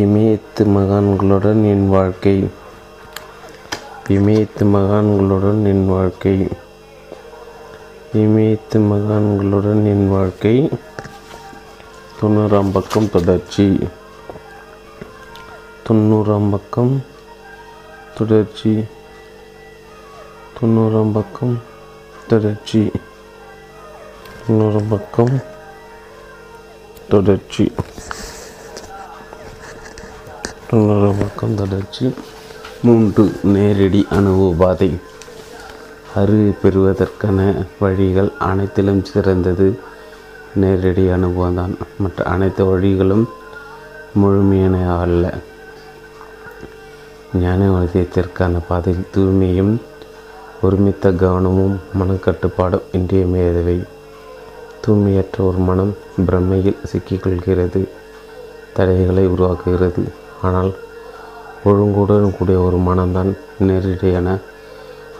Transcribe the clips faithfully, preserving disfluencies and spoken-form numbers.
இமயத்து மகான்களுடன் என் வாழ்க்கை இமயத்து மகான்களுடன் என் வாழ்க்கை இமயத்து மகான்களுடன் என் வாழ்க்கை தொண்ணூறாம் பக்கம் தொடர்ச்சி. தொண்ணூறாம் பக்கம் தொடர்ச்சி தொண்ணூறாம் பக்கம் தொடர்ச்சி தொண்ணூறாம் பக்கம் தொடர்ச்சி தொண்ணூறாம் பக்கம் தொடர்ச்சி மூன்று. நேரடி அனுபவபாதை. அறிவு பெறுவதற்கான வழிகள் அனைத்திலும் சிறந்தது நேரடி அனுபவம்தான். மற்ற அனைத்து வழிகளும் முழுமையான அல்ல. ஞான வளத்திற்கான பாதையில் தூய்மையும் ஒருமித்த கவனமும் மனக்கட்டுப்பாடும் இன்றியமையாதவை. தூய்மையற்ற ஒரு மனம் பிரம்மையில் சிக்கிக்கொள்கிறது, தடைகளை உருவாக்குகிறது. ஆனால் ஒழுங்குடன் கூடிய ஒரு மனம்தான் நேரடியான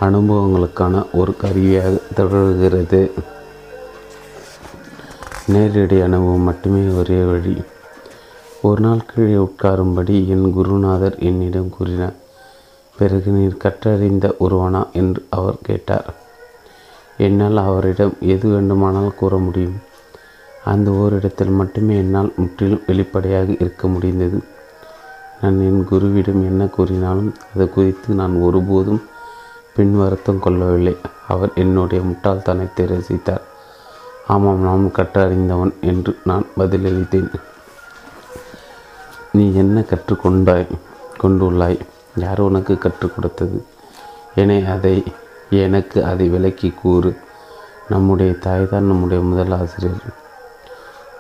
அனுபவங்களுக்கான ஒரு கருவியாக தொடர்கிறது. நேரடி அனுபவம் மட்டுமே ஒரே வழி. ஒரு நாள் கீழே உட்காரும்படி என் குருநாதர் என்னிடம் கூறினார். பிறகு நீர் கற்றறிந்த ஒருவனா என்று அவர் கேட்டார். என்னால் அவரிடம் எது வேண்டுமானால் கூற முடியும். அந்த ஓரிடத்தில் மட்டுமே என்னால் முற்றிலும் வெளிப்படையாக இருக்க முடிந்தது. நான் என் குருவிடம் என்ன கூறினாலும் அது குறித்து நான் ஒருபோதும் பின் வருத்தம் கொள்ளவில்லை. அவர் என்னுடைய முட்டாள்தனத்தை ரசித்தார். ஆமாம், நான் கற்றறிந்தவன் என்று நான் பதிலளித்தேன். நீ என்ன கற்றுக்கொண்டாய் கொண்டுள்ளாய் யார் உனக்கு கற்றுக் கொடுத்தது என அதை எனக்கு அதை விளக்கி கூறு. நம்முடைய தாய்தான் நம்முடைய முதல் ஆசிரியர்.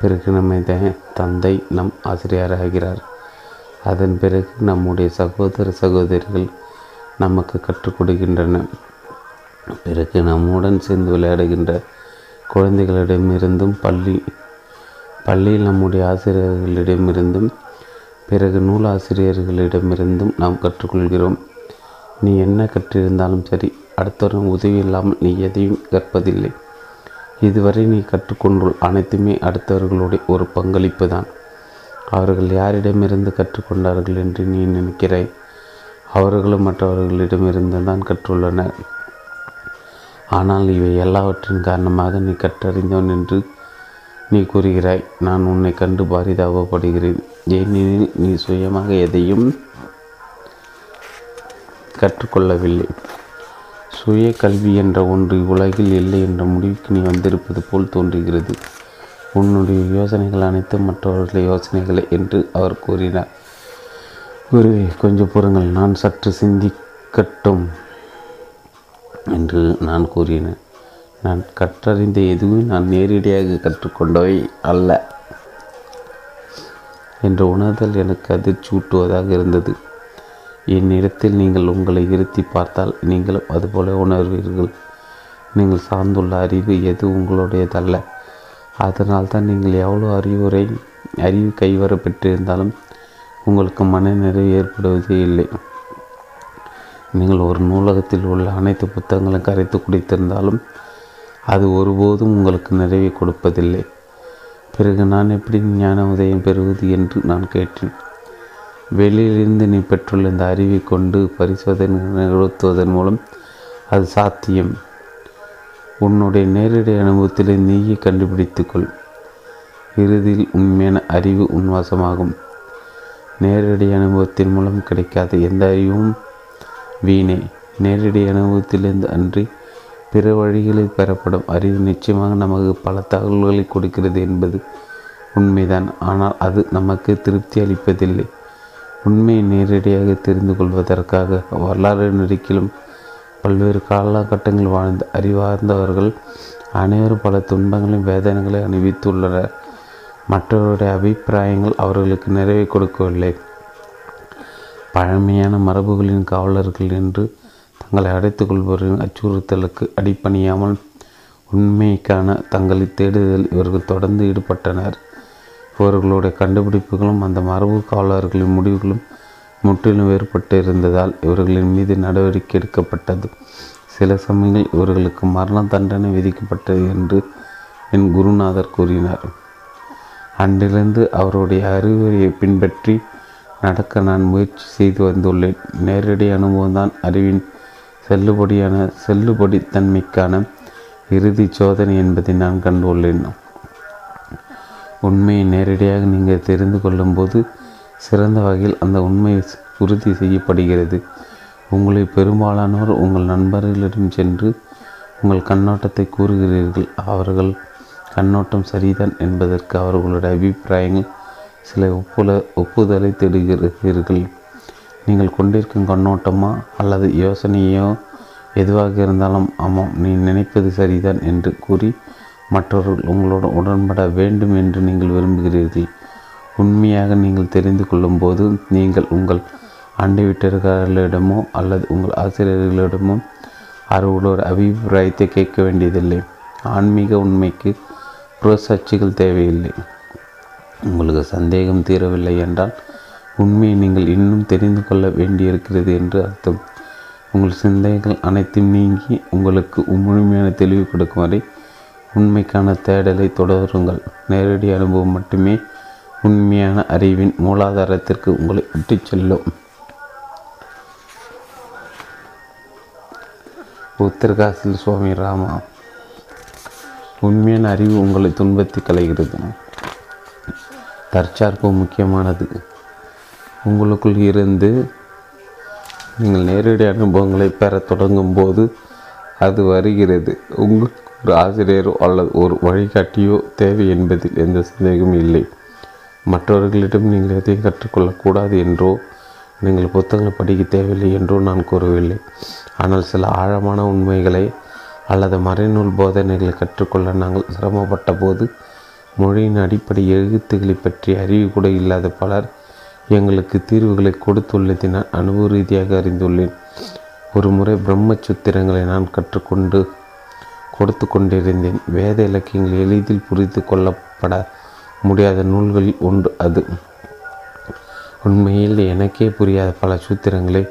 பிறகு நம்முடைய தந்தை நம் ஆசிரியராகிறார். அதன் பிறகு நம்முடைய சகோதர சகோதரிகள் நமக்கு கற்றுக் கொடுக்கின்றன. பிறகு நம்முடன் சேர்ந்து விளையாடுகின்ற குழந்தைகளிடமிருந்தும் பள்ளி பள்ளியில் நம்முடைய ஆசிரியர்களிடமிருந்தும் பிறகு நூலாசிரியர்களிடமிருந்தும் நாம் கற்றுக்கொள்கிறோம். நீ என்ன கற்றிருந்தாலும் சரி, அடுத்தவரும் உதவி இல்லாமல் நீ எதையும் கற்பதில்லை. இதுவரை நீ கற்றுக்கொண்டுள்ள அனைத்துமே அடுத்தவர்களுடைய ஒரு பங்களிப்பு தான். அவர்கள் யாரிடமிருந்து கற்றுக்கொண்டார்கள் என்று நீ நினைக்கிறாய். அவர்களும் மற்றவர்களிடமிருந்து தான் கற்றுள்ளனர். ஆனால் இவை எல்லாவற்றின் காரணமாக நீ கற்றறிந்தவன் என்று நீ கூறுகிறாய். நான் உன்னை கண்டு பாரிதாபப்படுகிறேன். ஏனெனில் நீ சுயமாக எதையும் கற்றுக்கொள்ளவில்லை. சுய கல்வி என்ற ஒன்று உலகில் இல்லை என்ற முடிவுக்கு நீ வந்திருப்பது போல் தோன்றுகிறது. உன்னுடைய யோசனைகள் அனைத்து மற்றவர்களுடைய யோசனைகளை என்று அவர் கூறினார். குருவே, கொஞ்சம் பொறுங்கள், நான் சற்று சிந்திக்கட்டும் என்று நான் கூறினேன். நான் கற்றறிந்த எதுவும் நான் நேரடியாக கற்றுக்கொண்டவை அல்ல என்ற உணர்தல் எனக்கு அதிர்ச்சி ஊட்டுவதாக இருந்தது. என்னிடத்தில் நீங்கள் உங்களை இருத்தி பார்த்தால் நீங்களும் அதுபோல உணர்வீர்கள். நீங்கள் சார்ந்துள்ள அறிவு எது உங்களுடையதல்ல. அதனால்தான் நீங்கள் எவ்வளோ அறிவுரை அறிவு கைவர பெற்றிருந்தாலும் உங்களுக்கு மனநிறைவு ஏற்படுவதே இல்லை. நீங்கள் ஒரு நூலகத்தில் உள்ள அனைத்து புத்தகங்களும் கரைத்து குடித்திருந்தாலும் அது ஒருபோதும் உங்களுக்கு நிறைவை கொடுப்பதில்லை. பிறகு நான் எப்படி ஞான உதயம் பெறுவது என்று நான் கேட்டேன். வெளியிலிருந்து நீ பெற்றுள்ள இந்த அறிவை கொண்டு பரிசோதனை நிகழ்த்துவதன் மூலம் அது சாத்தியம். உன்னுடைய நேரடி அனுபவத்திலே நீயே கண்டுபிடித்துக்கொள். இறுதியில் உண்மையான அறிவு உன்வாசமாகும். நேரடி அனுபவத்தின் மூலம் கிடைக்காத எந்த அறிவும் வீணே. நேரடி அனுபவத்திலிருந்து அன்றி பிற வழிகளில் பெறப்படும் அறிவு நிச்சயமாக நமக்கு பல தகவல்களை கொடுக்கிறது என்பது உண்மைதான். ஆனால் அது நமக்கு திருப்தி அளிப்பதில்லை. உண்மையை நேரடியாக தெரிந்து கொள்வதற்காக வரலாறு நெருக்கிலும் பல்வேறு காலகட்டங்கள் வாழ்ந்த அறிவார்ந்தவர்கள் அனைவரும் பல துன்பங்களையும் வேதனைகளை அனுபவித்துள்ளனர். மற்றவருடைய அபிப்பிராயங்கள் அவர்களுக்கு நிறைவை கொடுக்கவில்லை. பழமையான மரபுகளின் காவலர்கள் என்று தங்களை அடைத்து கொள்பவர்களின் அச்சுறுத்தலுக்கு அடிப்பணியாமல் உண்மைக்கான தங்களை தேடுதல் இவர்கள் தொடர்ந்து ஈடுபட்டனர். இவர்களுடைய கண்டுபிடிப்புகளும் அந்த மரபு காவலர்களின் முடிவுகளும் முற்றிலும் வேறுபட்டு இருந்ததால் இவர்களின் மீது நடவடிக்கை எடுக்கப்பட்டது. சில சமயங்களில் இவர்களுக்கு மரண தண்டனை விதிக்கப்பட்டது என்று என் குருநாதர் கூறினார். அன்றிலிருந்து அவருடைய அறிவுரையை பின்பற்றி நடக்க நான் முயற்சி செய்து வந்துள்ளேன். நேரடி அனுபவம்தான் அறிவின் செல்லுபடியான செல்லுபடி தன்மைக்கான இறுதி சோதனை என்பதை நான் கண்டுள்ளேன். உண்மையை நேரடியாக நீங்கள் தெரிந்து கொள்ளும்போது சிறந்த வகையில் அந்த உண்மை உறுதி செய்யப்படுகிறது. உங்களை பெரும்பாலானோர் உங்கள் நண்பர்களிடம் சென்று உங்கள் கண்ணோட்டத்தை கூறுகிறீர்கள். அவர்கள் கண்ணோட்டம் சரிதான் என்பதற்கு அவர்களுடைய அபிப்பிராயங்கள் சில ஒப்புல ஒப்புதலை தேடுகிறீர்கள். நீங்கள் கொண்டிருக்கும் கண்ணோட்டமா அல்லது யோசனையோ எதுவாக இருந்தாலும், ஆமாம் நீ நினைப்பது சரிதான் என்று கூறி மற்றவர்கள் உங்களோட உடன்பட வேண்டும் என்று நீங்கள் விரும்புகிறீர்கள். உண்மையாக நீங்கள் தெரிந்து கொள்ளும் போது நீங்கள் உங்கள் அண்டை வீட்டர்களிடமோ அல்லது உங்கள் ஆசிரியர்களிடமோ அவர்களோட அபிப்பிராயத்தை கேட்க வேண்டியதில்லை. ஆன்மீக உண்மைக்கு புரச அச்சுகள் தேவையில்லை. உங்களுக்கு சந்தேகம் தீரவில்லை என்றால் உண்மையை நீங்கள் இன்னும் தெரிந்து கொள்ள வேண்டியிருக்கிறது என்று அர்த்தம். உங்கள் சிந்தனைகள் அனைத்தும் நீங்கி உங்களுக்கு முழுமையான தெளிவு கொடுக்கும் வரை உண்மைக்கான தேடலை தொடருங்கள். நேரடி அனுபவம் மட்டுமே உண்மையான அறிவின் மூலாதாரத்திற்கு உங்களை விட்டுச் செல்லும். உத்தரகாசில் சுவாமி ராமா. உண்மையான அறிவு உங்களை துன்பத்தை கலைகிறது. தற்சார்பு முக்கியமானது. உங்களுக்குள் இருந்து நீங்கள் நேரடி அனுபவங்களை பெற தொடங்கும் போது அது வருகிறது. உங்களுக்கு ஒரு ஆசிரியரோ அல்லது ஒரு வழிகாட்டியோ தேவை என்பதில் எந்த சந்தேகமும் இல்லை. மற்றவர்களிடம் நீங்கள் எதையும் கற்றுக்கொள்ளக்கூடாது என்றோ நீங்கள் புத்தகங்களை படிக்க தேவையில்லை என்றோ நான் கூறவில்லை. ஆனால் சில ஆழமான உண்மைகளை அல்லது மறைநூல் போதனைகளை கற்றுக்கொள்ள நாங்கள் சிரமப்பட்ட போது மொழியின் அடிப்படை எழுத்துக்களை பற்றி அறிவு கூட இல்லாத பலர் எங்களுக்கு தீர்வுகளை கொடுத்துள்ளதை நான் அனுபவ ரீதியாக அறிந்துள்ளேன். ஒரு முறை பிரம்மசூத்திரங்களை நான் கற்றுக்கொண்டு கொடுத்து கொண்டிருந்தேன். வேத இலக்கியங்கள் எளிதில் புரிந்து கொள்ளப்பட முடியாத நூல்களில் ஒன்று அது. உண்மையில் எனக்கே புரியாத பல சூத்திரங்களை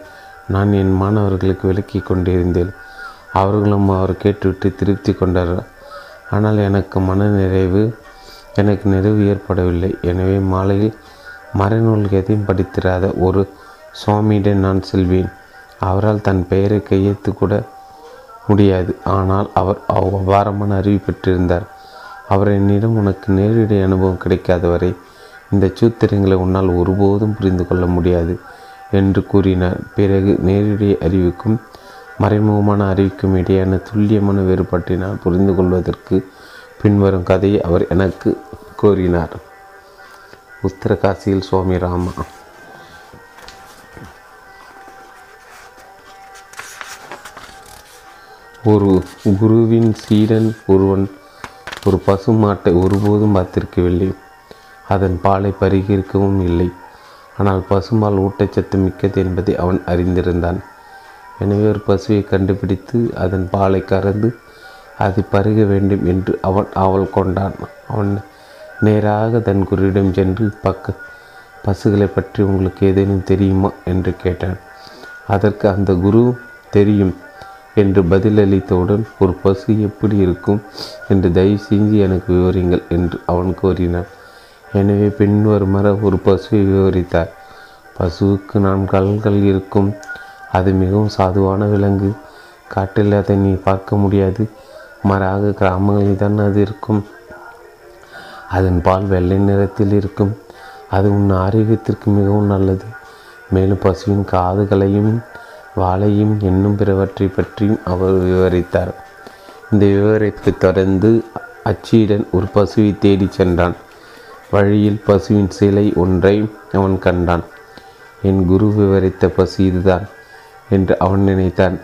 நான் என் மாணவர்களுக்கு விளக்கி கொண்டிருந்தேன். அவர்களும் அவர் கேட்டுவிட்டு திருப்தி கொண்டார். ஆனால் எனக்கு மன நிறைவு எனக்கு நிறைவு ஏற்படவில்லை. எனவே மாலையில் மறைநூல்கள் எதையும் படித்திராத ஒரு சுவாமியிடம் நான் செல்வேன். அவரால் தன் பெயரை கையெழுத்து கூட முடியாது. ஆனால் அவர் அவ்வாரமான அறிவு பெற்றிருந்தார். அவர் என்னிடம், உனக்கு நேரடி அனுபவம் கிடைக்காத வரை இந்த சூத்திரங்களை உன்னால் ஒருபோதும் புரிந்து கொள்ள முடியாது என்று கூறினார். பிறகு நேரடி அறிவுக்கும் மறைமுகமான அறிவுக்கும் இடையான துல்லியமான வேறுபாட்டை நான் புரிந்து கொள்வதற்கு பின்வரும் கதையை அவர் எனக்கு கூறினார். உத்தரகாசியில் சுவாமி ராமா. ஒரு குருவின் சீடன் ஒருவன் ஒரு பசு மாட்டை ஒருபோதும் பார்த்திருக்கவில்லை. அதன் பாலை பரிகரிக்கவும் இல்லை. ஆனால் பசுமால் ஊட்டச்சத்து மிக்கது என்பதை அவன் அறிந்திருந்தான். எனவே ஒரு பசுவை கண்டுபிடித்து அதன் பாலை கறந்து அதை பருக வேண்டும் என்று அவன் ஆவல் கொண்டான். அவன் நேராக தன் குருவிடம் சென்று பக்க பசுகளை பற்றி உங்களுக்கு ஏதேனும் தெரியுமா என்று கேட்டான். அதற்கு அந்த குரு தெரியும் என்று பதிலளித்தவுடன், ஒரு பசு எப்படி இருக்கும் என்று தயவு செஞ்சு எனக்கு விவரிங்கள் என்று அவன் கோரினான். எனவே பின்வருமாறு ஒரு பசுவை விவரித்தார். பசுவுக்கு நான்கு கால்கள் இருக்கும். அது மிகவும் சாதுவான விலங்கு. காட்டில் அதை நீ பார்க்க முடியாது. மாறாக கிராமங்களில் தான் அது இருக்கும். அதன் பால் வெள்ளை நிறத்தில் இருக்கும். அது உன் ஆரோக்கியத்திற்கு மிகவும் நல்லது. மேலும் பசுவின் காதுகளையும் வாழையும் என்னும் பிறவற்றை பற்றியும் அவர் விவரித்தார். இந்த விவரிப்பை தொடர்ந்து அச்சீடன் ஒரு பசுவை தேடி சென்றான். வழியில் பசுவின் சிலை ஒன்றை அவன் கண்டான். என் குரு விவரித்த பசு இதுதான் என்று அவன் நினைத்தான்.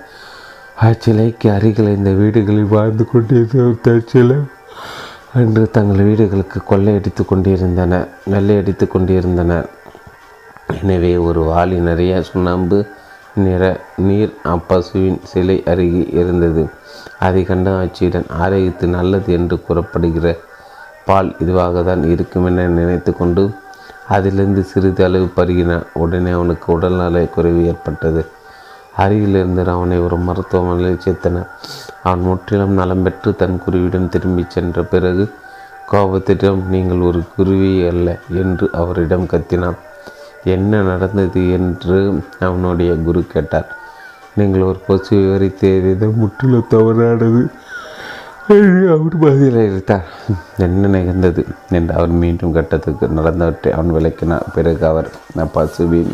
அச்சிலைக்கு அருகில் இந்த வீடுகளில் வாழ்ந்து கொண்டிருந்த சிலை அன்று தங்கள் வீடுகளுக்கு கொள்ளையடித்து கொண்டிருந்தன வெள்ளையடித்து கொண்டிருந்தனர். எனவே ஒரு வாளி நிறைய சுண்ணாம்பு நிற நீர் அப்பசுவின் சிலை அருகே இருந்தது. அதை கண்ட ஆட்சியுடன், ஆரோக்கியத்து நல்லது என்று கூறப்படுகிற பால் இதுவாக தான் இருக்கும் என நினைத்து கொண்டு அதிலிருந்து சிறிது அளவு பருகினான். உடனே அவனுக்கு உடல்நல குறைவு ஏற்பட்டது. அருகிலிருந்து அவனை ஒரு மருத்துவமனையில் சேர்த்தனர். அவன் முற்றிலும் நலம் பெற்று தன் குருவிடம் திரும்பி சென்ற பிறகு கோபத்திடம், நீங்கள் ஒரு குருவி அல்ல என்று அவரிடம் கத்தினான். என்ன நடந்தது என்று அவனுடைய குரு கேட்டார். நீங்கள் ஒரு பொசு விவரித்தது முற்றிலும் தவறானது அவர் பதிலளித்தார். என்ன நிகழ்ந்தது என்று அவர் மீண்டும் கட்டத்துக்கு நடந்தவற்றை அவன் விளக்கினார். பிறகு அவர் பசுவின்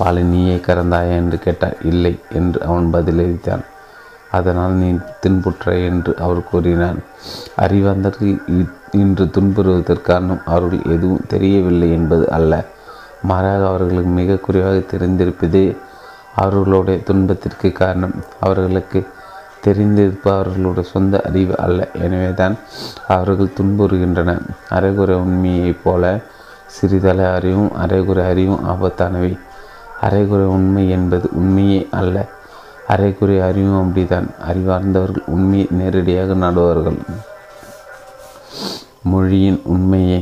பாலை நீயை கறந்தாயா என்று கேட்டார். இல்லை என்று அவன் பதிலளித்தான். அதனால் நீ துன்புற்ற என்று அவர் கூறினார். அறிவாந்தர்கள் இன்று துன்புறுவதற்கான அவர்கள் எதுவும் தெரியவில்லை என்பது அல்ல, மாறாக அவர்களுக்கு மிக குறைவாக தெரிந்திருப்பதே அவர்களுடைய துன்பத்திற்கு காரணம். அவர்களுக்கு தெரிந்திருப்பவர்களோட சொந்த அறிவு அல்ல, எனவே தான் அவர்கள் துன்புறுகின்றனர். அரைகுறை உண்மையைப் போல சிறிதள அறிவும் அரைகுறை அறிவும் ஆபத்தானவை. அரைகுறை உண்மை என்பது உண்மையே அல்ல, அரைகுறை அறிவும் அப்படித்தான். அறிவார்ந்தவர்கள் உண்மையை நேரடியாக நாடுவார்கள். மொழியின் உண்மையை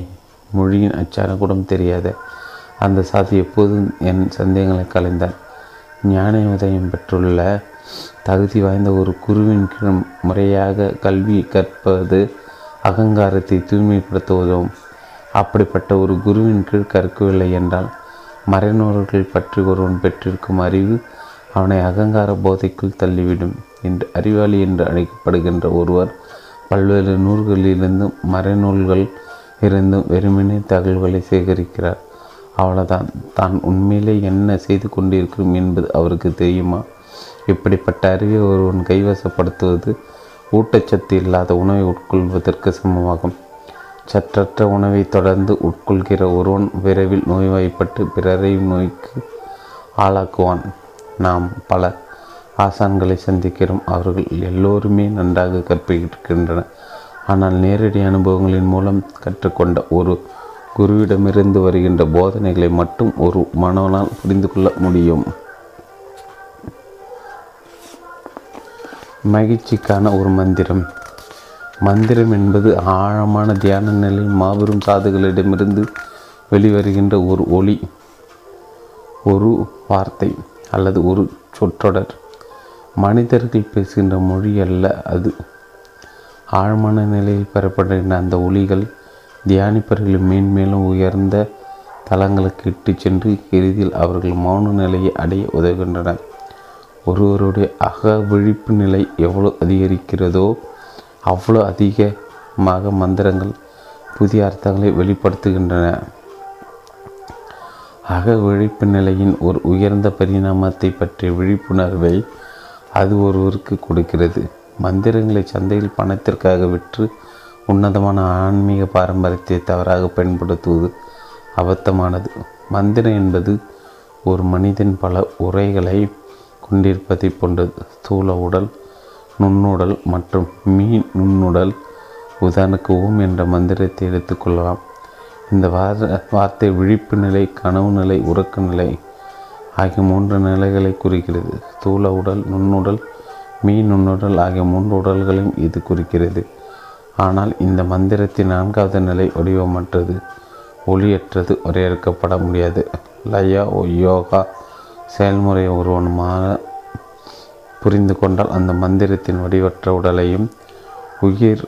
மொழியின் அச்சாரம் கூட தெரியாத அந்த சாதி எப்போதும் என் சந்தேகங்களை கலைந்தார். ஞான உதயம் பெற்றுள்ள தகுதி வாய்ந்த ஒரு குருவின் கீழ் முறையாக கல்வி கற்பது அகங்காரத்தை தூய்மைப்படுத்த உதவும். அப்படிப்பட்ட ஒரு குருவின் கீழ் கற்கவில்லை என்றால் மறைநூல்கள் பற்றி ஒருவன் பெற்றிருக்கும் அறிவு அவனை அகங்கார போதைக்குள் தள்ளிவிடும். இன்று அறிவாளி என்று அழைக்கப்படுகின்ற ஒருவர் பல்வேறு நூல்களிலிருந்தும் மறைநூல்கள் இருந்தும் வெறுமனே தகவல்களை சேகரிக்கிறார். அவ்வளவுதான். தான் உண்மையிலே என்ன செய்து கொண்டிருக்கிறோம் என்பது அவருக்கு தெரியுமா? இப்படிப்பட்ட அறிவை ஒருவன் கைவசப்படுத்துவது ஊட்டச்சத்து இல்லாத உணவை உட்கொள்வதற்கு சமமாகும். சற்றற்ற உணவை தொடர்ந்து உட்கொள்கிற ஒருவன் விரைவில் நோய்வாய்ப்பட்டு பிறரையும் நோய்க்கு ஆளாக்குவான். நாம் பல ஆசான்களை சந்திக்கிறோம். அவர்கள் எல்லோருமே நன்றாக கற்பிக்கின்றனர். ஆனால் நேரடி அனுபவங்களின் மூலம் கற்றுக்கொண்ட ஒரு குருவிடமிருந்து வருகின்ற போதனைகளை மட்டும் ஒரு மனவனால் புரிந்து கொள்ள முடியும். மகிழ்ச்சிக்கான ஒரு மந்திரம். மந்திரம் என்பது ஆழமான தியான நிலை மாபெரும் சாதுகளிடமிருந்து வெளிவருகின்ற ஒரு ஒளி, ஒரு வார்த்தை அல்லது ஒரு சொற்றொடர். மனிதர்கள் பேசுகின்ற மொழி அல்ல அது. ஆழமான நிலையில் பெறப்படுகின்ற அந்த ஒளிகள் தியானிப்பவர்களை மேன்மேலும் உயர்ந்த தலங்களுக்கு இட்டு சென்று இறுதியில் அவர்கள் மௌன நிலையை அடைய உதவுகின்றனர். ஒருவருடைய அக விழிப்பு நிலை எவ்வளோ அதிகரிக்கிறதோ அவ்வளோ அதிகமாக மந்திரங்கள் புதிய அர்த்தங்களை வெளிப்படுத்துகின்றன. அக விழிப்பு நிலையின் ஒரு உயர்ந்த பரிணாமத்தை பற்றிய விழிப்புணர்வை அது ஒருவருக்கு கொடுக்கிறது. மந்திரங்களை சந்தையில் பணத்திற்காக விற்று உன்னதமான ஆன்மீக பாரம்பரியத்தை தவறாக பயன்படுத்துவது அபத்தமானது. மந்திரம் என்பது ஒரு மனிதன் பல உரைகளை கொண்டிருப்பதை போன்றது. ஸ்தூல உடல், நுண்ணுடல் மற்றும் மீன் நுண்ணுடல். உதாரணக்கு ஓம் என்ற மந்திரத்தை எடுத்துக்கொள்ளலாம். இந்த வார வார்த்தை விழிப்பு நிலை, கனவு நிலை, உறக்க நிலை ஆகிய மூன்று நிலைகளை குறிக்கிறது. ஸ்தூல உடல், நுண்ணுடல், மீன் நுண்ணுடல் ஆகிய மூன்று உடல்களையும் இது குறிக்கிறது. ஆனால் இந்த மந்திரத்தின் நான்காவது நிலை வடிவமற்றது, ஒளியற்றது, வரையறுக்கப்பட முடியாது. லயா ஓ யோகா செயல்முறையை ஒருவனுமாக புரிந்து கொண்டால் அந்த மந்திரத்தின் வடிவற்ற உடலையும் உயிர்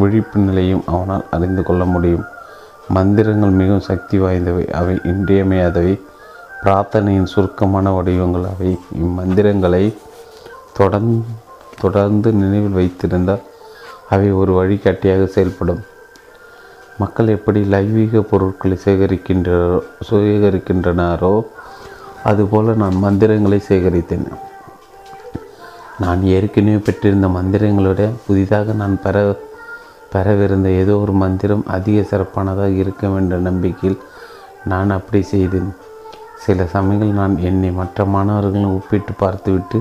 விழிப்பு நிலையும் அவனால் அறிந்து கொள்ள முடியும். மந்திரங்கள் மிகவும் சக்தி வாய்ந்தவை, அவை இன்றியமையாதவை, பிரார்த்தனையின் சுருக்கமான வடிவங்கள் அவை. இம்மந்திரங்களை தொடர்ந்து தொடர்ந்து நினைவில் வைத்திருந்தால் அவை ஒரு வழிகாட்டியாக செயல்படும். மக்கள் எப்படி லைவீக பொருட்களை சேகரிக்கின்ற சேகரிக்கின்றனாரோ அதுபோல் நான் மந்திரங்களை சேகரித்தேன். நான் ஏற்கனவே பெற்றிருந்த மந்திரங்களோட புதிதாக நான் பெற பெறவிருந்த ஏதோ ஒரு மந்திரம் அதிக சிறப்பானதாக இருக்க வேண்டிய நம்பிக்கையில் நான் அப்படி செய்தேன். சில சமயங்கள் நான் என்னை மற்ற மாணவர்களை ஒப்பிட்டு பார்த்துவிட்டு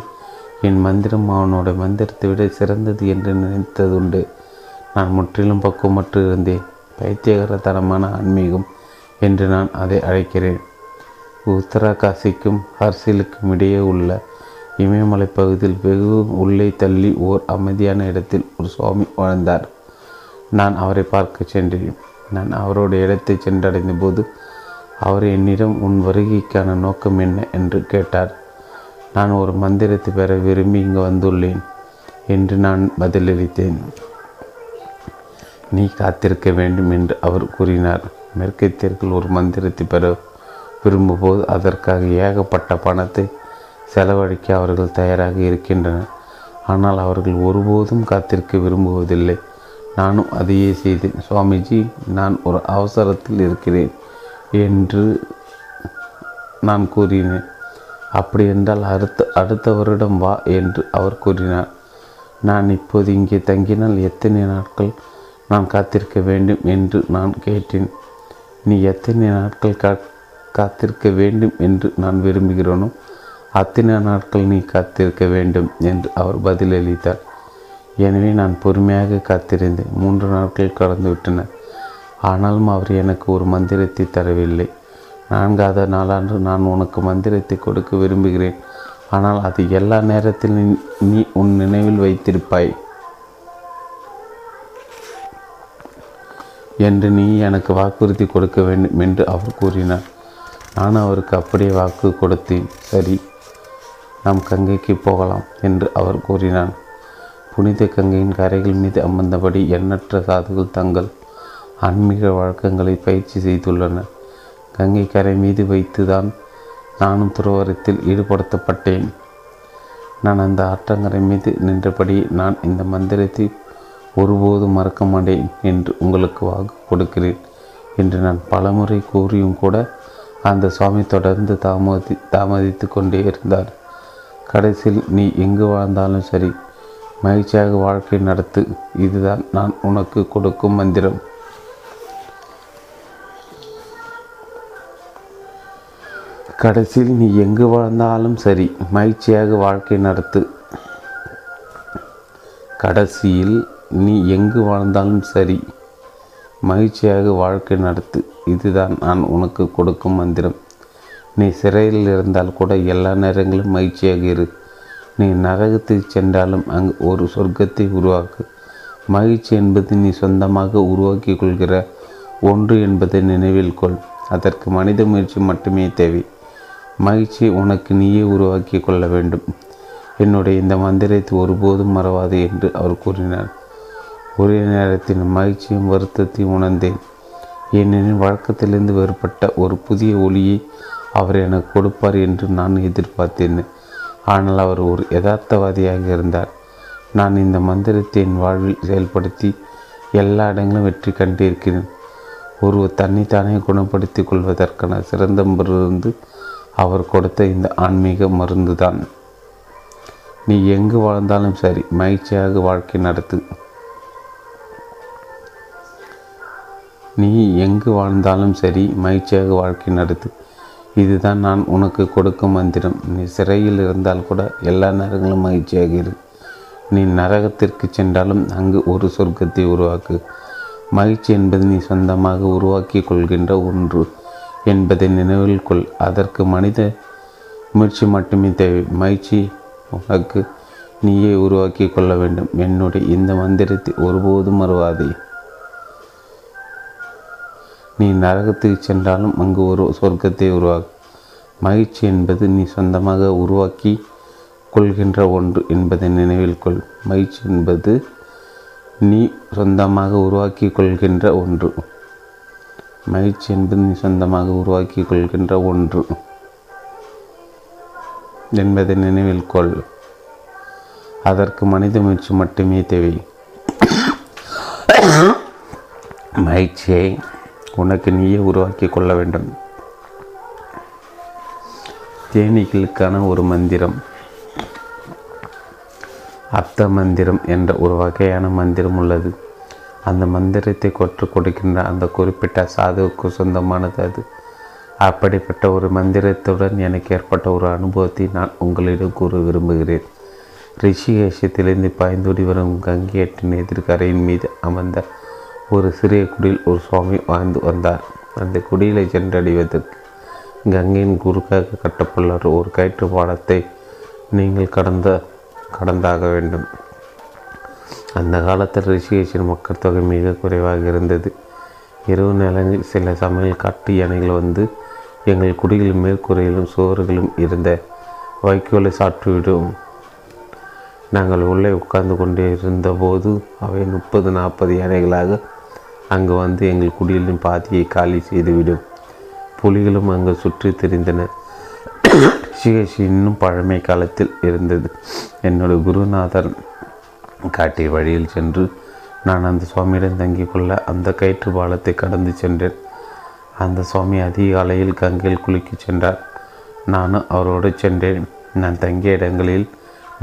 என் மந்திரம் அவனோட மந்திரத்தை விட சிறந்தது என்று நினைத்ததுண்டு. நான் முற்றிலும் பக்குவமற்று இருந்தேன். பைத்தியகரத்தனமான ஆன்மீகம் என்று நான் அதை அழைக்கிறேன். உத்தரகாசிக்கும் ஹர்சிலுக்கும் இடையே உள்ள இமயமலை பகுதியில் வெகு உள்ளே தள்ளி ஓர் அமைதியான இடத்தில் ஒரு சுவாமி வாழ்ந்தார். நான் அவரை பார்க்க சென்றேன். நான் அவருடைய இடத்தை சென்றடைந்த போது அவர் என்னிடம் உன் வருகைக்கான நோக்கம் என்ன என்று கேட்டார். நான் ஒரு மந்திரத்தை பெற விரும்பி இங்கு வந்துள்ளேன் என்று நான் பதிலளித்தேன். நீ காத்திருக்க வேண்டும் என்று அவர் கூறினார். மேற்கை தெற்கில் ஒரு மந்திரத்தை பெற விரும்பும்போது அதற்காக ஏகப்பட்ட பணத்தை செலவழிக்க அவர்கள் தயாராக இருக்கின்றனர். ஆனால் அவர்கள் ஒருபோதும் காத்திருக்க விரும்புவதில்லை. நானும் அதையே செய்தேன். சுவாமிஜி, நான் ஒரு அவசரத்தில் இருக்கிறேன் என்று நான் கூறினேன். அப்படி என்றால் அடுத்த அடுத்த வருடம் வா என்று அவர் கூறினார். நான் இப்போது இங்கே தங்கினால் எத்தனை நாட்கள் நான் காத்திருக்க வேண்டும் என்று நான் கேட்டேன். நீ எத்தனை நாட்கள் கா காத்திருக்க வேண்டும் என்று நான் விரும்புகிறேனோ அத்தனை நாட்கள் நீ காத்திருக்க வேண்டும் என்று அவர் பதிலளித்தார். எனவே நான் பொறுமையாக காத்திருந்தேன். மூன்று நாட்கள் கடந்துவிட்டன. ஆனாலும் அவர் எனக்கு ஒரு மந்திரத்தை தரவில்லை. நான்காவது நாளான்று நான் உனக்கு மந்திரத்தை கொடுக்க விரும்புகிறேன். ஆனால் அது எல்லா நேரத்திலும் நீ உன் நினைவில் வைத்திருப்பாய் என்று நீ எனக்கு வாக்குறுதி கொடுக்க வேண்டும் என்று அவர் கூறினார். நான் அவருக்கு அப்படியே வாக்கு கொடுத்தேன். சரி, நாம் கங்கைக்கு போகலாம் என்று அவர் கூறினான். புனித கங்கையின் கரைகள் மீது அமர்ந்தபடி எண்ணற்ற சாதுகள் தங்கள் ஆன்மீக வழக்கங்களை பயிற்சி செய்துள்ளனர். கங்கை கரை மீது வைத்து தான் நானும் துறவரத்தில் ஈடுபடுத்தப்பட்டேன். நான் அந்த ஆற்றங்கரை மீது நின்றபடி நான் இந்த மந்திரத்தை ஒருபோதும் மறக்க மாட்டேன் என்று உங்களுக்கு வாக்கு கொடுக்கிறேன் என்று நான் பலமுறை கூறியும் கூட அந்த சுவாமி தொடர்ந்து தாமதி தாமதித்து கொண்டே இருந்தார். கடைசியில், நீ எங்கு வாழ்ந்தாலும் சரி, மகிழ்ச்சியாக வாழ்க்கை நடத்து. இதுதான் நான் உனக்கு கொடுக்கும் மந்திரம். கடைசியில் நீ எங்கு வாழ்ந்தாலும் சரி மகிழ்ச்சியாக வாழ்க்கை நடத்து கடைசியில் நீ எங்கு வாழ்ந்தாலும் சரி மகிழ்ச்சியாக வாழ்க்கை நடத்து இதுதான் நான் உனக்கு கொடுக்கும் மந்திரம். நீ சிறையில் இருந்தால் கூட எல்லா நேரங்களும் மகிழ்ச்சியாக இரு. நீ நரகத்தில் சென்றாலும் அங்கு ஒரு சொர்க்கத்தை உருவாக்கு. மகிழ்ச்சி என்பது நீ சொந்தமாக உருவாக்கி கொள்கிற ஒன்று என்பதை நினைவில் கொள். அதற்கு மனித முயற்சி மட்டுமே தேவை. மகிழ்ச்சியை உனக்கு நீயே உருவாக்கி கொள்ள வேண்டும். என்னுடைய இந்த மந்திரத்தை ஒருபோதும் மறவாது என்று அவர் கூறினார். ஒரே நேரத்தில் மகிழ்ச்சியும் வருத்தத்தையும் உணர்ந்தேன். ஏனெனில் வழக்கத்திலிருந்து வேறுபட்ட ஒரு புதிய ஒளியை அவர் எனக்கு கொடுப்பார் என்று நான் எதிர்பார்த்தேன். ஆனால் அவர் ஒரு யதார்த்தவாதியாக இருந்தார். நான் இந்த மந்திரத்தை என் வாழ்வில் செயல்படுத்தி எல்லா இடங்களும் வெற்றி கண்டிருக்கிறேன். ஒருவர் தன்னைத்தானே குணப்படுத்தி கொள்வதற்கான சிறந்த மருந்து அவர் கொடுத்த இந்த ஆன்மீக மருந்து தான். நீ எங்கு வாழ்ந்தாலும் சரி மகிழ்ச்சியாக வாழ்க்கை நடத்து. நீ எங்கு வாழ்ந்தாலும் சரி மகிழ்ச்சியாக வாழ்க்கை நடத்து இதுதான் நான் உனக்கு கொடுக்கும் மந்திரம். நீ சிறையில் இருந்தால் கூட எல்லா நேரங்களும் மகிழ்ச்சியாக இரு. நீ நரகத்திற்கு சென்றாலும் அங்கு ஒரு சொர்க்கத்தை உருவாக்கு. மகிழ்ச்சி என்பது நீ சொந்தமாக உருவாக்கி கொள்கின்ற ஒன்று என்பதை நினைவில் கொள். அதற்கு மனித முயற்சி மட்டுமே தேவை. மகிழ்ச்சி உனக்கு நீயே உருவாக்கி கொள்ள வேண்டும். என்னுடைய இந்த மந்திரத்தை ஒருபோதும் மறவாதே. நீ நரகத்துக்கு சென்றாலும் அங்கு ஒரு சொர்க்கத்தை உருவாக்கு. மகிழ்ச்சி என்பது நீ சொந்தமாக உருவாக்கி கொள்கின்ற ஒன்று என்பதை நினைவில் கொள். மகிழ்ச்சி என்பது நீ சொந்தமாக உருவாக்கி கொள்கின்ற ஒன்று மகிழ்ச்சி என்பது நீ சொந்தமாக உருவாக்கி கொள்கின்ற ஒன்று என்பதை நினைவில் கொள். அதற்கு மனித முயற்சி மட்டுமே தேவை. மகிழ்ச்சியை உனக்கு நீயே உருவாக்கி கொள்ள வேண்டும். தேனீக்களுக்கான ஒரு மந்திரம். அர்த்த மந்திரம் என்ற ஒரு வகையான மந்திரம் உள்ளது. அந்த மந்திரத்தை கொற்று கொடுக்கின்ற அந்த குறிப்பிட்ட சாதுவுக்கு சொந்தமானது அது. அப்படிப்பட்ட ஒரு மந்திரத்துடன் எனக்கு ஏற்பட்ட ஒரு அனுபவத்தை நான் உங்களிடம் கூற விரும்புகிறேன். ரிஷிகேஷத்திலிருந்து பாய்ந்தோடி வரும் கங்கையாற்றின் எதிர்கரையின் மீது அமர்ந்த ஒரு சிறிய குடியில் ஒரு சுவாமி வாழ்ந்து வந்தார். அந்த குடியிலை சென்றடைவதற்கு கங்கையின் குறுக்காக கட்டப்பட்ட ஒரு கயிற்று பாலத்தை நீங்கள் கடந்த கடந்தாக வேண்டும். அந்த காலத்தில் ரிஷிகேஷின் மக்கள் தொகை மிக குறைவாக இருந்தது. இரவு நேரங்களில் சில சமையல் காட்டு யானைகள் வந்து எங்கள் குடியில் மேற்கூரையிலும் சுவர்களும் இருந்த வைக்கோலை சாற்றிவிடும். நாங்கள் உள்ளே உட்கார்ந்து கொண்டே இருந்தபோது அவை முப்பது நாற்பது யானைகளாக அங்கு வந்து எங்கள் குடியிலும் பாதியை காலி செய்துவிடும். புலிகளும் அங்கு சுற்றி திரிந்தன. சிகிச்சை இன்னும் பழமை காலத்தில் இருந்தது. என்னுடைய குருநாதர் காட்டிய வழியில் சென்று நான் அந்த சுவாமியிடம் தங்கி கொள்ள அந்த கயிற்று பாலத்தை கடந்து சென்றேன். அந்த சுவாமி அதிகாலையில் கங்கையில் குளிக்கச் சென்றார். நானும் அவரோடு சென்றேன். நான் தங்கிய இடங்களில்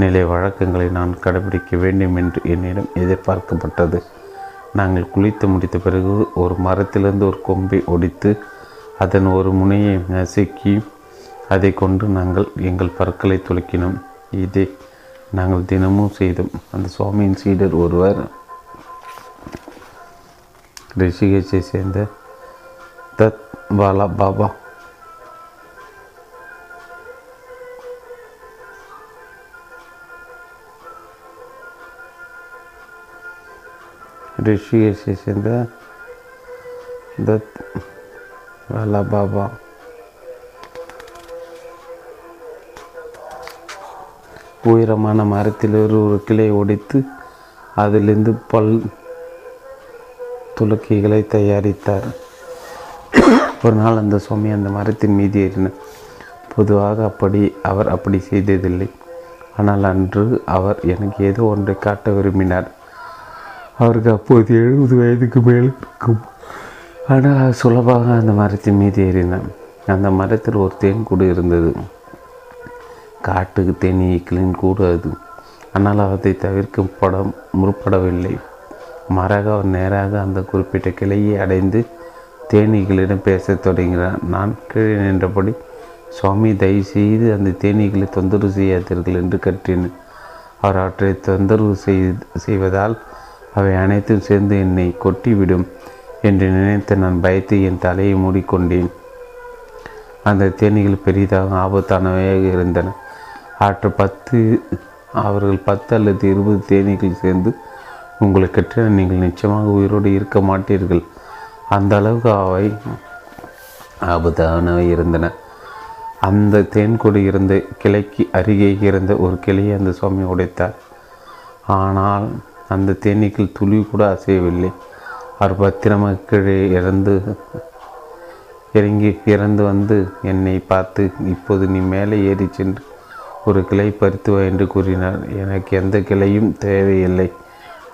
நிலை வழக்கங்களை நான் கடைபிடிக்க வேண்டும் என்று என்னிடம் எதிர்பார்க்கப்பட்டது. நாங்கள் குளித்து முடித்த பிறகு ஒரு மரத்திலிருந்து ஒரு கொம்பை ஒடித்து அதன் ஒரு முனையை நசுக்கி அதை கொண்டு நாங்கள் எங்கள் பற்களை துளக்கினோம். இதை நாங்கள் தினமும் செய்தோம். அந்த சுவாமியின் சீடர் ஒருவர் ரிஷிகேஷை சேர்ந்த தத் பாலா பாபா ரிஷிகேஷை சேர்ந்த தத் பாலா பாபா உயரமான மரத்தில் ஒரு கிளை ஒடித்து அதிலிருந்து பல் துளக்கிகளை தயாரித்தார். ஒரு நாள் அந்த சுவாமி அந்த மரத்தின் மீது ஏறினார். பொதுவாக அப்படி அவர் அப்படி செய்ததில்லை. ஆனால் அன்று அவர் எனக்கு ஏதோ ஒன்றை காட்ட விரும்பினார். அவருக்கு அப்போது எழுபது வயதுக்கு மேல் இருக்கும். ஆனால் சுலபாக அந்த மரத்தின் மீது ஏறினார். அந்த மரத்தில் ஒரு தேன் கூடு இருந்தது. காட்டுக்கு தேனீக்களின் கூடு அது. ஆனால் அதை தவிர்க்கும் படம் முற்படவில்லை. மாறாக அவர் நேராக அந்த குறிப்பிட்ட கிளையை அடைந்து தேனீக்களிடம் பேசத் தொடங்கினார். நான் கீழே நின்றபடி, சுவாமி, தயவு செய்து அந்த தேனீக்களை தொந்தரவு செய்யாதீர்கள் என்று கற்றினேன். அவர் அவற்றை தொந்தரவு செய்வதால் அவை அனைத்தும் சேர்ந்து என்னை கொட்டிவிடும் என்று நினைத்து நான் பயத்து என் தலையை மூடிக்கொண்டேன். அந்த தேனீகள் பெரிதாக ஆபத்தானவையாக இருந்தன. ஆற்று பத்து அவர்கள் பத்து அல்லது இருபது தேனீக்கள் சேர்ந்து உங்களை கற்றின நீங்கள் நிச்சயமாக உயிரோடு இருக்க மாட்டீர்கள். அந்த அளவுக்கு அவை ஆபத்தானவை இருந்தன. அந்த தேன்கொடி இருந்த கிளைக்கு அருகே இருந்த ஒரு கிளையை அந்த சுவாமி உடைத்தார். ஆனால் அந்த தேனீக்கள் துளி கூட அசையவில்லை. அவர் பத்திரமாக கீழே இறந்து இறங்கி இறந்து வந்து என்னை பார்த்து, இப்போது நீ மேலே ஏறி சென்று ஒரு கிளை பறித்துவா என்று கூறினார். எனக்கு எந்த கிளையும் தேவையில்லை,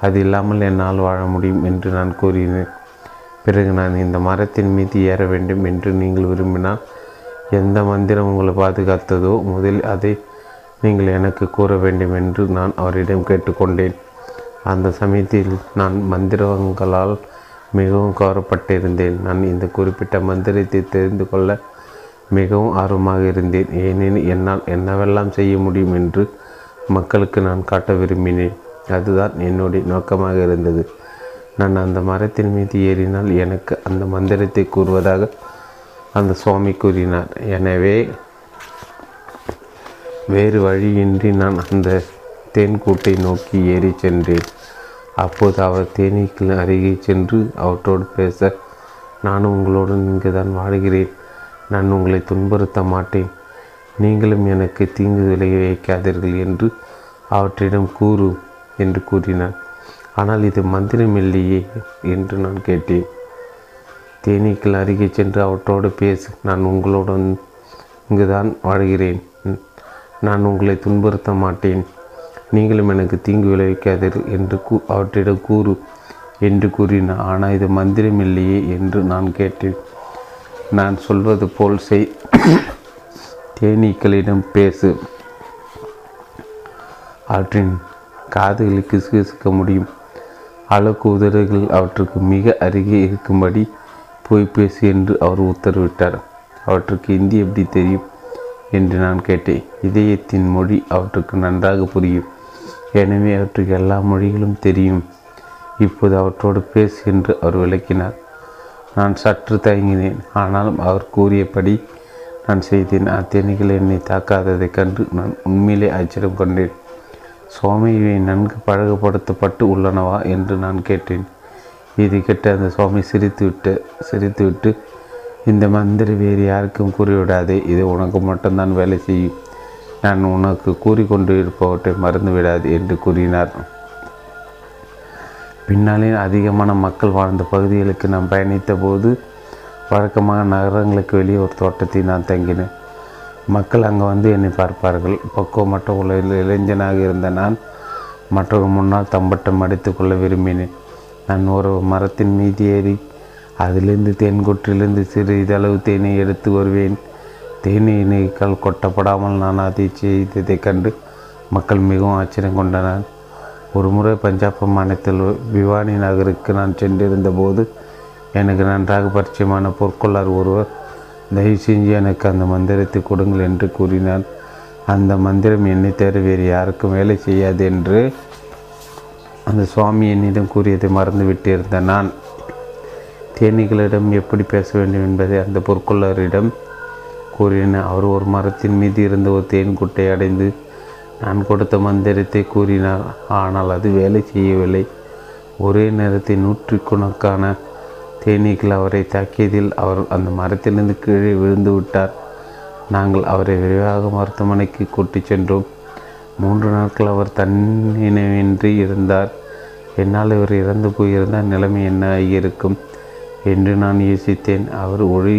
அது இல்லாமல் என்னால் வாழ முடியும் என்று நான் கூறினேன். பிறகு, நான் இந்த மரத்தின் மீது ஏற வேண்டும் என்று நீங்கள் விரும்பினால் எந்த மந்திரம் உங்களை பாதுகாத்ததோ முதலில் அதை நீங்கள் எனக்கு கூற வேண்டும் என்று நான் அவரிடம் கேட்டுக்கொண்டேன். அந்த சமயத்தில் நான் மந்திரங்களால் மிகவும் கவரப்பட்டிருந்தேன். நான் இந்த குறிப்பிட்ட மந்திரத்தை தெரிந்து கொள்ள மிகவும் ஆர்வமாக இருந்தேன். ஏனெனில் என்னால் என்னவெல்லாம் செய்ய முடியும் என்று மக்களுக்கு நான் காட்ட விரும்பினேன். அதுதான் என்னுடைய நோக்கமாக இருந்தது. நான் அந்த மரத்தின் மீது ஏறினால் எனக்கு அந்த மந்திரத்தை கூறுவதாக அந்த சுவாமி கூறினார். எனவே வேறு வழியின்றி நான் அந்த தேன்கூட்டை நோக்கி ஏறி சென்றேன். அப்போது அவர் தேனீக்கள் அருகே சென்று அவற்றோடு பேச, நானும் உங்களோடு இங்கு தான் வாடுகிறேன். நான் உங்களை துன்புறுத்த மாட்டேன். நீங்களும் எனக்கு தீங்கு விளைய வைக்காதீர்கள் என்று அவற்றிடம் கூறு என்று கூறினார். ஆனால் இது மந்திரமில்லையே என்று நான் கேட்டேன். தேனீக்கள் அருகே சென்று அவற்றோடு பேசு, நான் உங்களுடன் இங்கு தான் வாடுகிறேன். நான் உங்களை துன்புறுத்த மாட்டேன். நீங்களும் எனக்கு தீங்கு விளைவிக்காதீர்கள் என்று கூ அவற்றிடம் கூறு என்று கூறினார். ஆனால் இது மந்திரமில்லையே என்று நான் கேட்டேன். நான் சொல்வது போல் செய், தேனீக்களிடம் பேசு, அவற்றின் காதுகளை கிசுகிசுக்க முடியும் அளவுக்கு உதடுகள் அவற்றுக்கு மிக அருகே இருக்கும்படி போய் பேசு என்று அவர் உத்தரவிட்டார். அவற்றுக்கு இந்தி எப்படி தெரியும் என்று நான் கேட்டேன். இதயத்தின் மொழி அவற்றுக்கு நன்றாக புரியும். எனவே அவற்றுக்கு எல்லா மொழிகளும் தெரியும். இப்போது அவற்றோடு பேசு என்று அவர் விளக்கினார். நான் சற்று தயங்கினேன். ஆனாலும் அவர் கூறியபடி நான் செய்தேன். அத்தேனிகள் என்னை தாக்காததைக் கண்டு நான் உண்மையிலே ஆச்சரியம் கொண்டேன். சுவாமி, இவை நன்கு பழகப்படுத்தப்பட்டு உள்ளனவா என்று நான் கேட்டேன். இது கேட்ட அந்த சுவாமி சிரித்துவிட்டு சிரித்துவிட்டு இந்த மந்திர வேறு யாருக்கும் கூறிவிடாதே. இது உனக்கு மட்டும்தான் வேலை செய்யும். நான் உனக்கு கூறிக்கொண்டு இருப்பவற்றை மறந்துவிடாது என்று கூறினார். பின்னாளில் அதிகமான மக்கள் வாழ்ந்த பகுதிகளுக்கு நான் பயணித்த போது வழக்கமாக நகரங்களுக்கு வெளியே ஒரு தோட்டத்தை நான் தங்கினேன். மக்கள் அங்கே வந்து என்னை பார்ப்பார்கள். பக்குவமற்ற உலகில் இளைஞனாக இருந்த நான் மற்றவர்கள் முன்னால் தம்பட்டம் அடித்து கொள்ள விரும்பினேன். நான் ஒரு மரத்தின் மீது ஏறி அதிலிருந்து தேன்கொற்றிலிருந்து சிறிதளவு தேனை எடுத்து வருவேன். தேனை நீக்கால் கொட்டப்படாமல் நான் அதை செய்ததை கண்டு மக்கள் மிகவும் ஆச்சரியம் கொண்டனர். ஒரு முறை பஞ்சாப் மாநிலத்தில் பிவானி நகருக்கு நான் சென்றிருந்த போது எனக்கு நன்றாக பரிச்சயமான பொற்கொள்ளார் ஒருவர் தயவு செஞ்சு எனக்கு அந்த மந்திரத்தை கொடுங்கள் என்று கூறினார். அந்த மந்திரம் என்னை தவிர வேறு யாருக்கும் வேலை செய்யாது என்று அந்த சுவாமி என்னிடம் கூறியதை மறந்துவிட்டிருந்த நான் தேனீகளிடம் எப்படி பேச வேண்டும் என்பதை அந்த பொற்கொள்ளாரிடம் கூறினார். அவர் ஒரு மரத்தின் மீது இருந்த ஒரு தேன் குட்டை அடைந்து நான் கொடுத்த மந்திரத்தை கூறினார். ஆனால் அது வேலை செய்யவில்லை. ஒரே நேரத்தில் நூற்றுக்கணக்கான தேனீக்கள் அவரை தாக்கியதில் அவர் அந்த மரத்திலிருந்து கீழே விழுந்து விட்டார். நாங்கள் அவரை விரைவாக மருத்துவமனைக்கு கூட்டி சென்றோம். மூன்று நாட்கள் அவர் தன்னினவின்றி இருந்தார். என்னால் இவர் இறந்து போயிருந்தால் நிலைமை என்ன ஆகியிருக்கும் என்று நான் யோசித்தேன். அவர் ஒளி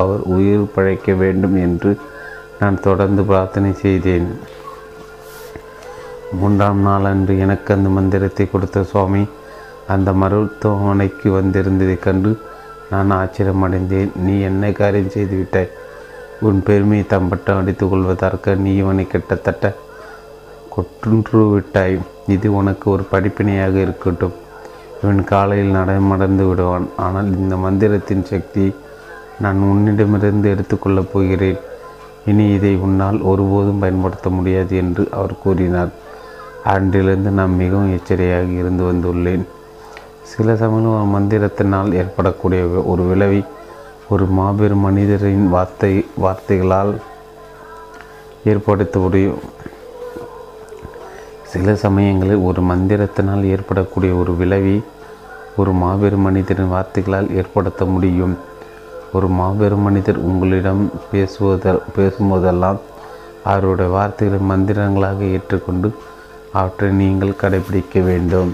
அவர் உயிர் பழைக்க வேண்டும் என்று நான் தொடர்ந்து பிரார்த்தனை செய்தேன். மூன்றாம் நாள் அன்று எனக்கு அந்த மந்திரத்தை கொடுத்த சுவாமி அந்த மருத்துவமனைக்கு வந்திருந்ததை கண்டு நான் ஆச்சரியமடைந்தேன். நீ என்ன காரியம் செய்துவிட்டாய்? உன் பெருமையை தம்பட்டம் அடித்துக் கொள்வதற்கு நீ இவனை கிட்டத்தட்ட கொற்றுன்று விட்டாய். இது உனக்கு ஒரு படிப்பினையாக இருக்கட்டும். இவன் காலையில் நடமடைந்து விடுவான். ஆனால் இந்த மந்திரத்தின் சக்தி நான் உன்னிடமிருந்து எடுத்துக்கொள்ளப் போகிறேன். இனி இதை உன்னால் ஒருபோதும் பயன்படுத்த முடியாது என்று அவர் கூறினார். அன்றிலிருந்து நான் மிகவும் எச்சரிக்கையாக இருந்து வந்துள்ளேன். சில சமயம் ஒரு மந்திரத்தினால் ஏற்படக்கூடிய ஒரு விளைவை ஒரு மாபெரும் மனிதரின் வார்த்தை வார்த்தைகளால் ஏற்படுத்த முடியும். சில சமயங்களில் ஒரு மந்திரத்தினால் ஏற்படக்கூடிய ஒரு விளைவை ஒரு மாபெரும் மனிதரின் வார்த்தைகளால் ஏற்படுத்த முடியும். ஒரு மாபெரும் மனிதர் உங்களிடம் பேசுவத பேசும்போதெல்லாம் அவருடைய வார்த்தைகளை மந்திரங்களாக ஏற்றுக்கொண்டு அவற்றை நீங்கள் கடைபிடிக்க வேண்டும்.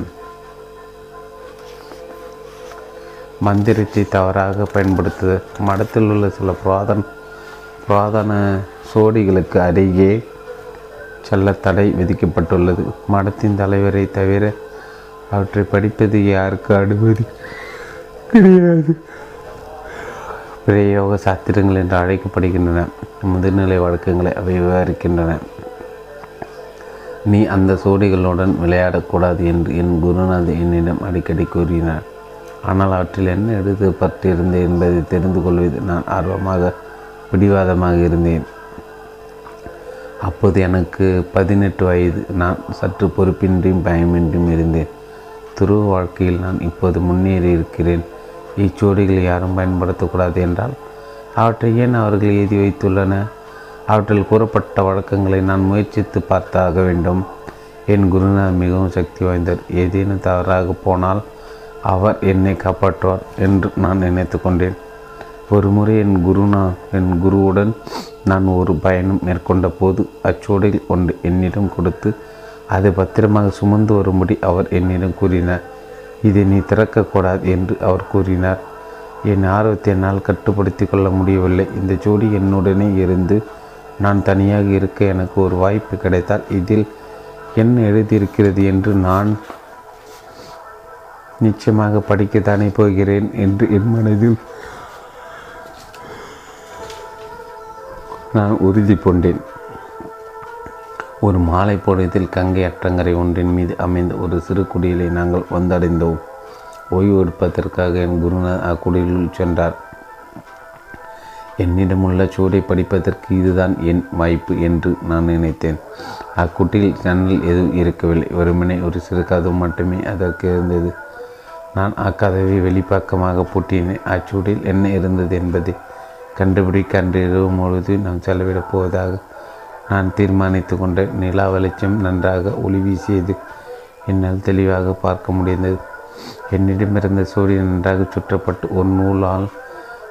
மந்திரத்தை தவறாக பயன்படுத்துதல். மடத்தில் உள்ள சில புராதன புராதன சோடிகளுக்கு அருகே செல்ல தடை விதிக்கப்பட்டுள்ளது. மடத்தின் தலைவரை தவிர அவற்றை படிப்பது யாருக்கு அனுமதி கிடையாது. பிரயோக சாத்திரங்கள் என்று அழைக்கப்படுகின்றன முதுநிலை வழக்கங்களை அவை விவரிக்கின்றன. நீ அந்த சோடிகளுடன் விளையாடக்கூடாது என்று என் குருநாத் என்னிடம் அடிக்கடி கூறினார். ஆனால் அவற்றில் என்ன எழுதப்பட்டிருந்தது என்பதை தெரிந்து கொள்வது நான் ஆர்வமாக பிடிவாதமாக இருந்தேன். அப்போது எனக்கு பதினெட்டு வயது. நான் சற்று பொறுப்பின்றியும் பயமின்றியும் இருந்தேன். துருவ வாழ்க்கையில் நான் இப்போது முன்னேறி இருக்கிறேன். இச்சோடிகள் யாரும் பயன்படுத்தக்கூடாது என்றால் அவற்றை ஏன் அவர்கள் எழுதி வைத்துள்ளன? அவற்றில் கூறப்பட்ட வழக்கங்களை நான் முயற்சித்து பார்த்தாக வேண்டும். என் குருநாத் மிகவும் சக்தி வாய்ந்தார். ஏதேனும் தவறாக போனால் அவர் என்னை காப்பாற்றுவார் என்று நான் நினைத்து கொண்டேன். ஒரு முறை என் குருநா என் குருவுடன் நான் ஒரு பயணம் மேற்கொண்ட போது அச்சோடில் ஒன்று என்னிடம் கொடுத்து அதை பத்திரமாக சுமந்து வரும்படி அவர் என்னிடம் கூறினார். இதை நீ திறக்கக்கூடாது என்று அவர் கூறினார். என் ஆர்வத்தை என்னால் கட்டுப்படுத்தி கொள்ள முடியவில்லை. இந்த ஜோடி என்னுடனே இருந்து நான் தனியாக இருக்க எனக்கு ஒரு வாய்ப்பு கிடைத்தால் இதில் என்ன எழுதியிருக்கிறது என்று நான் நிச்சயமாக படிக்கத்தானே போகிறேன் என்று என் மனதில் நான் உறுதி கொண்டேன். ஒரு மாலை பொழுதில் கங்கை அற்றங்கரை ஒன்றின் மீது அமைந்த ஒரு சிறு குடியிலே நாங்கள் வந்தடைந்தோம். ஓய்வு எடுப்பதற்காக என் குருநாத் அக்குடியில் சென்றார். என்னிடமுள்ள சோடை படிப்பதற்கு இதுதான் என் வாய்ப்பு என்று நான் நினைத்தேன். அக்குட்டியில் ஜன்னல் எதுவும் இருக்கவில்லை. வெறுமனே ஒரு சிறு கதவு மட்டுமே அதற்கு இருந்தது. நான் அக்கதவை வெளிப்பக்கமாக பூட்டினேன். அச்சூடில் என்ன இருந்தது என்பதை கண்டுபிடிக்க அன்று இரவு முழுது நான் செலவிடப் போவதாக நான் தீர்மானித்து கொண்ட நிலா வெளிச்சம் நன்றாக ஒளி வீசியது. என்னால் தெளிவாக பார்க்க முடிந்தது. என்னிடமிருந்த சூரியன் நன்றாக சுற்றப்பட்டு ஒரு நூலால்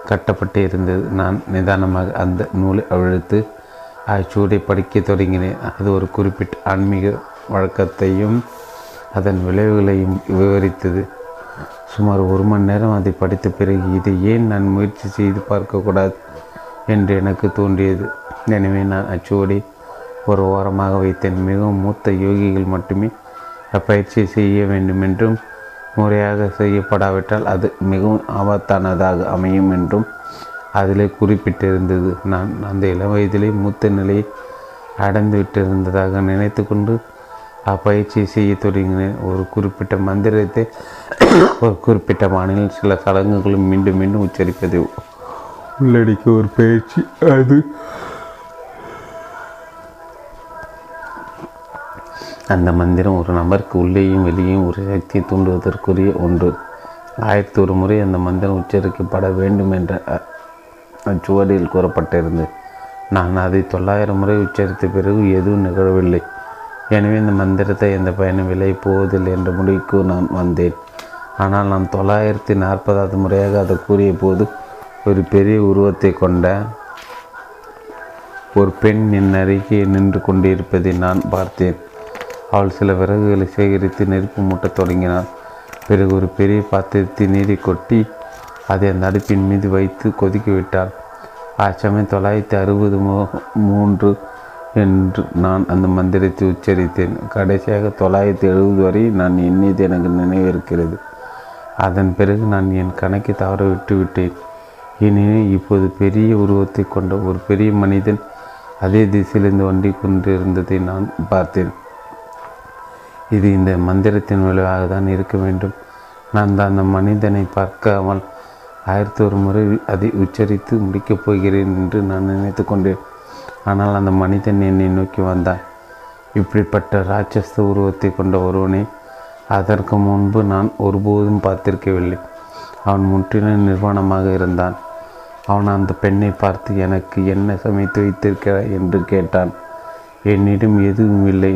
கட்டப்பட்டு இருந்தது. நான் நிதானமாக அந்த நூலை அவிழ்த்து அச்சூடை படிக்க தொடங்கினேன். அது ஒரு குறிப்பிட்ட ஆன்மீக வழக்கத்தையும் அதன் விளைவுகளையும் விவரித்தது. சுமார் ஒரு மணி நேரம் அதை படித்த பிறகு இதை ஏன் நான் முயற்சி செய்து பார்க்கக்கூடாது என்று எனக்கு தோன்றியது. எனவே நான் அச்சுவடி ஒரு வாரமாக வைத்தேன். மிகவும் மூத்த யோகிகள் மட்டுமே அப்பயிற்சியை செய்ய வேண்டுமென்றும் முறையாக செய்யப்படாவிட்டால் அது மிகவும் ஆபத்தானதாக அமையும் என்றும் அதிலே குறிப்பிட்டிருந்தது. நான் அந்த இளம் வயதிலே மூத்த நிலையை அடைந்து விட்டிருந்ததாக நினைத்து கொண்டு அப்பயிற்சியை செய்ய தொடங்கினேன். ஒரு குறிப்பிட்ட மந்திரத்தை ஒரு குறிப்பிட்ட மாநிலம் சில சடங்குகளும் மீண்டும் மீண்டும் உச்சரிப்பதை உள்ளடக்கி ஒரு பயிற்சி. அது அந்த மந்திரம் ஒரு நபருக்கு உள்ளேயும் வெளியேயும் ஒரு சக்தியை தூண்டுவதற்குரிய ஒன்று. ஆயிரத்தி ஒரு முறை அந்த மந்திரம் உச்சரிக்கப்பட வேண்டும் என்ற அச்சுவடியில் கூறப்பட்டிருந்தது. நான் அதை தொள்ளாயிரம் முறை உச்சரித்த பிறகு எதுவும் நிகழவில்லை. எனவே இந்த மந்திரத்தை எந்த பயனும் விலை போவதில்லை என்ற முடிவுக்கு நான் வந்தேன். ஆனால் நான் தொள்ளாயிரத்தி நாற்பதாவது முறையாக அதை கூறிய போது ஒரு பெரிய உருவத்தை கொண்ட ஒரு பெண் என் அருகே நின்று கொண்டிருப்பதை நான் பார்த்தேன். அவள் சில விறகுகளை சேகரித்து நெருப்பு மூட்டத் தொடங்கினாள். பிறகு ஒரு பெரிய பாத்திரத்தை நீரை கொட்டி அதை அந்த அடுப்பின் மீது வைத்து கொதிக்கிவிட்டாள். ஆச்சமயம் தொள்ளாயிரத்தி அறுபது மூன்று என்று நான் அந்த மந்திரத்தை உச்சரித்தேன். கடைசியாக தொள்ளாயிரத்தி எழுபது வரை நான் எண்ணியது எனக்கு நினைவிருக்கிறது. அதன் பிறகு நான் என் கணக்கை தவற விட்டு விட்டேன். ஏனெனில் இப்போது பெரிய உருவத்தை கொண்ட ஒரு பெரிய மனிதன் அதே திசையிலிருந்து வண்டி கொண்டிருந்ததை நான் பார்த்தேன். இது இந்த மந்திரத்தின் விளைவாக தான் இருக்க வேண்டும். நான் அந்த மனிதனை பார்க்காமல் ஆயிரத்தி ஒரு முறை அதை உச்சரித்து முடிக்கப் போகிறேன் என்று நான் நினைத்து கொண்டேன். ஆனால் அந்த மனிதன் என்னை நோக்கி வந்தான். இப்படிப்பட்ட ராட்சச உருவத்தை கொண்ட ஒருவனை அதற்கு முன்பு நான் ஒருபோதும் பார்த்திருக்கவில்லை. அவன் முற்றிலும் நிர்வாணமாக இருந்தான். அவன் அந்த பெண்ணை பார்த்து, எனக்கு என்ன சமைத்து வைத்திருக்கிறாய் என்று கேட்டான். என்னிடம் எதுவும் இல்லை,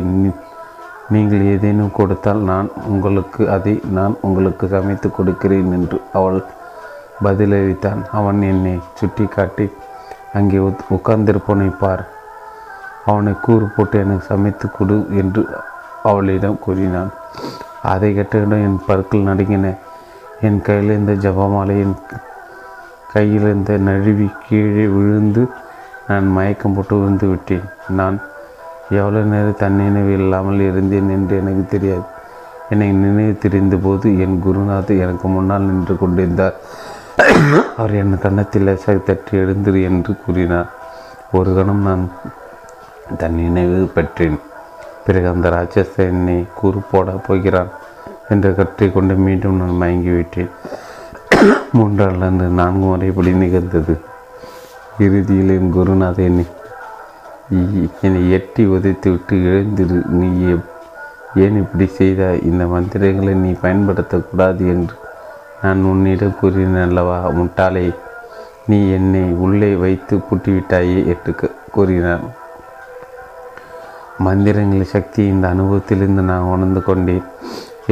நீங்கள் ஏதேனும் கொடுத்தால் நான் உங்களுக்கு அதை நான் உங்களுக்கு சமைத்து கொடுக்கிறேன் என்று அவள் பதிலளித்தான். அவன் என்னை சுட்டி காட்டி, அங்கே உட்கார்ந்திருப்பவனை பார், அவனை கூறு போட்டு எனக்கு சமைத்து கொடு என்று அவளிடம் கூறினான். அதை கேட்டவுடன் என் பற்கள் நடுங்கின. என் கையிலிருந்த ஜபமாலை என் கையிலிருந்த நழுவி கீழே விழுந்து நான் மயக்கம் போட்டு விழுந்து விட்டேன். நான் எவ்வளோ நேரம் தன்னினைவு இல்லாமல் இருந்தேன் என்று எனக்கு தெரியாது. என்னை நினைவு தெரிந்த போது என் குருநாத் எனக்கு முன்னால் நின்று கொண்டிருந்தார். அவர் என்னை கன்னத்தில் லேசாக தட்டி எழுந்திரு என்று கூறினார். ஒரு கணம் நான் தன் நினைவு பெற்றேன். பிறகு அந்த ராட்சச என்னை கூறு போட போகிறான் என்று கற்றிக்கொண்டு மீண்டும் நான் மயங்கிவிட்டேன். மூன்றாண்டு நான்கு முறைப்படி நிகழ்ந்தது. இறுதியில் என் குருநாத் என்னை என்னை எட்டி உதைத்துவிட்டு, எழுந்திரு, நீ ஏன் இப்படி செய்தாய்? இந்த மந்திரங்களை நீ பயன்படுத்தக்கூடாது என்று நான் உன்னிடம் கூறினேன் அல்லவா முட்டாளே, நீ என்னை உள்ளே வைத்து பூட்டிவிட்டாயே என்று கூறினான். மந்திரங்களின் சக்தி இந்த அனுபவத்திலிருந்து நான் உணர்ந்து கொண்டேன்.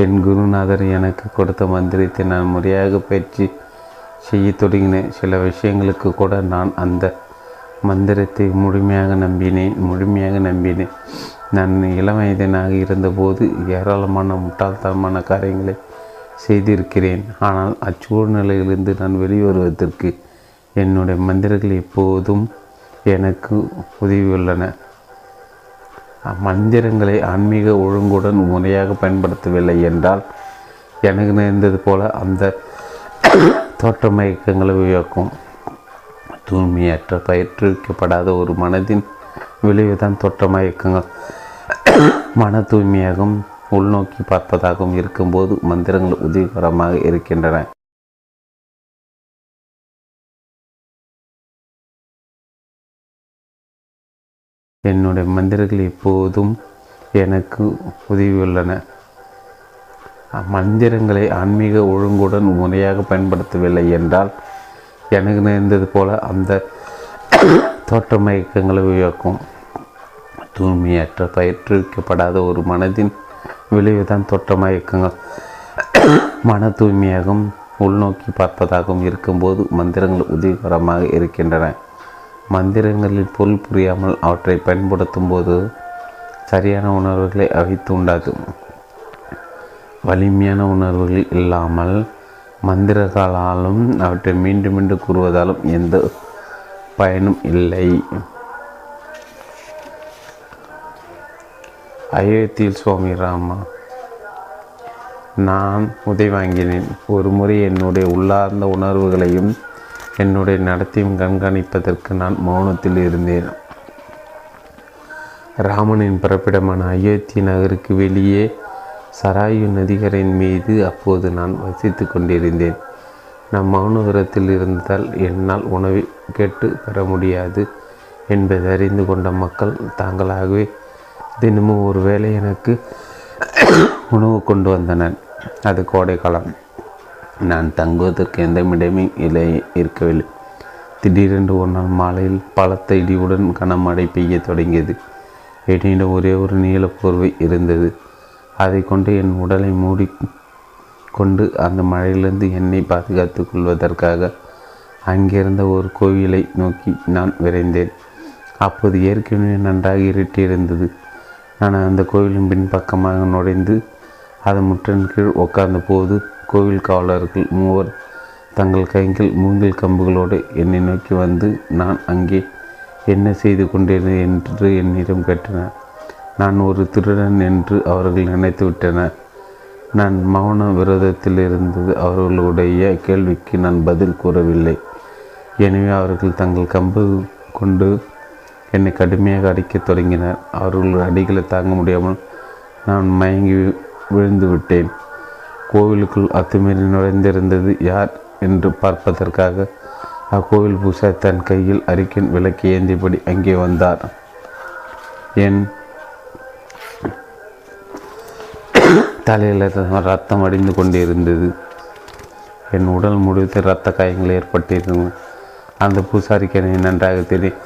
என் குருநாதர் எனக்கு கொடுத்த மந்திரத்தை நான் முறையாக பயிற்சி செய்ய தொடங்கினேன். சில விஷயங்களுக்கு கூட நான் அந்த மந்திரத்தை முழுமையாக நம்பினேன் முழுமையாக நம்பினேன் நான் இளம் வயதனாக இருந்தபோது ஏராளமான முட்டாள்தனமான காரியங்களை செய்திருக்கிறேன். ஆனால் அச்சூழ்நிலையிலிருந்து நான் வெளிவருவதற்கு என்னுடைய மந்திரங்கள் எப்போதும் எனக்கு உதவியுள்ளன. மந்திரங்களை ஆன்மீக ஒழுங்குடன் முறையாக பயன்படுத்தவில்லை என்றால் எனக்கு நேர்ந்தது போல அந்த தோற்ற மயக்கங்களை உருவாக்கும். தூய்மையற்ற பயிற்றுவிக்கப்படாத ஒரு மனதின் விளைவுதான் தோற்ற மயக்கங்கள். மன தூய்மையாகவும் உள்நோக்கி பார்ப்பதாகவும் இருக்கும்போது மந்திரங்கள் உதவிகரமாக இருக்கின்றன. என்னுடைய மந்திரங்கள் எப்போதும் எனக்கு உதவியுள்ளன. மந்திரங்களை ஆன்மீக ஒழுங்குடன் முறையாக பயன்படுத்தவில்லை என்றால் எனக்கு நேர்ந்தது போல அந்த தோற்ற மயக்கங்களை உருவாக்கும். தூய்மையற்ற பயிற்றுவிக்கப்படாத ஒரு மனதின் விளைவுதான் தோற்ற மயக்கங்கள். மன தூய்மையாகவும் உள்நோக்கி பார்ப்பதாகவும் இருக்கும்போது மந்திரங்கள் உதவிகரமாக இருக்கின்றன. மந்திரங்களில் பொருள் புரியாமல் அவற்றை பயன்படுத்தும் போது சரியான உணர்வுகளை அவை தூண்டாது. வலிமையான உணர்வுகள் இல்லாமல் மந்திரங்களாலும் அவற்றை மீண்டும் மீண்டும் கூறுவதாலும் எந்த பயனும் இல்லை. அயோத்தியில் சுவாமி ராமா, நான் உதவி வாங்கினேன். ஒரு முறை என்னுடைய உள்ளார்ந்த உணர்வுகளையும் என்னுடைய நடத்தையும் கண்காணிப்பதற்கு நான் மௌனத்தில் இருந்தேன். ராமனின் பிறப்பிடமான அயோத்தி நகருக்கு வெளியே சராயு நதிகரின் மீது அப்போது நான் வசித்து கொண்டிருந்தேன். நான் மௌன விரதத்தில் இருந்தால் என்னால் உணவை கேட்டு பெற முடியாது என்பதை அறிந்து கொண்ட மக்கள் தாங்களாகவே தினமும் ஒரு வேளை எனக்கு உணவு கொண்டு வந்தனர். அது கோடைக்காலம். நான் தங்குவதற்கு எந்த இடமும் இல்லை இருக்கவில்லை. திடீரென்று ஒரு நாள் மாலையில் பலத்த இடியுடன் கனமழை பெய்ய தொடங்கியது. இடியிடம் ஒரே ஒரு நீலப்போர்வை இருந்தது. அதை கொண்டு என் உடலை மூடி கொண்டு அந்த மழையிலிருந்து என்னை பாதுகாத்து கொள்வதற்காக அங்கிருந்த ஒரு கோவிலை நோக்கி நான் விரைந்தேன். அப்போது ஏற்கனவே நன்றாக இருட்டியிருந்தது. நான் அந்த கோவிலின் பின்பக்கமாக நுழைந்து அது முற்றின் கீழ் உட்கார்ந்த போது கோவில் காவலர்கள் மூவர் தங்கள் கைகள் மூங்கில் கம்புகளோடு என்னை நோக்கி வந்து நான் அங்கே என்ன செய்து கொண்டிருந்தேன் என்று என்னிடம் கேட்டனர். நான் ஒரு திருடன் என்று அவர்கள் நினைத்து விட்டனர். நான் மௌன விரதத்தில் இருந்தது அவர்களுடைய கேள்விக்கு நான் பதில் கூறவில்லை. எனவே அவர்கள் தங்கள் கம்பு கொண்டு என்னை கடுமையாக அடிக்கத் தொடங்கினர். அவர்கள் அடிகளை தாங்க முடியாமல் நான் மயங்கி விழுந்து விட்டேன். கோவிலுக்குள் அத்துமீறி நுழைந்திருந்தது யார் என்று பார்ப்பதற்காக அக்கோவில் பூசாரி தன் கையில் அரிக்கன் விளக்கு ஏந்தியபடி அங்கே வந்தார். என் தலையில் ரத்தம் அடிந்து கொண்டிருந்தது. என் உடல் முழுவதும் இரத்த காயங்கள் ஏற்பட்டிருந்தன. அந்த பூசாரிக்கு என்னை நன்றாக தெரியும்.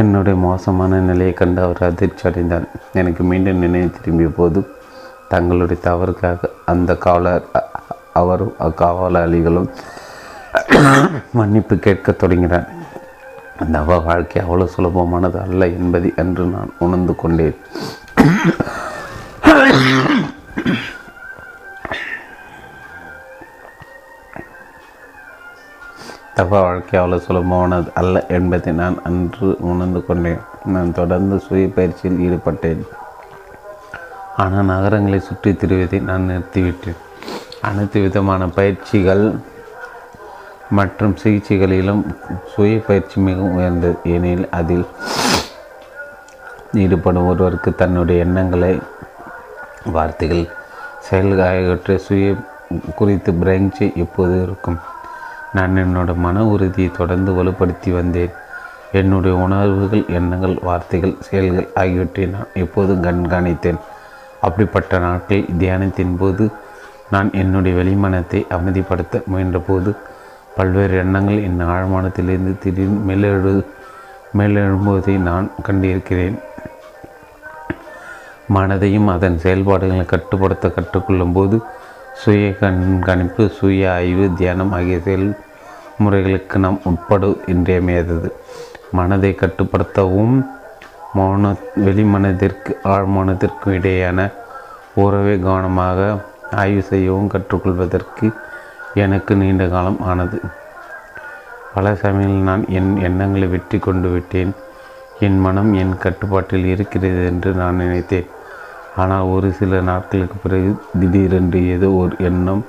என்னுடைய மோசமான நிலையை கண்டு அவர் அதிர்ச்சி அடைந்தார். எனக்கு மீண்டும் நினைவு திரும்பிய போது தங்களுடைய தவறுக்காக அந்த காவலர் அவரும் அக்காவலாளிகளும் மன்னிப்பு கேட்க தொடங்கினார். நவ வாழ்க்கை அவ்வளோ சுலபமானது அல்ல என்பதை அன்று நான் உணர்ந்து கொண்டேன். தவ வாழ்க்கை அவ்வளோ சுலபமானது அல்ல என்பதை நான் அன்று உணர்ந்து கொண்டேன். நான் தொடர்ந்து சுய பயிற்சியில் ஈடுபட்டேன். ஆனால் நகரங்களை சுற்றி திரிவதை நான் நிறுத்திவிட்டேன். அனைத்து விதமான பயிற்சிகள் மற்றும் சிகிச்சைகளிலும் சுய பயிற்சி மிகவும் உயர்ந்தது. ஏனெனில் அதில் ஈடுபடும் ஒருவருக்கு தன்னுடைய எண்ணங்களை, வார்த்தைகள், செயல்கள் ஆகியவற்றை சுய குறித்து பிரஞ்சு எப்போது இருக்கும். நான் என்னோட மன உறுதியை தொடர்ந்து வலுப்படுத்தி வந்தேன். என்னுடைய உணர்வுகள், எண்ணங்கள், வார்த்தைகள், செயல்கள் ஆகியவற்றை நான் எப்போதும் கண்காணித்தேன். அப்படிப்பட்ட நாட்களில் தியானத்தின் போது நான் என்னுடைய வெளிமனத்தை அமைதிப்படுத்த முயன்றபோது பல்வேறு எண்ணங்கள் என் ஆழ்மானத்திலிருந்து திடீர் மேலெழு மேலெழும்புவதை நான் கண்டிருக்கிறேன். மனதையும் அதன் செயல்பாடுகளை கட்டுப்படுத்த கற்றுக்கொள்ளும் போது சுய கண்காணிப்பு, சுய ஆய்வு, தியானம் ஆகிய செயல்முறைகளுக்கு நாம் உட்படு இன்றியமையாதது. மனதை கட்டுப்படுத்தவும் மௌன வெளிமனத்திற்கு ஆழ்மானத்திற்கும் இடையேயான உறவை கவனமாக ஆய்வு செய்யவும் கற்றுக்கொள்வதற்கு எனக்கு நீண்ட காலம் ஆனது. பல சமயங்களில் நான் என் எண்ணங்களை வெற்றி கொண்டு விட்டேன். என் மனம் என் கட்டுப்பாட்டில் இருக்கிறது என்று நான் நினைத்தேன். ஆனால் ஒரு சில நாட்களுக்கு பிறகு திடீரென்று ஏதோ ஒரு எண்ணம்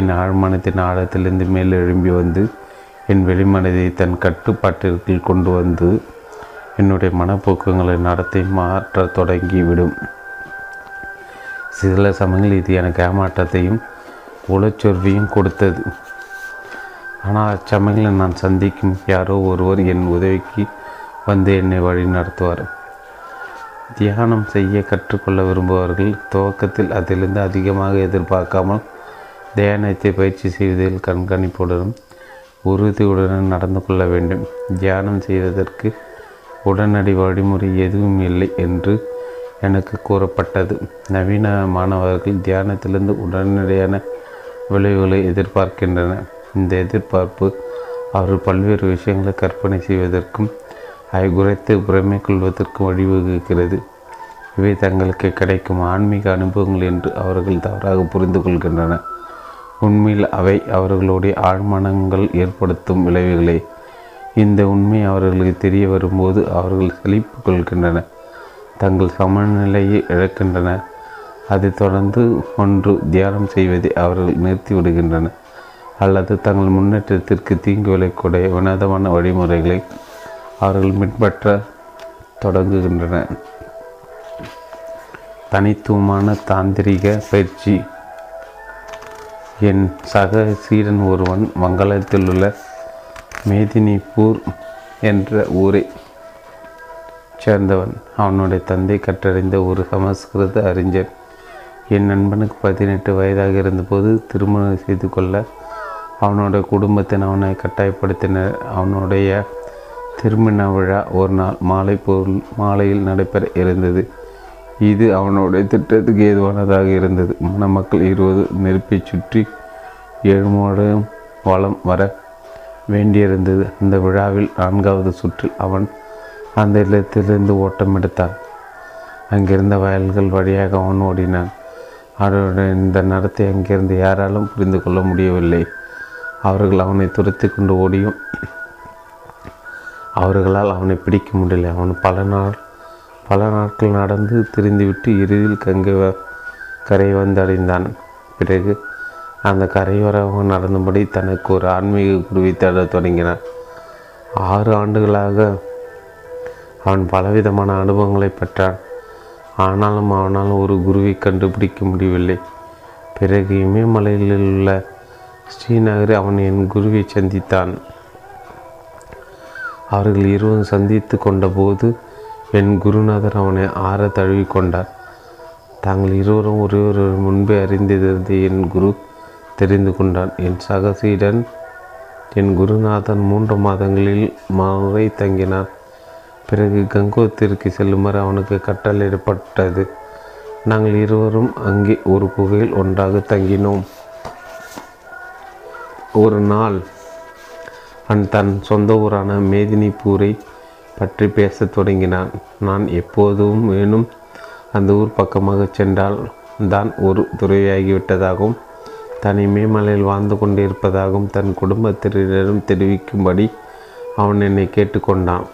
என் ஆழ்மனத்தின் ஆழத்திலிருந்து மேல் எழும்பி வந்து என் வெளிமனதை தன் கட்டுப்பாட்டிற்குள் கொண்டு வந்து என்னுடைய மனப்போக்கங்களை நடத்தை மாற்றத் தொடங்கிவிடும். சில சமயங்கள் இது எனக்கு ஏமாற்றத்தையும் உளச்சொர்வையும் கொடுத்தது. ஆனால் அச்சமயங்களில் நான் சந்திக்கும் யாரோ ஒருவர் என் உதவிக்கு வந்து என்னை வழி நடத்துவார். தியானம் செய்ய கற்றுக்கொள்ள விரும்புபவர்கள் துவக்கத்தில் அதிலிருந்து அதிகமாக எதிர்பார்க்காமல் தியானத்தை பயிற்சி செய்வதில் கண்காணிப்புடனும் உறுதியுடனும் நடந்து கொள்ள வேண்டும். தியானம் செய்வதற்கு உடனடி வழிமுறை எதுவும் இல்லை என்று எனக்கு கூறப்பட்டது. நவீன மாணவர்கள் தியானத்திலிருந்து உடனடியான விளைவுகளை எதிர்பார்க்கின்றன. இந்த எதிர்பார்ப்பு அவர்கள் பல்வேறு விஷயங்களை கற்பனை செய்வதற்கும் அதை குறித்து பிரமை கொள்வதற்கும் வழிவகுக்கிறது. இவை தங்களுக்கு கிடைக்கும் ஆன்மீக அனுபவங்கள் என்று அவர்கள் தவறாக புரிந்து கொள்கின்றனர். உண்மையில் அவை அவர்களுடைய ஆழ்மனங்கள் ஏற்படுத்தும் விளைவுகளே. இந்த உண்மை அவர்களுக்கு தெரிய வரும்போது அவர்கள் செழிப்பு கொள்கின்றனர், தங்கள் சமநிலையை இழக்கின்றனர். அதை தொடர்ந்து ஒன்று தியானம் செய்வதை அவர்கள் நிறுத்திவிடுகின்றனர் அல்லது தங்கள் முன்னேற்றத்திற்கு தீங்கு விளைக்கூடிய வினோதமான வழிமுறைகளை அவர்கள் பின்பற்ற தொடங்குகின்றனர். தனித்துவமான தாந்திரிக பயிற்சி. என் சக சீடன் ஒருவன் வங்காளத்திலுள்ள மேதினிபூர் என்ற ஊரை சேர்ந்தவன். அவனுடைய தந்தை கற்றறிந்த ஒரு சமஸ்கிருத அறிஞர். என் நண்பனுக்கு பதினெட்டு வயதாக இருந்தபோது திருமணம் செய்து கொள்ள அவனுடைய குடும்பத்தின் அவனை கட்டாயப்படுத்தினர். அவனுடைய திருமண விழா ஒரு நாள் மாலை பொருள் மாலையில் நடைபெற இருந்தது. இது அவனுடைய திட்டத்துக்கு ஏதுவானதாக இருந்தது. மணமக்கள் இருபது நெருப்பை சுற்றி எழுமோடு வளம் வர வேண்டியிருந்தது. அந்த விழாவில் நான்காவது சுற்றில் அவன் அந்த இடத்திலிருந்து ஓட்டம் எடுத்தான். அங்கிருந்த வயல்கள் வழியாக அவன் ஓடினான். அவருடைய இந்த நடத்தை அங்கிருந்து யாராலும் புரிந்து கொள்ள முடியவில்லை. அவர்கள் அவனை துரத்தி கொண்டு ஓடியும் அவர்களால் அவனை பிடிக்க முடியலை. அவன் பல நாள் பல நாட்கள் நடந்து திரிந்துவிட்டு இறுதியில் கங்கை கரை வந்தடைந்தான். பிறகு அந்த கரையோரமாக நடந்தபடி தனக்கு ஒரு ஆன்மீக குருவை தேட தொடங்கினான். ஆறு ஆண்டுகளாக அவன் பலவிதமான அனுபவங்களை பெற்றான். ஆனாலும் அவனால் ஒரு குருவை கண்டுபிடிக்க முடியவில்லை. பிறகு இமயமலையில் உள்ள ஸ்ரீநகர் அவன் என் குருவை சந்தித்தான். அவர்கள் இருவரும் சந்தித்து கொண்டபோது என் குருநாதர் அவனை ஆற தழுவி கொண்டார். தாங்கள் இருவரும் ஒருவர் முன்பே அறிந்திருந்த என் குரு தெரிந்து கொண்டான். என் சகசீடன் என் குருநாதன் மூன்று மாதங்களில் மாவை தங்கினான். பிறகு கங்கோத்திற்கு செல்லுமாறு அவனுக்கு கட்டளையிடப்பட்டது. நாங்கள் இருவரும் அங்கே ஒரு குகையில் ஒன்றாக தங்கினோம். ஒரு நாள் அவன் தன் சொந்த ஊரான மேதினிபூரை பற்றி பேசத் தொடங்கினான். நான் எப்போதும் வேணும் அந்த ஊர் பக்கமாக சென்றால் தான் ஒரு துறையாகிவிட்டதாகவும் தன் இமயமலையில் வாழ்ந்து கொண்டிருப்பதாகவும் தன் குடும்பத்தினரிடம் தெரிவிக்கும்படி அவன் என்னை கேட்டுக்கொண்டான்.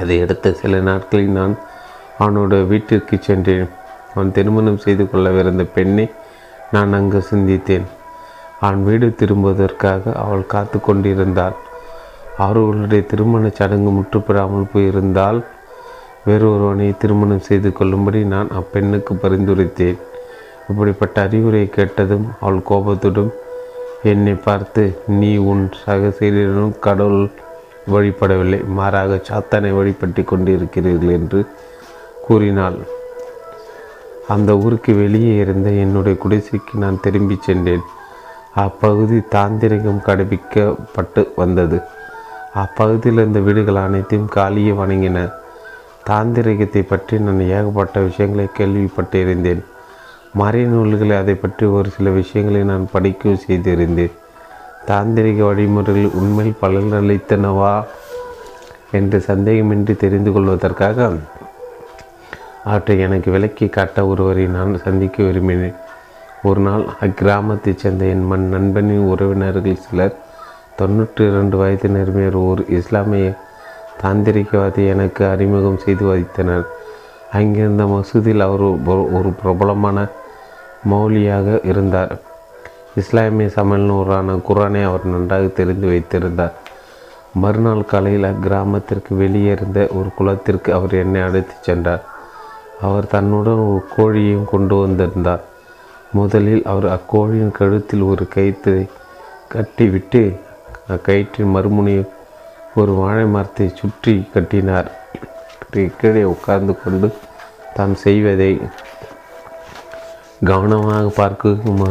அதை அடுத்த சில நாட்களில் நான் அவனோட வீட்டிற்கு சென்றேன். அவன் திருமணம் செய்து கொள்ளவிருந்த பெண்ணை நான் அங்கு சந்தித்தேன். அவன் வீடு திரும்புவதற்காக அவள் காத்து கொண்டிருந்தாள். அவர்களுடைய திருமண சடங்கு முற்றுப்பெறாமல் போயிருந்தால் வேறு ஒருவனை திருமணம் செய்து கொள்ளும்படி நான் அப்பெண்ணுக்கு பரிந்துரைத்தேன். இப்படிப்பட்ட அறிவுரை கேட்டதும் அவள் கோபத்துடன் என்னை பார்த்து, நீ உன் சகசீடனும் கடவுள் வழிபடவில்லை, மாறாக சாத்தானை வழிபட்டு கொண்டிருக்கிறீர்கள் என்று கூறினாள். அந்த ஊருக்கு வெளியே இருந்த என்னுடைய குடிசைக்கு நான் திரும்பி சென்றேன். அப்பகுதி தாந்திரிகம் கடைபிடிக்கப்பட்டு வந்தது. அப்பகுதியில் இருந்த வீடுகள் அனைத்தையும் காலியை வணங்கின. தாந்திரிகத்தை பற்றி நான் ஏகப்பட்ட விஷயங்களை கேள்விப்பட்டிருந்தேன். மறைய நூல்களை அதை பற்றி ஒரு சில விஷயங்களை நான் படிக்க செய்திருந்தேன். தாந்திரிக வழிமுறைகள் உண்மையில் பலனளித்தனவா என்று சந்தேகமின்றி தெரிந்து கொள்வதற்காக அவற்றை எனக்கு விளக்கி காட்ட ஒருவரை நான் சந்திக்க விரும்பினேன். ஒரு நாள் அக்கிராமத்தைச் சேர்ந்த என் மண் நண்பனின் உறவினர்கள் சிலர் தொன்னூற்றி இரண்டு வயது நிரம்பியர் ஓர் இஸ்லாமிய தாந்திரிகவாதி எனக்கு அறிமுகம் செய்து வைத்தனர். அங்கிருந்த மசூதியில் அவர் ஒரு பிரபலமான மௌலியாக இருந்தார். இஸ்லாமிய சமயநூறான குரானை அவர் நன்றாக தெரிந்து வைத்திருந்தார். மறுநாள் காலையில் அக்கிராமத்திற்கு வெளியே இருந்த ஒரு குளத்திற்கு அவர் என்னை அழைத்து சென்றார். அவர் தன்னுடன் ஒரு கோழியையும் கொண்டு வந்திருந்தார். முதலில் அவர் அக்கோழியின் கழுத்தில் ஒரு கயிற்றை கட்டிவிட்டு அக்கயிற்றின் மறுமுனையில் ஒரு வாழை மரத்தை சுற்றி கட்டினார். கீழே உட்கார்ந்து கொண்டு தாம் செய்வதை கவனமாக பார்க்குமா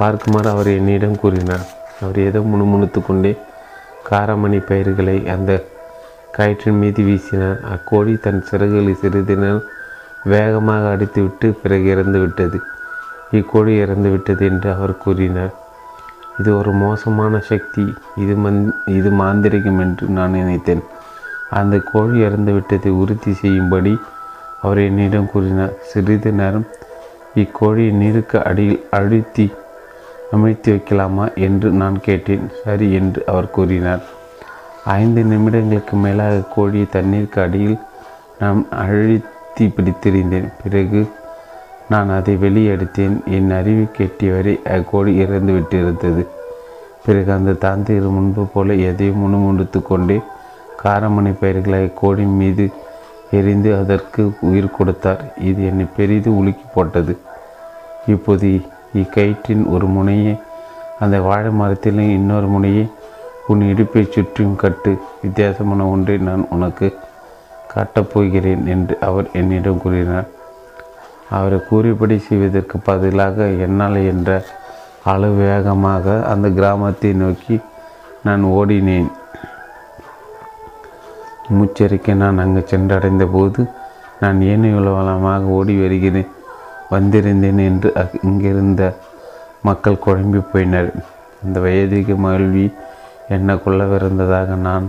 பார்க்குமாறு அவர் என்னிடம் கூறினார். அவர் ஏதோ முணுமுணுத்து கொண்டே காரமணி பயிர்களை அந்த கயிற்றின் மீது வீசினார். அக்கோழி தன் சிறகுகளை சிறிதினால் வேகமாக அடித்துவிட்டு பிறகு இறந்துவிட்டது. இக்கோழி இறந்துவிட்டது என்று அவர் கூறினார். இது ஒரு மோசமான சக்தி, இது மந் இது மாந்திரிகம் என்று நான் நினைத்தேன். அந்த கோழி இறந்துவிட்டதை உறுதி செய்யும்படி அவர் என்னிடம் கூறினார், சிறிது நேரம் இக்கோழியை நீருக்கு அடியில் அழுத்தி அமைத்து வைக்கலாமா என்று நான் கேட்டேன். சரி என்று அவர் கூறினார். ஐந்து நிமிடங்களுக்கு மேலாக கோழியை தண்ணீருக்கு அடியில் நான் அழுத்தி பிடித்திருந்தேன். பிறகு நான் அதை வெளியெடுத்தேன். என் அறிவு கேட்டியவரை அக்கோழி இறந்து விட்டிருந்தது. பிறகு அந்த தாந்திர முன்பு போல எதையும் முணுமுணுத்து கொண்டே காரமணி பயிர்களை கோழி மீது எரிந்து அதற்கு உயிர் கொடுத்தார். இது என்னை பெரிது உலுக்கி போட்டது. இப்போது இக்கயிற்றின் ஒரு முனையை அந்த வாழை மரத்திலே இன்னொரு முனையை உன் இடுப்பை சுற்றியும் கட்டு. வித்தியாசமான ஒன்றை நான் உனக்கு காட்டப்போகிறேன் என்று அவர் என்னிடம் கூறினார். அவரை கூறியபடி செய்வதற்கு பதிலாக என்னால் என்ற அளவு வேகமாக அந்த கிராமத்தை நோக்கி நான் ஓடினேன். மூச்சரிக்கை நான் அங்கு சென்றடைந்த போது நான் ஏன் இவ்வளவலமாக ஓடி வருகிறேன் வந்திருந்தேன் என்று அங்கிருந்த மக்கள் குழம்பி போயினர். அந்த வயதிக மகிழ்வி என்ன கொள்ளவிருந்ததாக நான்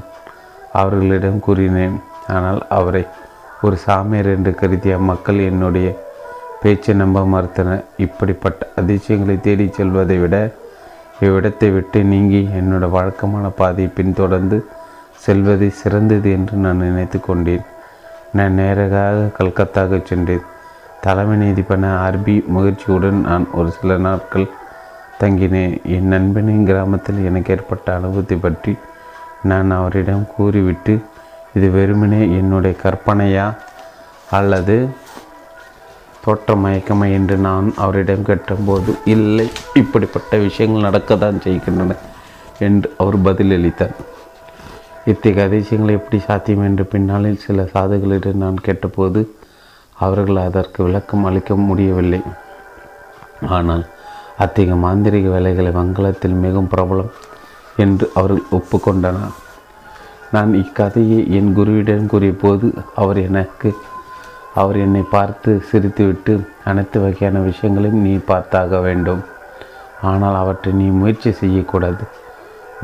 அவர்களிடம் கூறினேன். ஆனால் அவரை ஒரு சாமியார் என்று கருதிய மக்கள் என்னுடைய பேச்சை நம்ப மறுத்தனர். இப்படிப்பட்ட அதிசயங்களை தேடி செல்வதை விட இவ்விடத்தை விட்டு நீங்கி என்னோட வழக்கமான பாதையை பின்தொடர்ந்து செல்வது சிறந்தது என்று நான் நினைத்து கொண்டேன். நான் நேராக கல்கத்தாவுக்கு சென்றேன். தலைமை நீதிபதி ஆர்பி முயற்சியுடன் நான் ஒரு சில நாட்கள் தங்கினேன். என் நண்பனின் கிராமத்தில் எனக்கு ஏற்பட்ட அனுபவத்தை பற்றி நான் அவரிடம் கூறிவிட்டு, இது வெறுமனே என்னுடைய கற்பனையா அல்லது தோற்ற மயக்கமா என்று நான் அவரிடம் கேட்டபோது, இல்லை, இப்படிப்பட்ட விஷயங்கள் நடக்கத்தான் செய்கின்றன என்று அவர் பதிலளித்தார். இத்தகைய அதிசயங்கள் எப்படி சாத்தியம் என்று பின்னாளில் சில சாதுகளிடம் நான் கேட்டபோது அவர்கள் அதற்கு விளக்கம் அளிக்க முடியவில்லை. ஆனால் அத்தகைய மாந்திரிக வேலைகளை வங்காளத்தில் மிகவும் பிரபலம் என்று அவர்கள் ஒப்புக்கொண்டனர். நான் இக்கதையை என் குருவிடம் கூறிய போது அவர் எனக்கு அவர் என்னை பார்த்து சிரித்துவிட்டு, அனைத்து வகையான விஷயங்களையும் நீ பார்த்தாக வேண்டும், ஆனால் அவற்றை நீ முயற்சி செய்யக்கூடாது.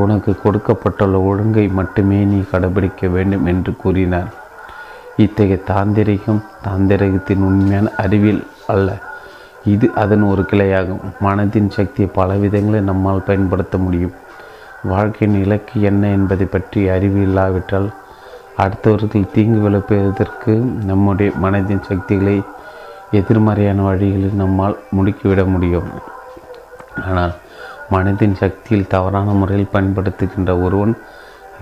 உனக்கு கொடுக்கப்பட்டுள்ள ஒழுங்கை மட்டுமே நீ கடைபிடிக்க வேண்டும் என்று கூறினார். இத்தகைய தாந்திரிகம் தாந்திரிகத்தின் உண்மையான அறிவியல் அல்ல, இது அதன் ஒரு கிளையாகும். மனதின் சக்தியை பல விதங்களை நம்மால் பயன்படுத்த முடியும். வாழ்க்கையின் இலக்கு என்ன என்பதை பற்றி அறிவு இல்லாவிட்டால் அடுத்தவர்கள் தீங்கு விளைப்பதற்கு நம்முடைய மனதின் சக்திகளை எதிர்மறையான வழிகளில் நம்மால் முடுக்கிவிட முடியும். ஆனால் மனதின் சக்தியில் தவறான முறையில் பயன்படுத்துகின்ற ஒருவன்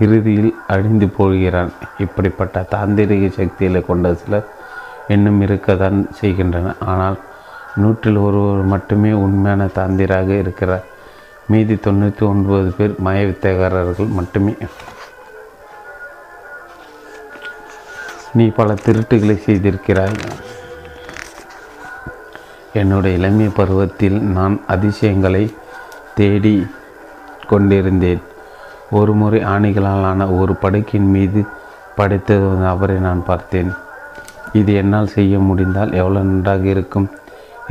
இறுதியில் அழிந்து போகிறான். இப்படிப்பட்ட தாந்திரிக சக்திகளை கொண்ட சிலர் இன்னும் இருக்கத்தான் செய்கின்றன. ஆனால் நூற்றில் ஒருவர் மட்டுமே உண்மையான தாந்திராக இருக்கிறார். மீதி தொண்ணூற்றி ஒன்பது பேர் மயவித்தகாரர்கள் மட்டுமே. நீ பல திருட்டுகளை செய்திருக்கிறாய். என்னுடைய இளமை பருவத்தில் நான் அதிசயங்களை தேடி கொண்டிருந்தேன். ஒரு முறை ஆணிகளாலான ஒரு படுக்கையின் மீது படைத்தது அவரை நான் பார்த்தேன். இது என்னால் செய்ய முடிந்தால் எவ்வளவு நன்றாக இருக்கும்.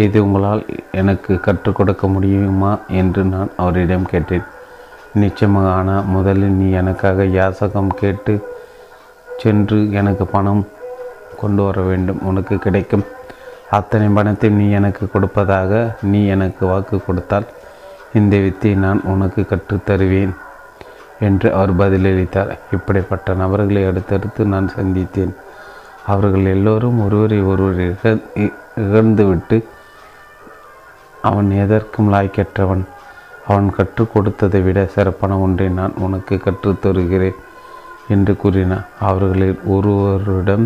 இது உங்களால் எனக்கு கற்றுக் கொடுக்க முடியுமா என்று நான் அவரிடம் கேட்டேன். நிச்சயமாக, ஆனால் முதலில் நீ எனக்காக யாசகம் கேட்டு சென்று எனக்கு பணம் கொண்டு வர வேண்டும். உனக்கு கிடைக்கும் அத்தனை பணத்தையும் நீ எனக்கு கொடுப்பதாக நீ எனக்கு வாக்கு கொடுத்தால் இந்த வித்தையை நான் உனக்கு கற்றுத்தருவேன் என்று அவர் பதிலளித்தார். இப்படிப்பட்ட நபர்களை அடுத்தடுத்து நான் சந்தித்தேன். அவர்கள் எல்லோரும் ஒருவரை ஒருவர் இகழ்ந்துவிட்டு, அவன் எதற்கும் லாய்க்கற்றவன், அவன் கற்றுக் கொடுத்ததை விட சிறப்பான ஒன்றை நான் உனக்கு கற்றுத்தருகிறேன் என்று கூறினார். அவர்களில் ஒருவரிடம்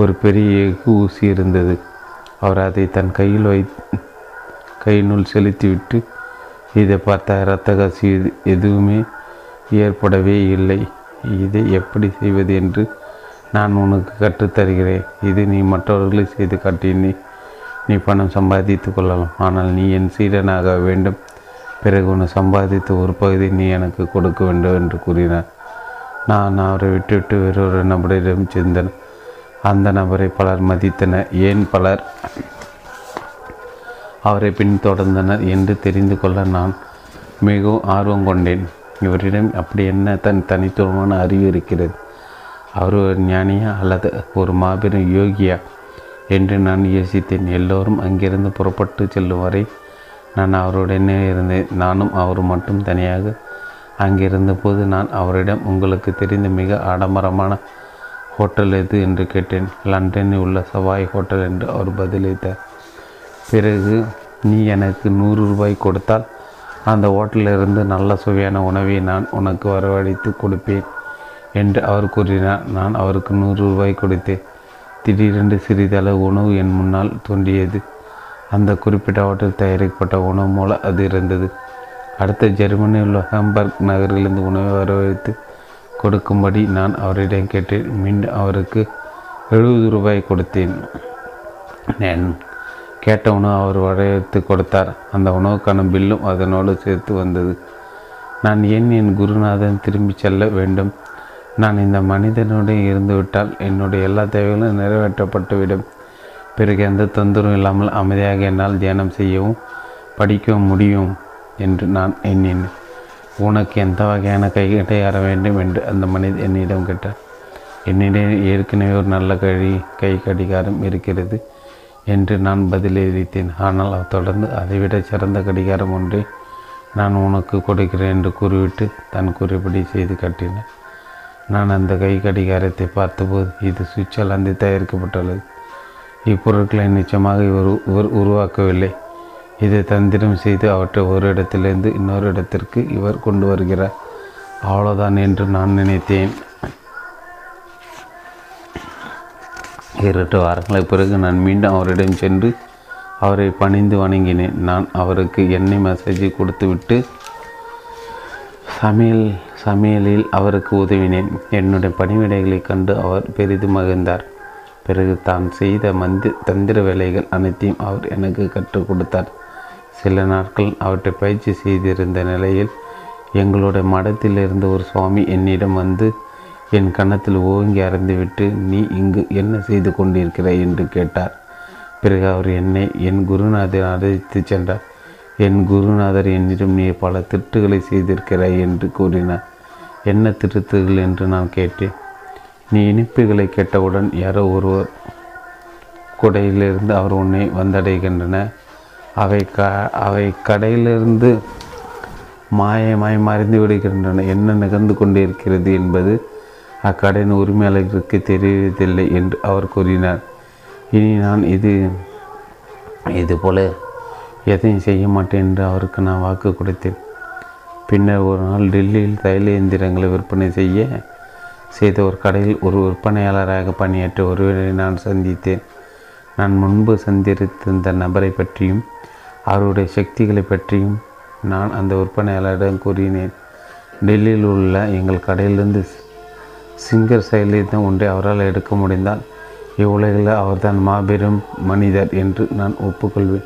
ஒரு பெரிய எஃகு ஊசி இருந்தது. அவர் அதை தன் கையில் வை கையினுள் செலுத்திவிட்டு, இதை பார்த்த இரத்த கசி எதுவுமே ஏற்படவே இல்லை. இதை எப்படி செய்வது என்று நான் உனக்கு கற்றுத்தருகிறேன். இது நீ மற்றவர்களை செய்து காட்டினே. நீ பணம் சம்பாதித்து கொள்ளலாம், ஆனால் நீ என் சீடனாக வேண்டும். பிறகு உன்னை சம்பாதித்து ஒரு பகுதி நீ எனக்கு கொடுக்க வேண்டும் என்று கூறினார். நான் அவரை விட்டுவிட்டு வேறொரு நபரிடம் சேர்ந்தேன். அந்த நபரை பலர் மதித்தனர். ஏன் பலர் அவரை பின்தொடர்ந்தனர் என்று தெரிந்து கொள்ள நான் மிகவும் ஆர்வம் கொண்டேன். இவரிடம் அப்படி என்ன தன் தனித்துவமான அறிவு இருக்கிறது? அவர் ஒரு ஞானியா அல்லது ஒரு மாபெரும் யோகியா என்று நான் யோசித்தேன். எல்லோரும் அங்கிருந்து புறப்பட்டு செல்லும் வரை நான் அவருடனே இருந்தேன். நானும் அவர் மட்டும் தனியாக அங்கிருந்த போது நான் அவரிடம், உங்களுக்கு தெரிந்த மிக ஆடம்பரமான ஹோட்டல் எது என்று கேட்டேன். லண்டனில் உள்ள சவாய் ஹோட்டல் என்று அவர் பதிலளித்தார். பிறகு, நீ எனக்கு நூறு ரூபாய் கொடுத்தால் அந்த ஹோட்டலிலிருந்து நல்ல சுவையான உணவை நான் உனக்கு வரவழைத்து கொடுப்பேன் என்று அவர் கூறினார். நான் அவருக்கு நூறு ரூபாய் கொடுத்தேன். திடீரென்று சிறிதளவு உணவு என் முன்னால் தோன்றியது. அந்த குறிப்பிட்ட ஹோட்டல் தயாரிக்கப்பட்ட உணவு மூல அது இருந்தது. அடுத்த ஜெர்மனியில் உள்ள ஹாம்பர்க் நகரிலிருந்து உணவை வரவழைத்து கொடுக்கும்படி நான் அவரிடம் கேட்டேன். மீண்டும் அவருக்கு எழுபது ரூபாய் கொடுத்தேன். நான் கேட்ட உணவு அவர் வரவழைத்து கொடுத்தார். அந்த உணவுக்கான பில்லும் அதனோடு சேர்த்து வந்தது. நான் ஏன் என் குருநாதன் திரும்பி செல்ல வேண்டும்? நான் இந்த மனிதனுடன் இருந்துவிட்டால் என்னுடைய எல்லா தேவைகளும் நிறைவேற்றப்பட்டுவிடும். பிறகு எந்த தொந்தரவும் இல்லாமல் அமைதியாக என்னால் தியானம் செய்யவும் படிக்கவும் முடியும் என்று நான் எண்ணினேன். உனக்கு எந்த வகையான கைகளை அற வேண்டும் என்று அந்த மனிதன் என்னிடம் கேட்டார். என்னிடம் ஏற்கனவே ஒரு நல்ல கை கை கடிகாரம் இருக்கிறது என்று நான் பதிலளித்தேன். ஆனால் அவர் தொடர்ந்து அதைவிட சிறந்த கடிகாரம் ஒன்றை நான் உனக்கு கொடுக்கிறேன் என்று கூறிவிட்டு தன் கூறியபடி செய்து காட்டினார். நான் அந்த கை கடிகாரத்தை பார்த்தபோது, இது சுவிட்சர்லாந்தில் தயாரிக்கப்பட்டுள்ளது. இப்பொருட்களை நிச்சயமாக இவர் உருவாக்கவில்லை. இதை தந்திரம் செய்து அவற்றை ஒரு இடத்திலிருந்து இன்னொரு இடத்திற்கு இவர் கொண்டு வருகிறார். அவ்வளோதான் என்று நான் நினைத்தேன். இரண்டு வாரங்களுக்கு பிறகு நான் மீண்டும் அவரிடம் சென்று அவரை பணிந்து வணங்கினேன். நான் அவருக்கு எண்ணெய் மசாஜை கொடுத்துவிட்டு சமையல் சமையலில் அவருக்கு உதவினேன். என்னுடைய பணிவிடைகளை கண்டு அவர் பெரிதும் மகிழ்ந்தார். பிறகு தான் செய்த மந்தி தந்திர வேலைகள் அனைத்தையும் அவர் எனக்கு கற்றுக் கொடுத்தார். சில நாட்கள் அவற்றை பயிற்சி செய்திருந்த நிலையில் எங்களுடைய மடத்திலிருந்து ஒரு சுவாமி என்னிடம் வந்து என் கன்னத்தில் ஓங்கி அறைந்துவிட்டு, நீ இங்கு என்ன செய்து கொண்டிருக்கிறாய் என்று கேட்டார். பிறகு அவர் என்னை என் குருநாதர் அழைத்து சென்றார். என் குருநாதர் என்னிடம், நீ பல திருட்டுகளை செய்திருக்கிறாய் என்று கூறினார். என்ன திருட்டுகள் என்று நான் கேட்டேன். நீ இனிப்புகளை கேட்டவுடன் யாரோ ஒருவர் கொடையிலிருந்து அவர் உன்னை வந்தடைகின்றன. அவை க அவை கடையிலிருந்து மாயமாய் மறைந்து விடுகின்றன. என்ன நிகழ்ந்து கொண்டிருக்கிறது என்பது அக்கடையின் உரிமையாளருக்கு தெரிவதில்லை என்று அவர் கூறினார். இனி நான் இது இது போல எதையும் செய்ய மாட்டேன் என்று அவருக்கு நான் வாக்கு கொடுத்தேன். பின்னர் ஒரு நாள் டெல்லியில் தைல இயந்திரங்களை விற்பனை செய்ய செய்த ஒரு கடையில் ஒரு விற்பனையாளராக பணியாற்றிய ஒருவரை நான் சந்தித்தேன். நான் முன்பு சந்தித்திருந்த நபரை பற்றியும் அவருடைய சக்திகளை பற்றியும் நான் அந்த விற்பனையாளரிடம் கூறினேன். டெல்லியில் உள்ள எங்கள் கடையிலிருந்து சிங்கர் செயலிடம் ஒன்றை அவரால் எடுக்க முடிந்தால் இவ்வுலகில் அவர்தான் மாபெரும் மனிதர் என்று நான் ஒப்புக்கொள்வேன்.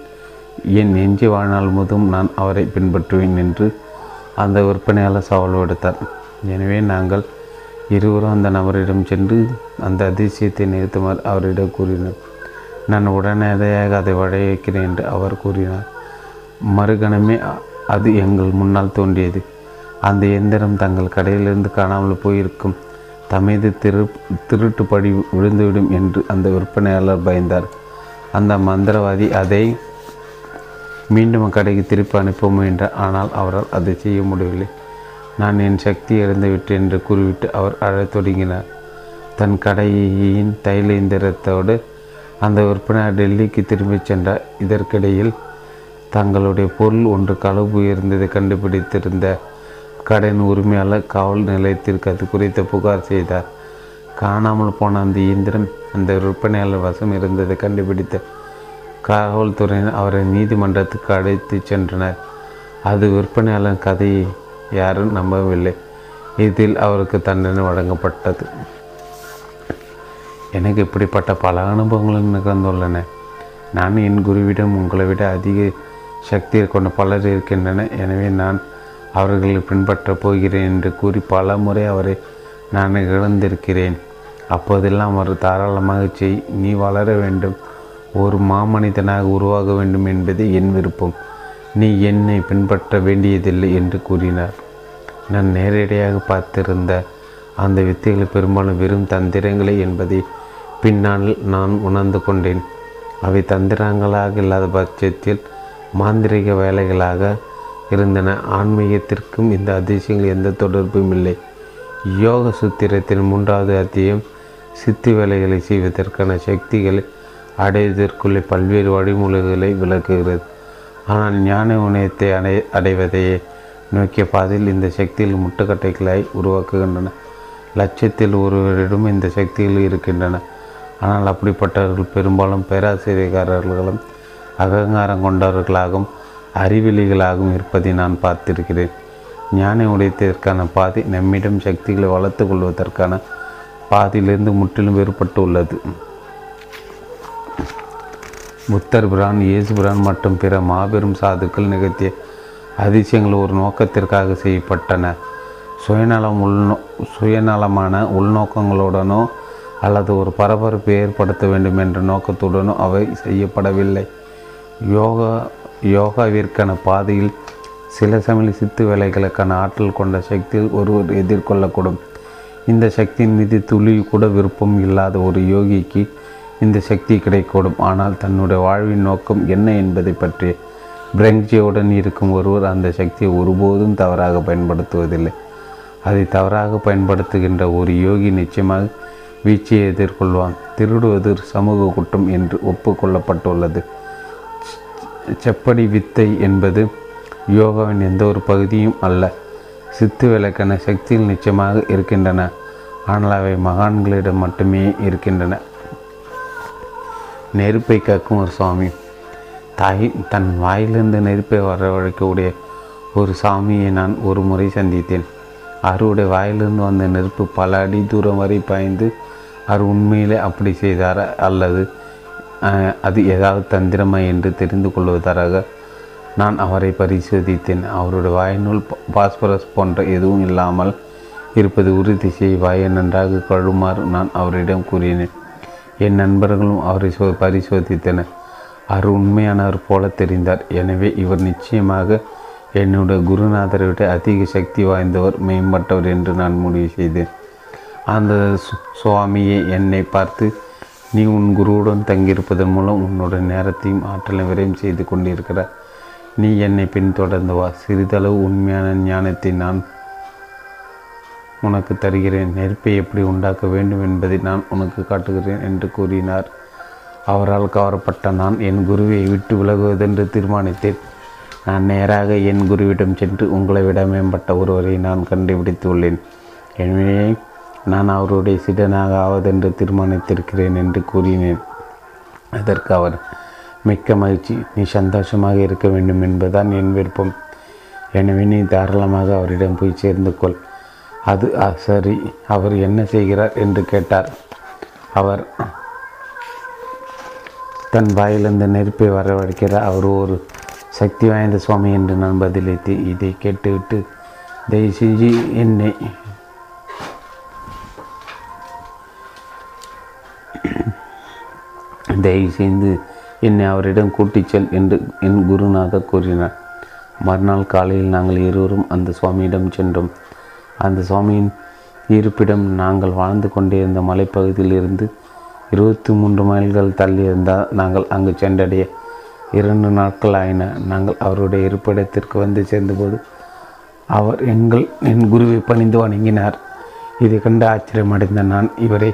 என் நெஞ்சு வாழ்நாள் முதும் நான் அவரை பின்பற்றுவேன் என்று அந்த விற்பனையாளர் சவால் விடுத்தார். எனவே நாங்கள் இருவரும் அந்த நபரிடம் சென்று அந்த அதிசயத்தை நிறுத்துமாறு அவரிடம் கூறினார். நான் உடனடியாக அதை வழங்கிக்கிறேன் என்று அவர் கூறினார். மறுகணமே அது எங்கள் முன்னால் தோன்றியது. அந்த இயந்திரம் தங்கள் கடையிலிருந்து காணாமல் போயிருக்கும், தமது திரு திருட்டு படி விழுந்துவிடும் என்று அந்த விற்பனையாளர் பயந்தார். அந்த மந்திரவாதி அதை மீண்டும் கடைக்கு திருப்பி அனுப்ப முயன்றார். ஆனால் அவரால் அதை செய்ய முடியவில்லை. நான் என் சக்தி இழந்துவிட்டேன் என்று கூறிவிட்டு அவர் அழத் தொடங்கினார். தன் கடையின் தைல இயந்திரத்தோடு அந்த விற்பனையாளர் டெல்லிக்கு திரும்பிச் சென்றார். இதற்கிடையில் தங்களுடைய பொருள் ஒன்று களவு இருந்ததை கண்டுபிடித்திருந்த கடையின் உரிமையாளர் காவல் நிலையத்திற்கு அது குறித்த புகார் செய்தார். காணாமல் போன அந்த இயந்திரம் அந்த விற்பனையாளர் வசம் இருந்ததை கண்டுபிடித்த காவல்துறையினர் அவரை நீதிமன்றத்துக்கு அழைத்து சென்றனர். அது விற்பனையாளர் கதையை யாரும் நம்பவில்லை. இதில் அவருக்கு தண்டனை வழங்கப்பட்டது. எனக்கு இப்படிப்பட்ட பல அனுபவங்களும் நிகழ்ந்துள்ளன. நான் என் குருவிடம், உங்களை விட அதிக சக்தியை கொண்ட பலர் இருக்கின்றன, எனவே நான் அவர்களை பின்பற்றப் போகிறேன் என்று கூறி பல முறை அவரை நான் இழந்திருக்கிறேன். அப்போதெல்லாம் அவர் தாராளமாக செய், நீ வளர வேண்டும், ஒரு மாமனிதனாக உருவாக வேண்டும் என்பது என் விருப்பம், நீ என்னை பின்பற்ற வேண்டியதில்லை என்று கூறினார். நான் நேரடியாக பார்த்திருந்த அந்த வித்தைகளை பெரும்பாலும் வெறும் தந்திரங்களை என்பதை பின்னால் நான் உணர்ந்து கொண்டேன். அவை தந்திரங்களாக இல்லாத பட்சத்தில் மாந்திரிக வேலைகளாக இருந்தன. ஆன்மீகத்திற்கும் இந்த அதிசயங்கள் எந்த தொடர்பும் இல்லை. யோக சூத்திரத்தின் மூன்றாவது அத்தியம் சித்தி வேலைகளை செய்வதற்கான சக்திகளை அடைவதற்குள்ளே பல்வேறு வழிமுறைகளை விளக்குகிறது. ஆனால் ஞான உணயத்தை அடை அடைவதையே நோக்கிய பாதையில் இந்த சக்திகள் முட்டுக்கட்டைகளாய் உருவாக்குகின்றன. லட்சத்தில் ஒருவரிடம் இந்த சக்திகள் இருக்கின்றன. ஆனால் அப்படிப்பட்டவர்கள் பெரும்பாலும் பேராசிரியக்காரர்களும் அகங்காரம் கொண்டவர்களாகவும் அறிவெளிகளாகவும் இருப்பதை நான் பார்த்திருக்கிறேன். ஞான உடையத்திற்கான பாதை நம்மிடம் சக்திகளை வளர்த்து கொள்வதற்கான பாதையிலிருந்து முற்றிலும் வேறுபட்டு உள்ளது. புத்தர் பிரான், இயேசு பிரான் மற்றும் பிற மாபெரும் சாதுக்கள் நிகழ்த்திய அதிசயங்கள் ஒரு நோக்கத்திற்காக செய்யப்பட்டன. சுயநலம் உள்நோ சுயநலமான உள்நோக்கங்களுடனோ அல்லது ஒரு பரபரப்பை ஏற்படுத்த வேண்டும் என்ற நோக்கத்துடனோ அவை செய்யப்படவில்லை. யோகா யோகாவிற்கான பாதையில் சில சமயம் சித்து வேலைகளுக்கான ஆற்றல் கொண்ட சக்தியில் ஒருவர் எதிர்கொள்ளக்கூடும். இந்த சக்தியின் மீது துளி கூட விருப்பம் இல்லாத ஒரு யோகிக்கு இந்த சக்தி கிடைக்கூடும். ஆனால் தன்னுடைய வாழ்வின் நோக்கம் என்ன என்பதை பற்றிய பிரங்ஜியுடன் இருக்கும் ஒருவர் அந்த சக்தியை ஒருபோதும் தவறாக பயன்படுத்துவதில்லை. அதை தவறாக பயன்படுத்துகின்ற ஒரு யோகி நிச்சயமாக வீச்சையை எதிர்கொள்வான். திருடுவது சமூக குற்றம் என்று ஒப்புக்கொள்ளப்பட்டுள்ளது. செப்படி வித்தை என்பது யோகாவின் எந்த ஒரு பகுதியும் அல்ல. சித்து விளக்கான சக்தியில் நிச்சயமாக இருக்கின்றன, ஆனால் அவை மகான்களிடம் மட்டுமே இருக்கின்றன. நெருப்பை கக்கும் ஒரு சுவாமி. தாய் தன் வாயிலிருந்து நெருப்பை வரவழைக்கக்கூடிய ஒரு சாமியை நான் ஒரு முறை சந்தித்தேன். அவருடைய வாயிலிருந்து வந்த நெருப்பு பல அடி தூரம் வரை பாய்ந்து அவர் உண்மையிலே அப்படி செய்தாரா அல்லது அது ஏதாவது தந்திரமா என்று தெரிந்து கொள்வதற்காக நான் அவரை பரிசோதித்தேன். அவருடைய வாயினுள் பாஸ்பரஸ் போன்ற எதுவும் இல்லாமல் இருப்பது உறுதி செய். வாயை நன்றாக கழுவுமாறு நான் அவரிடம் கூறினேன். என் நண்பர்களும் அவரை சோ பரிசோதித்தனர். அவர் உண்மையானவர் போல தெரிந்தார். எனவே இவர் நிச்சயமாக என்னுடைய குருநாதரை விட அதிக சக்தி வாய்ந்தவர், மேம்பட்டவர் என்று நான் முடிவு செய்தேன். அந்த சுவாமியை என்னை பார்த்து, நீ உன் குருவுடன் தங்கியிருப்பதன் மூலம் உன்னோட நேரத்தையும் ஆற்றலையும் விரையும் செய்து கொண்டிருக்கிறார். நீ என்னை பின்தொடர்ந்து வா. சிறிதளவு உண்மையான ஞானத்தை நான் உனக்கு தருகிறேன். நெருப்பை எப்படி உண்டாக்க வேண்டும் என்பதை நான் உனக்கு காட்டுகிறேன் என்று கூறினார். அவரால் கவரப்பட்ட நான் என் குருவை விட்டு விலகுவதென்று தீர்மானித்தேன். நான் நேராக என் குருவிடம் சென்று, உங்களை விட மேம்பட்ட ஒருவரை நான் கண்டுபிடித்துள்ளேன், எனவே நான் அவருடைய சீடனாக ஆவதென்று தீர்மானித்திருக்கிறேன் என்று கூறினேன். அதற்கு அவர், மிக்க மகிழ்ச்சி, நீ சந்தோஷமாக இருக்க வேண்டும் என்பதுதான் என் விருப்பம், எனவே நீ தாராளமாக அவரிடம் போய் சேர்ந்து கொள். அது சரி, அவர் என்ன செய்கிறார் என்று கேட்டார். அவர் தன் வாயிலிருந்து நெருப்பை வரவழைக்கிறார். அவர் ஒரு சக்தி வாய்ந்த சுவாமி என்று நான் பதிலளித்து, இதை கேட்டுவிட்டு தயவு செஞ்சு என்னை தயவு செய்து என்னை அவரிடம் கூட்டிச் செல் என்று என் குருநாதர் கூறினார். மறுநாள் காலையில் நாங்கள் இருவரும் அந்த சுவாமியிடம் சென்றோம். அந்த சுவாமியின் இருப்பிடம் நாங்கள் வாழ்ந்து கொண்டிருந்த மலைப்பகுதியிலிருந்து இருபத்தி மூன்று மைல்கள் தள்ளியிருந்தால் நாங்கள் அங்கு சென்றடைய இரண்டு நாட்கள் ஆயின. நாங்கள் அவருடைய இருப்பிடத்திற்கு வந்து சேர்ந்தபோது அவர் எங்கள் என் குருவை பணிந்து வணங்கினார். இதை கண்டு ஆச்சரியமடைந்த நான், இவரை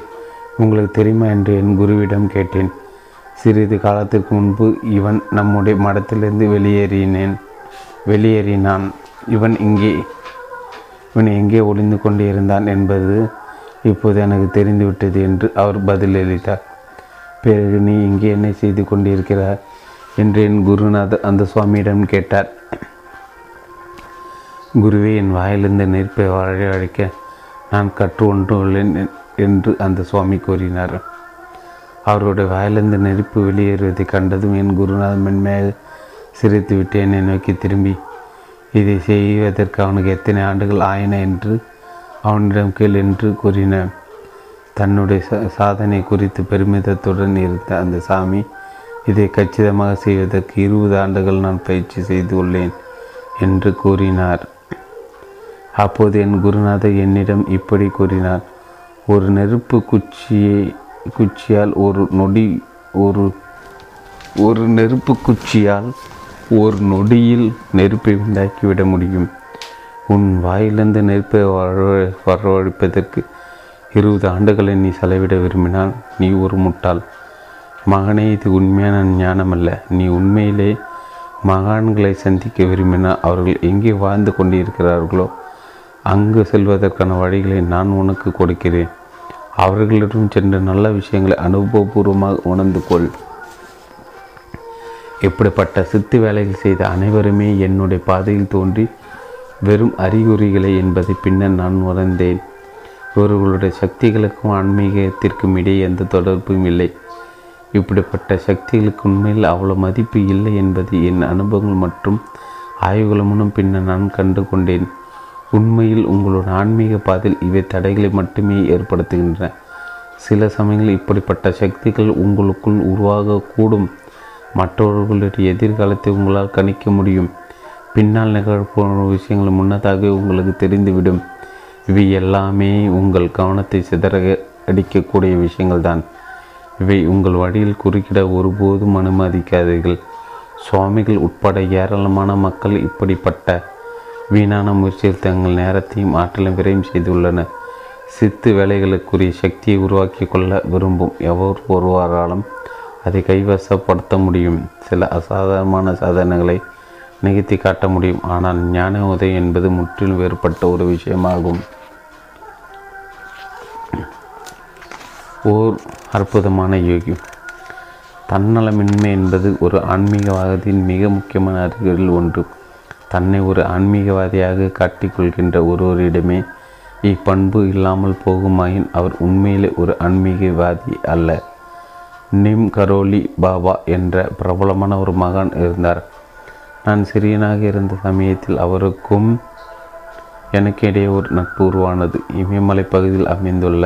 உங்களுக்கு தெரியுமா என்று என் குருவிடம் கேட்டேன். சிறிது காலத்திற்கு முன்பு இவன் நம்முடைய மடத்திலிருந்து வெளியேறினேன் வெளியேறினான் இவன் இங்கே இவன் எங்கே ஒளிந்து கொண்டு இருந்தான் என்பது இப்போது எனக்கு தெரிந்துவிட்டது என்று அவர் பதிலளித்தார். பிறகு நீ இங்கே என்ன செய்து கொண்டிருக்கிறார் என்று என் குருநாதர் அந்த சுவாமியிடம் கேட்டார். குருவே, என் வாயிலிருந்து நெருப்பை வரவழைக்க நான் கற்று ஒன்றுள்ளேன் என்று அந்த சுவாமி கூறினார். அவருடைய வாயிலிருந்து நெருப்பு வெளியேறுவதை கண்டதும் என் குருநாதர் மென்மையாக சிரித்துவிட்டு என்னை நோக்கி திரும்பி, இதை செய்வதற்கு அவனுக்கு எத்தனை ஆண்டுகள் ஆயின என்று அவனிடம் கேள் என்று கூறினார். தன்னுடைய ச சாதனை குறித்து பெருமிதத்துடன் இருந்த அந்த சாமி, இதை கச்சிதமாக செய்வதற்கு இருபது ஆண்டுகள் நான் பயிற்சி செய்து உள்ளேன் என்று கூறினார். அப்போது என் குருநாதர் என்னிடம் இப்படி கூறினார், ஒரு நெருப்பு குச்சியை குச்சியால் ஒரு நொடி ஒரு ஒரு நெருப்பு குச்சியால் ஒரு நொடியில் நெருப்பை உண்டாக்கிவிட முடியும். உன் வாயிலிருந்து நெருப்பை வரவ வரவழைப்பதற்கு இருபது ஆண்டுகளை நீ செலவிட விரும்பினால் நீ ஒரு முட்டாள் மகனே. இது உண்மையான ஞானமல்ல. நீ உண்மையிலே மகான்களை சந்திக்க விரும்பினால் அவர்கள் எங்கே வாழ்ந்து கொண்டிருக்கிறார்களோ அங்கு செல்வதற்கான வழிகளை நான் உனக்கு கொடுக்கிறேன். அவர்களிடம் சென்று நல்ல விஷயங்களை அனுபவபூர்வமாக உணர்ந்து கொள். இப்படிப்பட்ட சித்து வேலைகள் செய்த அனைவருமே என்னுடைய பாதையில் தோன்றி வெறும் அறிகுறிகளை என்பதை பின்னர் நான் உணர்ந்தேன். இவர்களுடைய சக்திகளுக்கும் ஆன்மீகத்திற்கும் இடையே எந்த தொடர்பும் இல்லை. இப்படிப்பட்ட சக்திகளுக்கு உண்மையில் அவ்வளோ மதிப்பு இல்லை என்பதை என் அனுபவங்கள் மற்றும் ஆய்வுகள் மூலம் பின்னர் நான் கண்டு கொண்டேன். உண்மையில் உங்களோட ஆன்மீக பாதையில் இவை தடைகளை மட்டுமே ஏற்படுத்துகின்றன. சில சமயங்களில் இப்படிப்பட்ட சக்திகள் உங்களுக்குள் உருவாகக்கூடும். மற்றவர்களுடைய எதிர்காலத்தை உங்களால் கணிக்க முடியும். பின்னால் நிகழ்வு விஷயங்கள் முன்னதாகவே உங்களுக்கு தெரிந்துவிடும். இவை எல்லாமே உங்கள் கவனத்தை சிதற அடிக்கக்கூடிய விஷயங்கள் தான். இவை உங்கள் வழியில் குறுக்கிட ஒருபோதும் அனுமதிக்காதீர்கள். சுவாமிகள் உட்பட ஏராளமான மக்கள் இப்படிப்பட்ட வீணான முயற்சியில் தங்கள் நேரத்தையும் ஆற்றலையும் விரையும் செய்துள்ளனர். சித்து வேலைகளுக்குரிய சக்தியை உருவாக்கி கொள்ள விரும்பும் எவர் ஒருவராலும் அதை கைவசப்படுத்த முடியும். சில அசாதாரணமான சாதனைகளை நிகழ்த்தி காட்ட முடியும். ஆனால் ஞான உதவி என்பது முற்றிலும் வேறுபட்ட ஒரு விஷயமாகும். ஓர் அற்புதமான யோகி. தன்னலமின்மை என்பது ஒரு ஆன்மீகவாதத்தின் மிக முக்கியமான அறிகுறிகள் ஒன்று. தன்னை ஒரு ஆன்மீகவாதியாக காட்டிக்கொள்கின்ற ஒருவரிடமே இப்பண்பு இல்லாமல் போகுமாயின் அவர் உண்மையிலே ஒரு ஆன்மீகவாதி அல்ல. நிம் கரோலி பாபா என்ற பிரபலமான ஒரு மகான் இருந்தார். நான் சிறியனாக இருந்த சமயத்தில் அவருக்கும் எனக்கு இடையே ஒரு நட்பு உருவானது. இமயமலை பகுதியில் அமைந்துள்ள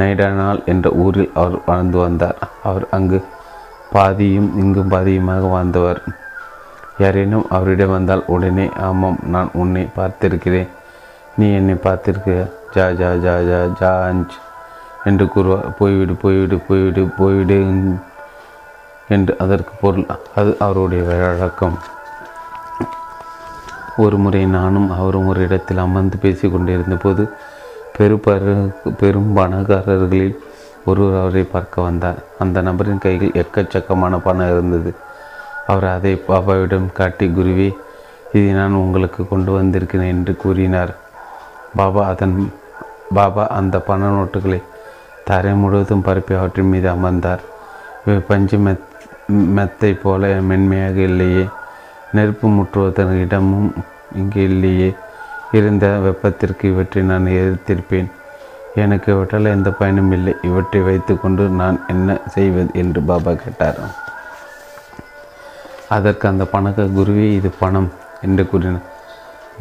நைடானால் என்ற ஊரில் அவர் வாழ்ந்து வந்தார். அவர் அங்கு பாதியும் இங்கும் பாதியுமாக வாழ்ந்தவர். யாரேனும் அவரிடம் வந்தால் உடனே, ஆமாம், நான் உன்னை பார்த்திருக்கிறேன், நீ என்னை பார்த்திருக்க, ஜா ஜா ஜா ஜா ஜாஞ்ச் என்று கூறுவார். போய்விடு போய்விடு போய்விடு போய்விடு என்று அதற்கு பொருள். அது அவருடைய வழக்கம். ஒரு முறை நானும் அவரும் ஒரு இடத்தில் அமர்ந்து பேசி கொண்டிருந்த போது பெருப்பரு பெரும் பணக்காரர்களில் ஒருவர் அவரை பார்க்க வந்தார். அந்த நபரின் கையில் எக்கச்சக்கமான பணம் இருந்தது. அவர் அதை பாபாவிடம் காட்டி, குருவே, இதை நான் உங்களுக்கு கொண்டு வந்திருக்கிறேன் என்று கூறினார். பாபா அதன் பாபா அந்த பண நோட்டுகளை தரை முழுவதும் பரப்பி அவற்றின் மீது அமர்ந்தார். இவை பஞ்சு மெத் மெத்தை போல மென்மையாக இல்லையே, நெருப்பு முற்றுவதன் இடமும் இங்கே இல்லையே, இருந்த வெப்பத்திற்கு இவற்றை நான் எதிர்த்திருப்பேன். எனக்கு இவற்றால் எந்த பயனும் இல்லை, இவற்றை வைத்து கொண்டு நான் என்ன செய்வது என்று பாபா கேட்டார். அதற்கு அந்த பணக்க, குருவே, இது பணம் என்று கூறினார்.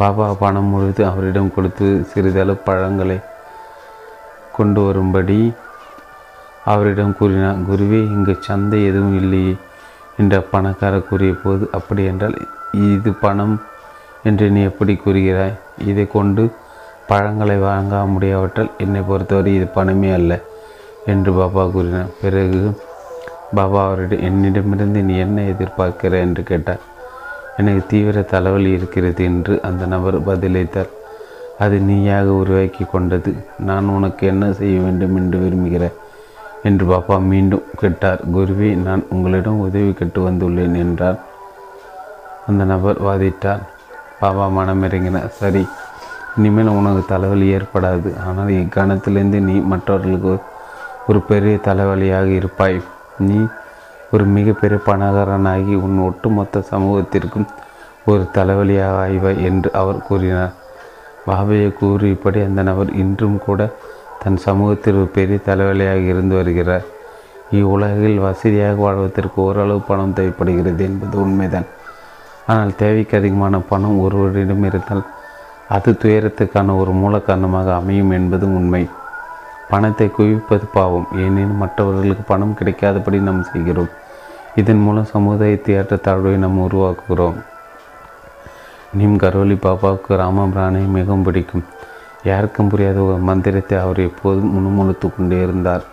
பாபா பணம் முழுது அவரிடம் கொடுத்து சிறிதளவு பழங்களை கொண்டு வரும்படி அவரிடம் கூறினார். குருவே, இங்கு சந்தை எதுவும் இல்லையே என்ற பணக்காரர் கூறிய போது, அப்படி என்றால் இது பணம் என்று நீ எப்படி கூறுகிறாய்? இதை கொண்டு பழங்களை வாங்க முடியாவிட்டால் என்னை பொறுத்தவரை இது பணமே அல்ல என்று பாபா கூறினார். பிறகு பாபா அவரிடம், என்னிடமிருந்து நீ என்ன எதிர்பார்க்கிறாய் என்று கேட்டார். எனக்கு தீவிர தலைவலி இருக்கிறது என்று அந்த நபர் பதிலளித்தார். அது நீயாக உருவாக்கி கொண்டது. நான் உனக்கு என்ன செய்ய வேண்டும் என்று விரும்புகிறேன் என்று பாபா மீண்டும் கேட்டார். குருவே, நான் உங்களிடம் உதவி கேட்டு வந்துள்ளேன் என்றார். அந்த நபர் வாதிட்டார். பாபா மனமிறங்கினார். சரி, இனிமேல் உனக்கு தலைவலி ஏற்படாது. ஆனால் இக்கணத்திலிருந்து நீ மற்றவர்களுக்கு ஒரு பெரிய தலைவலியாக இருப்பாய். நீ ஒரு மிகப்பெரிய பணக்காரனாகி உன் ஒட்டுமொத்த சமூகத்திற்கும் ஒரு தலைவலியாக ஆய்வாய் என்று அவர் கூறினார். பாபாயை கூறியபடி அந்த நபர் இன்றும் கூட தன் சமூகத்தில் ஒரு பெரிய தலைவலியாக இருந்து வருகிறார். இவ்வுலகில் வசதியாக வாழ்வதற்கு ஓரளவு பணம் தேவைப்படுகிறது என்பது உண்மைதான். ஆனால் தேவைக்கு அதிகமான பணம் ஒருவரிடம் இருந்தால் அது துயரத்துக்கான ஒரு மூல காரணமாக அமையும் என்பதும் உண்மை. பணத்தை குவிப்பது பாவம். ஏனெனில் மற்றவர்களுக்கு பணம் கிடைக்காதபடி நாம் செய்கிறோம். இதன் மூலம் சமுதாயத்தை ஏற்றத்தாழ்வை நாம் உருவாக்குகிறோம். நிம் கரோலி பாபாவுக்கு ராமபிரானை மிகவும் பிடிக்கும். யாருக்கும் புரியாத ஒரு மந்திரத்தை அவர் எப்போதும் முணுமுணுத்து கொண்டே இருந்தார்.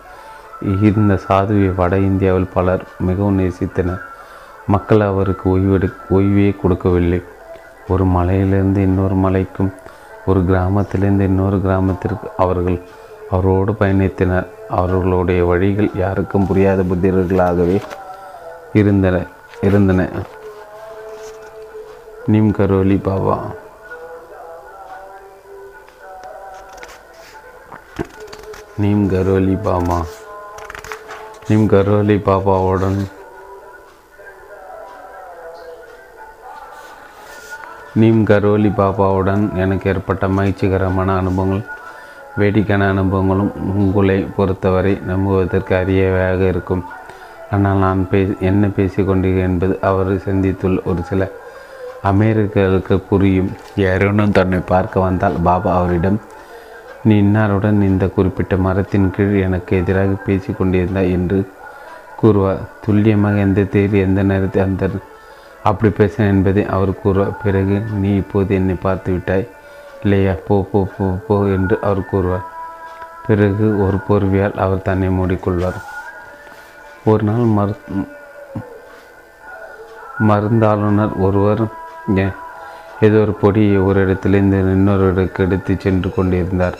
இந்த சாதுவை வட இந்தியாவில் பலர் மிகவும் நேசித்தனர். மக்கள் அவருக்கு ஓய்வெடு ஓய்வே கொடுக்கவில்லை. ஒரு மலையிலிருந்து இன்னொரு மலைக்கும் ஒரு கிராமத்திலிருந்து இன்னொரு கிராமத்திற்கு அவர்கள் அவரோடு பயணித்தனர். அவர்களுடைய வழிகள் யாருக்கும் புரியாத புத்திரர்களாகவே இருந்தன இருந்தன நிம் கரோலி பாபா நீம் கரோலி பாபா நீம் கரோலி பாபாவுடன் நீம் கரோலி பாபாவுடன் எனக்கு ஏற்பட்ட மகிழ்ச்சிகரமான அனுபவங்கள் வேடிக்கையான அனுபவங்களும் உங்களை பொறுத்தவரை நம்புவதற்கு அரியவையாக இருக்கும். ஆனால் நான் பே என்ன பேசிக்கொண்டீர்கள் என்பது அவர் சிந்தித்துள்ள ஒரு சில அமெரிக்கர்களுக்கு புரியும். யாரேனும் தன்னை பார்க்க வந்தால் பாபா அவரிடம், நீ இன்னாருடன் இந்த குறிப்பிட்ட மரத்தின் கீழ் எனக்கு எதிராக பேசி கொண்டிருந்தாய் என்று கூறுவார். துல்லியமாக எந்த தேதி எந்த நேரத்தை அந்த அப்படி பேச என்பதை அவர் கூறுவார். பிறகு, நீ இப்போது என்னை பார்த்து விட்டாய் இல்லையா, போ போ போ போ என்று அவர் கூறுவார். பிறகு ஒரு போர்வையால் அவர் தன்னை மூடிக்கொள்வார். ஒரு நாள் மரு மருந்தாளுநர் ஒருவர் ஏதோ ஒரு பொடியை ஒரு இடத்திலிருந்து இன்னொருவருக்கு எடுத்து சென்று கொண்டிருந்தார்.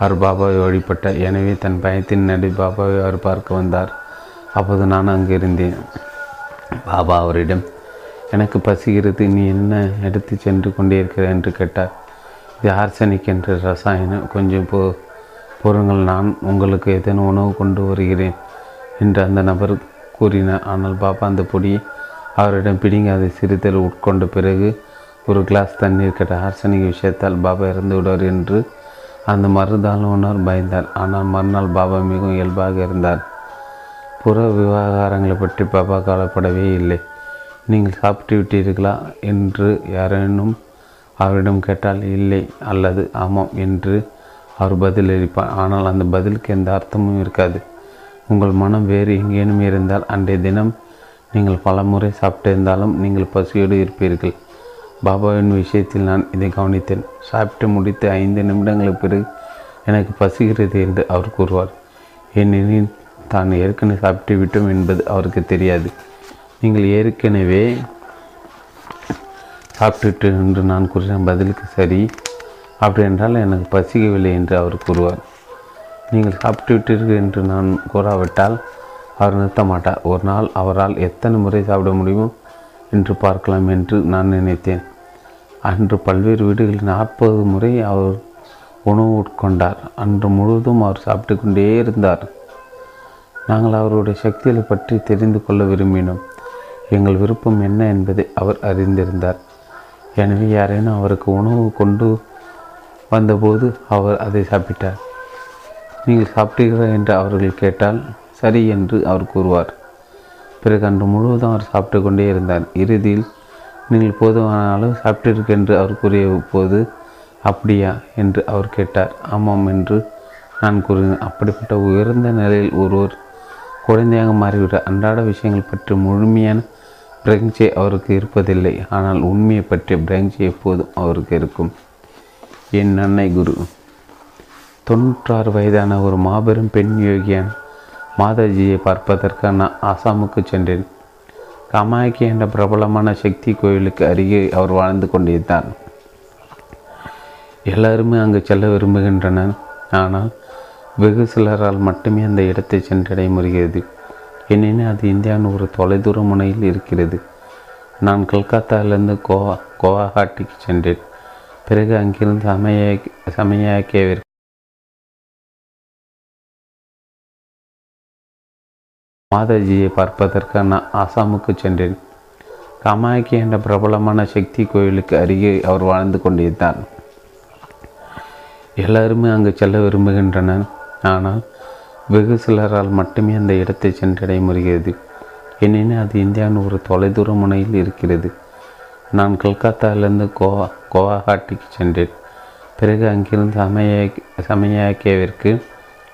அவர் பாபாவை வழிபட்டார். எனவே தன் பயத்தின் நடு பாபாவை அவர் பார்க்க வந்தார். அப்போது நான் அங்கு இருந்தேன். பாபா அவரிடம், எனக்கு பசிக்கிறது, நீ என்ன எடுத்து சென்று கொண்டிருக்கிறாய் என்று கேட்டார். இது ஆர்சனிக் என்ற ரசாயனம், கொஞ்சம் போ பொருங்கள், நான் உங்களுக்கு ஏதேனும் உணவு கொண்டு வருகிறேன் என்று அந்த நபர் கூறினார். ஆனால் பாபா அந்த பொடியை அவரிடம் பிடிங்க, அதை சிறிதல் உட்கொண்ட பிறகு ஒரு கிளாஸ் தண்ணீர் கேட்ட. ஆர்சனிக் விஷயத்தால் பாபா இறந்து விடுவார் என்று அந்த மருந்தாளுநர் பயந்தார். ஆனால் மறுநாள் பாபா மிகவும் இயல்பாக இருந்தார். புற விவகாரங்களை பற்றி பாபா கவலைப்படவே இல்லை. நீங்கள் சாப்பிட்டு விட்டீர்களா என்று யாரேனும் அவரிடம் கேட்டால் இல்லை அல்லது ஆமாம் என்று அவர் பதிலளிப்பார். ஆனால் அந்த பதிலுக்கு எந்த அர்த்தமும் இருக்காது. உங்கள் மனம் வேறு எங்கேனும் இருந்தால், அன்றைய தினம் நீங்கள் பல முறை சாப்பிட்டிருந்தாலும் நீங்கள் பசியோடு இருப்பீர்கள். பாபாவின் விஷயத்தில் நான் இதை கவனித்தேன். சாப்பிட்டு முடித்து ஐந்து நிமிடங்களுக்கு பிறகு எனக்கு பசிக்கிறது என்று அவர் கூறுவார். ஏனெனில் தான் ஏற்கனவே சாப்பிட்டு விட்டோம் என்பது அவருக்கு தெரியாது. நீங்கள் ஏற்கனவே சாப்பிட்டுட்டு என்று நான் கூறின பதிலுக்கு, சரி அப்படி என்றால் எனக்கு பசிக்கவில்லை என்று அவர் கூறுவார். நீங்கள் சாப்பிட்டு விட்டீர்கள் என்று நான் கூறாவிட்டால் அவர் நிறுத்த மாட்டார். ஒரு நாள் அவரால் எத்தனை முறை சாப்பிட முடியுமோ என்று பார்க்கலாம் என்று நான் நினைத்தேன். அன்று பல்வேறு வீடுகளில் நாற்பது முறை அவர் உணவு உட்கொண்டார். அன்று முழுவதும் அவர் சாப்பிட்டு கொண்டே இருந்தார். நாங்கள் அவருடைய சக்திகளை பற்றி தெரிந்து கொள்ள விரும்பினோம். எங்கள் விருப்பம் என்ன என்பதை அவர் அறிந்திருந்தார். எனவே யாரேனும் அவருக்கு உணவு கொண்டு வந்தபோது அவர் அதை சாப்பிட்டார். நீங்கள் சாப்பிட்டீர்களா என்று அவர்கள் கேட்டால் சரி என்று அவர் கூறுவார். பிறகு அன்று முழுவதும் அவர் சாப்பிட்டு கொண்டே இருந்தார். இறுதியில், நீங்கள் போதுமான அளவு சாப்பிட்டிருக்கு என்று அவர் கூறிய போது, அப்படியா என்று அவர் கேட்டார். ஆமாம் என்று நான் கூறினேன். அப்படிப்பட்ட உயர்ந்த நிலையில் ஒருவர் குழந்தையாக மாறிவிட்டார். அன்றாட விஷயங்கள் பற்றி முழுமையான பிரஞ்சை அவருக்கு இருப்பதில்லை. ஆனால் உண்மையை பற்றிய பிரஞ்சை எப்போதும் அவருக்கு இருக்கும். என் அன்னை குரு தொன்னூற்றாறு வயதான ஒரு மாபெரும் பெண் யோகியான மாதாஜியை பார்ப்பதற்கு நான் ஆசாமுக்கு சென்றேன். காமாக்கி என்ற பிரபலமான சக்தி கோயிலுக்கு அருகே அவர் வாழ்ந்து கொண்டிருந்தார். எல்லாருமே அங்கு செல்ல விரும்புகின்றனர். ஆனால் வெகு சிலரால் மட்டுமே அந்த இடத்தை சென்றடைய முடிகிறது. ஏனெனில் அது இந்தியாவின் ஒரு தொலைதூர முனையில் இருக்கிறது. நான் கல்கத்தாவிலிருந்து கோவா கோவாஹாட்டிக்கு சென்றேன். பிறகு அங்கிருந்து சமய சமயாக்கியவிற்கு மாதாஜியை பார்ப்பதற்கு நான் ஆசாமுக்கு சென்றேன். காமாக்கி என்ற பிரபலமான சக்தி கோயிலுக்கு அருகே அவர் வாழ்ந்து கொண்டிருந்தார். எல்லாருமே அங்கு செல்ல விரும்புகின்றனர். ஆனால் வெகு சிலரால் மட்டுமே அந்த இடத்தை சென்றடைய முடிகிறது. ஏனெனில் அது இந்தியாவின் ஒரு தொலைதூர முனையில் இருக்கிறது. நான் கல்கத்தாவிலிருந்து கோவா கோவாஹாட்டிக்கு சென்றேன். பிறகு அங்கிருந்து சமய சமயாக்கியவிற்கு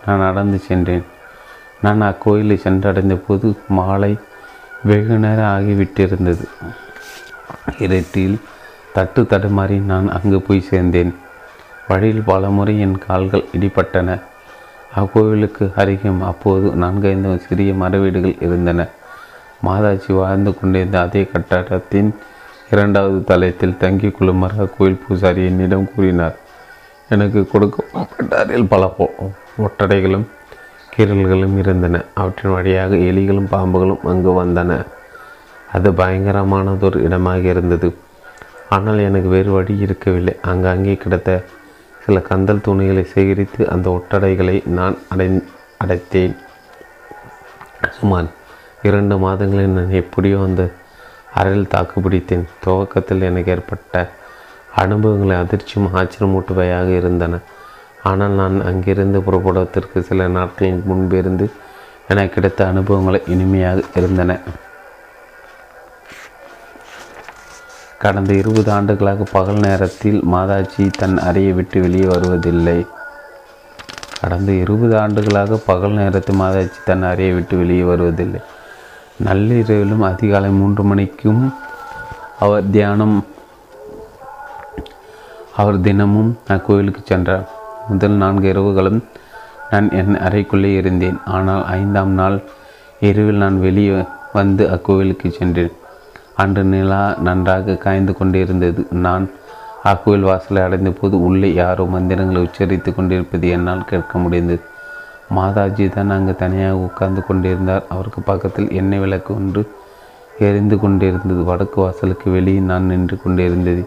நான் நடந்து சென்றேன். நான் அக்கோயிலை சென்றடைந்த போது மாலை வெகு நேரம் ஆகிவிட்டிருந்தது. இரட்டில் தட்டு தடுமாறி நான் அங்கு போய் சேர்ந்தேன். வழியில் பல முறை என் கால்கள் இடிபட்டன. அக்கோவிலுக்கு அருகும் அப்போது நான்கைந்து சிறிய மர வீடுகள் இருந்தன. மாதாஜி வாழ்ந்து கொண்டிருந்த அதே கட்டடத்தின் இரண்டாவது தளத்தில் தங்கி கொள்ளுமாறு அக்கோயில் பூசாரி என்னிடம் கூறினார். எனக்கு கொடுக்கப்பட்டாரில் பல ஒட்டடைகளும் கீரல்களும் இருந்தன. அவற்றின் வழியாக எலிகளும் பாம்புகளும் அங்கு வந்தன. அது பயங்கரமானதொரு இடமாக இருந்தது. ஆனால் எனக்கு வேறு வழி இருக்கவில்லை. அங்காங்கே கிடத்த சில கந்தல் துணிகளை சேகரித்து அந்த ஒட்டடைகளை நான் அடை அடைத்தேன் சுமார் இரண்டு மாதங்களில் நான் எப்படியோ அந்த அறையில் தாக்கு பிடித்தேன். துவக்கத்தில் எனக்கு ஏற்பட்ட அனுபவங்களை அதிர்ச்சியும் ஆச்சரியமூட்டுவையாக இருந்தன. ஆனால் நான் அங்கிருந்து புறப்படுவதற்கு சில நாட்களின் முன்பிருந்து எனக்கு கிடைத்த அனுபவங்களை இனிமையாக இருந்தன. கடந்த இருபது ஆண்டுகளாக பகல் நேரத்தில் மாதாஜி தன் அறையை விட்டு வெளியே வருவதில்லை. கடந்த இருபது ஆண்டுகளாக பகல் நேரத்தில் மாதாஜி தன் அறையை விட்டு வெளியே வருவதில்லை. நள்ளிரவிலும் அதிகாலை மூன்று மணிக்கும் அவர் தியானம் அவர் தினமும் அக்கோயிலுக்கு சென்றார். முதல் நான்கு இரவுகளும் நான் என் அறைக்குள்ளே இருந்தேன். ஆனால் ஐந்தாம் நாள் இரவில் நான் வெளியே வந்து அக்கோயிலுக்கு சென்றேன். அன்று நிலா நன்றாக காய்ந்து கொண்டிருந்தது. நான் அக்கோயில் வாசலை அடைந்த போது உள்ளே யாரோ மந்திரங்களை உச்சரித்து கொண்டிருப்பது என்னால் கேட்க முடிந்தது. மாதாஜி தான் அங்கு தனியாக உட்கார்ந்து கொண்டிருந்தார். அவருக்கு பக்கத்தில் எண்ணெய் விளக்கு ஒன்று எரிந்து கொண்டிருந்தது. வடக்கு வாசலுக்கு வெளியே நான் நின்று கொண்டிருந்தது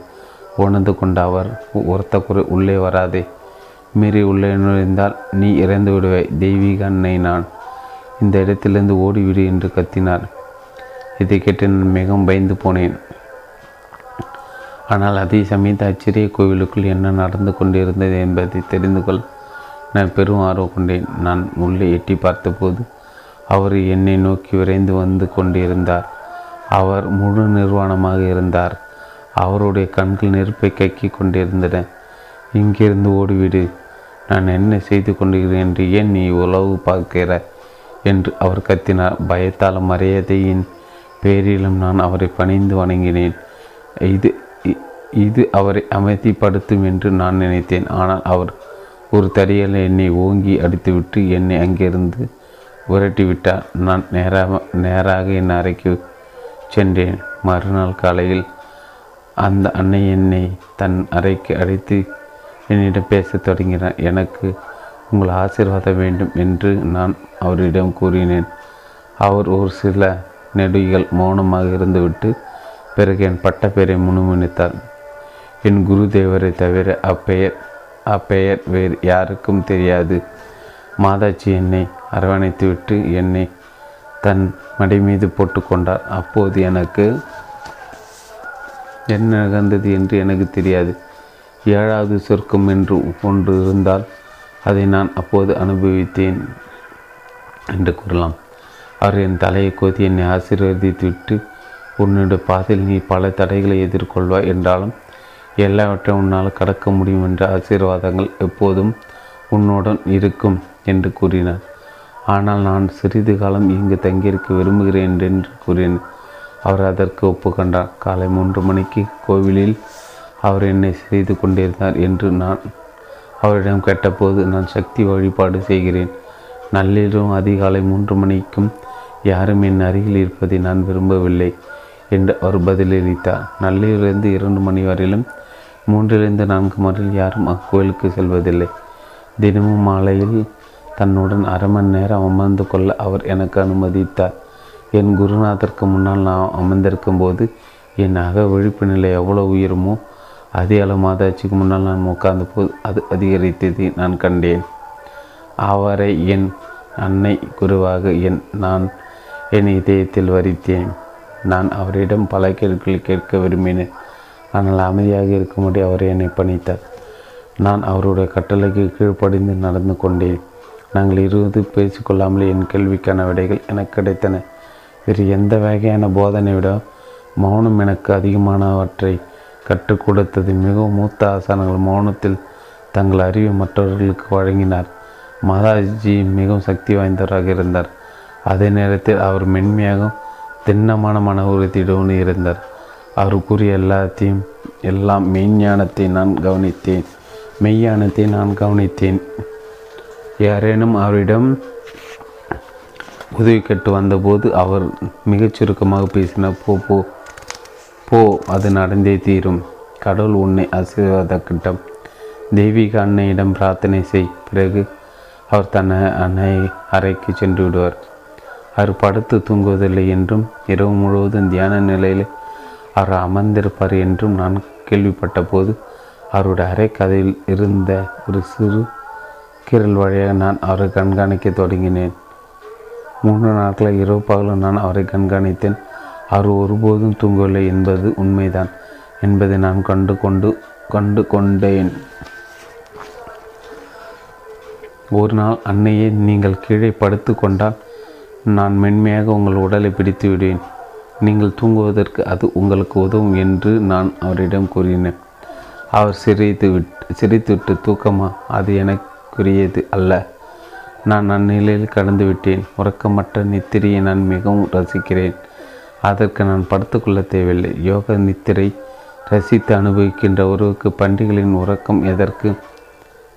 உணர்ந்து கொண்ட அவர், ஒருத்த குறை உள்ளே வராதே, மீறி உள்ளே நுழைந்தால் நீ இறந்து விடுவாய், தெய்வீக அன்னை நான், இந்த இடத்திலிருந்து ஓடிவிடு என்று கத்தினார். இதை கேட்டு நான் மிகவும் பயந்து போனேன். ஆனால் அதே சமயத்து ஆச்சரிய கோவிலுக்குள் என்ன நடந்து கொண்டிருந்தது என்பதை தெரிந்து கொள் நான் பெரும் ஆர்வம் கொண்டேன். நான் உள்ளே எட்டி பார்த்தபோது அவர் என்னை நோக்கி விரைந்து வந்து கொண்டிருந்தார். அவர் முழு நிர்வாணமாக இருந்தார். அவருடைய கண்கள் நெருப்பை கக்கி கொண்டிருந்தன. இங்கிருந்து ஓடிவிடு, நான் என்ன செய்து கொண்டிருக்கிறேன் என்று ஏன் நீ உளவு பார்க்கிற என்று அவர் கத்தினார். பயத்தாலும் மரியாதையின் பேரிலும் நான் அவரை பணிந்து வணங்கினேன். இது இது அவரை அமைதிப்படுத்தும் என்று நான் நினைத்தேன். ஆனால் அவர் ஒரு தடியால் என்னை ஓங்கி அடித்துவிட்டு என்னை அங்கிருந்து விரட்டிவிட்டார். நான் நேராக நேராக என் அறைக்கு சென்றேன். மறுநாள் காலையில் அந்த அன்னை என்னை தன் அறைக்கு அழைத்து என்னிடம் பேசத் தொடங்கினார். எனக்கு உங்கள் ஆசீர்வாதம் வேண்டும் என்று நான் அவரிடம் கூறினேன். அவர் ஒரு சில நெடுகள் மௌனமாக இருந்துவிட்டு பிறகு என் பட்டப்பெயரை முணுமுணித்தார். என் குரு தேவரை தவிர அப்பெயர் அப்பெயர் வேறு யாருக்கும் தெரியாது. மாதாஜி என்னை அரவணைத்துவிட்டு என்னை தன் மடி மீது போட்டு கொண்டார். அப்போது எனக்கு என்ன நடந்தது என்று எனக்கு தெரியாது. ஏழாவது சொர்க்கம் என்று ஒன்று இருந்தால் அதை நான் அப்போது அனுபவித்தேன் என்று கூறலாம். அவர் என் தலையை கோதி என்னை ஆசீர்வதித்துவிட்டு, உன்னுடைய பாதையில் நீ பல தடைகளை எதிர்கொள்வாய், என்றாலும் எல்லாவற்றையும் உன்னால் கடக்க முடியும் என்ற ஆசீர்வாதங்கள் எப்போதும் உன்னுடன் இருக்கும் என்று கூறினார். ஆனால் நான் சிறிது காலம் இங்கு தங்கியிருக்க விரும்புகிறேன் என்று கூறினேன். அவர் அதற்கு ஒப்புக்கொண்டார். காலை மூன்று மணிக்கு கோவிலில் அவர் என்னை செய்து கொண்டிருந்தார் என்று நான் அவரிடம் கேட்டபோது, நான் சக்தி வழிபாடு செய்கிறேன். நள்ளிரவும் அதிகாலை மூன்று மணிக்கும் யாரும் என் அருகில் இருப்பதை நான் விரும்பவில்லை என்று அவர் பதிலளித்தார். நள்ளிரவிலிருந்து இரண்டு மணி வரையிலும் மூன்றிலிருந்து நான்கு மணியில் யாரும் அக்கோயிலுக்கு செல்வதில்லை. தினமும் மாலையில் தன்னுடன் அரை மணி நேரம் அமர்ந்து கொள்ள அவர் எனக்கு அனுமதித்தார். என் குருநாதருக்கு முன்னால் நான் அமர்ந்திருக்கும் போது என் அக விழிப்பு நிலை எவ்வளோ உயருமோ அதே அளவு மாதாஜிக்கு முன்னால் நான் உட்கார்ந்த போது அது அதிகரித்ததை நான் கண்டேன். அவரை என் அன்னை குருவாக என் நான் என் இதயத்தில் வரித்தேன். நான் அவரிடம் பல கேள்விகளை கேட்க விரும்பினேன். ஆனால் அமைதியாக இருக்கும்படி அவர் என்னை பணித்தார். நான் அவருடைய கட்டளைக்கு கீழ்ப்படிந்து நடந்து கொண்டேன். நாங்கள் இருவது பேசிக்கொள்ளாமலே என் கேள்விக்கான விடைகள் எனக்கு கிடைத்தன. வேறு எந்த வகையான போதனை விட மௌனம் எனக்கு அதிகமானவற்றை கற்றுக் கொடுத்தது. மிகவும் மூத்த ஆசானங்கள் மௌனத்தில் தங்கள் அறிவை மற்றவர்களுக்கு வழங்கினார். மாதாஜி மிகவும் சக்தி வாய்ந்தவராக இருந்தார். அதே நேரத்தில் அவர் மென்மையாக திண்ணமான மன உறுதியுடன் இருந்தார். அவர் கூறிய எல்லாத்தையும் எல்லாம் மெய்ஞானத்தை நான் கவனித்தேன் மெய்ஞானத்தை நான் கவனித்தேன் யாரேனும் அவரிடம் உதவி கேட்டு வந்தபோது அவர் மிகச் சுருக்கமாக பேசினார், போ போ போ அது நடந்தே தீரும், கடவுள் உன்னை ஆசீர்வாதக்கட்டும், தெய்வீக அன்னையிடம் பிரார்த்தனை செய், பிறகு அவர் தன்னை அன்னை அறைக்கு சென்று விடுவார். அவர் படுத்து தூங்குவதில்லை என்றும் இரவு முழுவதும் தியான நிலையில் அவர் அமர்ந்திருப்பார் என்றும் நான் கேள்விப்பட்ட போது அவருடைய அரை கதையில் இருந்த ஒரு சிறு கீரல் வழியாக நான் அவரை கண்காணிக்க தொடங்கினேன். மூன்று நாட்கள் இரவு பகலும் நான் அவரை கண்காணித்தேன். அவர் ஒருபோதும் தூங்கவில்லை என்பது உண்மைதான் என்பதை நான் கண்டு கொண்டு கண்டு கொண்டேன். ஒரு நாள், அன்னையே, நீங்கள் கீழே படுத்து கொண்டால் நான் மென்மையாக உங்கள் உடலை பிடித்து விடுவேன், நீங்கள் தூங்குவதற்கு அது உங்களுக்கு உதவும் என்று நான் அவரிடம் கூறினேன். அவர் சிரித்து விட்டு சிரித்துவிட்டு தூக்கமா, அது எனக்குரியது அல்ல, நான் அந்நிலையில் கடந்துவிட்டேன், உறக்கமற்ற நித்திரையை நான் மிகவும் ரசிக்கிறேன், அதற்கு நான் படுத்துக்கொள்ள தேவையில்லை, யோக நித்திரை ரசித்து அனுபவிக்கின்ற ஒருவருக்கு பண்டிகைகளின் உறக்கம் எதற்கு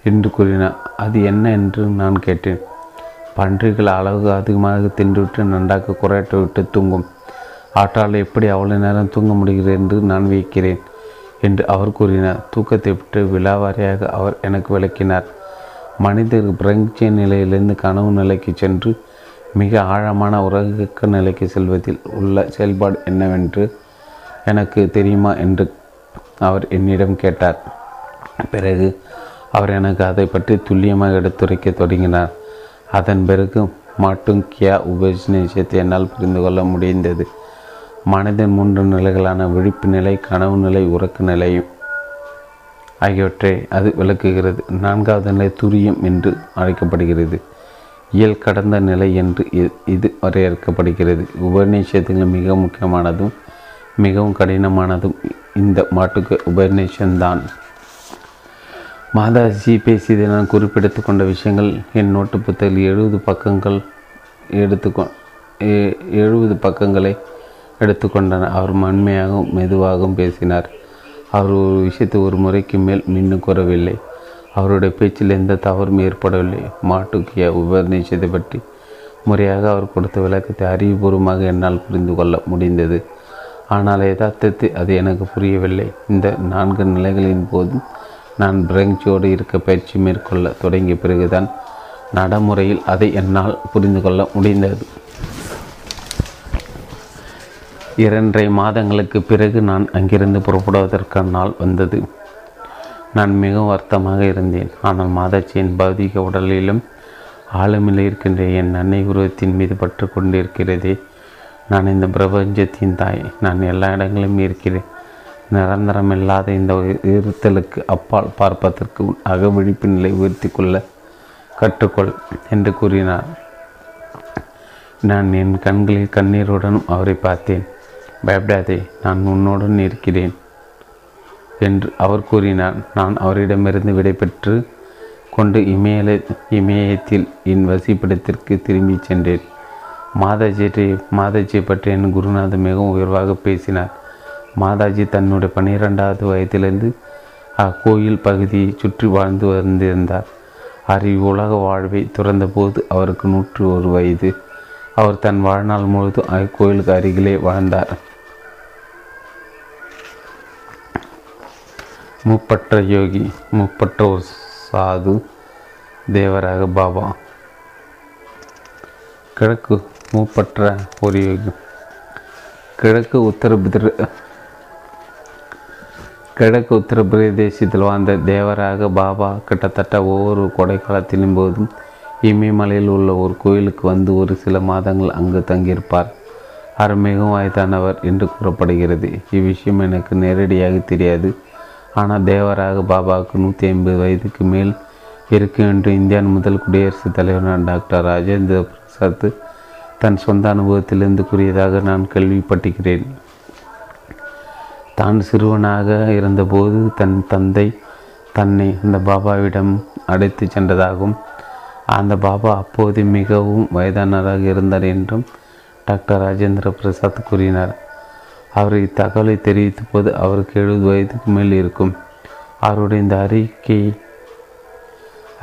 என்று கூறினார். அது என்ன என்று நான் கேட்டேன். பன்றிகள் அளவு அதிகமாக தின்றுவிட்டு நன்றாக குறையாட்ட விட்டு தூங்கும், ஆற்றால் எப்படி அவ்வளோ நேரம் தூங்க முடிகிறது என்று நான் வியக்கிறேன் என்று அவர் கூறினார். தூக்கத்தை விட்டு விலாவாரியாக அவர் எனக்கு விளக்கினார். மனிதர் பிரஞ்ச நிலையிலிருந்து கனவு நிலைக்கு சென்று மிக ஆழமான உறக்க நிலைக்கு செல்வதில் உள்ள செயல்பாடு என்னவென்று எனக்கு தெரியுமா என்று அவர் என்னிடம் கேட்டார். பிறகு அவர் எனக்கு அதை பற்றி துல்லியமாக எடுத்துரைக்க தொடங்கினார். அதன் பிறகு மாட்டும் கியா உபநிஷத்தை என்னால் புரிந்து கொள்ள முடிந்தது. மனிதன் மூன்று நிலைகளான விழிப்பு நிலை, கனவு நிலை, உறக்க நிலையும் ஆகியவற்றை அது விளக்குகிறது. நான்காவது நிலை துரியம் என்று அழைக்கப்படுகிறது. இயல் கடந்த நிலை என்று இது வரையறுக்கப்படுகிறது. உபநிஷத்தில் மிக முக்கியமானதும் மிகவும் கடினமானதும் இந்த மாட்டுக்கு உபநிஷந்தான். மாதாஜி பேசியதை நான் குறிப்பிடுத்து கொண்ட விஷயங்கள் என் நோட்டு புத்தகத்தில் எழுபது பக்கங்கள் எடுத்துக்கொ எழுபது பக்கங்களை எடுத்துக்கொண்டன. அவர் மென்மையாகவும் மெதுவாகவும் பேசினார். அவர் ஒரு விஷயத்தை ஒரு முறைக்கு மேல் மீண்டும் கூறவில்லை. அவருடைய பேச்சில் எந்த தவறும் ஏற்படவில்லை. மாட்டுக்கிய உபநிஷத்தை பற்றி முறையாக அவர் கொடுத்த விளக்கத்தை அறிவுபூர்வமாக என்னால் புரிந்து கொள்ள முடிந்தது. ஆனால் யதார்த்தத்தை அது எனக்கு புரியவில்லை. இந்த நான்கு நிலைகளின் போது நான் பிரஞ்சோடு இருக்க பயிற்சி மேற்கொள்ள தொடங்கிய பிறகுதான் நடைமுறையில் அதை என்னால் புரிந்து கொள்ள முடிந்தது. இரண்டரை மாதங்களுக்கு பிறகு நான் அங்கிருந்து புறப்படுவதற்கான நாள் வந்தது. நான் மிகவும் வருத்தமாக இருந்தேன். ஆனால் மாதாச்சியின் பௌதிக உடலிலும் ஆளுமையில் இருக்கின்ற என் அன்னை உருவத்தின் மீது பற்று கொண்டிருக்கிறதே, நான் இந்த பிரபஞ்சத்தின் தாய், நான் எல்லா இடங்களிலும் இருக்கிறேன், நிரந்தரம் இல்லாத இந்த இருத்தலுக்கு அப்பால் பார்ப்பதற்கு அகவிழிப்பு நிலை உயர்த்தி கொள்ள கற்றுக்கொள் என்று கூறினார். நான் என் கண்களில் கண்ணீருடனும் அவரை பார்த்தேன். பயப்படாதே, நான் உன்னுடன் இருக்கிறேன் என்று அவர் கூறினார். நான் அவரிடமிருந்து விடைபெற்று கொண்டு இமயல இமயத்தில் என் வசிப்பிடத்திற்கு திரும்பி சென்றேன். மாதாஜி மாதாஜியை பற்றி என் குருநாதர் மிகவும் உயர்வாக பேசினார். மாதாஜி தன்னுடைய பன்னிரெண்டாவது வயதிலிருந்து அக்கோயில் பகுதியை சுற்றி வாழ்ந்து வந்திருந்தார். அறிவு உலக வாழ்வை துறந்தபோது அவருக்கு நூற்று ஒரு வயது. அவர் தன் வாழ்நாள் முழுவதும் அக்கோயிலுக்கு அருகிலே வாழ்ந்தார். முப்பற்ற யோகி, முப்பற்ற ஒரு சாது தேவராக பாபா கிழக்கு மூப்பற்ற ஒரு யோகி. கிழக்கு உத்தரப்பிர கிழக்கு உத்தரப்பிரதேசத்தில் வாழ்ந்த தேவராக பாபா கிட்டத்தட்ட ஒவ்வொரு கொடைக்காலத்திலும் போதும் இமயமலையில் உள்ள ஒரு கோயிலுக்கு வந்து ஒரு சில மாதங்கள் அங்கு தங்கியிருப்பார். அவர் மிகவும் வயதானவர் என்று கூறப்படுகிறது. இவ்விஷயம் எனக்கு நேரடியாக தெரியாது. ஆனால் தேவராக பாபாவுக்கு நூற்றி ஐம்பது வயதுக்கு மேல் இருக்கு என்று இந்தியாவின் முதல் குடியரசுத் தலைவரான டாக்டர் ராஜேந்திர பிரசாத் தன் சொந்த அனுபவத்திலிருந்து கூறியதாக நான் கேள்விப்பட்டிருக்கிறேன். தான் சிறுவனாக இருந்தபோது தன் தந்தை தன்னை அந்த பாபாவிடம் அழைத்து சென்றதாகவும், அந்த பாபா அப்போது மிகவும் வயதானராக இருந்தார் என்றும் டாக்டர் ராஜேந்திர பிரசாத் கூறினார். அவர் இத்தகவலை தெரிவித்த போது அவருக்கு எழுபது வயதுக்கு மேல் இருக்கும். அவருடைய இந்த அறிக்கை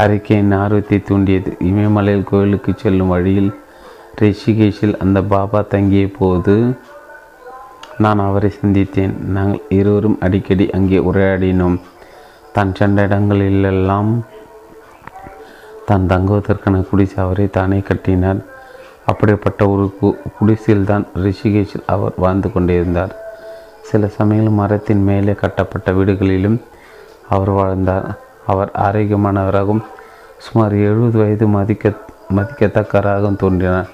அறிக்கையின் ஆர்வத்தை தூண்டியது. இமயமலையில் கோயிலுக்கு செல்லும் வழியில் ரிஷிகேஷில் அந்த பாபா தங்கிய போது நான் அவரை சந்தித்தேன். நாங்கள் இருவரும் அடிக்கடி அங்கே உரையாடினோம். தான் சென்ற இடங்களிலெல்லாம் தான் தங்குவதற்கான குடிசை அவரை தானே கட்டினார். அப்படிப்பட்ட ஒரு கு குடிசையில்தான் ரிஷிகேஷில் அவர் வாழ்ந்து கொண்டிருந்தார். சில சமயங்கள் மரத்தின் மேலே கட்டப்பட்ட வீடுகளிலும் அவர் வாழ்ந்தார். அவர் ஆரோக்கியமானவராகவும் சுமார் எழுபது வயது மதிக்க மதிக்கத்தக்கராகவும் தோன்றினார்.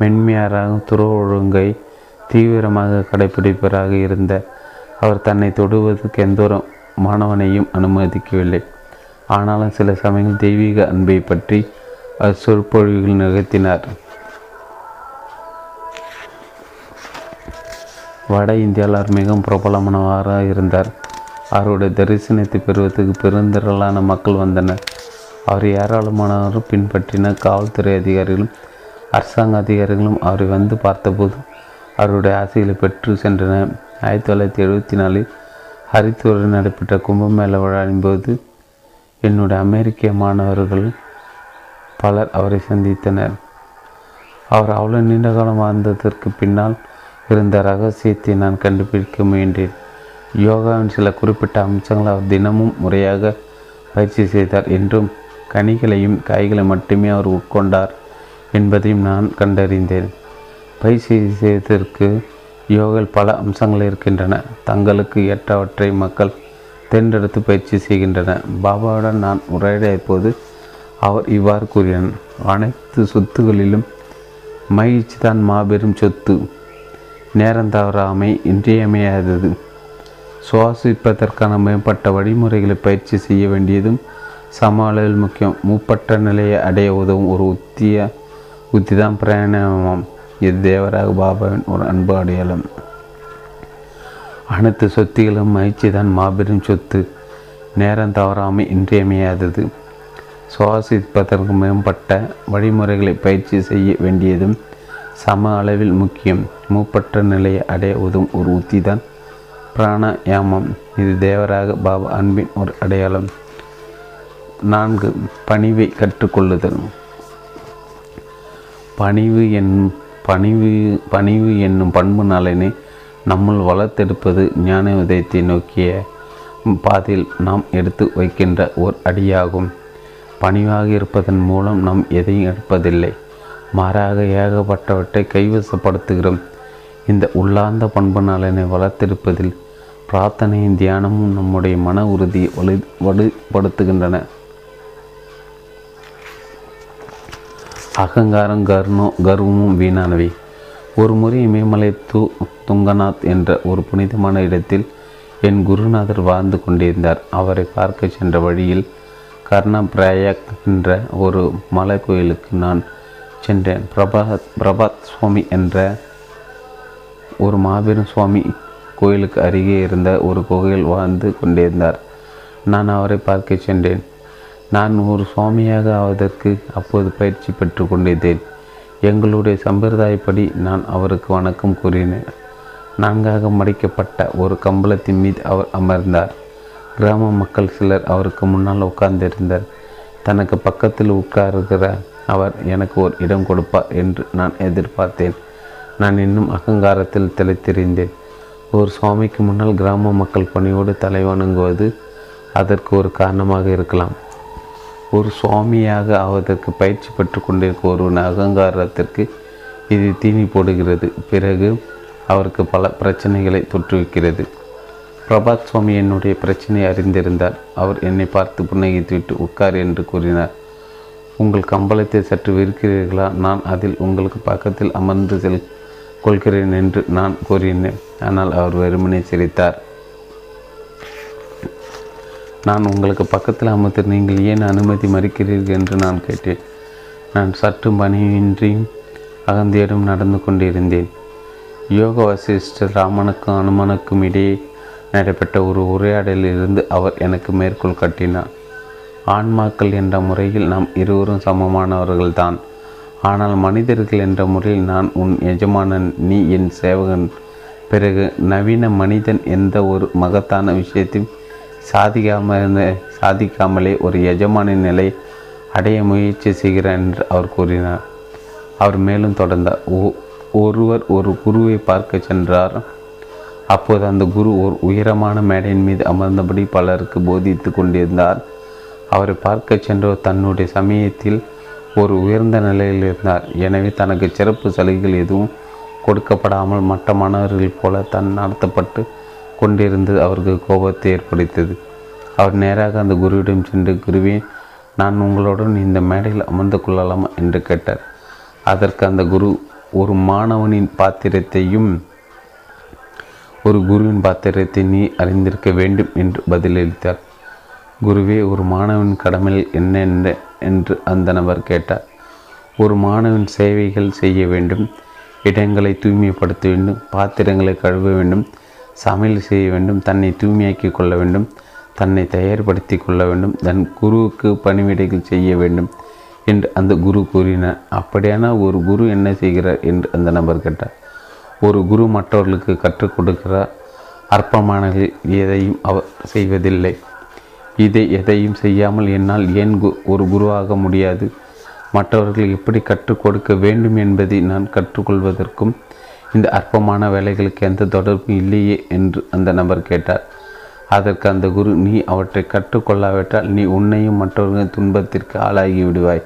மென்மையாராகவும் துற ஒழுங்கை தீவிரமாக கடைபிடிப்பவராக இருந்த அவர் தன்னை தொடுவதற்கு எந்தொரு மாணவனையும் அனுமதிக்கவில்லை. ஆனாலும் சில சமயங்கள் தெய்வீக அன்பை பற்றி அவர் சொற்பொழிவுகள் நிகழ்த்தினார். வட இந்தியாவில் அவர் மிகவும் பிரபலமானவராக இருந்தார். அவருடைய தரிசனத்தை பெறுவதற்கு பெருந்திரளான மக்கள் வந்தனர். அவர் ஏராளமானவரும் பின்பற்றின. காவல்துறை அதிகாரிகளும் அரசாங்க அதிகாரிகளும் அவரை வந்து பார்த்தபோது அவருடைய ஆசைகளை பெற்று சென்றனர். ஆயிரத்தி தொள்ளாயிரத்தி எழுபத்தி நாலில் ஹரித்வாரில் நடைபெற்ற கும்பமேள விழாவின் போது என்னுடைய அமெரிக்க மாணவர்கள் பலர் அவரை சந்தித்தனர். அவர் அவ்வளோ நீண்ட காலம் வாழ்ந்ததற்கு பின்னால் இருந்த ரகசியத்தை நான் கண்டுபிடிக்க முயன்றேன். யோகாவின் சில குறிப்பிட்ட அம்சங்களை அவர் தினமும் முறையாக பயிற்சி செய்தார் என்றும் கனிகளையும் காய்களை மட்டுமே அவர் உட்கொண்டார் என்பதையும் நான் கண்டறிந்தேன். பயிற்சி செய்வதற்கு யோகில் பல அம்சங்கள் இருக்கின்றன. தங்களுக்கு ஏற்றவற்றை மக்கள் தேர்ந்தெடுத்து பயிற்சி செய்கின்றன. பாபாவுடன் நான் உரையாடிய போது அவர் இவ்வாறு கூறினார். அனைத்து சொத்துகளிலும் மகிழ்ச்சி தான் மாபெரும் சொத்து. நேரம் தவறாமை இன்றியமையாதது. சுவாசிப்பதற்கான மேம்பட்ட வழிமுறைகளை பயிற்சி செய்ய வேண்டியதும் சம அளவில் முக்கியம். மூப்பற்ற நிலையை அடைய உதவும் ஒரு உத்திய உத்தி தான் பிராணாயாமம். இது தேவராக பாபாவின் ஒரு அன்பு அடையாளம். அனைத்து சொத்துகளும் மகிழ்ச்சி தான் மாபெரும் சொத்து. நேரம் தவறாமை இன்றியமையாதது. சுவாசிப்பதற்கு மேம்பட்ட வழிமுறைகளை பயிற்சி செய்ய வேண்டியதும் சம அளவில் முக்கியம். மூப்பற்ற நிலையை அடைய உதவும் ஒரு உத்தி தான் பிராணாயாமம். இது தேவராக பாபா அன்பின் ஒரு அடையாளம். நான்கு, பணிவை கற்றுக்கொள்ளுதல். பணிவு என் பணிவு பணிவு என்னும் பண்பு நலனை நம்முள் வளர்த்தெடுப்பது ஞான உதயத்தை நோக்கிய பாதையில் நாம் எடுத்து வைக்கின்ற ஓர் அடியாகும். பணிவாக இருப்பதன் மூலம் நாம் எதையும் எடுப்பதில்லை, மாறாக ஏகப்பட்டவற்றை கைவசப்படுத்துகிறோம். இந்த உள்ளார்ந்த பண்பு நலனை வளர்த்தெடுப்பதில் பிரார்த்தனையும் தியானமும் நம்முடைய மன உறுதியை வலு வலுப்படுத்துகின்றன. அகங்காரம் கர்ணோ கர்வமும் வீணானவை. ஒரு முறை இமயமலை தூ துங்கநாத் என்ற ஒரு புனிதமான இடத்தில் என் குருநாதர் வாழ்ந்து கொண்டிருந்தார். அவரை பார்க்க சென்ற வழியில் கர்ணபிராயக் என்ற ஒரு மலை கோயிலுக்கு நான் சென்றேன். பிரபாத் பிரபாத் சுவாமி என்ற ஒரு மாபெரும் சுவாமி கோயிலுக்கு அருகே இருந்த ஒரு குகையில் வாழ்ந்து கொண்டிருந்தார். நான் அவரை பார்க்க சென்றேன். நான் ஒரு சுவாமியாக ஆவதற்கு அப்போது பயிற்சி பெற்று கொண்டிருந்தேன். எங்களுடைய சம்பிரதாயப்படி நான் அவருக்கு வணக்கம் கூறினேன். நான்காக மடிக்கப்பட்ட ஒரு கம்பளத்தின் மீது அவர் அமர்ந்தார். கிராம மக்கள் சிலர் அவருக்கு முன்னால் உட்கார்ந்திருந்தார். தனக்கு பக்கத்தில் உட்காருகிற அவர் எனக்கு ஒரு இடம் கொடுப்பார் என்று நான் எதிர்பார்த்தேன். நான் இன்னும் அகங்காரத்தில் திளைத்திருந்தேன். ஒரு சுவாமிக்கு முன்னால் கிராம மக்கள் பணியோடு தலைவணங்குவது அதற்கு ஒரு காரணமாக இருக்கலாம். ஒரு சுவாமியாக அவதற்கு பயிற்சி பெற்று கொண்டிருக்கும் ஒருவன் அகங்காரத்திற்கு இது தீனி போடுகிறது. பிறகு அவருக்கு பல பிரச்சனைகளை தொற்றுவிக்கிறது. பிரபாத் சுவாமி என்னுடைய பிரச்சனையை அறிந்திருந்தார். அவர் என்னை பார்த்து புன்னகைத்துவிட்டு உட்கார் என்று கூறினார். உங்கள் கம்பளத்தை சற்று விற்கிறீர்களா? நான் அதில் உங்களுக்கு பக்கத்தில் அமர்ந்து செல் கொள்கிறேன் என்று நான் கூறினேன். ஆனால் அவர் வெறுமனே சிரித்தார். நான் உங்களுக்கு பக்கத்தில் அமர்ந்து நீங்கள் ஏன் அனுமதி மறுக்கிறீர்கள் என்று நான் கேட்டேன். நான் சற்று பணியின்றியும் அகந்தியிடம் நடந்து கொண்டிருந்தேன். யோக வசிஷ்டர் ராமனுக்கும் அனுமனுக்கும் இடையே நடைபெற்ற ஒரு உரையாடலிலிருந்து அவர் எனக்கு மேற்கோள் காட்டினார். ஆன்மாக்கள் என்ற முறையில் நாம் இருவரும் சமமானவர்கள்தான். ஆனால் மனிதர்கள் என்ற முறையில் நான் உன் எஜமானன், நீ என் சேவகன். பிறகு நவீன மனிதன் எந்த ஒரு மகத்தான விஷயத்தையும் சாதிக்காம சாதிக்காமலே ஒரு எஜமானின் நிலை அடைய முயற்சி செய்கிறார் என்று அவர் கூறினார். அவர் மேலும் தொடர்ந்தார். ஒருவர் ஒரு குருவை பார்க்க சென்றார். அப்போது அந்த குரு ஒரு உயரமான மேடையின் மீது அமர்ந்தபடி பலருக்கு போதித்து கொண்டிருந்தார். அவரை பார்க்க சென்றவர் தன்னுடைய சமயத்தில் ஒரு உயர்ந்த நிலையில் இருந்தார். எனவே தனக்கு சிறப்பு சலுகைகள் எதுவும் கொடுக்கப்படாமல் மற்ற மாணவர்கள் போல தன் நடத்தப்பட்டு கொண்டிருந்தது அவருக்கு கோபத்தை ஏற்படுத்தது. அவர் நேராக அந்த குருவிடம் சென்று, குருவே, நான் உங்களுடன் இந்த மேடையில் அமர்ந்து கொள்ளலாமா என்று கேட்டார். அதற்கு அந்த குரு, ஒரு மாணவனின் பாத்திரத்தையும் ஒரு குருவின் பாத்திரத்தை நீ அறிந்திருக்க வேண்டும் என்று பதிலளித்தார். குருவே, ஒரு மாணவன் கடமையில் என்ன என்று அந்த நபர் கேட்டார். ஒரு மாணவன் சேவைகள் செய்ய வேண்டும், இடங்களை தூய்மைப்படுத்த வேண்டும், பாத்திரங்களை கழுவ வேண்டும், சமையல் செய்ய வேண்டும், தன்னை தூய்மையாக்கி கொள்ள வேண்டும், தன்னை தயார்படுத்தி கொள்ள வேண்டும், தன் குருவுக்கு பணிவிடைகள் செய்ய வேண்டும் என்று அந்த குரு கூறினார். அப்படியான ஒரு குரு என்ன செய்கிறார் என்று அந்த நபர் கேட்டார். ஒரு குரு மற்றவர்களுக்கு கற்றுக் கொடுக்கிறார். அற்பமான எதையும் அவர் செய்வதில்லை. இதை எதையும் செய்யாமல் என்னால் ஏன் ஒரு குருவாக முடியாது? மற்றவர்கள் எப்படி கற்றுக் கொடுக்க வேண்டும் என்பதை நான் கற்றுக்கொள்வதற்கும் இந்த அற்பமான வேலைகளுக்கு எந்த தொடர்பும் இல்லையே என்று அந்த நபர் கேட்டார். அதற்கு அந்த குரு, நீ அவற்றை கற்றுக்கொள்ளாவிட்டால் நீ உன்னையும் மற்றவர்கள் துன்பத்திற்கு ஆளாகி விடுவாய்.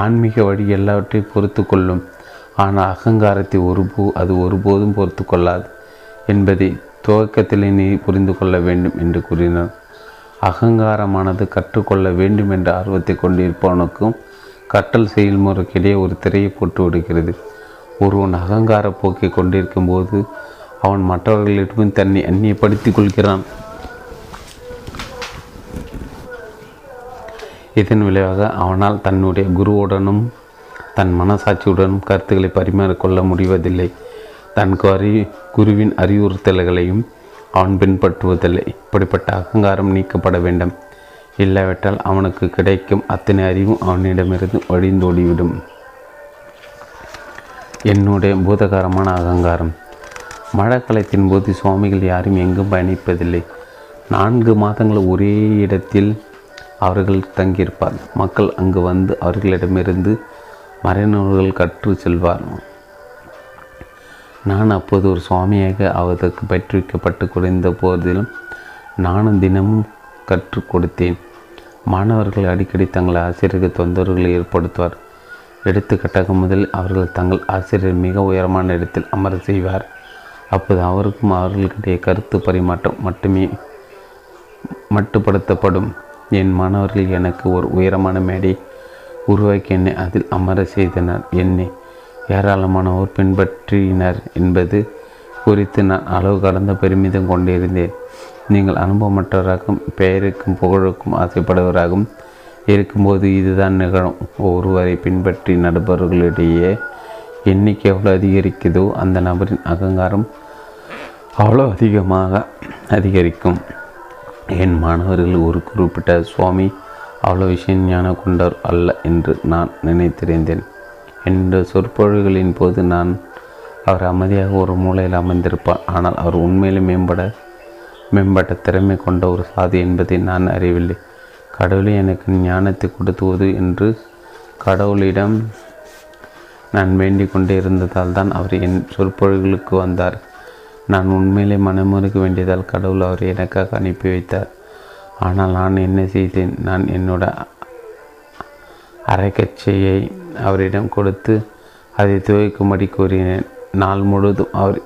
ஆன்மீக வழி எல்லாவற்றையும் பொறுத்து கொள்ளும், ஆனால் அகங்காரத்தை ஒருபோ அது ஒருபோதும் பொறுத்து கொள்ளாது என்பதை துவக்கத்திலே நீ புரிந்து கொள்ள வேண்டும் என்று கூறினார். அகங்காரமானது கற்றுக்கொள்ள வேண்டும் என்ற ஆர்வத்தை கொண்டிருப்பவனுக்கும் கற்றல் செயல்முறைக்கிடையே ஒரு திரையை போட்டு விடுகிறது. ஒருவன் அகங்கார போக்கை கொண்டிருக்கும் போது அவன் மற்றவர்களிடமும் தன்னை அந்நியப்படுத்திக் கொள்கிறான். இதன் விளைவாக அவனால் தன்னுடைய குருவுடனும் தன் மனசாட்சியுடனும் கருத்துக்களை பரிமாறிக்கொள்ள முடிவதில்லை. தன் அறி குருவின் அறிவுறுத்தல்களையும் அவன் பின்பற்றுவதில்லை. இப்படிப்பட்ட அகங்காரம் நீக்கப்பட வேண்டும். இல்லாவிட்டால் அவனுக்கு கிடைக்கும் அத்தனை அறிவும் அவனிடமிருந்து வழிந்தோடிவிடும். என்னுடைய பூதகாரமான அகங்காரம். மழை காலத்தின் போது சுவாமிகள் யாரும் எங்கும் பயணிப்பதில்லை. நான்கு மாதங்கள் ஒரே இடத்தில் அவர்கள் தங்கியிருப்பார். மக்கள் அங்கு வந்து அவர்களிடமிருந்து மறைநூல்கள் கற்று செல்வார். நான் அப்போது ஒரு சுவாமியாக அவருக்கு பயிற்றுவிக்கப்பட்டு குறைந்த போதிலும் நானும் தினமும் கற்றுக் கொடுத்தேன். மாணவர்கள் அடிக்கடி தங்கள் ஆசிரியருக்கு தொந்தரவுகளை ஏற்படுத்துவார். எடுத்துக்கட்டாக முதலில் அவர்கள் தங்கள் ஆசிரியர் மிக உயரமான இடத்தில் அமர செய்வார். அப்போது அவருக்கும் அவர்களுடைய கருத்து பரிமாற்றம் மட்டுமே மட்டுப்படுத்தப்படும். என் மாணவர்கள் எனக்கு ஒரு உயரமான மேடை உருவாக்கி என்னை அதில் அமர செய்தனர். என்னை ஏராளமானோர் பின்பற்றினர் என்பது குறித்து நான் அளவு கடந்த பெருமிதம் கொண்டிருந்தேன். நீங்கள் அனுபவமற்றவராகவும் பெயருக்கும் புகழுக்கும் ஆசைப்படுவராகவும் இருக்கும்போது இதுதான் நிகழும். ஒருவரை பின்பற்றி நடப்பவர்களிடையே எண்ணிக்கை எவ்வளோ அதிகரிக்குதோ அந்த நபரின் அகங்காரம் அவ்வளோ அதிகமாக அதிகரிக்கும். என் மாணவர்கள் ஒரு குறிப்பிட்ட சுவாமி அவ்வளோ விஷயம் ஞானம் கொண்டவர் அல்ல என்று நான் நினைத்திருந்தேன். என்ற சொற்பொழிகளின் போது நான் அவர் அமைதியாக ஒரு மூலையில் அமர்ந்திருப்பார். ஆனால் அவர் உண்மையிலே மேம்பட மேம்பட்ட திறமை கொண்ட ஒரு சாதி என்பதை நான் அறியவில்லை. கடவுளை எனக்கு ஞானத்தை கொடுத்துவது என்று கடவுளிடம் நான் வேண்டிக் கொண்டே இருந்ததால் தான் அவர் என் சொற்பொழிவுகளுக்கு வந்தார். நான் உண்மையிலே மனமுறுக்க வேண்டியதால் கடவுள் அவரை எனக்காக அனுப்பி வைத்தார். ஆனால் நான் என்ன செய்தேன்? நான் என்னோட அரைக்கச்சையை அவரிடம் கொடுத்து அதை துவைக்கும்படி கூறினேன். நாள் முழுவதும் அவர்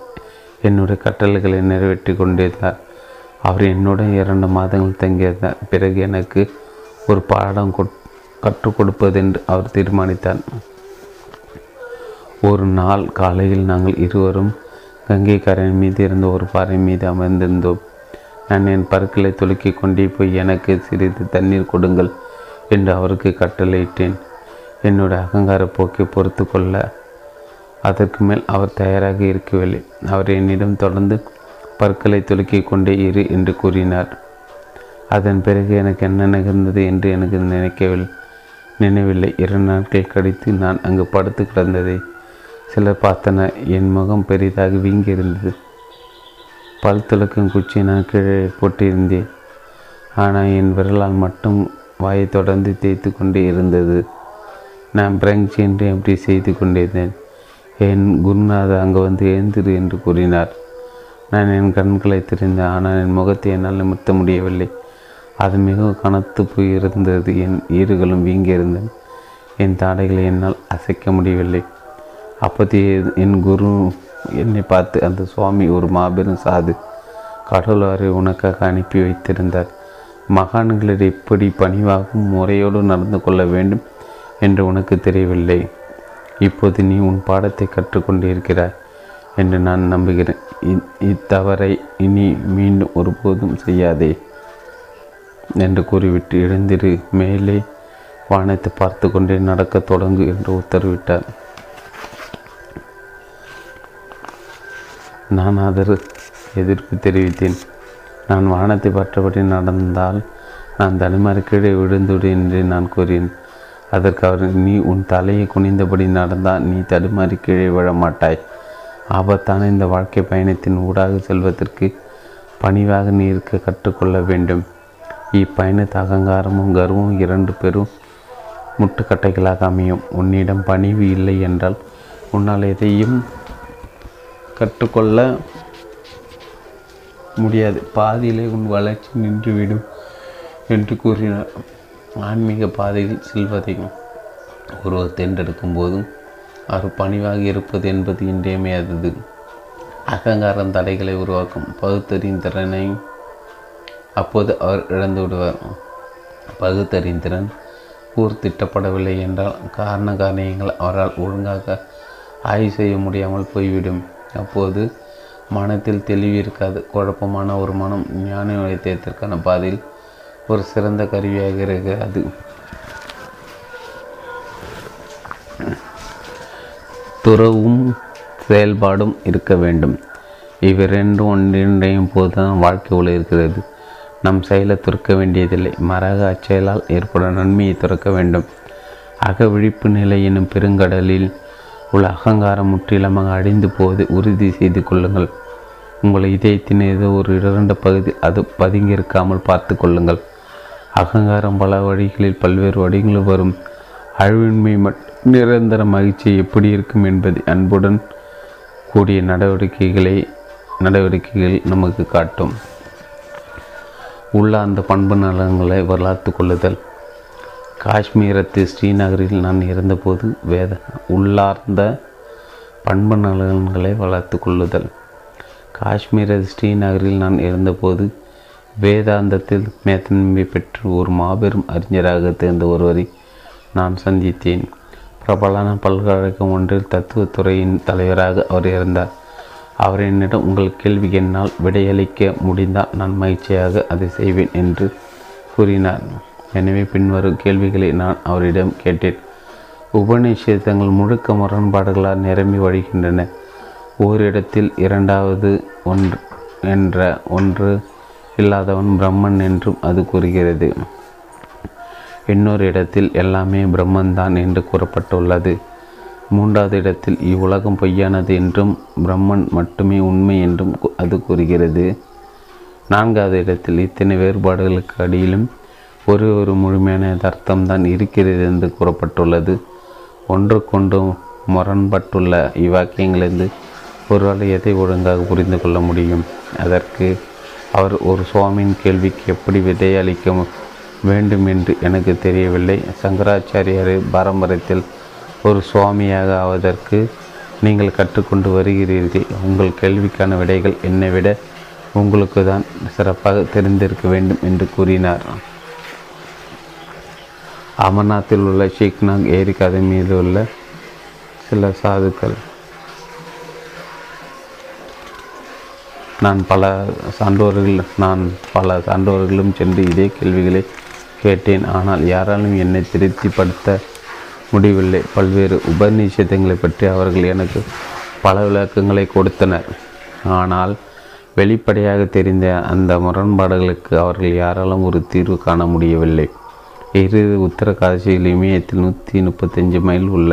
என்னுடைய கட்டளைகளை நிறைவேற்றி கொண்டிருந்தார். அவர் என்னுடன் இரண்டு மாதங்கள் தங்கியிருந்தார். பிறகு எனக்கு ஒரு பாடம் கற்றுக் கொடுப்பதென்று அவர் தீர்மானித்தார். ஒரு நாள் காலையில் நாங்கள் இருவரும் கங்கை கரையின் மீது இருந்த ஒரு பாறை மீது அமர்ந்திருந்தோம். நான் என் பற்களை துலுக்கி கொண்டே போய், எனக்கு சிறிது தண்ணீர் கொடுங்கள் என்று அவருக்கு கட்டளையிட்டேன். என்னுடைய அகங்கார போக்கை பொறுத்து கொள்ள அதற்கு மேல் அவர் தயாராக இருக்கவில்லை. அவர் என்னிடம் தொடர்ந்து பற்களை துலுக்கிக் கொண்டே இரு என்று கூறினார். அதன் பிறகு எனக்கு என்ன நிகழ்ந்தது என்று எனக்கு நினைக்கவில்லை நினைவில்லை. இரண்டு நாட்கள் கழித்து நான் அங்கு படுத்து கிடந்ததை சிலர் பார்த்தனர். என் முகம் பெரிதாக வீங்கியிருந்தது. பல் துலக்கும் குச்சி நான் கீழே போட்டிருந்தேன். ஆனால் என் விரலால் மட்டும் வாயை தொடர்ந்து தேய்த்து கொண்டே இருந்தது. நான் பிரஞ்ச் என்று எப்படி செய்து கொண்டிருந்தேன். என் குருநாத அங்கே வந்து எழுந்திரு என்று கூறினார். நான் என் கண்களை திறந்தேன். ஆனால் என் முகத்தை என்னால் நிமிர்த்த முடியவில்லை. அது மிகவும் கனத்து போயிருந்தது. என் ஈறுகளும் வீங்கியிருந்தன. என் தாடைகளை என்னால் அசைக்க முடியவில்லை. அப்போதைய என் குரு என்னை பார்த்து, அந்த சுவாமி ஒரு மாபெரும் சாது, கடவுள் அவரை உனக்காக அனுப்பி வைத்திருந்தார். மகான்களிடம் எப்படி பணிவாகவும் முறையோடு நடந்து கொள்ள வேண்டும் என்று உனக்கு தெரியவில்லை. இப்போது நீ உன் பாடத்தை கற்றுக்கொண்டிருக்கிறாய் என்று நான் நம்புகிறேன். இத்தவறை இனி மீண்டும் ஒருபோதும் செய்யாதே என்று கூறிவிட்டு எழுந்திரு, மேலே வானத்தை பார்த்து கொண்டே நடக்க தொடங்கு என்று உத்தரவிட்டார். நான் அதற்கு எதிர்ப்பு தெரிவித்தேன். நான் வானத்தை பார்த்தபடி நடந்தால் நான் தனிமாறு கீழே விழுந்துடு என்று நான் கூறினேன். அதற்கு அவர், நீ உன் தலையை குனிந்தபடி நடந்தால் நீ தடுமாறி கீழே விழ மாட்டாய். ஆபத்தான இந்த வாழ்க்கை பயணத்தின் ஊடாக செல்வதற்கு பணிவாக நீ இருக்க கற்றுக்கொள்ள வேண்டும். இப்பயணத்து அகங்காரமும் கர்வமும் இரண்டு பெரும் முட்டுக்கட்டைகளாக அமையும். உன்னிடம் பணிவு இல்லை என்றால் உன்னால் எதையும் கற்றுக்கொள்ள முடியாது. பாதியிலே உன் வளர்ச்சி நின்றுவிடும் என்று கூறினார். ஆன்மீக பாதையில் செல்வதையும் ஒருவர் தேர்ந்தெடுக்கும் போதும் அவர் பணிவாக இருப்பது என்பது இன்றியமையாதது. அகங்காரம் தடைகளை உருவாக்கும். பகுத்தறியும் திறனையும் அப்போது அவர் இழந்து விடுவார். பகுத்தறியும் திறன் கூர் திட்டப்படவில்லை என்றால் காரண காரியங்கள் அவரால் ஒழுங்காக ஆய்வு செய்ய முடியாமல் போய்விடும். அப்போது மனத்தில் தெளிவு இருக்காது. குழப்பமான ஒரு மனம் ஞான விளையத்திற்கான பாதையில் ஒரு சிறந்த கருவியாக இருக்கிறது. துறவும் செயல்பாடும் இருக்க வேண்டும். இவை ரெண்டும் ஒன்றிணையும் போதுதான் வாழ்க்கை உள்ள இருக்கிறது. நம் செயலை துறக்க வேண்டியதில்லை, மாறாக அச்செயலால் ஏற்படும் நன்மையை துறக்க வேண்டும். அக விழிப்பு நிலை எனும் பெருங்கடலில் உள்ள அகங்காரம் முற்றிலுமாக அழிந்து போவதை உறுதி செய்து கொள்ளுங்கள். உங்களை இதயத்தின் ஏதோ ஒரு இரண்டு பகுதி அது பதுங்கியிருக்காமல் பார்த்து கொள்ளுங்கள். அகங்காரம் பல வழிகளில் பல்வேறு வடிவங்களில் வரும். அழிவின்மை மற்றும் நிரந்தர மகிழ்ச்சி எப்படி இருக்கும் என்பதை அன்புடன் கூடிய நடவடிக்கைகளை நடவடிக்கைகள் நமக்கு காட்டும். உள்ள அந்த பண்பு நலங்களை வளர்த்து கொள்ளுதல். காஷ்மீரத்து ஸ்ரீநகரில் நான் இருந்தபோது வேத உள்ளார்ந்த பண்பு நலன்களை வளர்த்து கொள்ளுதல். காஷ்மீர ஸ்ரீநகரில் நான் இருந்தபோது வேதாந்தத்தில் மேத்தன்மை பெற்று ஒரு மாபெரும் அறிஞராக தேர்ந்த ஒருவரை நான் சந்தித்தேன். பிரபலான பல்கலைக்கழகம் ஒன்றில் தத்துவத்துறையின் தலைவராக அவர் இருந்தார். அவர் என்னிடம், உங்கள் கேள்விக்கு என்னால் விடையளிக்க முடிந்தால் நான் மகிழ்ச்சியாக அதை செய்வேன் என்று கூறினார். எனவே பின்வரும் கேள்விகளை நான் அவரிடம் கேட்டேன். உபநிஷதங்கள் முழுக்க முரண்பாடுகளால் நிரம்பி வழிகின்றன. ஓரிடத்தில் இரண்டாவது ஒன்று என்ற ஒன்று இல்லாதவன் பிரம்மன் என்றும் அது கூறுகிறது. இன்னொரு இடத்தில் எல்லாமே பிரம்மன்தான் என்று கூறப்பட்டுள்ளது. மூன்றாவது இடத்தில் இவ்வுலகம் பொய்யானது என்றும் பிரம்மன் மட்டுமே உண்மை என்றும் அது கூறுகிறது. நான்காவது இடத்தில் இத்தனை வேறுபாடுகளுக்கு அடியிலும் ஒரே ஒரு முழுமையான யதார்த்தம்தான் இருக்கிறது என்று கூறப்பட்டுள்ளது. ஒன்றுக்கொண்டு முரண்பட்டுள்ள இவ்வாக்கியங்களிலிருந்து ஒருவாறு எதை ஒழுங்காக புரிந்து கொள்ள முடியும்? அதற்கு அவர், ஒரு சுவாமியின் கேள்விக்கு எப்படி விடையளிக்க வேண்டும் என்று எனக்கு தெரியவில்லை. சங்கராச்சாரியார் பாரம்பரியத்தில் ஒரு சுவாமியாக ஆவதற்கு நீங்கள் கற்றுக்கொண்டு வருகிறீர்கள். உங்கள் கேள்விக்கான விடைகள் என்னை விட உங்களுக்கு தான் சிறப்பாக தெரிந்திருக்க வேண்டும் என்று கூறினார். அமர்நாத்தில் உள்ள ஷீக்நாக் ஏரிக்கதை மீது உள்ள சில சாதுக்கள். நான் பல சான்றோர்கள் நான் பல சான்றோர்களும் சென்று இதே கேள்விகளை கேட்டேன். ஆனால் யாராலும் என்னை திருப்திப்படுத்த முடியவில்லை. பல்வேறு உபநிஷதங்களை பற்றி அவர்கள் எனக்கு பல விளக்கங்களை கொடுத்தனர். ஆனால் வெளிப்படையாக தெரிந்த அந்த முரண்பாடுகளுக்கு அவர்கள் யாராலும் ஒரு தீர்வு காண முடியவில்லை. இரு உத்தரகாசியில் இமயத்தில் நூற்றி முப்பத்தஞ்சு மைல் உள்ள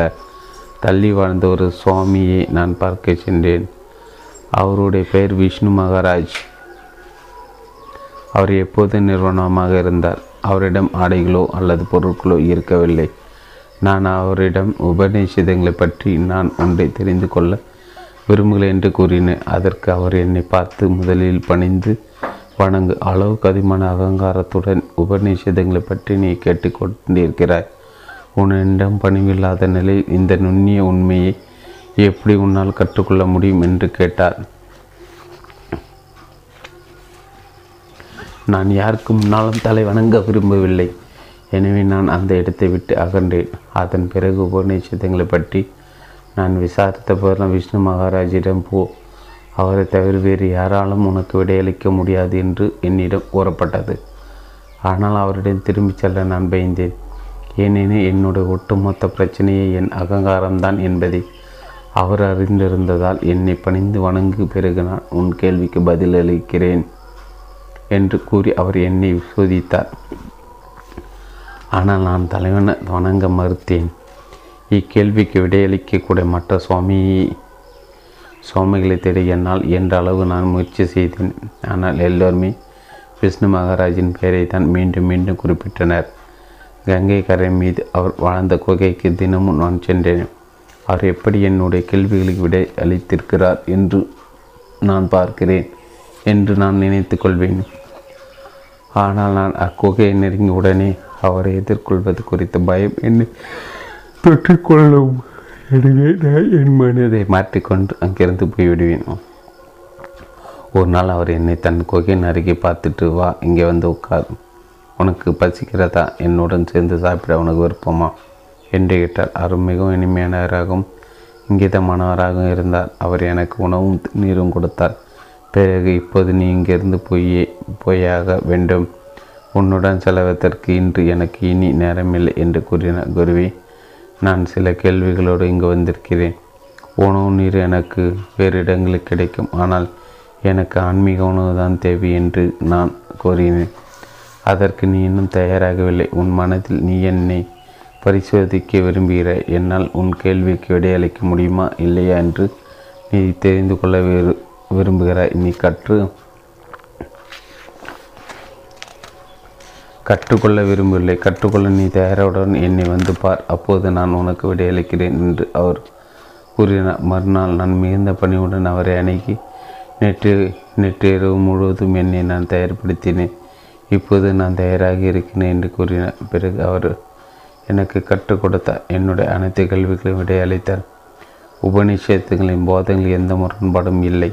தள்ளி வாழ்ந்த ஒரு சுவாமியை நான் பார்க்க சென்றேன். அவருடைய பெயர் விஷ்ணு மகாராஜ். அவர் எப்போதும் நிர்வாணமாக இருந்தார். அவரிடம் ஆடைகளோ அல்லது பொருட்களோ இருக்கவில்லை. நான் அவரிடம் உபநிஷதங்களை பற்றி நான் ஒன்றை தெரிந்து கொள்ள விரும்புகிறேன் என்று கூறினேன். அதற்கு அவர் என்னை பார்த்து, முதலில் பணிந்து வணங்கு, அளவுக்கு அதிகமான அகங்காரத்துடன் உபநிஷதங்களை பற்றி நீ கேட்டுக்கொண்டிருக்கிறாய். உன்னிடம் பணிவில்லாத நிலையில் இந்த நுண்ணிய உண்மையை எப்படி உன்னால் கற்றுக்கொள்ள முடியும் என்று கேட்டார். நான் யாருக்கு முன்னாலும் தலை வணங்க விரும்பவில்லை. எனவே நான் அந்த இடத்தை விட்டு அகன்றேன். அதன் பிறகு உபநிஷதங்களை பற்றி நான் விசாரித்த போது, விஷ்ணு மகாராஜிடம் போ, அவரை தவிர வேறு யாராலும் உனக்கு விடையளிக்க முடியாது என்று என்னிடம் கூறப்பட்டது. ஆனால் அவரிடம் திரும்பிச் செல்ல நான் பயந்தேன். ஏனெனில் என்னுடைய ஒட்டுமொத்த பிரச்சனையை என் அகங்காரம்தான் என்பதை அவர் அறிந்திருந்ததால், என்னை பணிந்து வணங்கு, பிறகு நான் உன் கேள்விக்கு பதிலளிக்கிறேன் என்று கூறி அவர் என்னை சோதித்தார். ஆனால் நான் தலைவனை வணங்க மறுத்தேன். இக்கேள்விக்கு விடையளிக்கக்கூடிய மற்ற சுவாமி சுவாமிகளை தேட என்னால் என்ற அளவு நான் முயற்சி செய்தேன். ஆனால் எல்லோருமே விஷ்ணு மகாராஜின் பெயரை தான் மீண்டும் மீண்டும் குறிப்பிட்டனர். கங்கை கரை மீது அவர் வாழ்ந்த குகைக்கு தினமும் நான் சென்றேன். அவர் எப்படி என்னுடைய கேள்விகளுக்கு விடை அளித்திருக்கிறார் என்று நான் பார்க்கிறேன் என்று நான் நினைத்து கொள்வேன். ஆனால் நான் அக்குகையை நெருங்கிய உடனே அவரை எதிர்கொள்வது குறித்த பயம் என்னை பெற்றுக்கொள்ளும். எனவே நான் என் மனதை மாற்றிக்கொண்டு அங்கிருந்து போய்விடுவேன். ஒரு நாள் அவர் என்னை தன் குகையின் அருகே பார்த்துட்டு, வா, இங்கே வந்து உட்கார், உனக்கு பசிக்கிறதா, என்னுடன் சேர்ந்து சாப்பிட உனக்கு விருப்பமா என்று கேட்டார். அவர் மிகவும் இனிமையானவராகவும் இங்கிதமானவராகவும் இருந்தார். அவர் எனக்கு உணவும் நீரும் கொடுத்தார். பிறகு, இப்போது நீ இங்கிருந்து போயே போயாக வேண்டும். உன்னுடன் செலவதற்கு இன்று எனக்கு இனி நேரமில்லை என்று கூறினார். குருவே, நான் சில கேள்விகளோடு இங்கு வந்திருக்கிறேன். உணவு நீர் எனக்கு வேறு இடங்களுக்கு கிடைக்கும், ஆனால் எனக்கு ஆன்மீக உணவு தான் தேவை என்று நான் கூறினேன். அதற்கு நீ இன்னும் தயாராகவில்லை. உன் மனதில் நீ என்னை பரிசோதிக்க விரும்புகிற என்னால் உன் கேள்விக்கு விடையளிக்க முடியுமா இல்லையா என்று நீ தெரிந்து கொள்ள விரு விரும்புகிறாய் நீ கற்று கற்றுக்கொள்ள விரும்பவில்லை. கற்றுக்கொள்ள நீ தயாரவுடன் என்னை வந்து பார், அப்போது நான் உனக்கு விடையளிக்கிறேன் என்று அவர் கூறினார். மறுநாள் நான் மிகுந்த பணியுடன் அவரை அணுகி, நேற்று நேற்றிரவு முழுவதும் என்னை நான் தயார்படுத்தினேன். இப்போது நான் தயாராக இருக்கிறேன் என்று கூறினார். பிறகு அவர் எனக்கு கற்றுக் கொடுத்தார். என்னுடைய அனைத்து கேள்விகளையும் விடையளித்தார். உபநிஷத்துகளின் போதங்கள் எந்த முரண்பாடும் இல்லை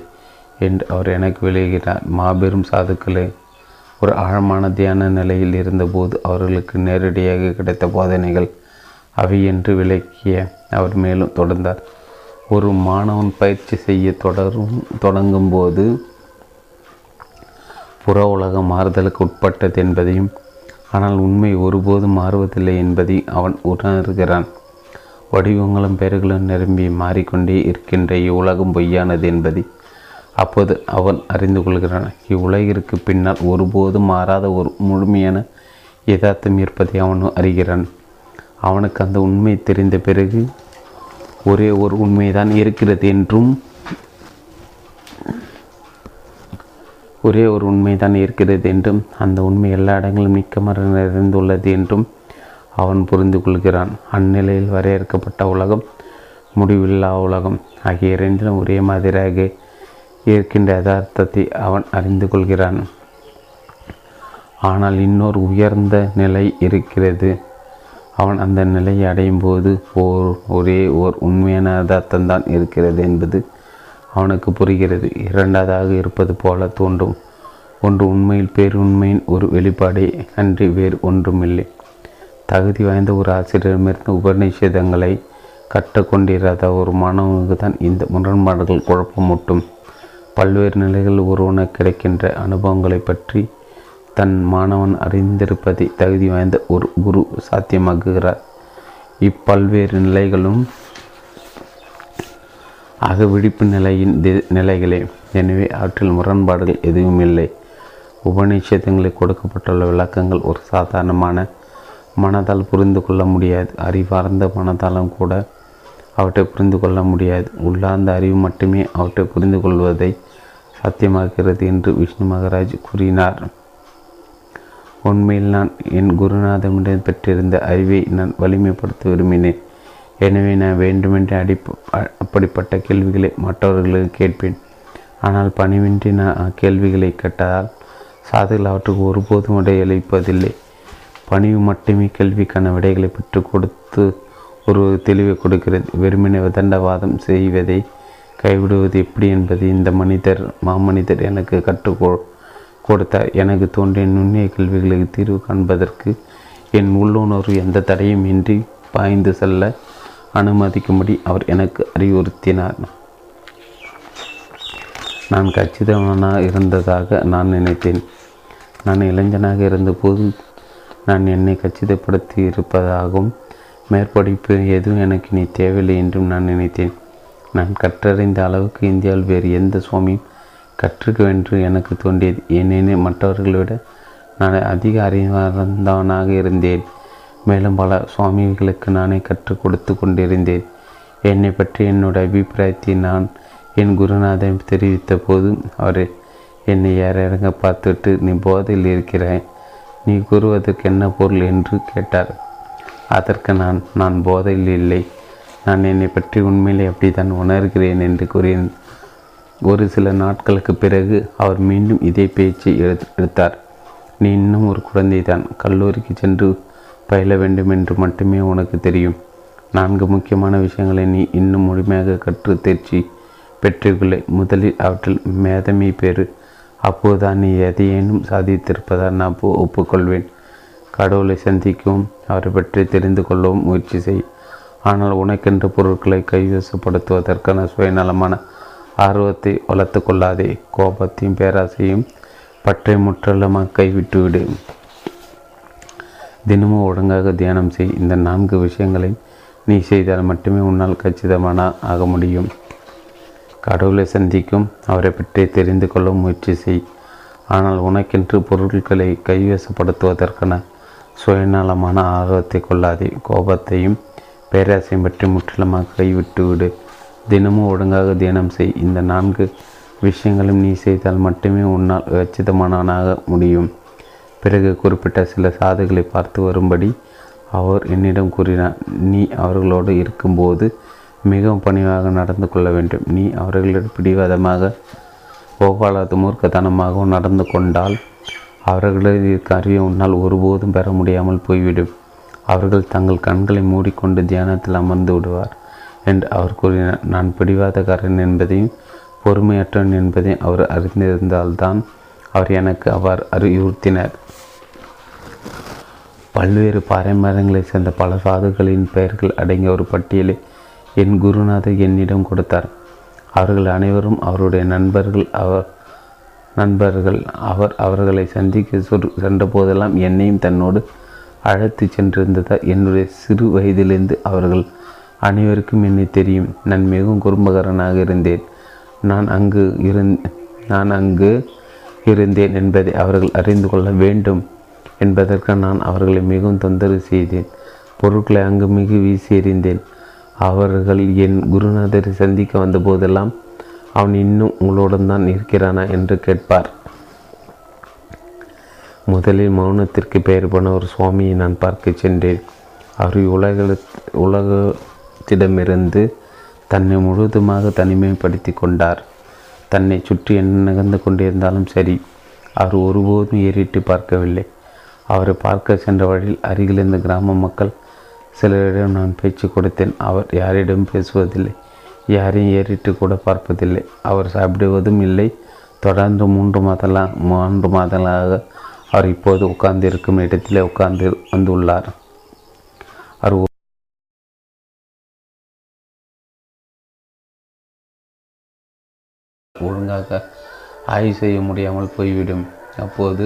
என்று அவர் எனக்கு விளைகிறார். மாபெரும் சாதுக்களை ஒரு ஆழமான தியான நிலையில் இருந்தபோது அவர்களுக்கு நேரடியாக கிடைத்த போதனைகள் அவை என்று விளக்கிய அவர் மேலும் தொடர்ந்தார். ஒரு மாணவன் பயிற்சி செய்ய தொடரும் தொடங்கும்போது புற உலக மாறுதலுக்கு உட்பட்டது என்பதையும், ஆனால் உண்மை ஒருபோதும் மாறுவதில்லை என்பதை அவன் உணர்கிறான். வடிவங்களும் பெயர்களும் நிரம்பி மாறிக்கொண்டே இருக்கின்ற இவ்வுலகம் பொய்யானது என்பதை அப்போது அவன் அறிந்து கொள்கிறான். இவ்வுலகிற்கு பின்னால் ஒருபோதும் மாறாத ஒரு முழுமையான யதார்த்தம் இருப்பதை அவன் அறிகிறான். அவனுக்கு அந்த உண்மை தெரிந்த பிறகு ஒரே ஒரு உண்மைதான் இருக்கிறது என்றும் ஒரே ஒரு உண்மைதான் இருக்கிறது என்றும் அந்த உண்மை எல்லா இடங்களும் நீக்கமர நிறைந்துள்ளது என்றும் அவன் புரிந்து கொள்கிறான். அந்நிலையில் வரையறுக்கப்பட்ட உலகம், முடிவில்லா உலகம் ஆகிய இரண்டிலும் ஒரே மாதிரியாக இருக்கின்ற யதார்த்தத்தை அவன் அறிந்து கொள்கிறான். ஆனால் இன்னொரு உயர்ந்த நிலை இருக்கிறது. அவன் அந்த நிலையை அடையும் போது ஓர் ஒரே ஓர் உண்மையான யதார்த்தம்தான் இருக்கிறது என்பது அவனுக்கு புரிகிறது. இரண்டாவதாக இருப்பது போல தோன்றும் ஒன்று உண்மையில் பேருண்மையின் ஒரு வெளிப்பாடே அன்றி வேறு ஒன்றுமில்லை. தகுதி வாய்ந்த ஒரு ஆசிரியரிடமிருந்து உபநிஷதங்களை கற்றுக்கொண்டிராத ஒரு மாணவனுக்கு தான் இந்த முரண்பாடுகள் குழப்பமூட்டும். பல்வேறு நிலைகளில் ஒருவன கிடைக்கின்ற அனுபவங்களை பற்றி தன் மாணவன் அறிந்திருப்பதை தகுதி வாய்ந்த ஒரு குரு சாத்தியமாக்குகிறார். இப்பல்வேறு நிலைகளும் ஆக விழிப்பு நிலையின் நிலைகளே. எனவே அவற்றில் முரண்பாடுகள் எதுவும் இல்லை. உபநிஷதங்களில் கொடுக்கப்பட்டுள்ள விளக்கங்கள் ஒரு சாதாரணமான மனதால் புரிந்து கொள்ள முடியாது. அறிவார்ந்த மனதாலும் கூட அவற்றை புரிந்து கொள்ள முடியாது. உள்ளார்ந்த அறிவு மட்டுமே அவற்றை புரிந்து கொள்வதை சாத்தியமாகிறது என்று விஷ்ணு மகாராஜ் கூறினார். உண்மையில் நான் என் குருநாதனிடம் பெற்றிருந்த அறிவை நான் வலிமைப்படுத்த விரும்பினேன். எனவே நான் வேண்டுமென்றே அடி அப்படிப்பட்ட கேள்விகளை மற்றவர்களுக்கு கேட்பேன். ஆனால் பணிவின்றி நான் அக்கேள்விகளை கேட்டதால் சாதுகள் அவற்றுக்கு ஒருபோதும் விடையளிப்பதில்லை. பணிவு மட்டுமே கேள்விக்கான விடைகளை பெற்று கொடுத்து ஒரு தெளிவை கொடுக்கிறது. வெறுமனை விதண்டவாதம் செய்வதை கைவிடுவது எப்படி என்பது இந்த மனிதர் மாமனிதர் எனக்கு கற்றுக்கொ கொடுத்தார். எனக்கு தோன்றிய நுண்ணிய கேள்விகளுக்கு தீர்வு காண்பதற்கு என் உள்ளுணர்வு எந்த தடையும் இன்றி பாய்ந்து செல்ல அனுமதிக்கும்படி அவர் எனக்கு அறிவுறுத்தினார். நான் கச்சிதவனாக இருந்ததாக நான் நினைத்தேன். நான் இளைஞனாக இருந்தபோது நான் என்னை கச்சிதப்படுத்தி இருப்பதாகவும் மேற்படிப்பு எதுவும் எனக்கு நீ தேவையில்லை என்றும் நான் நினைத்தேன். நான் கற்றறிந்த அளவுக்கு இந்தியாவில் வேறு எந்த சுவாமியும் கற்றுக்க என்று எனக்கு தோன்றியது. ஏனெனில் மற்றவர்களை விட நான் அதிக அறிவார்ந்தவனாக இருந்தேன். மேலும் பல சுவாமிகளுக்கு நானே கற்றுக் கொடுத்து கொண்டிருந்தேன். என்னை பற்றி என்னுடைய அபிப்பிராயத்தை நான் என் குருநாதன் தெரிவித்த போது அவர் என்னை ஏற இறங்க பார்த்துவிட்டு, நீ போதையில் இருக்கிறாய், நீ கூறுவதற்கு என்ன பொருள் என்று கேட்டார். அதற்கு நான் நான் போதையில் இல்லை, நான் என்னை பற்றி உண்மையிலே அப்படித்தான் உணர்கிறேன் என்று கூறினேன். ஒரு சில நாட்களுக்கு பிறகு அவர் மீண்டும் இதே பேச்சை எடுத்தார். நீ இன்னும் ஒரு குழந்தை தான், கல்லூரிக்கு சென்று பயில வேண்டும் என்று மட்டுமே உனக்கு தெரியும். நான்கு முக்கியமான விஷயங்களை நீ இன்னும் முழுமையாக கற்று தேர்ச்சி பெற்றுக்கொள்ள. முதலில் அவற்றில் மேதமை பெறு, அப்போதுதான் நீ எதையேனும் சாதித்திருப்பதால் நான் ஒப்புக்கொள்வேன். கடவுளை சந்திக்கவும் அவரை பற்றி தெரிந்து கொள்ளவும் முயற்சி செய். ஆனால் உனக்கென்று பொருட்களை கைவசப்படுத்துவதற்கான சுயநலமான ஆர்வத்தை வளர்த்து கொள்ளாதே. கோபத்தையும் பேராசையும் பற்றை முற்றிலுமாக கைவிட்டுவிடு. தினமும் ஒழுங்காக தியானம் செய். இந்த நான்கு விஷயங்களை நீ செய்தால் மட்டுமே உன்னால் கச்சிதமான ஆக முடியும். கடவுளை சந்திக்கும் அவரை பற்றி தெரிந்து கொள்ள முயற்சி செய். ஆனால் உனக்கென்று பொருட்களை கைவசப்படுத்துவதற்கான சுயநலமான ஆர்வத்தை கொள்ளாதே. கோபத்தையும் பேராசையும் பற்றி முற்றிலுமாக கைவிட்டுவிடு. தினமும் ஒழுங்காக தியானம் செய். இந்த நான்கு விஷயங்களும் நீ செய்தால் மட்டுமே உன்னால் கச்சிதமானாக முடியும். பிறகு குறிப்பிட்ட சில சாதுகளை பார்த்து வரும்படி அவர் என்னிடம் கூறினார். நீ அவர்களோடு இருக்கும்போது மிகவும் பணிவாக நடந்து கொள்ள வேண்டும். நீ அவர்களிடம் பிடிவாதமாக போகாலாத மூர்க்கத்தனமாகவும் நடந்து கொண்டால் அவர்களில் இருக்க அறிவை உன்னால் ஒருபோதும் பெற முடியாமல் போய்விடும். அவர்கள் தங்கள் கண்களை மூடிக்கொண்டு தியானத்தில் அமர்ந்து விடுவார் என்று அவர் கூறினார். நான் பிடிவாதக்காரன் என்பதையும் பொறுமையற்றவன் என்பதையும் அவர் அறிந்திருந்தால்தான் அவர் எனக்கு அவர் அறிவுறுத்தினார். பல்வேறு பாரம்பரியங்களைச் சேர்ந்த பல சாதுகளின் பெயர்கள் அடங்கிய ஒரு பட்டியலை என் குருநாதர் என்னிடம் கொடுத்தார். அவர்கள் அனைவரும் அவருடைய நண்பர்கள் அவர் நண்பர்கள் அவர் அவர்களை சந்திக்க சொல் சென்ற போதெல்லாம் என்னையும் தன்னோடு அழைத்து சென்றிருந்ததால் என்னுடைய சிறு வயதிலிருந்து அவர்கள் அனைவருக்கும் என்னை தெரியும். நான் மிகவும் குறும்புகாரனாக இருந்தேன். நான் அங்கு இருந் நான் அங்கு இருந்தேன் என்பதை அவர்கள் அறிந்து கொள்ள வேண்டும் என்பதற்கு நான் அவர்களை மிகவும் தொந்தரவு செய்தேன். பொருட்களை அங்கு மிகு வீசி எறிந்தேன். அவர்கள் என் குருநாதரை சந்திக்க வந்த போதெல்லாம், அவன் இன்னும் உங்களுடன் தான் இருக்கிறானா என்று கேட்பார். முதலில் மௌனத்திற்கு பெயர் போன ஒரு சுவாமியை நான் பார்க்க சென்றேன். அவர் உலக உலகத்திடமிருந்து தன்னை முழுவதுமாக தனிமைப்படுத்தி கொண்டார். தன்னை சுற்றி என்ன நகர்ந்து கொண்டிருந்தாலும் சரி, அவர் ஒருபோதும் ஏறிட்டு பார்க்கவில்லை. அவரை பார்க்க சென்ற வழியில் அருகிலிருந்த கிராம மக்கள் சிலரிடம் நான் பேச்சு கொடுத்தேன். அவர் யாரிடம் பேசுவதில்லை, யாரையும் ஏறிட்டு கூட பார்ப்பதில்லை. அவர் சாப்பிடுவதும் இல்லை. தொடர்ந்து மூன்று மாதலாம் மூன்று மாதங்களாக அவர் இப்போது உட்கார்ந்திருக்கும் இடத்திலே உட்கார்ந்து வந்துள்ளார். அவர் ஒழுங்காக ஆய்வு செய்ய முடியாமல் போய்விடும். அப்போது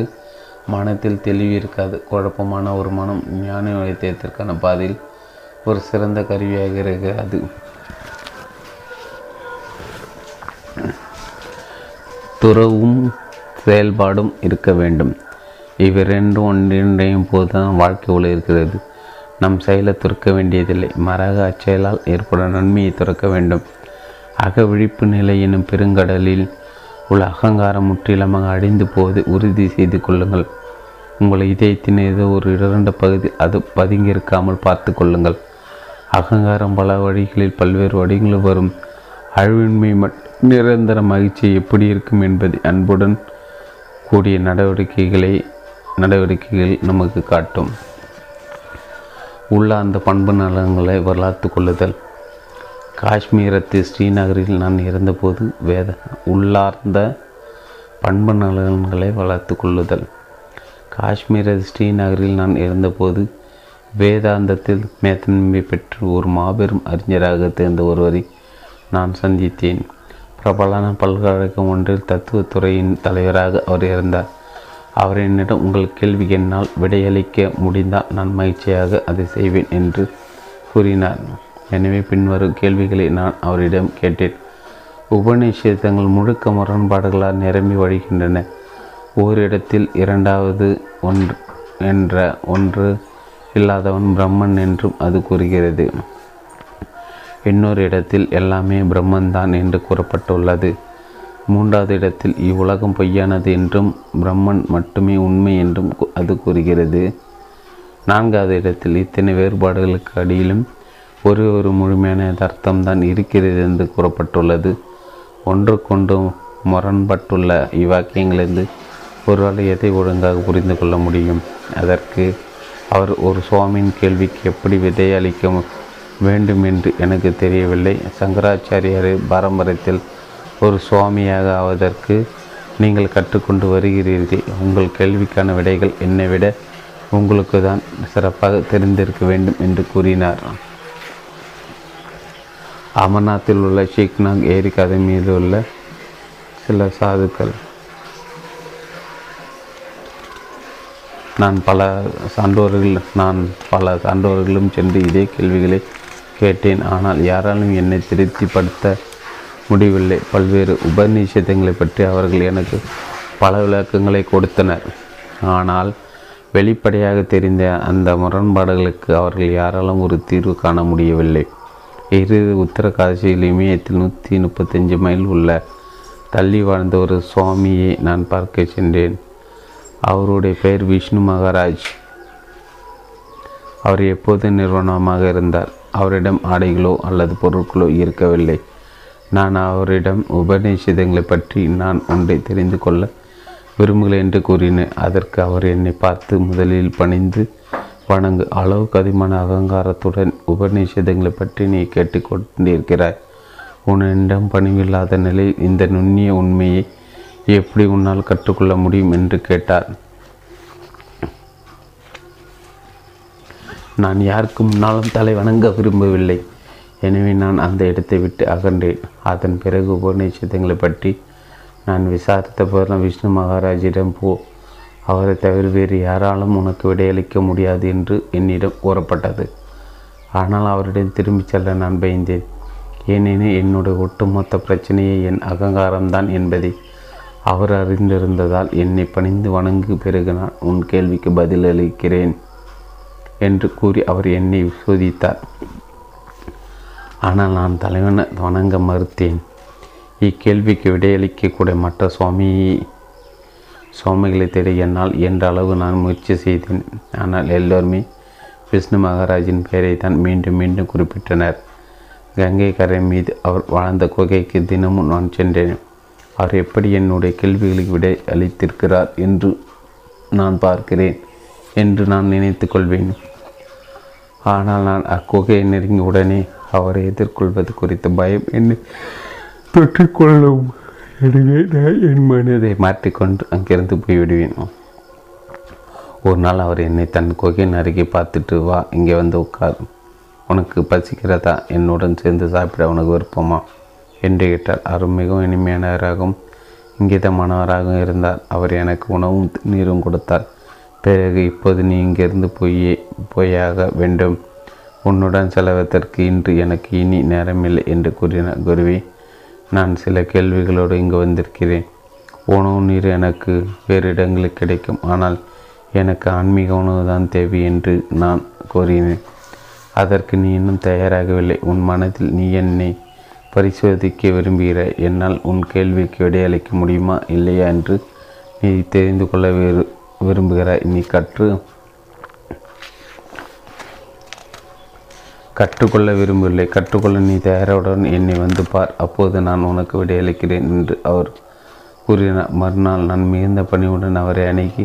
மனத்தில் தெளிவு இருக்காது. குழப்பமான ஒரு மனம் ஞான நிலையத்திற்கான பாதையில் ஒரு சிறந்த கருவியாக இருக்கிறது. துறவும் செயல்பாடும் இருக்க வேண்டும். இவை ரெண்டும் ஒன்றிணையும் போதுதான் வாழ்க்கை உள்ள இருக்கிறது. நம் செயலை துறக்க வேண்டியதில்லை, மாறாக அச்செயலால் ஏற்படும் நன்மையை துறக்க வேண்டும். அக விழிப்பு நிலை எனும் பெருங்கடலில் உள்ள அகங்காரம் முற்றிலுமாக அழிந்து போவதை உறுதி செய்து கொள்ளுங்கள். உங்கள் இதயத்தின் ஏதோ ஒரு இரண்டு பகுதி அது பதுங்கி இருக்காமல் பார்த்து கொள்ளுங்கள். அகங்காரம் பல வழிகளில் பல்வேறு வடிவங்களில் வரும். அழிவின்மை மற்றும் நிரந்தர மகிழ்ச்சி எப்படி இருக்கும் என்பதை அன்புடன் கூடிய நடவடிக்கைகளை நடவடிக்கைகள் நமக்கு காட்டும். உள்ள அந்த பண்பு நலங்களை வளர்த்து கொள்ளுதல். காஷ்மீரத்தில் ஸ்ரீநகரில் நான் இருந்தபோது வேத உள்ளார்ந்த பண்பு நலன்களை வளர்த்து கொள்ளுதல். காஷ்மீர ஸ்ரீநகரில் நான் இருந்தபோது வேதாந்தத்தில் மேத்தன்மை பெற்று ஒரு மாபெரும் அறிஞராக தேர்ந்த ஒருவரை நான் சந்தித்தேன். பிரபலான பல்கலைக்கழகம் ஒன்றில் தத்துவத்துறையின் தலைவராக அவர் இருந்தார். அவர் என்னிடம், உங்கள் கேள்விக்கு என்னால் விடையளிக்க முடிந்தால் நான் மகிழ்ச்சியாக அதை செய்வேன் என்று கூறினார். எனவே பின்வரும் கேள்விகளை நான் அவரிடம் கேட்டேன். உபநிஷதங்கள் முழுக்க முரண்பாடுகளால் நிரம்பி வழிகின்றன. ஓரிடத்தில் இரண்டாவது ஒன்று என்ற ஒன்று இல்லாதவன் பிரம்மன் என்றும் அது கூறுகிறது. இன்னொரு இடத்தில் எல்லாமே பிரம்மன்தான் என்று கூறப்பட்டுள்ளது. மூன்றாவது இடத்தில் இவ்வுலகம் பொய்யானது என்றும் பிரம்மன் மட்டுமே உண்மை என்றும் அது கூறுகிறது. நான்காவது இடத்தில் இத்தனை வேறுபாடுகளுக்கு அடியிலும் ஒரு ஒரு முழுமையான யதார்த்தம்தான் இருக்கிறது என்று கூறப்பட்டுள்ளது. ஒன்றுக்கொண்டு முரண்பட்டுள்ள இவ்வாக்கியங்களிலிருந்து ஒருவாறு எதை ஒழுங்காக புரிந்து கொள்ள முடியும்? அதற்கு அவர், ஒரு சுவாமியின் கேள்விக்கு எப்படி விடையளிக்க வேண்டும் என்று எனக்கு தெரியவில்லை. சங்கராச்சாரியார் பாரம்பரியத்தில் ஒரு சுவாமியாக ஆவதற்கு நீங்கள் கற்றுக்கொண்டு வருகிறீர்கள். உங்கள் கேள்விக்கான விடைகள் என்னை விட உங்களுக்கு தான் சிறப்பாக தெரிந்திருக்க வேண்டும் என்று கூறினார். அமர்நாத்தில் உள்ள ஷீக்நாக் ஏரிக் கதை மீது உள்ள சில சாதுக்கள். நான் பல சான்றோர்கள் நான் பல சான்றோர்களும் சென்று இதே கேள்விகளை கேட்டேன். ஆனால் யாராலும் என்னை திருப்திப்படுத்த முடியவில்லை. பல்வேறு உபநிஷதங்களை பற்றி அவர்கள் எனக்கு பல விளக்கங்களை கொடுத்தனர். ஆனால் வெளிப்படையாக தெரிந்த அந்த முரண்பாடுகளுக்கு அவர்கள் யாராலும் ஒரு தீர்வு காண முடியவில்லை. இரு உத்தரகாசியில் இமயத்தில் நூற்றி முப்பத்தஞ்சு மைல் உள்ள தள்ளி வாழ்ந்த ஒரு சுவாமியை நான் பார்க்க சென்றேன். அவருடைய பெயர் விஷ்ணு மகாராஜ். அவர் எப்போது நிர்வாணமாக இருந்தார். அவரிடம் ஆடைகளோ அல்லது பொருட்களோ இருக்கவில்லை. நான் அவரிடம் உபநிஷதங்களை பற்றி நான் ஒன்றை தெரிந்து கொள்ள விரும்புகிறேன் என்று கூறினேன். அதற்கு அவர், என்னை பார்த்து முதலில் பணிந்து வணங்கு. அளவுக்கு அதிகமான அகங்காரத்துடன் உபநிஷதங்களை பற்றி நீ கேட்டுக்கொண்டிருக்கிறாய். உன்னிடம் பணிவில்லாத நிலையில் இந்த நுண்ணிய உண்மையை எப்படி உன்னால் கற்றுக்கொள்ள முடியும் என்று கேட்டார். நான் யாருக்கு முன்னாலும் தலை வணங்க விரும்பவில்லை. எனவே நான் அந்த இடத்தை விட்டு அகன்றேன். அதன் பிறகு உபநிஷதங்களை பற்றி நான் விசாரித்த போது, விஷ்ணு மகாராஜிடம் போ, அவரை தவிர வேறு யாராலும் உனக்கு விடையளிக்க முடியாது என்று என்னிடம் கூறப்பட்டது. ஆனால் அவரிடம் திரும்பிச் செல்ல நான் பயந்தேன். ஏனெனில் என்னுடைய ஒட்டுமொத்த பிரச்சனையை என் அகங்காரம்தான் என்பதை அவர் அறிந்திருந்ததால், என்னை பணிந்து வணங்கு, பிறகு நான் உன் கேள்விக்கு பதிலளிக்கிறேன் என்று கூறி அவர் என்னை சோதித்தார். ஆனால் நான் தலைவனை வணங்க மறுத்தேன். இக்கேள்விக்கு விடையளிக்கக்கூடிய மற்ற சுவாமி சுவாமிகளை தேடி என்னால் என்ற அளவு நான் முயற்சி செய்தேன். ஆனால் எல்லோருமே விஷ்ணு மகாராஜின் பெயரை தான் மீண்டும் மீண்டும் குறிப்பிட்டனர். கங்கை கரை மீது அவர் வாழ்ந்த குகைக்கு தினமும் நான் சென்றேன். அவர் எப்படி என்னுடைய கேள்விகளுக்கு விடை அளித்திருக்கிறார் என்று நான் பார்க்கிறேன் என்று நான் நினைத்து கொள்வேன். ஆனால் நான் அக்குகையை நெருங்கிய உடனே அவரை எதிர்கொள்வது குறித்த பயம் என்னை தொற்றிக்கொள்ளும். எனவே நான் என் மனதை மாற்றிக்கொண்டு அங்கிருந்து போய்விடுவேன். ஒரு நாள் அவர் என்னை தன் குகையின் அருகே பார்த்துட்டு, வா, இங்கே வந்து உட்கார், உனக்கு பசிக்கிறதா, என்னுடன் சேர்ந்து சாப்பிட உனக்கு விருப்பமா என்று கேட்டார். அவர் மிகவும் இனிமையானவராகவும் இங்கிதமானவராகவும் இருந்தார். அவர் எனக்கு உணவும் நீரும் கொடுத்தார். பிறகு, இப்போது நீ இங்கிருந்து போயே போயாக வேண்டும். உன்னுடன் செலவதற்கு இன்று எனக்கு இனி நேரமில்லை என்று கூறினார். குருவே, நான் சில கேள்விகளோடு இங்கு வந்திருக்கிறேன். உணவு நீர் எனக்கு வேறு இடங்களுக்கு கிடைக்கும். ஆனால் எனக்கு ஆன்மீக உணவு தான் தேவை என்று நான் கூறினேன். அதற்கு நீ இன்னும் தயாராகவில்லை. உன் மனதில் நீ என்னை பரிசோதிக்க விரும்புகிறாய். என்னால் உன் கேள்விக்கு விடையளிக்க முடியுமா இல்லையா என்று நீ தெரிந்து கொள்ள விரும்புகிறாய். நீ கற்று கற்றுக்கொள்ள விரும்பவில்லை. கற்றுக்கொள்ள நீ தயாரவுடன் என்னை வந்து பார், அப்போது நான் உனக்கு விடையளிக்கிறேன் என்று அவர் கூறினார். மறுநாள் நான் மிகுந்த பணியுடன் அவரை அணுகி,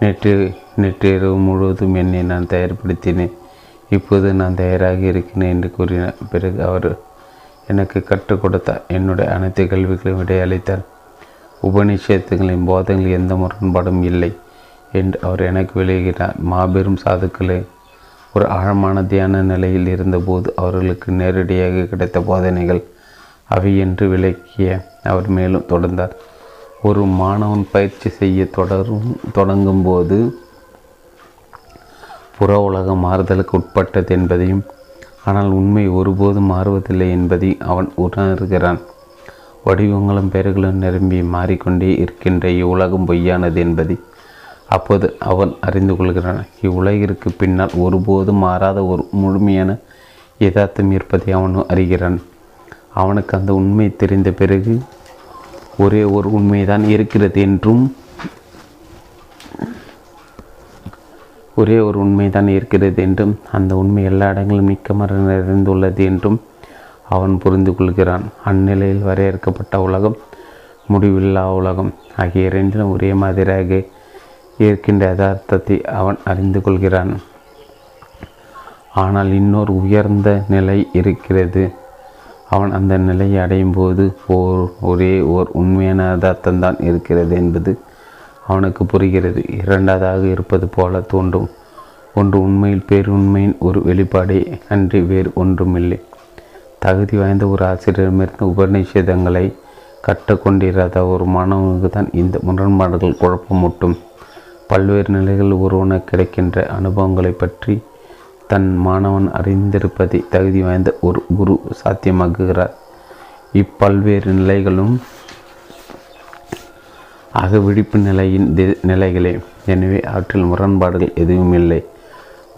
நேற்று நேற்றிரவு முழுவதும் என்னை நான் தயார்படுத்தினேன், இப்போது நான் தயாராக இருக்கிறேன் என்று கூறினார். பிறகு அவர் எனக்கு கற்றுக் கொடுத்தார், என்னுடைய அனைத்து கேள்விகளையும் விடையளித்தார். உபநிஷத்துகளின் போதங்கள் எந்த முரண்பாடும் இல்லை என்று அவர் எனக்கு விளைகிறார். மாபெரும் சாதுக்களை ஒரு ஆழமான தியான நிலையில் இருந்தபோது அவர்களுக்கு நேரடியாக கிடைத்த போதனைகள் அவை என்று விளக்கிய அவர் மேலும் தொடர்ந்தார். ஒரு மாணவன் பயிற்சி செய்ய தொடரும் தொடங்கும்போது புற உலக மாறுதலுக்கு உட்பட்டது என்பதையும் ஆனால் உண்மை ஒருபோதும் மாறுவதில்லை என்பதையும் அவன் உணர்கிறான். வடிவங்களும் பெயர்களும் நிரம்பி மாறிக்கொண்டே இருக்கின்ற இவ்வுலகம் பொய்யானது என்பதை அப்போது அவன் அறிந்து கொள்கிறான். இவ்வுலகிற்கு பின்னால் ஒருபோதும் மாறாத ஒரு முழுமையான யதார்த்தம் இருப்பதை அவனும் அறிகிறான். அவனுக்கு அந்த உண்மை தெரிந்த பிறகு ஒரே ஒரு உண்மைதான் இருக்கிறது என்றும் ஒரே ஒரு உண்மைதான் இருக்கிறது என்றும் அந்த உண்மை எல்லா இடங்களும் நீக்கமர நிறைந்துள்ளது என்றும் அவன் புரிந்து கொள்கிறான். அந்நிலையில் வரையறுக்கப்பட்ட உலகம், முடிவில்லா உலகம் ஆகிய இரண்டிலும் ஒரே மாதிரியாக இருக்கின்ற யதார்த்தத்தை அவன் அறிந்து கொள்கிறான். ஆனால் இன்னொரு உயர்ந்த நிலை இருக்கிறது. அவன் அந்த நிலையை அடையும் போது ஓர் ஒரே ஓர் உண்மையான யதார்த்தம்தான் இருக்கிறது என்பது அவனுக்கு புரிகிறது. இரண்டாவதாக இருப்பது போல தோன்றும் ஒன்று உண்மையில் பேருண்மையின் ஒரு வெளிப்பாடே அன்றி வேறு ஒன்றுமில்லை. தகுதி வாய்ந்த ஒரு ஆசிரியரிடமிருந்து உபநிஷதங்களை கற்றுக்கொண்டிராத ஒரு மாணவனுக்கு தான் இந்த முரண்பாடுகள் குழப்பமூட்டும். பல்வேறு நிலைகள் ஒருவன கிடைக்கின்ற அனுபவங்களை பற்றி தன் மாணவன் அறிந்திருப்பதை தகுதி வாய்ந்த ஒரு குரு சாத்தியமாக்குகிறார். இப்பல்வேறு நிலைகளும் அகவிழிப்பு நிலையின் நிலைகளே. எனவே அவற்றில் முரண்பாடுகள் எதுவும் இல்லை.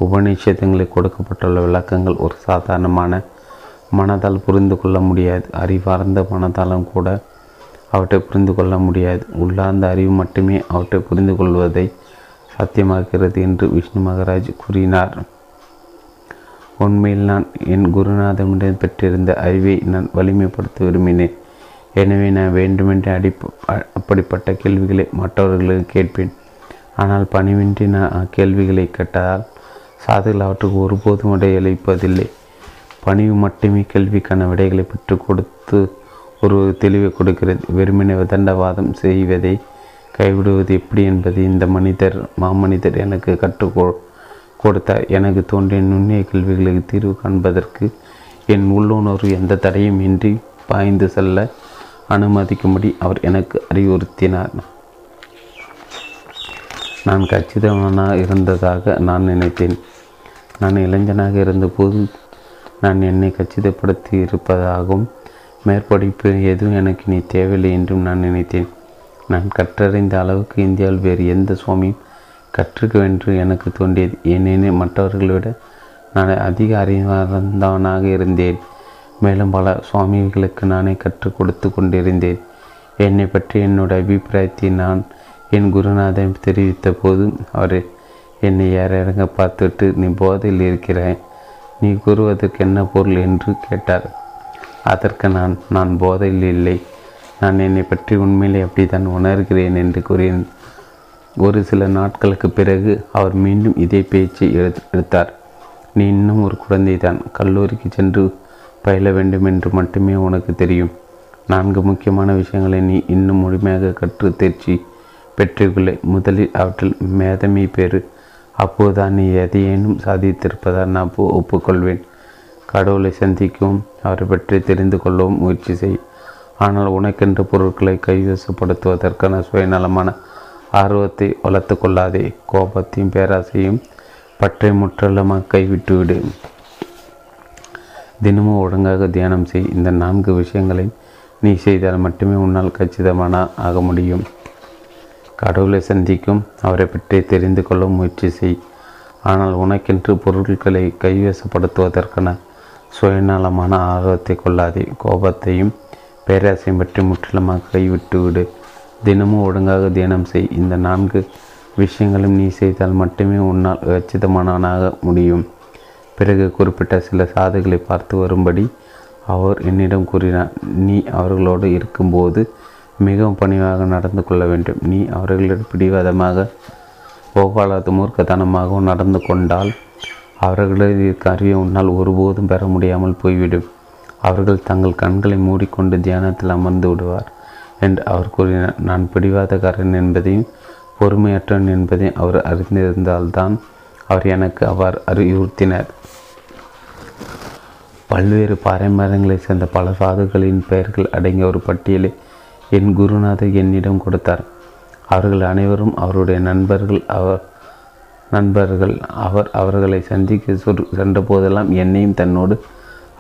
உபநிஷதங்களில் கொடுக்கப்பட்டுள்ள விளக்கங்கள் ஒரு சாதாரணமான மனதால் புரிந்து கொள்ள முடியாது. அறிவார்ந்த மனதாலும் கூட அவற்றை புரிந்து கொள்ள முடியாது. உள்ளார்ந்த அறிவு மட்டுமே அவற்றை புரிந்து கொள்வதை சாத்தியமாகிறது என்று விஷ்ணு மகாராஜ் கூறினார். உண்மையில் நான் என் குருநாதனிடம் பெற்றிருந்த அறிவை நான் வலிமைப்படுத்த விரும்பினேன். எனவே நான் வேண்டுமென்றே அடி அப்படிப்பட்ட கேள்விகளை மற்றவர்களுக்கு கேட்பேன். ஆனால் பணிவின்றி நான் அக்கேள்விகளை கேட்டதால் சாதுகள் அவற்றுக்கு ஒருபோதும் விடையளிப்பதில்லை. பணிவு மட்டுமே கேள்விக்கான விடைகளை பெற்றுக் கொடுத்து ஒரு தெளிவை கொடுக்கிறது. வெறுமனை விதண்டவாதம் செய்வதை கைவிடுவது எப்படி என்பதை இந்த மனிதர் மாமனிதர் எனக்கு கற்றுக்கொ கொடுத்தார். எனக்கு தோன்றிய நுண்ணிய கேள்விகளுக்கு தீர்வு காண்பதற்கு என் உள்ளுணர்வு எந்த தடையும் இன்றி பாய்ந்து செல்ல அனுமதிக்கும்படி அவர் எனக்கு அறிவுறுத்தினார். நான் கச்சிதவனாக இருந்ததாக நான் நினைத்தேன். நான் இளைஞனாக இருந்தபோது நான் என்னை கச்சிதப்படுத்தி இருப்பதாகவும் மேற்படிப்பு எதுவும் எனக்கு நீ தேவையில்லை என்றும் நான் நினைத்தேன். நான் கற்றறிந்த அளவுக்கு இந்தியாவில் வேறு எந்த சுவாமியும் கற்றுக்க வேண்டும் எனக்கு தோன்றியது. ஏனெனில் மற்றவர்களை விட நான் அதிக அறிவார்ந்தவனாக இருந்தேன். மேலும் பல சுவாமிகளுக்கு நானே கற்றுக் கொடுத்து கொண்டிருந்தேன். என்னை பற்றி என்னுடைய அபிப்பிராயத்தை நான் என் குருநாதன் தெரிவித்த போதும் அவர் என்னை யாரையிறங்க பார்த்துட்டு, நீ போதையில் இருக்கிறாய், நீ கூறுவதற்கு என்ன பொருள் என்று கேட்டார். அதற்கு நான் நான் போதையில் இல்லை, நான் என்னை பற்றி உண்மையிலே அப்படி தான் உணர்கிறேன் என்று கூறினேன். ஒரு சில நாட்களுக்கு பிறகு அவர் மீண்டும் இதே பேச்சை எடுத்தார். நீ இன்னும் ஒரு குழந்தை தான், கல்லூரிக்கு சென்று பயில வேண்டும் என்று மட்டுமே உனக்கு தெரியும். நான்கு முக்கியமான விஷயங்களை நீ இன்னும் முழுமையாக கற்று தேர்ச்சி பெற்றுக்கொள்ள. முதலில் அவற்றில் மேதமை பெறு, அப்போதுதான் நீ எதையேனும் சாதித்திருப்பதால் நான் ஒப்புக்கொள்வேன். கடவுளை சந்திக்கவும் அவரை பற்றி தெரிந்து கொள்ளவும் முயற்சி செய். ஆனால் உனக்கென்று பொருட்களை கைவசப்படுத்துவதற்கான சுயநலமான ஆர்வத்தை வளர்த்து கொள்ளாதே. கோபத்தையும் பேராசையும் பற்றை முற்றிலுமாக கைவிட்டுவிடு. தினமும் ஒழுங்காக தியானம் செய். இந்த நான்கு விஷயங்களை நீ செய்தால் மட்டுமே உன்னால் கச்சிதமான ஆக முடியும். கடவுளை சந்திக்கும் அவரை பற்றி தெரிந்து கொள்ள முயற்சி செய். ஆனால் உனக்கென்று பொருட்களை கைவசப்படுத்துவதற்கான சுயநலமான ஆர்வத்தை கொள்ளாதே. கோபத்தையும் பேராசையும் பற்றி முற்றிலுமாக கைவிட்டுவிடு. தினமும் ஒழுங்காக தியானம் செய். இந்த நான்கு விஷயங்களும் நீ செய்தால் மட்டுமே உன்னால் கச்சிதமானாக முடியும். பிறகு குறிப்பிட்ட சில சாதுகளை பார்த்து வரும்படி அவர் என்னிடம் கூறினார். நீ அவர்களோடு இருக்கும்போது மிகவும் பணிவாக நடந்து கொள்ள வேண்டும். நீ அவர்களிடம் பிடிவாதமாக போகாலாத மூர்க்கத்தனமாகவும் நடந்து கொண்டால் அவர்களது அறிவை உன்னால் ஒருபோதும் பெற முடியாமல் போய்விடும். அவர்கள் தங்கள் கண்களை மூடிக்கொண்டு தியானத்தில் அமர்ந்து விடுவார் என்று அவர் கூறினார். நான் பிடிவாதக்காரன் என்பதையும் பொறுமையற்றன் என்பதையும் அவர் அறிந்திருந்தால்தான் அவர் எனக்கு அவ்வாறு அறிவுறுத்தினார். பல்வேறு பாரம்பரியங்களைச் சேர்ந்த பல சாதுக்களின் பெயர்கள் அடங்கிய ஒரு பட்டியலை என் குருநாதர் என்னிடம் கொடுத்தார். அவர்கள் அனைவரும் அவருடைய நண்பர்கள் அவர் நண்பர்கள் அவர் அவர்களை சந்திக்க சொல் சென்ற போதெல்லாம் என்னையும் தன்னோடு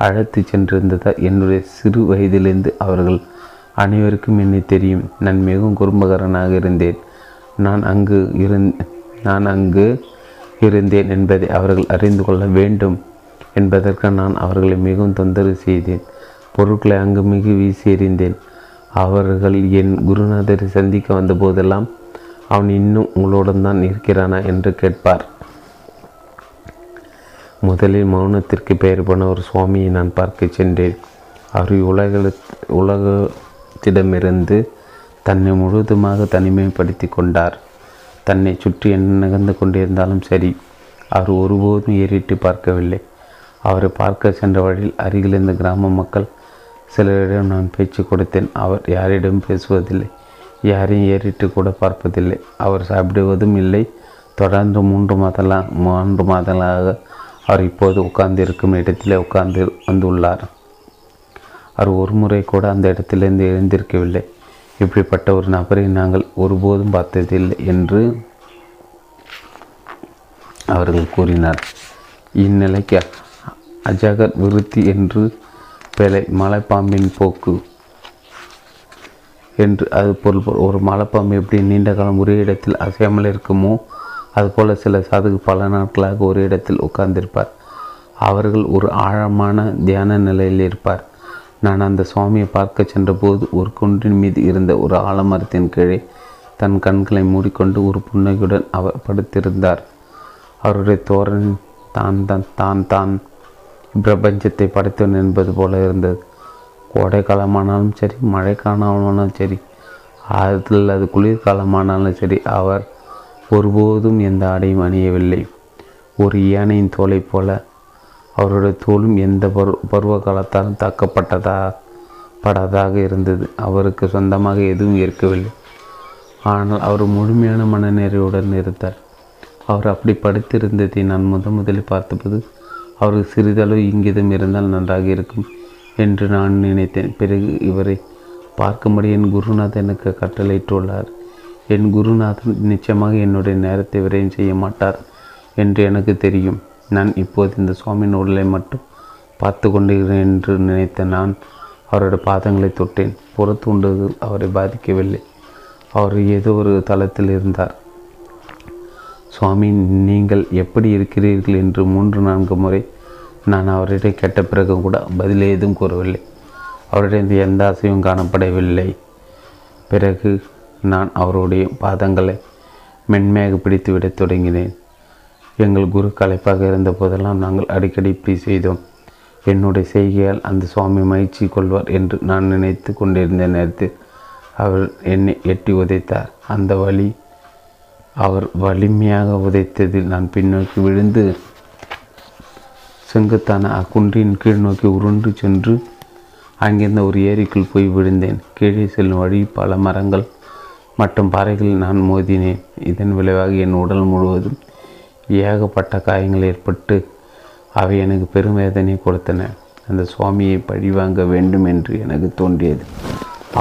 அழைத்து சென்றிருந்ததால் என்னுடைய சிறு வயதிலிருந்து அவர்கள் அனைவருக்கும் என்னை தெரியும். நான் மிகவும் குறும்புகாரனாக இருந்தேன். நான் அங்கு இருந் நான் அங்கு இருந்தேன் என்பதை அவர்கள் அறிந்து கொள்ள வேண்டும் என்பதற்கு நான் அவர்களை மிகவும் தொந்தரவு செய்தேன். பொருட்களை அங்கு மிக வீசி எறிந்தேன். அவர்கள் என் குருநாதரை சந்திக்க வந்த போதெல்லாம் அவன் இன்னும் உங்களுடன் தான் இருக்கிறானா என்று கேட்பார். முதலில் மௌனத்திற்கு பெயர் போன ஒரு சுவாமியை நான் பார்க்க சென்றேன். அவர் உலக உலகத்திடமிருந்து தன்னை முழுவதுமாக தனிமைப்படுத்தி கொண்டார். தன்னை சுற்றி என்ன நகர்ந்து கொண்டிருந்தாலும் சரி, அவர் ஒருபோதும் ஏறிட்டு பார்க்கவில்லை. அவரை பார்க்க சென்ற வழியில் அருகில் இருந்த கிராம மக்கள் சிலரிடம் நான் பேச்சு கொடுத்தேன். அவர் யாரிடம் பேசுவதில்லை, யாரையும் ஏறிட்டு கூட பார்ப்பதில்லை. அவர் சாப்பிடுவதும் இல்லை. தொடர்ந்து மூன்று மாதலா மூன்று மாதங்களாக அவர் இப்போது உட்கார்ந்திருக்கும் இடத்திலே உட்கார்ந்து வந்துள்ளார். அவர் ஒரு முறை கூட அந்த இடத்திலிருந்து எழுந்திருக்கவில்லை. இப்படிப்பட்ட ஒரு நபரை நாங்கள் ஒருபோதும் பார்த்ததில்லை என்று அவர்கள் கூறினார். இந்நிலைக்கு அஜாகர் விருத்தி என்று பெயரை மலைப்பாம்பின் போக்கு என்று அது பொருள். ஒரு மலைப்பாம்பு எப்படி நீண்ட காலம் ஒரே இடத்தில் அசையாமல் இருக்குமோ அதுபோல் சில சாதுக்கு பல நாட்களாக ஒரு இடத்தில் உட்கார்ந்திருப்பார். அவர்கள் ஒரு ஆழமான தியான நிலையில் இருப்பார். நான் அந்த சுவாமியை பார்க்க சென்றபோது ஒரு குன்றின் மீது இருந்த ஒரு ஆலமரத்தின் கீழே தன் கண்களை மூடிக்கொண்டு ஒரு புன்னகையுடன் அவர் படுத்திருந்தார். அவருடைய தோரணை தான் தான் தான் தான் பிரபஞ்சத்தை படைத்தவன் என்பது போல இருந்தது. கோடை காலமானாலும் சரி, மழை காலமானாலும் சரி, அதில் அது குளிர்காலமானாலும் சரி, அவர் ஒருபோதும் எந்த ஆடையும் அணியவில்லை. ஒரு யானையின் தோலை போல அவருடைய தோளும் எந்த பரு பருவ காலத்தாலும் தாக்கப்பட்டதா படாதாக இருந்தது. அவருக்கு சொந்தமாக எதுவும் இருக்கவில்லை. ஆனால் அவர் முழுமையான மனநிறைவுடன் இருந்தார். அவர் அப்படி படுத்திருந்ததை நான் முத முதலில் பார்த்தபோது அவருக்கு சிறிதளவு இங்கிதம் இருந்தால் நன்றாக இருக்கும் என்று நான் நினைத்தேன். பிறகு இவரை பார்க்கும்படி என் குருநாதன் எனக்கு கட்டளையிட்டுள்ளார். என் குருநாதன் நிச்சயமாக என்னுடைய நேரத்தை விரையும் செய்ய மாட்டார் என்று எனக்கு தெரியும். நான் இப்போது இந்த சுவாமியின் உடலை மட்டும் பார்த்து கொண்டிருக்கிறேன் என்று நினைத்த நான் அவருடைய பாதங்களை தொட்டேன். புறத்தூண்டுதல் அவரை பாதிக்கவில்லை. அவர் ஏதோ ஒரு தளத்தில் இருந்தார். சுவாமி, நீங்கள் எப்படி இருக்கிறீர்கள் என்று மூன்று நான்கு முறை நான் அவரிடம் கேட்ட பிறகு கூட பதில் ஏதும் கூறவில்லை. அவரிடம் எந்த அசையும் காணப்படவில்லை. பிறகு நான் அவருடைய பாதங்களை மென்மையாக பிடித்து விட தொடங்கினேன். எங்கள் குரு கலைப்பாக இருந்த போதெல்லாம் நாங்கள் அடிக்கடி இப்படி செய்தோம். என்னுடைய செய்கையால் அந்த சுவாமி மகிழ்ச்சி கொள்வார் என்று நான் நினைத்து கொண்டிருந்த நேரத்தில் அவர் என்னை எட்டி உதைத்தார். அந்த வழி அவர் வலிமையாக உதைத்ததில் நான் பின்னோக்கி விழுந்து செங்குத்தான அக்குன்றின் கீழ் நோக்கி உருண்டு சென்று அங்கிருந்த ஒரு ஏரிக்குள் போய் விழுந்தேன். கீழே செல்லும் வழி பல மரங்கள் மற்றும் பாறைகளில் நான் மோதினேன். இதன் விளைவாக என் உடல் முழுவதும் ஏகப்பட்ட காயங்கள் ஏற்பட்டு அவை எனக்கு பெரும் வேதனையை கொடுத்தன. அந்த சுவாமியை பழிவாங்க வேண்டும் என்று எனக்கு தோன்றியது.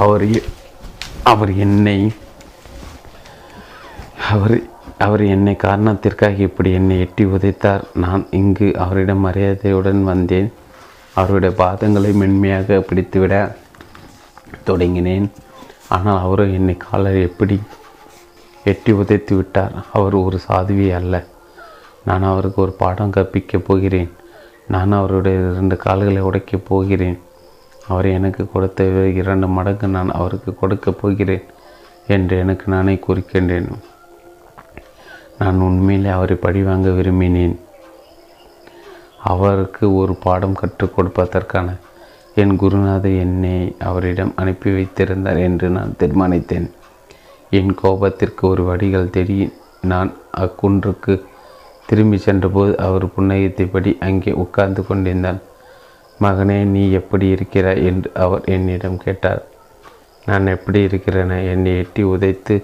அவர் அவர் என்னை அவர் அவர் என்னை காரணத்திற்காக இப்படி என்னை எட்டி உதைத்தார். நான் இங்கு அவரிடம் மரியாதையுடன் வந்தேன். அவருடைய பாதங்களை மென்மையாக பிடித்துவிட தொடங்கினேன். ஆனால் அவரோ என்னை காலர் எப்படி எட்டி உதைத்து விட்டார். அவர் ஒரு சாதுவி அல்ல. நான் அவருக்கு ஒரு பாடம் கற்பிக்கப் போகிறேன். நான் அவருடைய இரண்டு கால்களை உடைக்கப் போகிறேன். அவர் எனக்கு கொடுத்த இரண்டு மடங்கு நான் அவருக்கு கொடுக்கப் போகிறேன் என்று எனக்கு நானே குறிக்கின்றேன். நான் உண்மையிலே அவரை பழிவாங்க விரும்பினேன். அவருக்கு ஒரு பாடம் கற்றுக் கொடுப்பதற்கான என் குருநாதர் என்னை அவரிடம் அனுப்பி வைத்திருந்தார் என்று நான் தீர்மானித்தேன். என் கோபத்திற்கு ஒரு வடிகால் தேடி நான் அக்குன்றுக்கு திரும்பி சென்றபோது அவர் புன்னகைத்தபடி அங்கே உட்கார்ந்து கொண்டிருந்தார். மகனே, நீ எப்படி இருக்கிறாய் என்று அவர் என்னிடம் கேட்டார். நான் எப்படி இருக்கிறேன்? என்னை எட்டி உதைத்து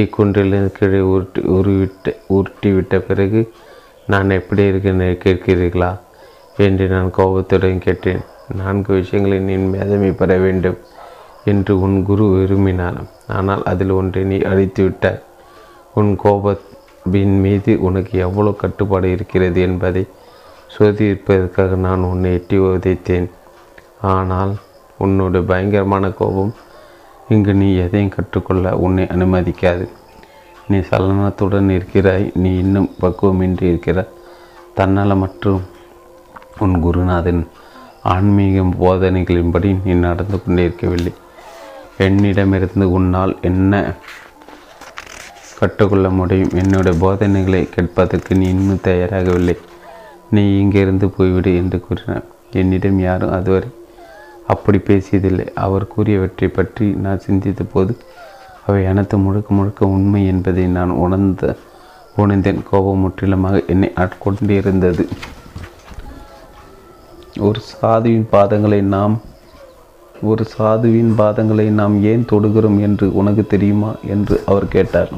இக்குன்றிலிருந்து கீழே உருட்டி உருவிட்டு உருட்டிவிட்ட பிறகு நான் எப்படி இருக்கிறேன் கேட்கிறீர்களா என்று நான் கோபத்துடன் கேட்டேன். நான்கு விஷயங்களை நீ மேதமை பெற வேண்டும் என்று உன் குரு விரும்பினார். ஆனால் அதில் ஒன்றை நீ அழித்துவிட்டாய். உன் கோபத்தின் மீது உனக்கு எவ்வளோ கட்டுப்பாடு இருக்கிறது என்பதை சோதிப்பதற்காக நான் உன்னை எட்டி உதைத்தேன். ஆனால் உன்னுடைய பயங்கரமான கோபம் இங்கு நீ எதையும் கற்றுக்கொள்ள உன்னை அனுமதிக்காது. நீ சலனத்துடன் இருக்கிறாய். நீ இன்னும் பக்குவமின்றி இருக்கிறாய். தன்னால் மற்றும் உன் குருநாதன் ஆன்மீக போதனைகளின்படி நீ நடந்து கொண்டிருக்கவில்லை. என்னிடமிருந்து உன்னால் என்ன கற்றுக்கொள்ள முடியும்? என்னுடைய போதனைகளை கேட்பதற்கு நீ இன்னும் தயாராகவில்லை. நீ இங்கிருந்து போய்விடு என்று கூறினார். என்னிடம் யாரும் அதுவரை அப்படி பேசியதில்லை. அவர் கூறியவற்றை பற்றி நான் சிந்தித்த போது அவை அனைத்து முழுக்க முழுக்க உண்மை என்பதை நான் உணர்ந்த உணர்ந்தேன். கோபம் முற்றிலுமாக என்னை ஆட்கொண்டிருந்தது. ஒரு சாதுவின் பாதங்களை நாம் ஒரு சாதுவின் பாதங்களை நாம் ஏன் தொடுகிறோம் என்று உனக்கு தெரியுமா என்று அவர் கேட்டார்.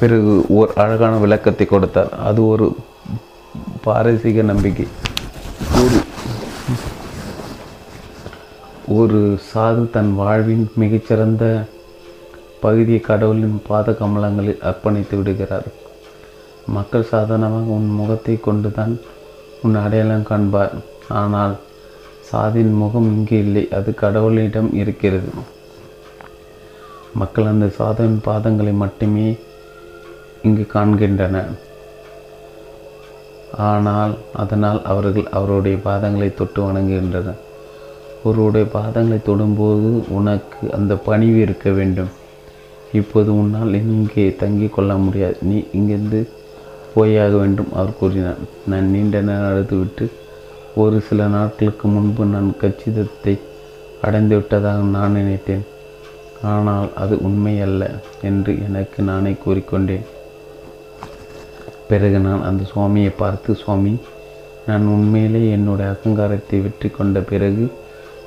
பிறகு ஒரு அழகான விளக்கத்தை கொடுத்தார். அது ஒரு பாரசீக நம்பிக்கை. ஒரு ஒரு சாது தன் வாழ்வின் மிகச்சிறந்த பகுதியை கடவுளின் பாத கமலங்களில் அர்ப்பணித்து விடுகிறார். மக்கள் சாதாரணமாக உன் முகத்தை கொண்டு தான் உன் அடையாளம் காண்பார். ஆனால் சாதின் முகம் இங்கே இல்லை. அது கடவுளிடம் இருக்கிறது. மக்கள் அந்த சாதுவின் பாதங்களை மட்டுமே இங்கு காண்கின்றனர். ஆனால் அதனால் அவர்கள் அவருடைய பாதங்களை தொட்டு வணங்குகின்றனர். ஒருவருடைய பாதங்களை தொடும்போது உனக்கு அந்த பணிவு இருக்க வேண்டும். இப்போது உன்னால் இங்கே தங்கி கொள்ள முடியாது. நீ இங்கிருந்து போயாக வேண்டும் அவர் கூறினார். நான் நீண்ட நேரம் அழுதுவிட்டு ஒரு சில நாட்களுக்கு முன்பு நான் கச்சிதத்தை அடைந்துவிட்டதாக நான் நினைத்தேன். ஆனால் அது உண்மையல்ல என்று எனக்கு நானே கூறிக்கொண்டேன். பிறகு நான் அந்த சுவாமியை பார்த்து, சுவாமி, நான் உண்மையிலே என்னுடைய அகங்காரத்தை வெற்றி கொண்ட பிறகு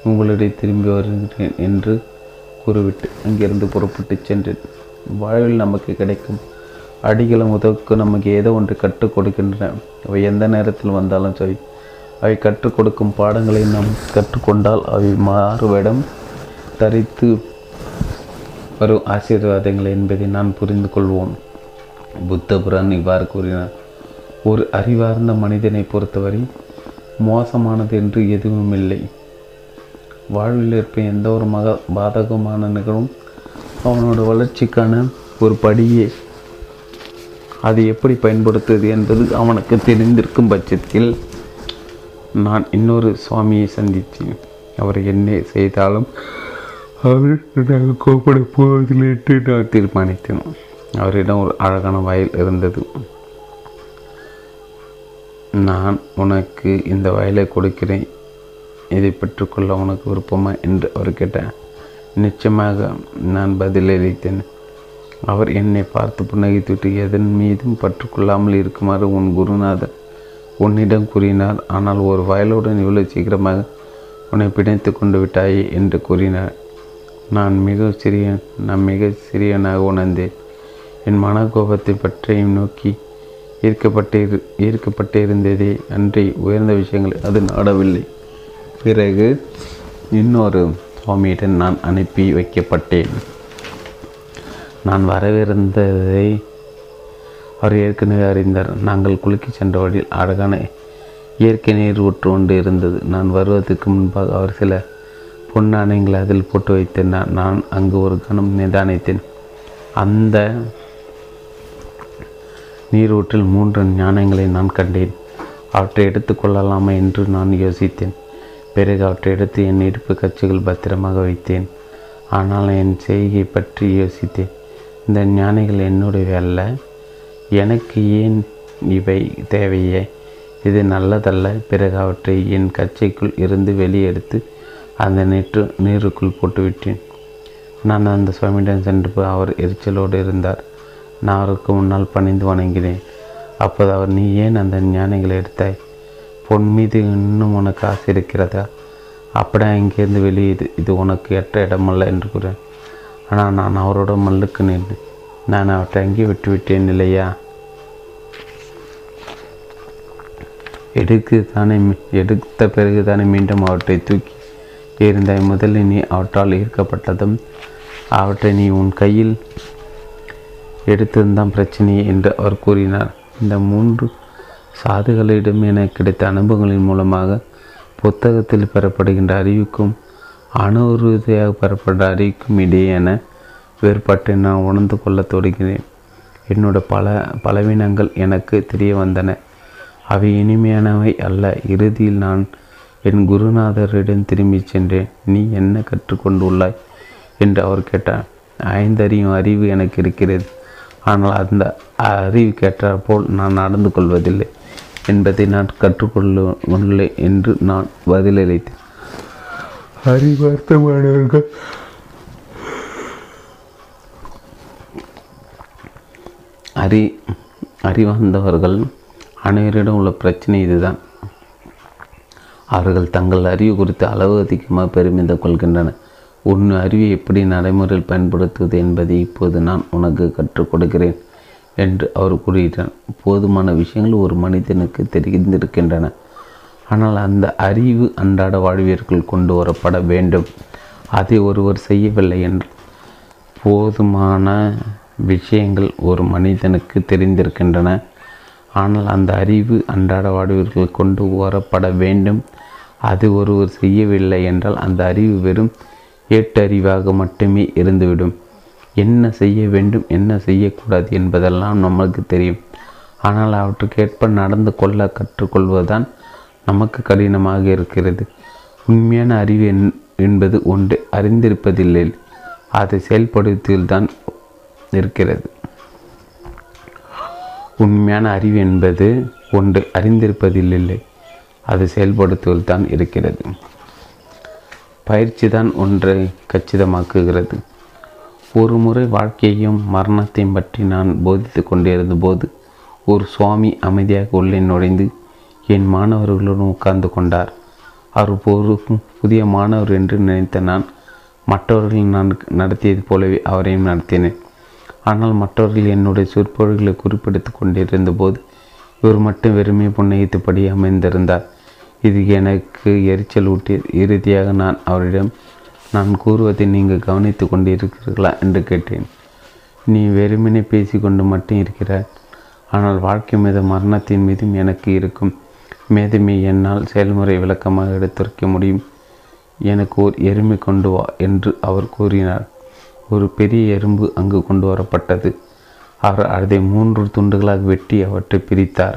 உங்களிடையே திரும்பி வருகிறேன் என்று கூறிவிட்டு அங்கிருந்து புறப்பட்டு சென்றேன். வாழ்வில் நமக்கு கிடைக்கும் அடிகளும் உதவுக்கு நமக்கு ஏதோ ஒன்று கற்றுக் கொடுக்கின்றன. அவை எந்த நேரத்தில் வந்தாலும் சரி. அவை கற்றுக் கொடுக்கும் பாடங்களை நாம் கற்றுக்கொண்டால் அவை மாறுவிடம் தரித்து வரும் ஆசீர்வாதங்கள் என்பதை நான் புரிந்து கொள்வோம். புத்த புரான் இவ்வாறு கூறினார். ஒரு அறிவார்ந்த மனிதனை பொறுத்தவரை மோசமானது என்று எதுவும் இல்லை. வாழ்வில் இருப்ப எந்த ஒரு மக பாதகமான நிகழ்வும் அவனோட வளர்ச்சிக்கான ஒரு படியே. அது எப்படி பயன்படுத்துவது என்பது அவனுக்கு தெரிந்திருக்கும் பட்சத்தில். நான் இன்னொரு சுவாமியை சந்தித்தேன். அவர் என்ன செய்தாலும் அவர் நாங்கள் கோப்பட போவதில்லை என்று நான் தீர்மானித்தேன். அவரிடம் ஒரு அழகான வயல் இருந்தது. நான் உனக்கு இந்த வயலை கொடுக்கிறேன். இதை பெற்றுக்கொள்ள உனக்கு விருப்பமா என்று அவர் கேட்டார். நிச்சயமாக நான் பதிலளித்தேன். அவர் என்னை பார்த்து புன்னகைத்துவிட்டு, எதன் மீதும் பற்றுக்கொள்ளாமல் இருக்குமாறு உன் குருநாதர் உன்னிடம் கூறினார். ஆனால் ஒரு வயலுடன் இவ்வளவு சீக்கிரமாக உன்னை பிணைத்து கொண்டு விட்டாயே என்று கூறினார். நான் மிக சிறிய நான் மிக சிறியனாக உணர்ந்தேன். என் மனக்கோபத்தை பற்றியும் நோக்கி ஈர்க்கப்பட்டு ஈர்க்கப்பட்டு இருந்ததே அன்றி உயர்ந்த விஷயங்களை அது நாடவில்லை. பிறகு இன்னொரு சுவாமியிடம் நான் அனுப்பி வைக்கப்பட்டேன். நான் வரவிருந்ததை அவர் ஏற்கனவே அறிந்தார். நாங்கள் குளிக்க சென்ற வழியில் அழகான இயற்கை நீர் ஊற்று கொண்டு இருந்தது. நான் வருவதற்கு முன்பாக அவர் சில பொன்னாணைகளை அதில் போட்டு வைத்திருந்தார். நான் அங்கு ஒரு கணம் நிதானித்தேன். அந்த நீரூற்றில் மூன்று ஞானங்களை நான் கண்டேன். அவற்றை எடுத்து கொள்ளலாமா என்று நான் யோசித்தேன். பிறகு அவற்றை எடுத்து என் இடுப்பு கட்சிகள் பத்திரமாக வைத்தேன். ஆனால் என் செய்கையை பற்றி யோசித்தேன். இந்த ஞானிகள் என்னுடைய அல்ல, எனக்கு ஏன் இவை தேவையே? இது நல்லதல்ல. பிறகு அவற்றை என் கச்சைக்குள் இருந்து வெளியெடுத்து அந்த நேற்று நீருக்குள் போட்டுவிட்டேன். நான் அந்த சுவாமியிடம் சென்று அவர் எரிச்சலோடு இருந்தார். நான் அவருக்கு முன்னால் பணிந்து வணங்கினேன். அப்போது அவர், நீ ஏன் அந்த ஞானிகளை எடுத்தாய்? பொன் மீது இன்னும் உனக்கு ஆசை இருக்கிறதா? அப்படியே இங்கேருந்து வெளியேது, இது உனக்கு ஏற்ற இடமல்ல என்று கூறேன். ஆனால் நான் அவரோட மல்லுக்கு நின்று நான் அவற்றை அங்கே விட்டுவிட்டேன் இல்லையா? எடுக்கு தானே எடுத்த பிறகு தானே மீண்டும் அவற்றை தூக்கி எறிந்தாய். முதலில் நீ அவற்றால் ஈர்க்கப்பட்டதும் அவற்றை நீ உன் கையில் எடுத்ததுதான் பிரச்சனையே என்று அவர் கூறினார். இந்த மூன்று சாதுகளிடம் என கிடைத்த அனுபவங்களின் மூலமாக புத்தகத்தில் பெறப்படுகின்ற அறிவுக்கும் அணுவுறுதியாக பெறப்படுகிற அறிவுக்கும் இடையேயான வேறுபாட்டை நான் உணர்ந்து கொள்ள தொடங்கினேன். என்னோட பல பலவீனங்கள் எனக்கு தெரிய வந்தன. அவை இனிமையானவை அல்ல. இறுதியில் நான் என் குருநாதரிடம் திரும்பிச் சென்றேன். நீ என்ன கற்றுக்கொண்டுள்ளாய் என்று அவர் கேட்டார். ஐந்தறியும் அறிவு எனக்கு இருக்கிறது, ஆனால் அந்த அறிவு கேட்டாற்போல் நான் நடந்து கொள்வதில்லை என்பதை நான் கற்றுக்கொள்ள என்று நான் பதிலளித்தேன். அறிவார்த்தமானவர்கள் அறி அறிவார்ந்தவர்கள் அனைவரிடம் உள்ள பிரச்சனை இதுதான். அவர்கள் தங்கள் அறிவு குறித்து அளவு அதிகமாக பெருமிதம் கொள்கின்றனர். உன் அறிவை எப்படி நடைமுறையில் பயன்படுத்துவது என்பதை இப்போது நான் உனக்கு கற்றுக் கொடுக்கிறேன் என்று அவர் கூறுகிறார். போதுமான விஷயங்கள் ஒரு மனிதனுக்கு தெரிந்திருக்கின்றன, ஆனால் அந்த அறிவு அன்றாட வாழ்விற்குள் கொண்டு வரப்பட வேண்டும். அதை ஒருவர் செய்யவில்லை என்று போதுமான விஷயங்கள் ஒரு மனிதனுக்கு தெரிந்திருக்கின்றன ஆனால் அந்த அறிவு அன்றாட வாழ்விற்குள் கொண்டு வரப்பட வேண்டும். அது ஒருவர் செய்யவில்லை என்றால் அந்த அறிவு வெறும் ஏட்டறிவாக மட்டுமே இருந்துவிடும். என்ன செய்ய வேண்டும், என்ன செய்யக்கூடாது என்பதெல்லாம் நம்மளுக்கு தெரியும். ஆனால் அவற்றுக்கேற்ப நடந்து கொள்ள கற்றுக்கொள்வதுதான் நமக்கு கடினமாக இருக்கிறது. உண்மையான அறிவு என்பது ஒன்று அறிந்திருப்பதில்லை, அதை செயல்படுத்தில்தான் இருக்கிறது. உண்மையான அறிவு என்பது ஒன்று அறிந்திருப்பதில்லை, அது செயல்படுத்துவதுதான் இருக்கிறது. பயிற்சி தான் ஒன்றை கச்சிதமாக்குகிறது. ஒரு முறை வாழ்க்கையையும் மரணத்தையும் பற்றி நான் போதித்து கொண்டிருந்த போது ஒரு சுவாமி அமைதியாக உள்ளே நுழைந்து என் மாணவர்களுடன் உட்கார்ந்து கொண்டார். அவர் ஒரு புதிய மாணவர் என்று நினைத்த நான் மற்றவர்களை நான் நடத்தியது போலவே அவரையும் நடத்தினேன். ஆனால் மற்றவர்கள் என்னுடைய சொற்பொழிகளை குறிப்பிடுத்து கொண்டிருந்த போது இவர் மட்டும் வெறுமே புன்னகைத்தபடி அமைந்திருந்தார். இது எனக்கு எரிச்சல் ஊட்டியது. இறுதியாக நான் அவரிடம், நான் கூறுவதை நீங்கள் கவனித்து கொண்டு இருக்கிறீர்களா என்று கேட்டேன். நீ வெறுமனே பேசி கொண்டு மட்டும் இருக்கிறாய், ஆனால் வாழ்க்கை மீது மரணத்தின் மீதும் எனக்கு இருக்கும் மேதமே என்னால் செயல்முறை விளக்கமாக எடுத்துரைக்க முடியும். எனக்கு ஓர் எறும்பை கொண்டு வா என்று அவர் கூறினார். ஒரு பெரிய எறும்பு அங்கு கொண்டு வரப்பட்டது. அவர் அதை மூன்று துண்டுகளாக வெட்டி அவற்றை பிரித்தார்.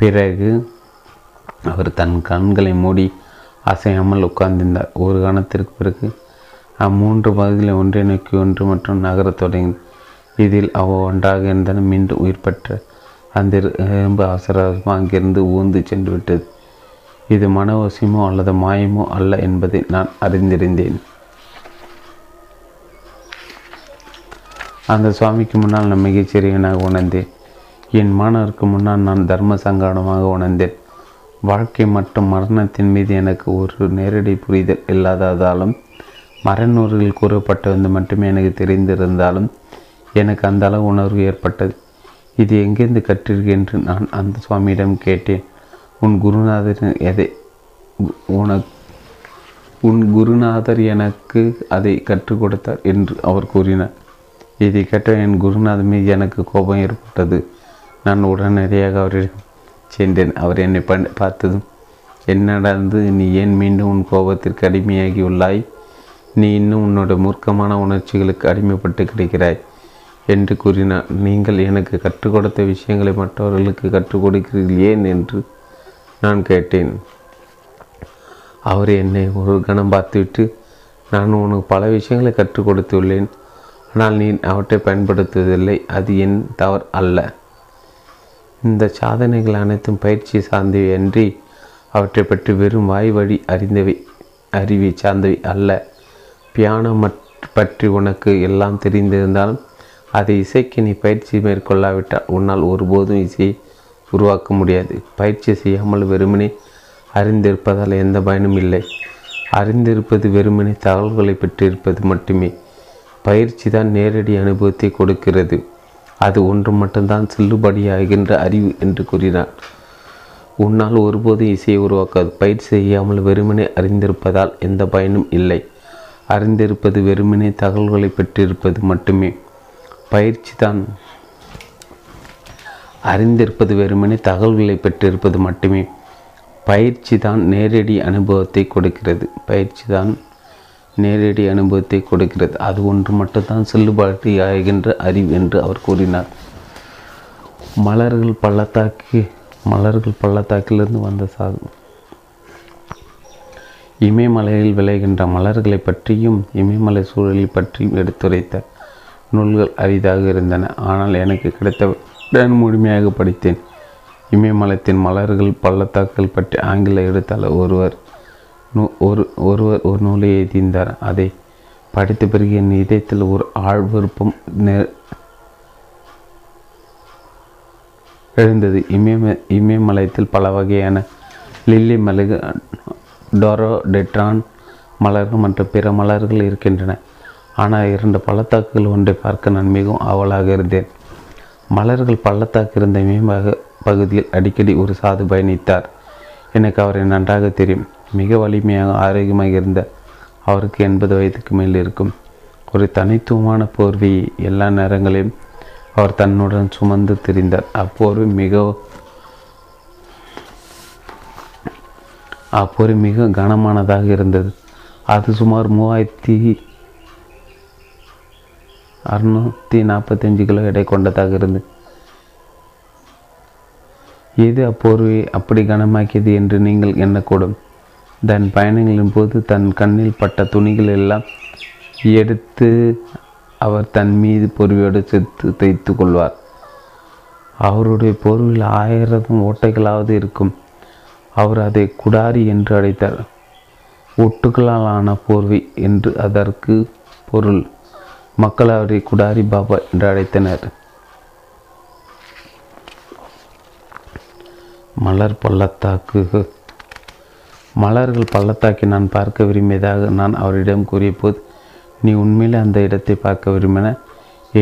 பிறகு அவர் தன் கண்களை மூடி அசையாமல் உட்கார்ந்திருந்தார். ஒரு கணத்திற்கு பிறகு அம்மூன்று பகுதிகளை ஒன்றை நோக்கி ஒன்று மற்றும் நகரத் தொடங்கின. இதில் அவ ஒன்றாக இருந்தன. மீண்டும் உயிர் பெற்ற அந்த எறும்பு அவசரமாக அங்கிருந்து ஊந்து சென்று விட்டது. இது மனவசியமோ அல்லது மாயமோ அல்ல என்பதை நான் அறிந்திருந்தேன். அந்த சுவாமிக்கு முன்னால் நான் மிகச்சிறியவனாக உணர்ந்தேன். என் மாணவருக்கு முன்னால் நான் தர்ம சங்கடமாக உணர்ந்தேன். வாழ்க்கை மற்றும் மரணத்தின் மீது எனக்கு ஒரு நேரடி புரிதல் இல்லாததாலும் மறைநூறுகளில் கூறப்பட்டது மட்டுமே எனக்கு தெரிந்திருந்தாலும் எனக்கு அந்த அளவு உணர்வு ஏற்பட்டது. இது எங்கேருந்து கற்றிருக்கு என்று நான் அந்த சுவாமியிடம் கேட்டேன். உன் குருநாதர் எதை உனக்கு உன் குருநாதர் எனக்கு அதை கற்றுக் கொடுத்தார் என்று அவர் கூறினார். இதை கேட்ட என் குருநாதர் மீது எனக்கு கோபம் ஏற்பட்டது. நான் உடனடியாக அவரிடம் சென்றேன். அவர் என்னை ப பார்த்ததும் என்னடந்து நீ ஏன் மீண்டும் உன் கோபத்திற்கு அடிமையாகி உள்ளாய்? நீ இன்னும் உன்னோட மூர்க்கமான உணர்ச்சிகளுக்கு அடிமைப்பட்டு கிடைக்கிறாய் என்று கூறினார். நீங்கள் எனக்கு கற்றுக் கொடுத்த விஷயங்களை மற்றவர்களுக்கு கற்றுக் கொடுக்கிறீர்கள் ஏன் என்று நான் கேட்டேன். அவர் என்னை ஒரு கணம் பார்த்துவிட்டு, நான் உனக்கு பல விஷயங்களை கற்றுக் கொடுத்துள்ளேன், ஆனால் நீ அவற்றை பயன்படுத்துவதில்லை. அது என் தவறு அல்ல. இந்த சாதனைகள் அனைத்தும் பயிற்சி சார்ந்தவை அன்றி அவற்றை பற்றி வெறும் வாய் வழி அறிந்தவை அறிவை சார்ந்தவை அல்ல. பியானோ பற்றி உனக்கு எல்லாம் தெரிந்திருந்தாலும் அதை இசைக்கு நீ பயிற்சி மேற்கொள்ளாவிட்டால் உன்னால் ஒருபோதும் இசையை உருவாக்க முடியாது. பயிற்சி செய்யாமல் வெறுமனே அறிந்திருப்பதால் எந்த பயனும் இல்லை. அறிந்திருப்பது வெறுமனே தகவல்களை பெற்றிருப்பது மட்டுமே. பயிற்சி தான் நேரடி அனுபவத்தை கொடுக்கிறது. அது ஒன்று மட்டும்தான் செல்லுபடியாகின்ற அறிவு என்று கூறினார். உன்னால் ஒருபோதும் இசையை உருவாக்காது. பயிற்சி செய்யாமல் வெறுமனே அறிந்திருப்பதால் எந்த பயனும் இல்லை. அறிந்திருப்பது வெறுமனே தகவல்களை பெற்றிருப்பது மட்டுமே. பயிற்சி தான் அறிந்திருப்பது வெறுமனே தகவல்களை பெற்றிருப்பது மட்டுமே பயிற்சி தான் நேரடி அனுபவத்தை கொடுக்கிறது. பயிற்சி தான் நேரடி அனுபவத்தை கொடுக்கிறது. அது ஒன்று மட்டும்தான் செல்லுபாடு ஆகின்ற அறிவு என்று அவர் கூறினார். மலர்கள் பள்ளத்தாக்கு மலர்கள் பள்ளத்தாக்கிலிருந்து வந்த சாதம். இமயமலையில் விளைகின்ற மலர்களை பற்றியும் இமயமலை சூழலை பற்றியும் எடுத்துரைத்த நூல்கள் அரிதாக இருந்தன. ஆனால் எனக்கு கிடைத்த முழுமையாக படித்தேன். இமயமலத்தின் மலர்கள் பள்ளத்தாக்கள் பற்றி ஆங்கில எழுத்தாளர் ஒருவர் நூ ஒரு ஒருவர் ஒரு நூலை எழுதியிருந்தார். அதை படித்த பிறகு என் இதயத்தில் ஒரு ஆழ் விருப்பம் எழுந்தது. இமய இமயமலயத்தில் பல வகையான லில்லி மலர்கள், டொரோடெட்ரான் மலர்கள் மற்றும் பிற மலர்கள் இருக்கின்றன. ஆனால் இரண்டு பள்ளத்தாக்குகள் ஒன்றை பார்க்க நான் மிகவும் ஆவலாக இருந்தேன். மலர்கள் பள்ளத்தாக்கு இருந்த இமயமாக பகுதியில் அடிக்கடி ஒரு சாது பயணித்தார். எனக்கு அவரை நன்றாக தெரியும். மிக வலிமையாக ஆரோக்கியமாக இருந்த அவருக்கு எண்பது வயதுக்கு மேல் இருக்கும். ஒரு தனித்துவமான போர்வையை எல்லா நேரங்களையும் அவர் தன்னுடன் சுமந்து திரிந்தார். அப்போர்வை மிக அப்போர்வை மிக கனமானதாக இருந்தது. அது சுமார் மூவாயிரத்தி அறுநூற்றி நாற்பத்தஞ்சு கிலோ எடை கொண்டதாக இருந்தது. எது அப்போர்வை அப்படி கனமாக்கியது என்று நீங்கள் எண்ணக்கூடும். தன் பயணங்களின் போது தன் கண்ணில் பட்ட துணிகள் எல்லாம் எடுத்து அவர் தன் மீது போர்வையோடு செத்து தைத்து கொள்வார். அவருடைய போர்வையில் ஆயிரம் ஓட்டைகளாவது இருக்கும். அவர் அதை குடாரி என்று அழைத்தார். ஒட்டுக்களால் ஆன போர்வை என்று அதற்கு பொருள். மக்கள் அவரை குடாரி பாபா என்று அழைத்தனர். மலர் பள்ளத்தாக்கு மலர்கள் பள்ளத்தாக்கி நான் பார்க்க விரும்பியதாக நான் அவரிடம் கூறிய போது, நீ உண்மையிலே அந்த இடத்தை பார்க்க விரும்பின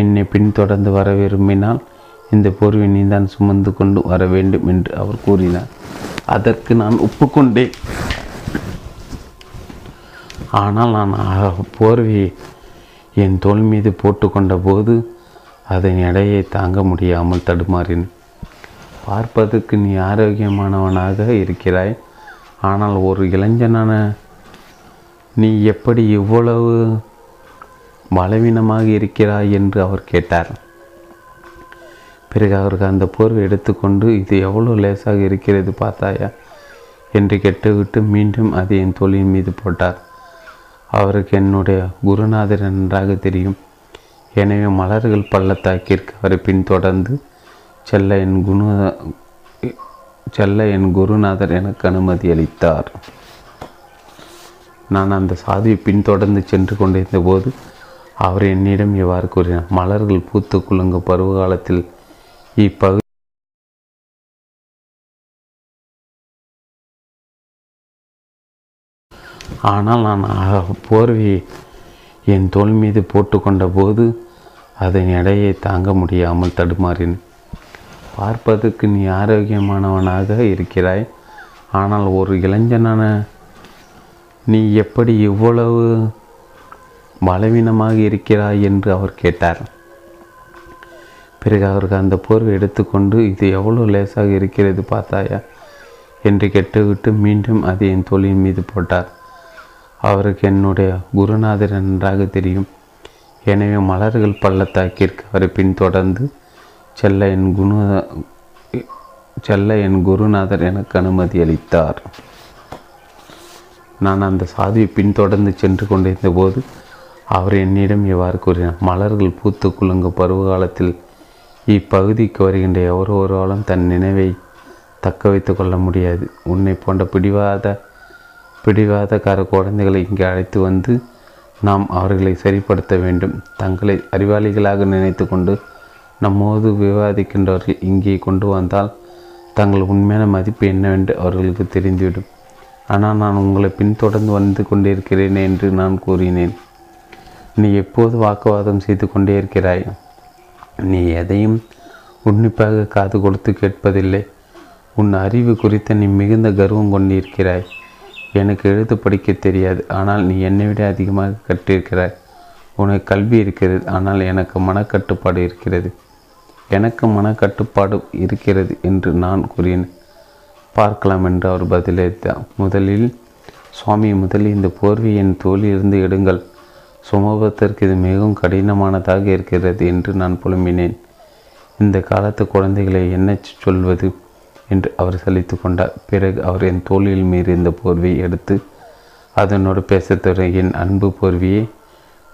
என்னை பின்தொடர்ந்து வர விரும்பினால் இந்த போர்வை நீ தான் சுமந்து கொண்டு வர வேண்டும் என்று அவர் கூறினார். அதற்கு நான் ஒப்புக்கொண்டேன். ஆனால் நான் போர்வையை என் தோள் மீது போட்டுக்கொண்ட போது அதன் எடையை தாங்க முடியாமல் தடுமாறினேன். பார்ப்பதற்கு நீ ஆரோக்கியமானவனாக இருக்கிறாய், ஆனால் ஒரு இளைஞனான நீ எப்படி இவ்வளவு பலவீனமாக இருக்கிறாய் என்று அவர் கேட்டார். பிறகு அவருக்கு அந்த போர்வை எடுத்துக்கொண்டு, இது எவ்வளோ லேசாக இருக்கிறது பார்த்தாயா என்று கேட்டுவிட்டு மீண்டும் அதை என் தோளின் மீது போட்டார். அவருக்கு என்னுடைய குருநாதர் நன்றாக தெரியும். எனவே மலர்கள் பள்ளத்தாக்கிற்கு அவரை பின்தொடர்ந்து செல்ல என் குண செல்ல என் குருநாதர் எனக்கு அனுமதி அளித்தார். நான் அந்த சாதியை பின்தொடர்ந்து சென்று கொண்டிருந்த போது அவர் என்னிடம் இவ்வாறு கூறினார். மலர்கள் பூத்து குலுங்க பருவ காலத்தில் இப்பகு ஆனால் நான் போர்வையை என் தோள் மீது போட்டுக்கொண்ட போது அதன் எடையை தாங்க முடியாமல் தடுமாறினேன். பார்ப்பதற்கு நீ ஆரோக்கியமானவனாக இருக்கிறாய், ஆனால் ஒரு இளைஞனான நீ எப்படி இவ்வளவு பலவீனமாக இருக்கிறாய் என்று அவர் கேட்டார். பிறகு அவருக்கு அந்த போர்வை எடுத்துக்கொண்டு, இது எவ்வளோ லேசாக இருக்கிறது பார்த்தாயா என்று கேட்டுவிட்டு மீண்டும் அதை என் தோளின் மீது போட்டார். அவருக்கு என்னுடைய குருநாதர் நன்றாக தெரியும். எனவே மலர்கள் பள்ளத்தாக்கிற்கு அவரை பின்தொடர்ந்து செல்ல என் குண செல்ல என் குருநாதர் எனக்கு அனுமதி அளித்தார். நான் அந்த சாதியை பின்தொடர்ந்து சென்று கொண்டிருந்த போது அவர் என்னிடம் இவ்வாறு கூறினார். மலர்கள் பூத்து குலுங்க பருவ காலத்தில் இப்பகுதிக்கு வருகின்ற எவர் ஒருவராலும் தன் நினைவை தக்க வைத்து கொள்ள முடியாது. உன்னை போன்ற பிடிவாத பிடிவாதக்கார குழந்தைகளை இங்கே அழைத்து வந்து நாம் அவர்களை சரிப்படுத்த வேண்டும். தங்களை அறிவாளிகளாக நினைத்து கொண்டு நம்மோது விவாதிக்கின்றவர்கள் இங்கே கொண்டு வந்தால் தங்கள் உண்மையான மதிப்பு என்னவென்று அவர்களுக்கு தெரிந்துவிடும். ஆனால் நான் உங்களை பின்தொடர்ந்து வந்து கொண்டிருக்கிறேன் என்று நான் கூறினேன். நீ எப்போது வாக்குவாதம் செய்து கொண்டே இருக்கிறாய். நீ எதையும் உன்னிப்பாக காது கொடுத்து கேட்பதில்லை. உன் அறிவு குறித்த நீ மிகுந்த கர்வம் கொண்டிருக்கிறாய். எனக்கு எழுத படிக்க தெரியாது, ஆனால் நீ என்னை விட அதிகமாக கற்றிருக்கிறாய். உனக்கு கல்வி இருக்கிறது, ஆனால் எனக்கு மனக்கட்டுப்பாடு இருக்கிறது. எனக்கு மனக்கட்டுப்பாடு இருக்கிறது என்று நான் கூறினேன். பார்க்கலாம் என்று அவர் பதிலளித்தார். முதலில் சுவாமி முதலில் இந்த போர்வை என் தோளிலிருந்து எடுங்கள். சுமபத்திற்கு இது மிகவும் கடினமானதாக இருக்கிறது என்று நான் புலம்பினேன். இந்த காலத்து குழந்தைகளை என்ன சொல்வது என்று அவர் சலித்து கொண்டார். பிறகு அவர் என் தோளில் மீறி இந்த போர்வையை எடுத்து அதனோடு பேசத் தொடங்கிய, என் அன்பு போர்வையை,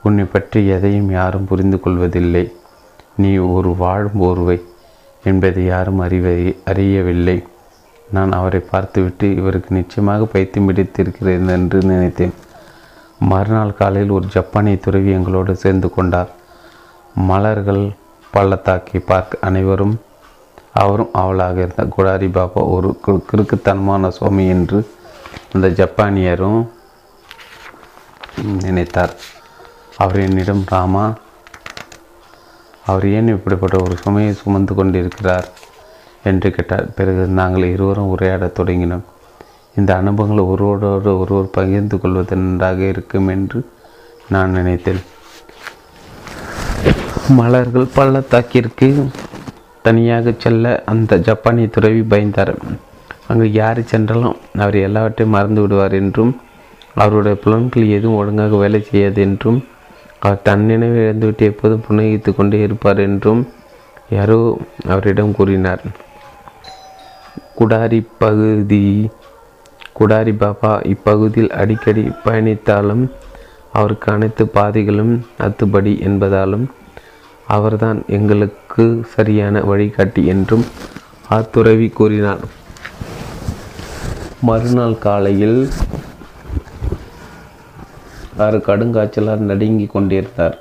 உன்னை பற்றி எதையும் யாரும் புரிந்து கொள்வதில்லை. நீ ஒரு வாழும் போர்வை என்பதை யாரும் அறிவ அறியவில்லை. நான் அவரை பார்த்துவிட்டு இவருக்கு நிச்சயமாக பைத்தியம் பிடித்திருக்கிறேன் என்று நினைத்தேன். மறுநாள் காலையில் ஒரு ஜப்பானிய துறவி எங்களோடு சேர்ந்து கொண்டார். மலர்கள் பள்ளத்தாக்கி பார்க்க அனைவரும் அவரும் அவளாக இருந்தார். குடாரி பாபா ஒரு கிறுக்குத்தனமான சுவாமி என்று அந்த ஜப்பானியரும் நினைத்தார். அவர் என்னிடம், ராமா, அவர் ஏன் இப்படிப்பட்ட ஒரு சுமையை சுமந்து கொண்டிருக்கிறார் என்று கேட்டார். பிறகு நாங்கள் இருவரும் உரையாடத் தொடங்கினோம். இந்த அனுபவங்களை ஒருவரோடு ஒருவர் பகிர்ந்து கொள்வது நன்றாக இருக்கும் என்று நான் நினைத்தேன். மலர்கள் பள்ளத்தாக்கிற்கு தனியாக செல்ல அந்த ஜப்பானிய துறவி பயந்தார். அங்கு யார் சென்றாலும் அவர் எல்லாவற்றையும் மறந்து விடுவார் என்றும், அவருடைய புலன்கள் எதுவும் ஒழுங்காக வேலை செய்யாது என்றும், அவர் தன்னினைவை இழந்துவிட்டு எப்போதும் புன்னகித்து கொண்டே இருப்பார் என்றும் யாரோ அவரிடம் கூறினார். குடாரி பகுதி குடாரி பாபா இப்பகுதியில் அடிக்கடி பயணித்தாலும் அவருக்கு அனைத்து பாதைகளும் அத்துபடி என்பதாலும் அவர்தான் எங்களுக்கு சரியான வழிகாட்டி என்றும் ஆத்துறவி கூறினார். மறுநாள் காலையில் அவர் கடுங்காய்ச்சலால் நடுங்கி கொண்டிருந்தார்.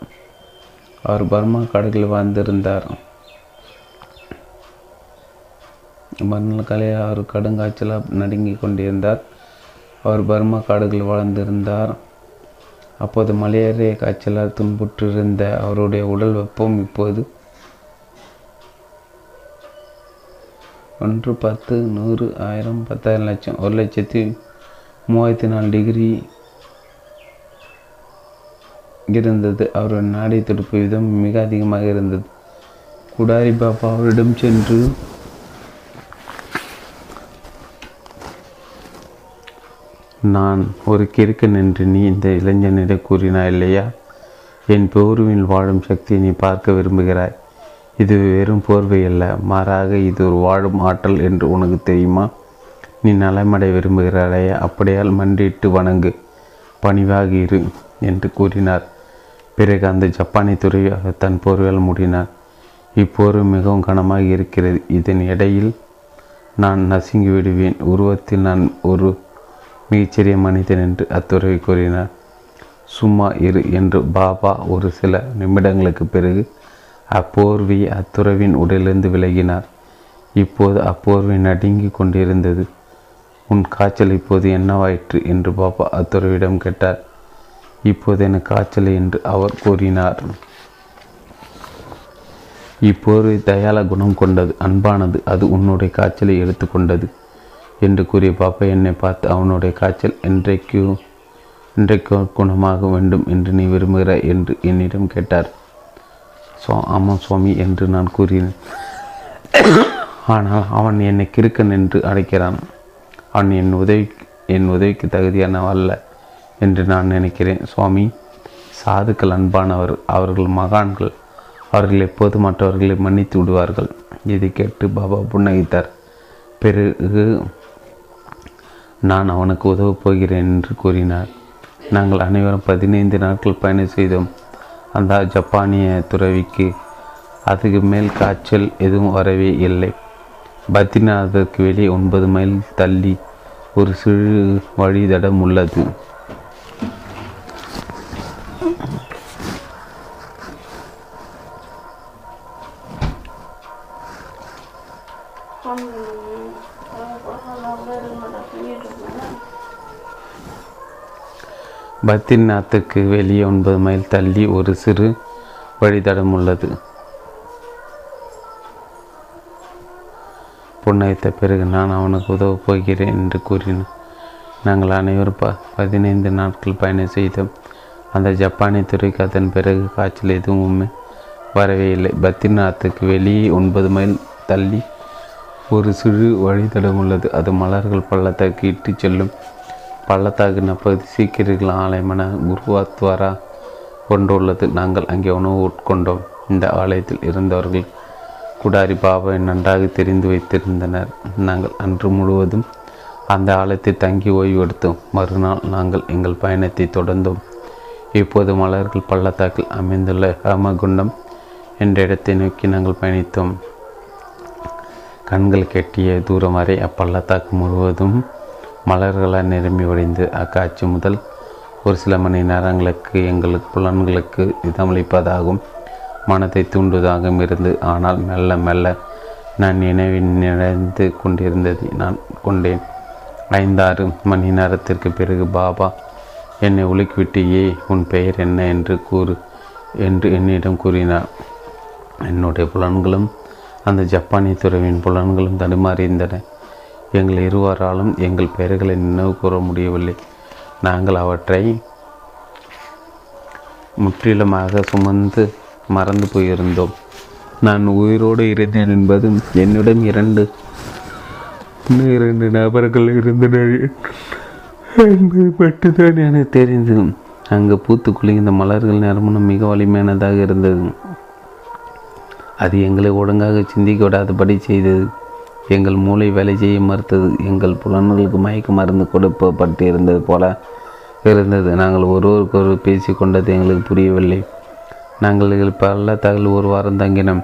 அவர் பர்மா காடுகளில் வாழ்ந்திருந்தார். மறுநாள் காலையில் அவர் கடுங்காய்ச்சலால் நடுங்கி கொண்டிருந்தார் அவர் பர்மா காடுகளில் வாழ்ந்திருந்தார் அப்போது மலேரிய காய்ச்சலால் துன்புற்றிருந்த அவருடைய உடல் வெப்பம் இப்போது ஒன்று பத்து நூறு ஆயிரம் பத்தாயிரம் லட்சம் ஒரு லட்சத்தி மூவாயிரத்தி நாலு டிகிரி இருந்தது. அவருடைய நாடி துடிப்பு விதம் மிக அதிகமாக இருந்தது. குடாரி பாபா அவரிடம் சென்று நான் ஒரு கிறுக்கன் என்று நீ இந்த இளைஞனிடம் கூறினாய் இல்லையா? என் போர்வையில் வாழும் சக்தியை நீ பார்க்க விரும்புகிறாய். இது வெறும் போர்வை அல்ல, மாறாக இது ஒரு வாழும் ஆற்றல் என்று உனக்கு தெரியுமா? நீ நலமடைய விரும்புகிறாயா? அப்படியால் மண்டிட்டு வணங்கு, பணிவாக இரு என்று கூறினார். பிறகு அந்த ஜப்பானிய துறவி அவர் தன் போர்வையால் மூடினார். இப்போர்வை மிகவும் கனமாக இருக்கிறது. இதன் இடையில் நான் நசுங்கி விடுவேன். உருவத்தில் நான் ஒரு மிகச்சிறிய மனிதன் என்று அத்துறவி கூறினார். சும்மா இரு என்று பாபா ஒரு சில நிமிடங்களுக்கு பிறகு அப்போர்வையை அத்துறவின் உடலிருந்து விலகினார். இப்போது அப்போர்வை நடுங்கி கொண்டிருந்தது. உன் காய்ச்சல் இப்போது என்னவாயிற்று என்று பாபா அத்துறவிடம் கேட்டார். இப்போது என காய்ச்சல் என்று அவர் கூறினார். இப்போர்வை தயால குணம் கொண்டது, அன்பானது. அது உன்னுடைய காய்ச்சலை எடுத்துக்கொண்டது என்று கூறிய பாப்பா என்னை பார்த்து, அவனுடைய காய்ச்சல் என்றைக்கு இன்றைக்கு குணமாக வேண்டும் என்று நீ விரும்புகிறாய் என்று என்னிடம் கேட்டார். சோ ஆமாம் சுவாமி என்று நான் கூறினேன். ஆனால் அவன் என்னை கிறுக்கன் என்று அழைக்கிறான். அவன் என் உதவி என் உதவிக்கு தகுதியான அல்ல என்று நான் நினைக்கிறேன். சுவாமி, சாதுக்கள் அன்பானவர், அவர்கள் மகான்கள். அவர்கள் எப்போது மற்றவர்களை மன்னித்து விடுவார்கள். இதை கேட்டு பாபா புன்னகித்தார். பிறகு நான் அவனுக்கு உதவப் போகிறேன் என்று கூறினார். நாங்கள் அனைவரும் பதினைந்து நாட்கள் பயணம் செய்தோம். அந்த ஜப்பானிய துறவிக்கு அதுக்கு மேல் காய்ச்சல் எதுவும் வரவே இல்லை. பத்ரிநாதற்கு வெளியே ஒன்பது மைல் தள்ளி ஒரு சிறு வழித்தடம் உள்ளது. பத்ரிநாத்துக்கு வெளியே ஒன்பது மைல் தள்ளி ஒரு சிறு வழித்தடம் உள்ளது. புன்னகைத்த பிறகு நான் அவனுக்கு உதவப் போகிறேன் என்று கூறினான். நாங்கள் அனைவரும் ப பதினைந்து நாட்கள் பயணம் செய்தோம். அந்த ஜப்பானிய துறைக்கு அதன் பிறகு காய்ச்சல் எதுவும் வரவே இல்லை. பத்ரிநாத்துக்கு வெளியே ஒன்பது மைல் தள்ளி ஒரு சிறு வழித்தடம் உள்ளது. அது மலர்கள் பள்ளத்தாக்கு இட்டு செல்லும். பள்ளத்தாக்குன பகுதி சீக்கியர்கள் ஆலயமான குருவாத்வாரா கொண்டுள்ளது. நாங்கள் அங்கே உணவு உட்கொண்டோம். இந்த ஆலயத்தில் இருந்தவர்கள் குடாரி பாபாவை நன்றாக தெரிந்து வைத்திருந்தனர். நாங்கள் அன்று முழுவதும் அந்த ஆலயத்தை தங்கி ஓய்வெடுத்தோம். மறுநாள் நாங்கள் எங்கள் பயணத்தை தொடர்ந்தோம். இப்போது மலர்கள் பள்ளத்தாக்கில் அமைந்துள்ள ராமகுண்டம் என்ற இடத்தை நோக்கி நாங்கள் பயணித்தோம். கண்கள் கெட்டிய தூரம் வரை அப்பள்ளத்தாக்கு முழுவதும் மலர்களால் நிரம்பி வடிந்து அக்காட்சி முதல் ஒரு சில மணி நேரங்களுக்கு எங்களுக்கு புலன்களுக்கு இதமளிப்பதாகவும் மனத்தை தூண்டுவதாகவும் இருந்து, ஆனால் மெல்ல மெல்ல நான் நினைவில் நிறைந்து கொண்டிருந்ததை நான் கொண்டேன். ஐந்தாறு மணி நேரத்திற்கு பிறகு பாபா என்னை ஒழுக்கிவிட்டு, ஏ உன் பெயர் என்ன என்று கூறு என்று என்னிடம் கூறினார். என்னுடைய புலன்களும் அந்த ஜப்பானிய துறவின் புலன்களும் தடுமாறியிருந்தன. எங்கள் இருவராலும் எங்கள் பெயர்களை நினைவு கூற முடியவில்லை. நாங்கள் அவற்றை முற்றிலுமாக சுமந்து மறந்து போயிருந்தோம். நான் உயிரோடு இருந்தேன் என்பதும் என்னிடம் இரண்டு இரண்டு நபர்கள் இருந்தனர் என்பது பற்றி தான் எனக்கு தெரிந்தது. அங்கு பூத்து குளிர்ந்த மலர்கள் நறுமணம் மிக வலிமையானதாக இருந்தது. அது எங்களை ஒழுங்காக சிந்திக்க விடாதபடி செய்தது. எங்கள் மூளை வேலை செய்ய மறுத்தது. எங்கள் புலன்களுக்கு மயக்க மருந்து கொடுப்பப்பட்டு இருந்தது போல இருந்தது. நாங்கள் ஒருவருக்கொரு பேசி கொண்டது எங்களுக்கு புரியவில்லை. நாங்கள் இதில் பல தகவல் ஒரு வாரம் தங்கினோம்.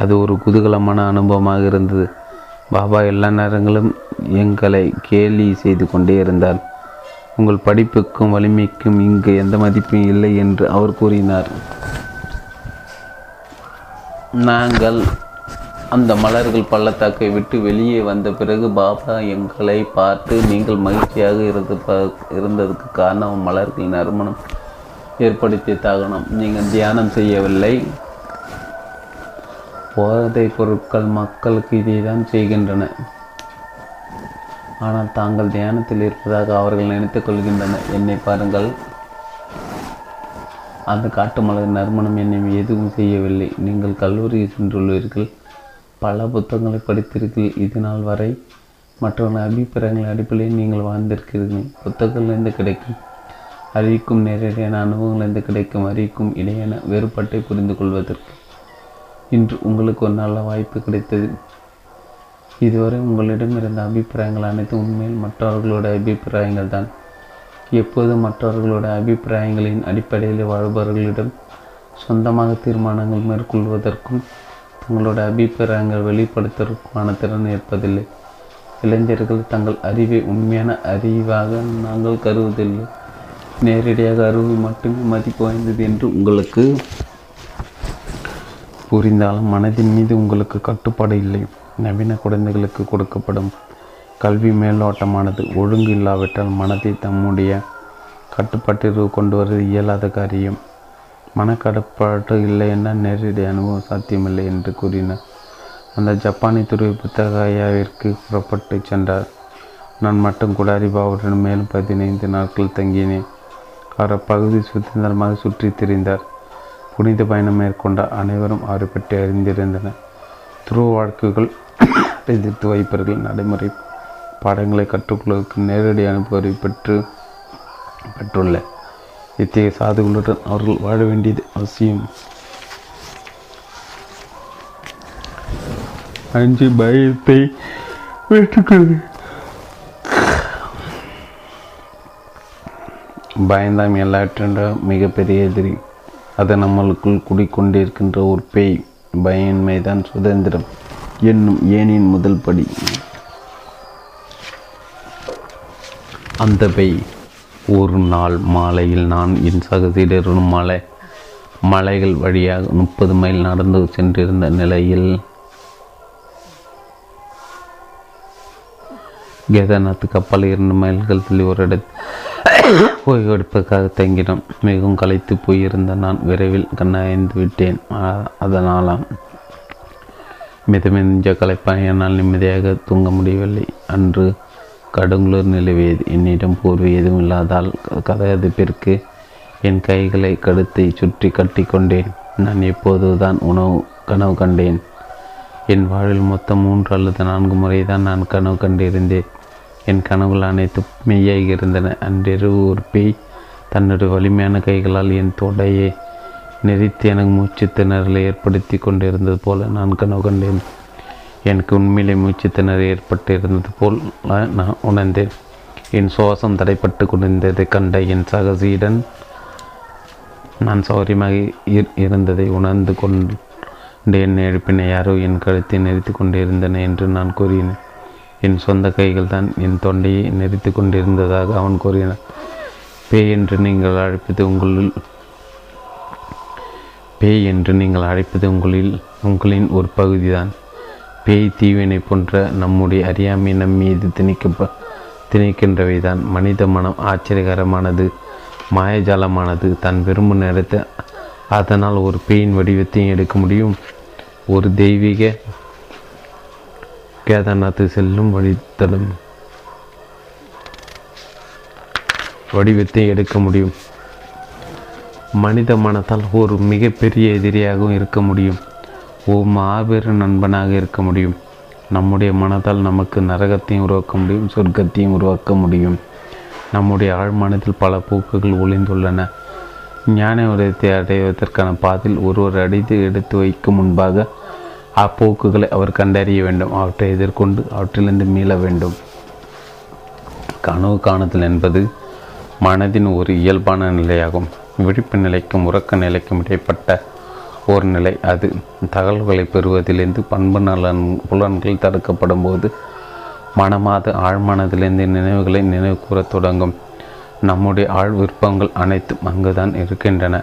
அது ஒரு குதூகலமான அனுபவமாக இருந்தது. பாபா எல்லா நேரங்களும் எங்களை கேலி செய்து கொண்டே இருந்தார். உங்கள் படிப்புக்கும் வலிமைக்கும் இங்கு எந்த மதிப்பும் இல்லை என்று அவர் கூறினார். நாங்கள் அந்த மலர்கள் பள்ளத்தாக்கை விட்டு வெளியே வந்த பிறகு பாபா எங்களை பார்த்து, நீங்கள் மகிழ்ச்சியாக இருந்து இருந்ததுக்கு காரணம் மலர்களின் நறுமணம் ஏற்படுத்தி தாகணும். நீங்கள் தியானம் செய்யவில்லை. போதைப் பொருட்கள் மக்களுக்கு இதை தான் செய்கின்றன. ஆனால் தாங்கள் தியானத்தில் இருப்பதாக அவர்கள் நினைத்து கொள்கின்றன. என்னை பாருங்கள், அந்த காட்டு மலர் நறுமணம் என்னை எதுவும் செய்யவில்லை. நீங்கள் கல்லூரி சென்றுள்ளீர்கள், பல புத்தகங்களை படித்திருக்கிறீர்கள். இது நாள் வரை மற்றவர்கள் அபிப்பிராயங்கள் அடிப்படையில் நீங்கள் வாழ்ந்திருக்கிறீர்கள். புத்தகங்களிலிருந்து கிடைக்கும் அறிவிக்கும் நேரடியான அனுபவங்களிலிருந்து கிடைக்கும் அறிவிக்கும் இடையான வேறுபாட்டை புரிந்து கொள்வதற்கு இன்று உங்களுக்கு ஒரு நல்ல வாய்ப்பு கிடைத்தது. இதுவரை உங்களிடம் இருந்த அபிப்பிராயங்கள் அனைத்து உண்மையில் மற்றவர்களுடைய அபிப்பிராயங்கள் தான். எப்போது மற்றவர்களுடைய அபிப்பிராயங்களின் அடிப்படையில் வாழ்பவர்களிடம் சொந்தமாக தீர்மானங்கள் மேற்கொள்வதற்கும் தங்களோட அபிப்பிராயங்கள் வெளிப்படுத்துவதற்கான திறன் ஏற்பதில்லை. இளைஞர்கள் தங்கள் அறிவை உண்மையான அறிவாக நாங்கள் கருவதில்லை. நேரடியாக அறிவு மட்டுமே மதிப்பு வாய்ந்தது என்று உங்களுக்கு புரிந்தாலும் மனதின் மீது உங்களுக்கு கட்டுப்பாடு இல்லை. நவீன குழந்தைகளுக்கு கொடுக்கப்படும் கல்வி மேலோட்டமானது ஒழுங்கு இல்லாவிட்டால் மனத்தை தம்முடைய கட்டுப்பாட்டிற்கு கொண்டு வருவது இயலாத காரியம். மனக்கடப்பாடு இல்லை என நேரடி அனுபவம் சாத்தியமில்லை என்று கூறினார். அந்த ஜப்பானிய துறை புத்தகாயாவிற்கு புறப்பட்டு சென்றார். நான் மட்டும் குடாரி பாபுடன் மேலும் பதினைந்து நாட்கள் தங்கினேன். அவர் அப்பகுதி சுதந்திரமாக சுற்றித் திரிந்தார். புனித பயணம் மேற்கொண்ட அனைவரும் அவரை பற்றி அறிந்திருந்தனர். துருவ வாழ்க்கைகள் எதிர்த்து வைப்பவர்கள் நடைமுறை பாடங்களை கற்றுக்கொள்வதற்கு நேரடி அனுபவரை பெற்று பெற்றுள்ள இத்தகைய சாதுகளுடன் அவர்கள் வாழ வேண்டியது அவசியம். அஞ்சு பயத்தை வெற்றுக்கிறது. பயந்தாம் எல்லாற்ற மிகப்பெரிய எதிரி. அது நம்மளுக்குள் குடிக்கொண்டிருக்கின்ற ஒரு பேய். பயன்மைதான் சுதந்திரம் என்னும் ஏனின் முதல் படி. அந்த பை ஒரு நாள் மாலையில் நான் என் சகசிடரும் மலை மலைகள் வழியாக முப்பது மைல் நடந்து சென்றிருந்த நிலையில் கேதார்நாத் கப்பல் இரண்டு மைல்கள் தள்ளி ஒரு இடத்தில் ஓய்வெடுப்பதற்காக தங்கினோம். மிகவும் களைத்து போயிருந்த நான் விரைவில் கண்ணாய்ந்து விட்டேன். அதனாலாம் மிதமெஞ்ச களைப்பானால் நிம்மதியாக தூங்க முடியவில்லை. அன்று கடுங்குளூர் நிலவியது. என்னிடம் போர்வை எதுவும் இல்லாதால் கதகதிப்பிற்கு என் கைகளை கழுத்தை சுற்றி கட்டி கொண்டேன். நான் எப்போதுதான் உணவு கனவு கண்டேன். என் வாழ்வில் மொத்தம் மூன்று அல்லது நான்கு முறை தான் நான் கனவு கண்டிருந்தேன். என் கனவுகள் அனைத்து மெய்யாகி இருந்தன. அன்றிரவு ஒரு பேய் தன்னுடைய வலிமையான கைகளால் என் தொடையை நெறித்து எனக்கு மூச்சு திணறலை ஏற்படுத்தி கொண்டிருந்தது போல நான் கனவு கண்டேன். எனக்கு உண்மையிலே மூச்சு திணறு ஏற்பட்டிருந்தது போல் நான் உணர்ந்தேன். என் சுவாசம் தடைப்பட்டு கொண்டிருந்ததை கண்ட என் சகசியுடன் நான் சௌரியமாக இருந்ததை உணர்ந்து கொண்டு என்னை எழுப்பின. யாரோ என் கழுத்தை நெறித்து கொண்டிருந்தன என்று நான் கூறினேன். என் சொந்த கைகள் தான் என் தொண்டையை நெறித்து கொண்டிருந்ததாக அவன் கூறினான். பேய் என்று நீங்கள் அழைப்பது உங்களில் பேய் என்று நீங்கள் அழைப்பது உங்களில் உங்களின் ஒரு பகுதிதான். பேய் தீவினை போன்ற நம்முடைய அறியாமை நம் மீது திணிக்க திணிக்கின்றவை தான். மனித மனம் ஆச்சரியகரமானது, மாயஜாலமானது. தான் விரும்பும் நேரத்தை அதனால் ஒரு பேயின் வடிவத்தையும் எடுக்க முடியும். ஒரு தெய்வீக கேதார்நாத் செல்லும் வழித்தலும் வடிவத்தை எடுக்க முடியும். மனித மனத்தால் ஒரு மிகப்பெரிய எதிரியாகவும் இருக்க முடியும். ஒரு மாபெரும் நண்பனாக இருக்க முடியும். நம்முடைய மனத்தால் நமக்கு நரகத்தையும் உருவாக்க முடியும், சொர்க்கத்தையும் உருவாக்க முடியும். நம்முடைய ஆழ்மனத்தில் பல போக்குகள் ஒளிந்துள்ளன. ஞான உதயத்தை அடைவதற்கான பாதையில் ஒருவர் அடித்து எடுத்து வைக்கும் முன்பாக அப்போக்குகளை அவர் கண்டறிய வேண்டும். அவற்றை எதிர்கொண்டு அவற்றிலிருந்து மீள வேண்டும். கனவு காணுதல் என்பது மனதின் ஒரு இயல்பான நிலையாகும். விழிப்பு நிலைக்கும் உறக்க நிலைக்கும் இடைப்பட்ட ஒரு நிலை அது. தகவல்களை பெறுவதிலிருந்து பண்பு நலன் புலன்கள் தடுக்கப்படும் போது மனமாத ஆழ்மனதிலிருந்து நினைவுகளை நினைவு கூற தொடங்கும். நம்முடைய ஆழ் விருப்பங்கள் அனைத்தும் அங்குதான் இருக்கின்றன.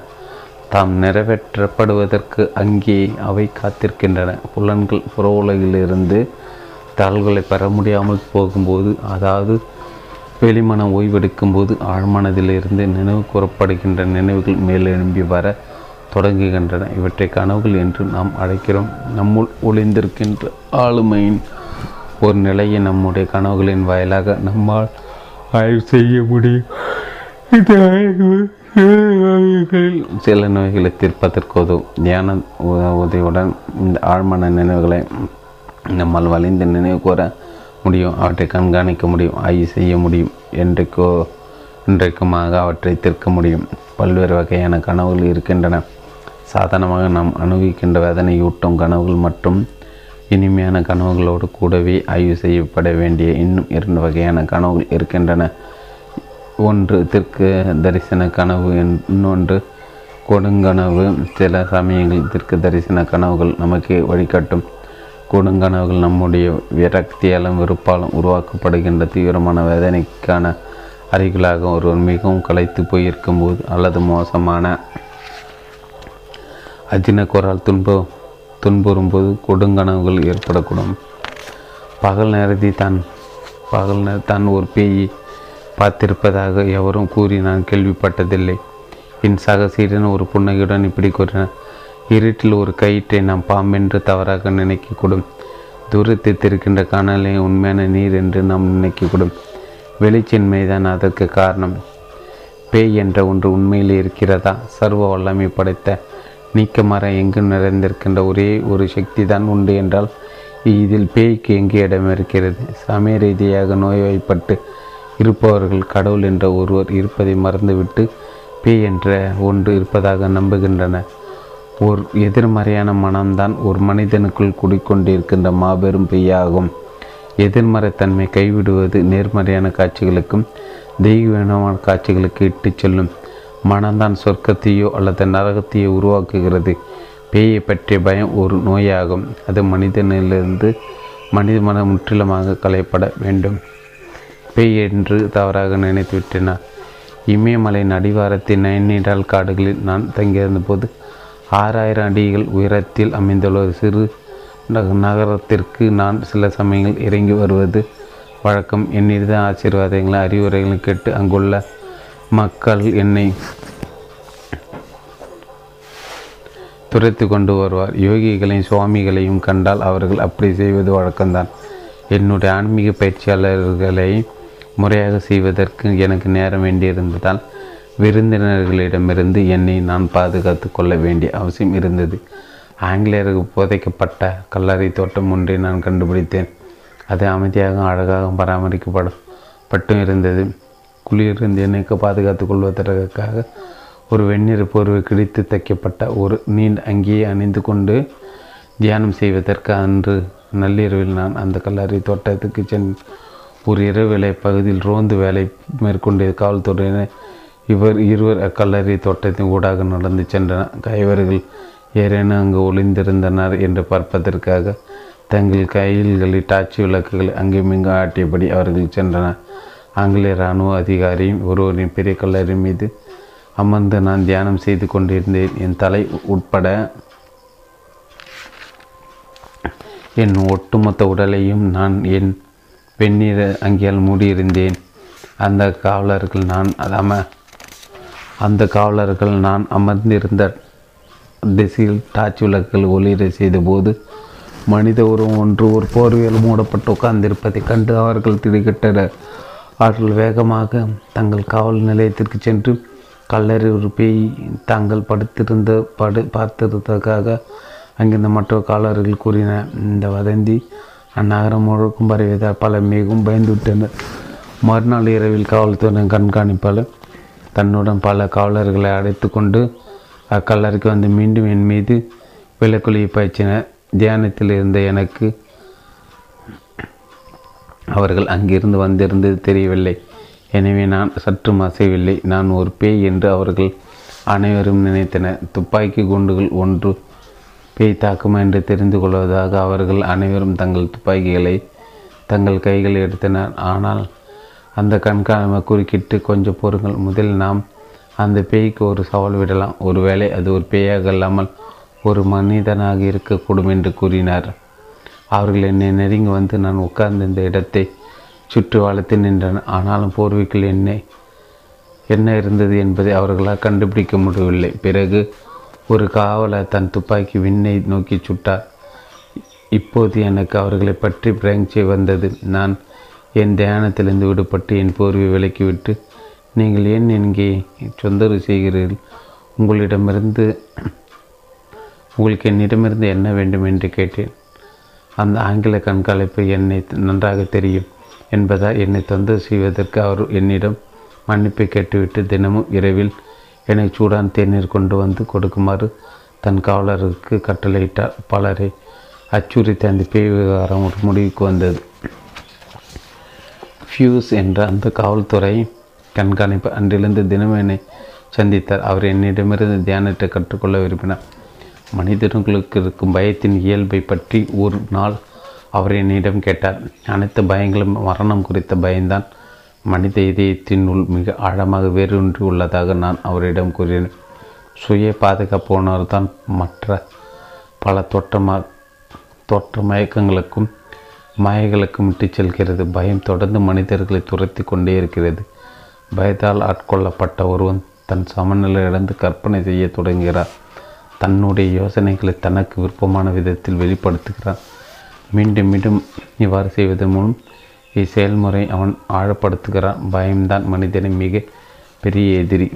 தாம் நிறைவேற்றப்படுவதற்கு அங்கே அவை காத்திருக்கின்றன. புலன்கள் புற உலகிலிருந்து தாள்களை பெற முடியாமல் போகும்போது, அதாவது வெளிமனம் ஓய்வெடுக்கும்போது, ஆழ்மனதிலிருந்து நினைவு கூறப்படுகின்ற நினைவுகள் மேலெழும்பி வர தொடங்குகின்றன. இவற்றை கனவுகள் என்று நாம் அழைக்கிறோம். நம்முள் ஒளிந்திருக்கின்ற ஆளுமையின் ஒரு நிலையை நம்முடைய கனவுகளின் வாயிலாக நம்மால் ஆய்வு செய்ய முடியும். இது ஆய்வு சில நோய்களை தீர்ப்பதற்கு உதவும். தியான உதவியுடன் இந்த ஆழ்மான நினைவுகளை நம்மால் வலிந்து நினைவு கூற முடியும். அவற்றை கண்காணிக்க முடியும், ஆய்வு செய்ய முடியும், என்றைக்கோ இன்றைக்குமாக அவற்றை தீர்க்க முடியும். பல்வேறு வகையான கனவுகள் இருக்கின்றன. சாதாரணமாக நாம் அனுபவிக்கின்ற வேதனையூட்டும் கனவுகள் மற்றும் இனிமையான கனவுகளோடு கூடவே ஆய்வு செய்யப்பட வேண்டிய இன்னும் இரண்டு வகையான கனவுகள் இருக்கின்றன. ஒன்று தெற்கு தரிசன கனவு, இன்னொன்று கொடுங்கனவு. சில சமயங்கள் தெற்கு தரிசன கனவுகள் நமக்கு வழிகாட்டும். கொடுங்கனவுகள் நம்முடைய விரக்தியாலும் வெறுப்பாலும் உருவாக்கப்படுகின்ற தீவிரமான வேதனைக்கான அறிகுறிகளாக ஒருவர் மிகவும் களைத்து போயிருக்கும்போது அல்லது மோசமான அஜினக்குறால் துன்ப துன்புறும்போது கொடுங்கனவுகள் ஏற்படக்கூடும். பகல் நேரத்தில் தான் பகல் நேர தான் ஒரு பேயை பார்த்திருப்பதாக எவரும் கூறி நான் கேள்விப்பட்டதில்லை. என் சகசீடன் ஒரு புன்னகையுடன் இப்படி கூறினார். இருட்டில் ஒரு கயிற்றை நாம் பாம்பென்று தவறாக நினைக்கக்கூடும். தூரத்தில் இருக்கின்ற காணலை உண்மையான நீர் என்று நாம் நினைக்கக்கூடும். வெளிச்சின்மைதான் அதற்கு காரணம். பேய் என்ற ஒன்று உண்மையில் இருக்கிறதா? சர்வ வல்லமை படைத்த நீக்கமர எங்கும் நிறைந்திருக்கின்ற ஒரே ஒரு சக்தி தான் உண்டு என்றால் இதில் பேய்க்கு எங்கே இடம் இருக்கிறது? சமய ரீதியாக நோய்வாய்ப்பட்டு இருப்பவர்கள் கடவுள் என்ற ஒருவர் இருப்பதை மறந்துவிட்டு பேய் என்ற ஒன்று இருப்பதாக நம்புகின்றனர். ஒரு எதிர்மறையான மனம்தான் ஒரு மனிதனுக்குள் குடிக்கொண்டிருக்கின்ற மாபெரும் பேயாகும். எதிர்மறைத்தன்மை கைவிடுவது நேர்மறையான காட்சிகளுக்கும் தெய்வீகமான காட்சிகளுக்கு இட்டு செல்லும். மனம்தான் சொர்க்கத்தையோ அல்லது நரகத்தையோ உருவாக்குகிறது. பேயை பற்றிய பயம் ஒரு நோயாகும். அது மனிதனிலிருந்து மனித மனம் முற்றிலுமாக களைப்பட வேண்டும். பேய் என்று தவறாக நினைத்து விட்டனர். இமயமலையின் அடிவாரத்தின் நைனிடால் காடுகளில் நான் தங்கியிருந்த போது ஆறாயிரம் அடிகள் உயரத்தில் அமைந்துள்ள ஒரு சிறு நகரத்திற்கு நான் சில சமயங்கள் இறங்கி வருவது வழக்கம். என்னிட ஆசீர்வாதங்களும் அறிவுரைகளும் கேட்டு அங்குள்ள மக்கள் என்னை துரைத்து கொண்டு வருவார். யோகிகளையும் சுவாமிகளையும் கண்டால் அவர்கள் அப்படி செய்வது வழக்கம்தான். என்னுடைய ஆன்மீக பயிற்சியாளர்களை முறையாக செய்வதற்கு எனக்கு நேரம் வேண்டியிருந்ததால் விருந்தினர்களிடமிருந்து என்னை நான் பாதுகாத்து கொள்ள வேண்டிய அவசியம் இருந்தது. ஆங்கிலேயருக்கு புதைக்கப்பட்ட கல்லறை தோட்டம் ஒன்றை நான் கண்டுபிடித்தேன். அது அமைதியாக அழகாக பராமரிக்கப்படப்பட்டும் இருந்தது. குளிரிருந்து என்னைக்கு பாதுகாத்து கொள்வதற்காக ஒரு வெண்ணிற போர்வை கிழித்து தைக்கப்பட்ட ஒரு நீண்ட அங்கியை அணிந்து கொண்டு தியானம் செய்வதற்கு அன்று நள்ளிரவில் நான் அந்த கல்லறை தோட்டத்துக்கு சென் ஒரு இரவுவேளை பகுதியில் ரோந்து வேலை மேற்கொண்ட காவல்துறையினர் இவர் இருவர் அக்கல்லறை தோட்டத்தின் ஊடாக நடந்து சென்றனர். கைவர்கள் ஏறேனும் அங்கு ஒளிந்திருந்தனர் என்று பார்ப்பதற்காக தங்கள் கையில்களில் டார்ச் விளக்குகளை அங்குமிங்கு ஆட்டியபடி அவர்கள் சென்றனர். ஆங்கிலேய இராணுவ அதிகாரியும் ஒருவரின் பெரிய கல்லறை மீது அமர்ந்து நான் தியானம் செய்து கொண்டிருந்தேன். என் தலை உட்பட என் ஒட்டுமொத்த உடலையும் நான் என் வெண்ணிற அங்கியால் மூடியிருந்தேன். அந்த காவலர்கள் நான் அம அந்த காவலர்கள் நான் அமர்ந்திருந்த திசையில் டார்ச் விளக்குகள் ஒளிர செய்தபோது மனித உருவம் ஒன்று ஒரு போர்வையில் மூடப்பட்டு உட்கார்ந்திருப்பதை கண்டு அவர்கள் திடுக்கிட்டனர். அவர்கள் வேகமாக தங்கள் காவல் நிலையத்திற்கு சென்று கல்லறை ஒரு பேய் தாங்கள் படுத்திருந்த படு பார்த்திருந்ததற்காக அங்கிருந்த மற்ற காவலர்கள் கூறினர். இந்த வதந்தி அந்நகரம் முழுக்கும் பரவியதால் பல மிகவும் பயந்துவிட்டனர். மறுநாள் இரவில் காவல்துறை கண்காணிப்பாளர் தன்னுடன் பல காவலர்களை அடைத்து கொண்டு அக்கல்லறைக்கு வந்து மீண்டும் என் மீது விளக்கொலியை பாய்ச்சினர். தியானத்தில் இருந்த எனக்கு அவர்கள் அங்கிருந்து வந்திருந்தது தெரியவில்லை. எனவே நான் சற்றும் அசையவில்லை. நான் ஒரு பேய் என்று அவர்கள் அனைவரும் நினைத்தனர். துப்பாக்கி குண்டுகள் ஒன்று பேய் தாக்குமா என்று தெரிந்து கொள்வதாக அவர்கள் அனைவரும் தங்கள் துப்பாக்கிகளை தங்கள் கைகளை எடுத்தனர். ஆனால் அந்த கண்காணிப்பை குறுக்கிட்டு, கொஞ்சம் பொருங்கள், முதல் நாம் அந்த பேய்க்கு ஒரு சவால் விடலாம், ஒருவேளை அது ஒரு பேயாக இல்லாமல் ஒரு மனிதனாக இருக்கக்கூடும் என்று கூறினார். அவர்கள் என்னை நெருங்கி வந்து நான் உட்கார்ந்திருந்த இடத்தை சுற்றி வளர்த்து நின்றன. ஆனாலும் போர்வைக்குள் என்ன என்ன இருந்தது என்பதை அவர்களால் கண்டுபிடிக்க முடியவில்லை. பிறகு ஒரு காவலர் தன் துப்பாக்கி விண்ணை நோக்கி சுட்டார். இப்போது எனக்கு அவர்களை பற்றி பிரங்சி வந்தது. நான் என் தியானத்திலிருந்து விடுபட்டு என் போர்வை விலக்கிவிட்டு, நீங்கள் ஏன் இங்கே தொந்தரவு செய்கிறீர்கள், உங்களிடமிருந்து உங்களுக்கு என்னிடமிருந்து என்ன வேண்டும் என்று கேட்டேன். அந்த ஆங்கில கண்காணிப்பு என்னை நன்றாக தெரியும் என்பதால் என்னை தொந்தரவு செய்வதற்கு அவர் என்னிடம் மன்னிப்பை கேட்டுவிட்டு தினமும் இரவில் என்னை சூடான் தேநீர் கொண்டு வந்து கொடுக்குமாறு தன் காவலருக்கு கட்டளையிட்டார். பலரை அச்சுறுத்தி அந்த பேய் விவகாரம் ஒரு முடிவுக்கு வந்தது. ஃபியூஸ் என்ற அந்த காவல்துறை கண்காணிப்பு அன்றிலிருந்து தினமும் என்னை சந்தித்தார். அவர் என்னிடமிருந்து தியானத்தை கற்றுக்கொள்ள விரும்பினார். மனிதர்களுக்கு இருக்கும் பயத்தின் இயல்பை பற்றி ஒரு நாள் அவர் என்னிடம் கேட்டார். அனைத்து பயங்களும் மரணம் குறித்த பயம்தான். மனித இதயத்தின் உள் மிக ஆழமாக வேரூன்றி உள்ளதாக நான் அவரிடம் கூறினேன். சுய பாதுகாப்பு உணர்வு தான் மற்ற பல தோற்றமா தோற்ற மயக்கங்களுக்கும் மாயங்களுக்கும் இட்டு செல்கிறது. பயம் தொடர்ந்து மனிதர்களை துரத்தி கொண்டே இருக்கிறது. பயத்தால் ஆட்கொள்ளப்பட்ட ஒருவன் தன் சமநிலையிலிருந்து கற்பனை செய்ய தொடங்குகிறார். தன்னுடைய யோசனைகளை தனக்கு விருப்பமான விதத்தில் வெளிப்படுத்துகிறான். மீண்டும் மீண்டும் இவ்வாறு செய்வதன் மூலம் இச்செயல்முறை அவன் ஆழப்படுத்துகிறான். பயம்தான் மனிதனின் மிக பெரிய எதிரி.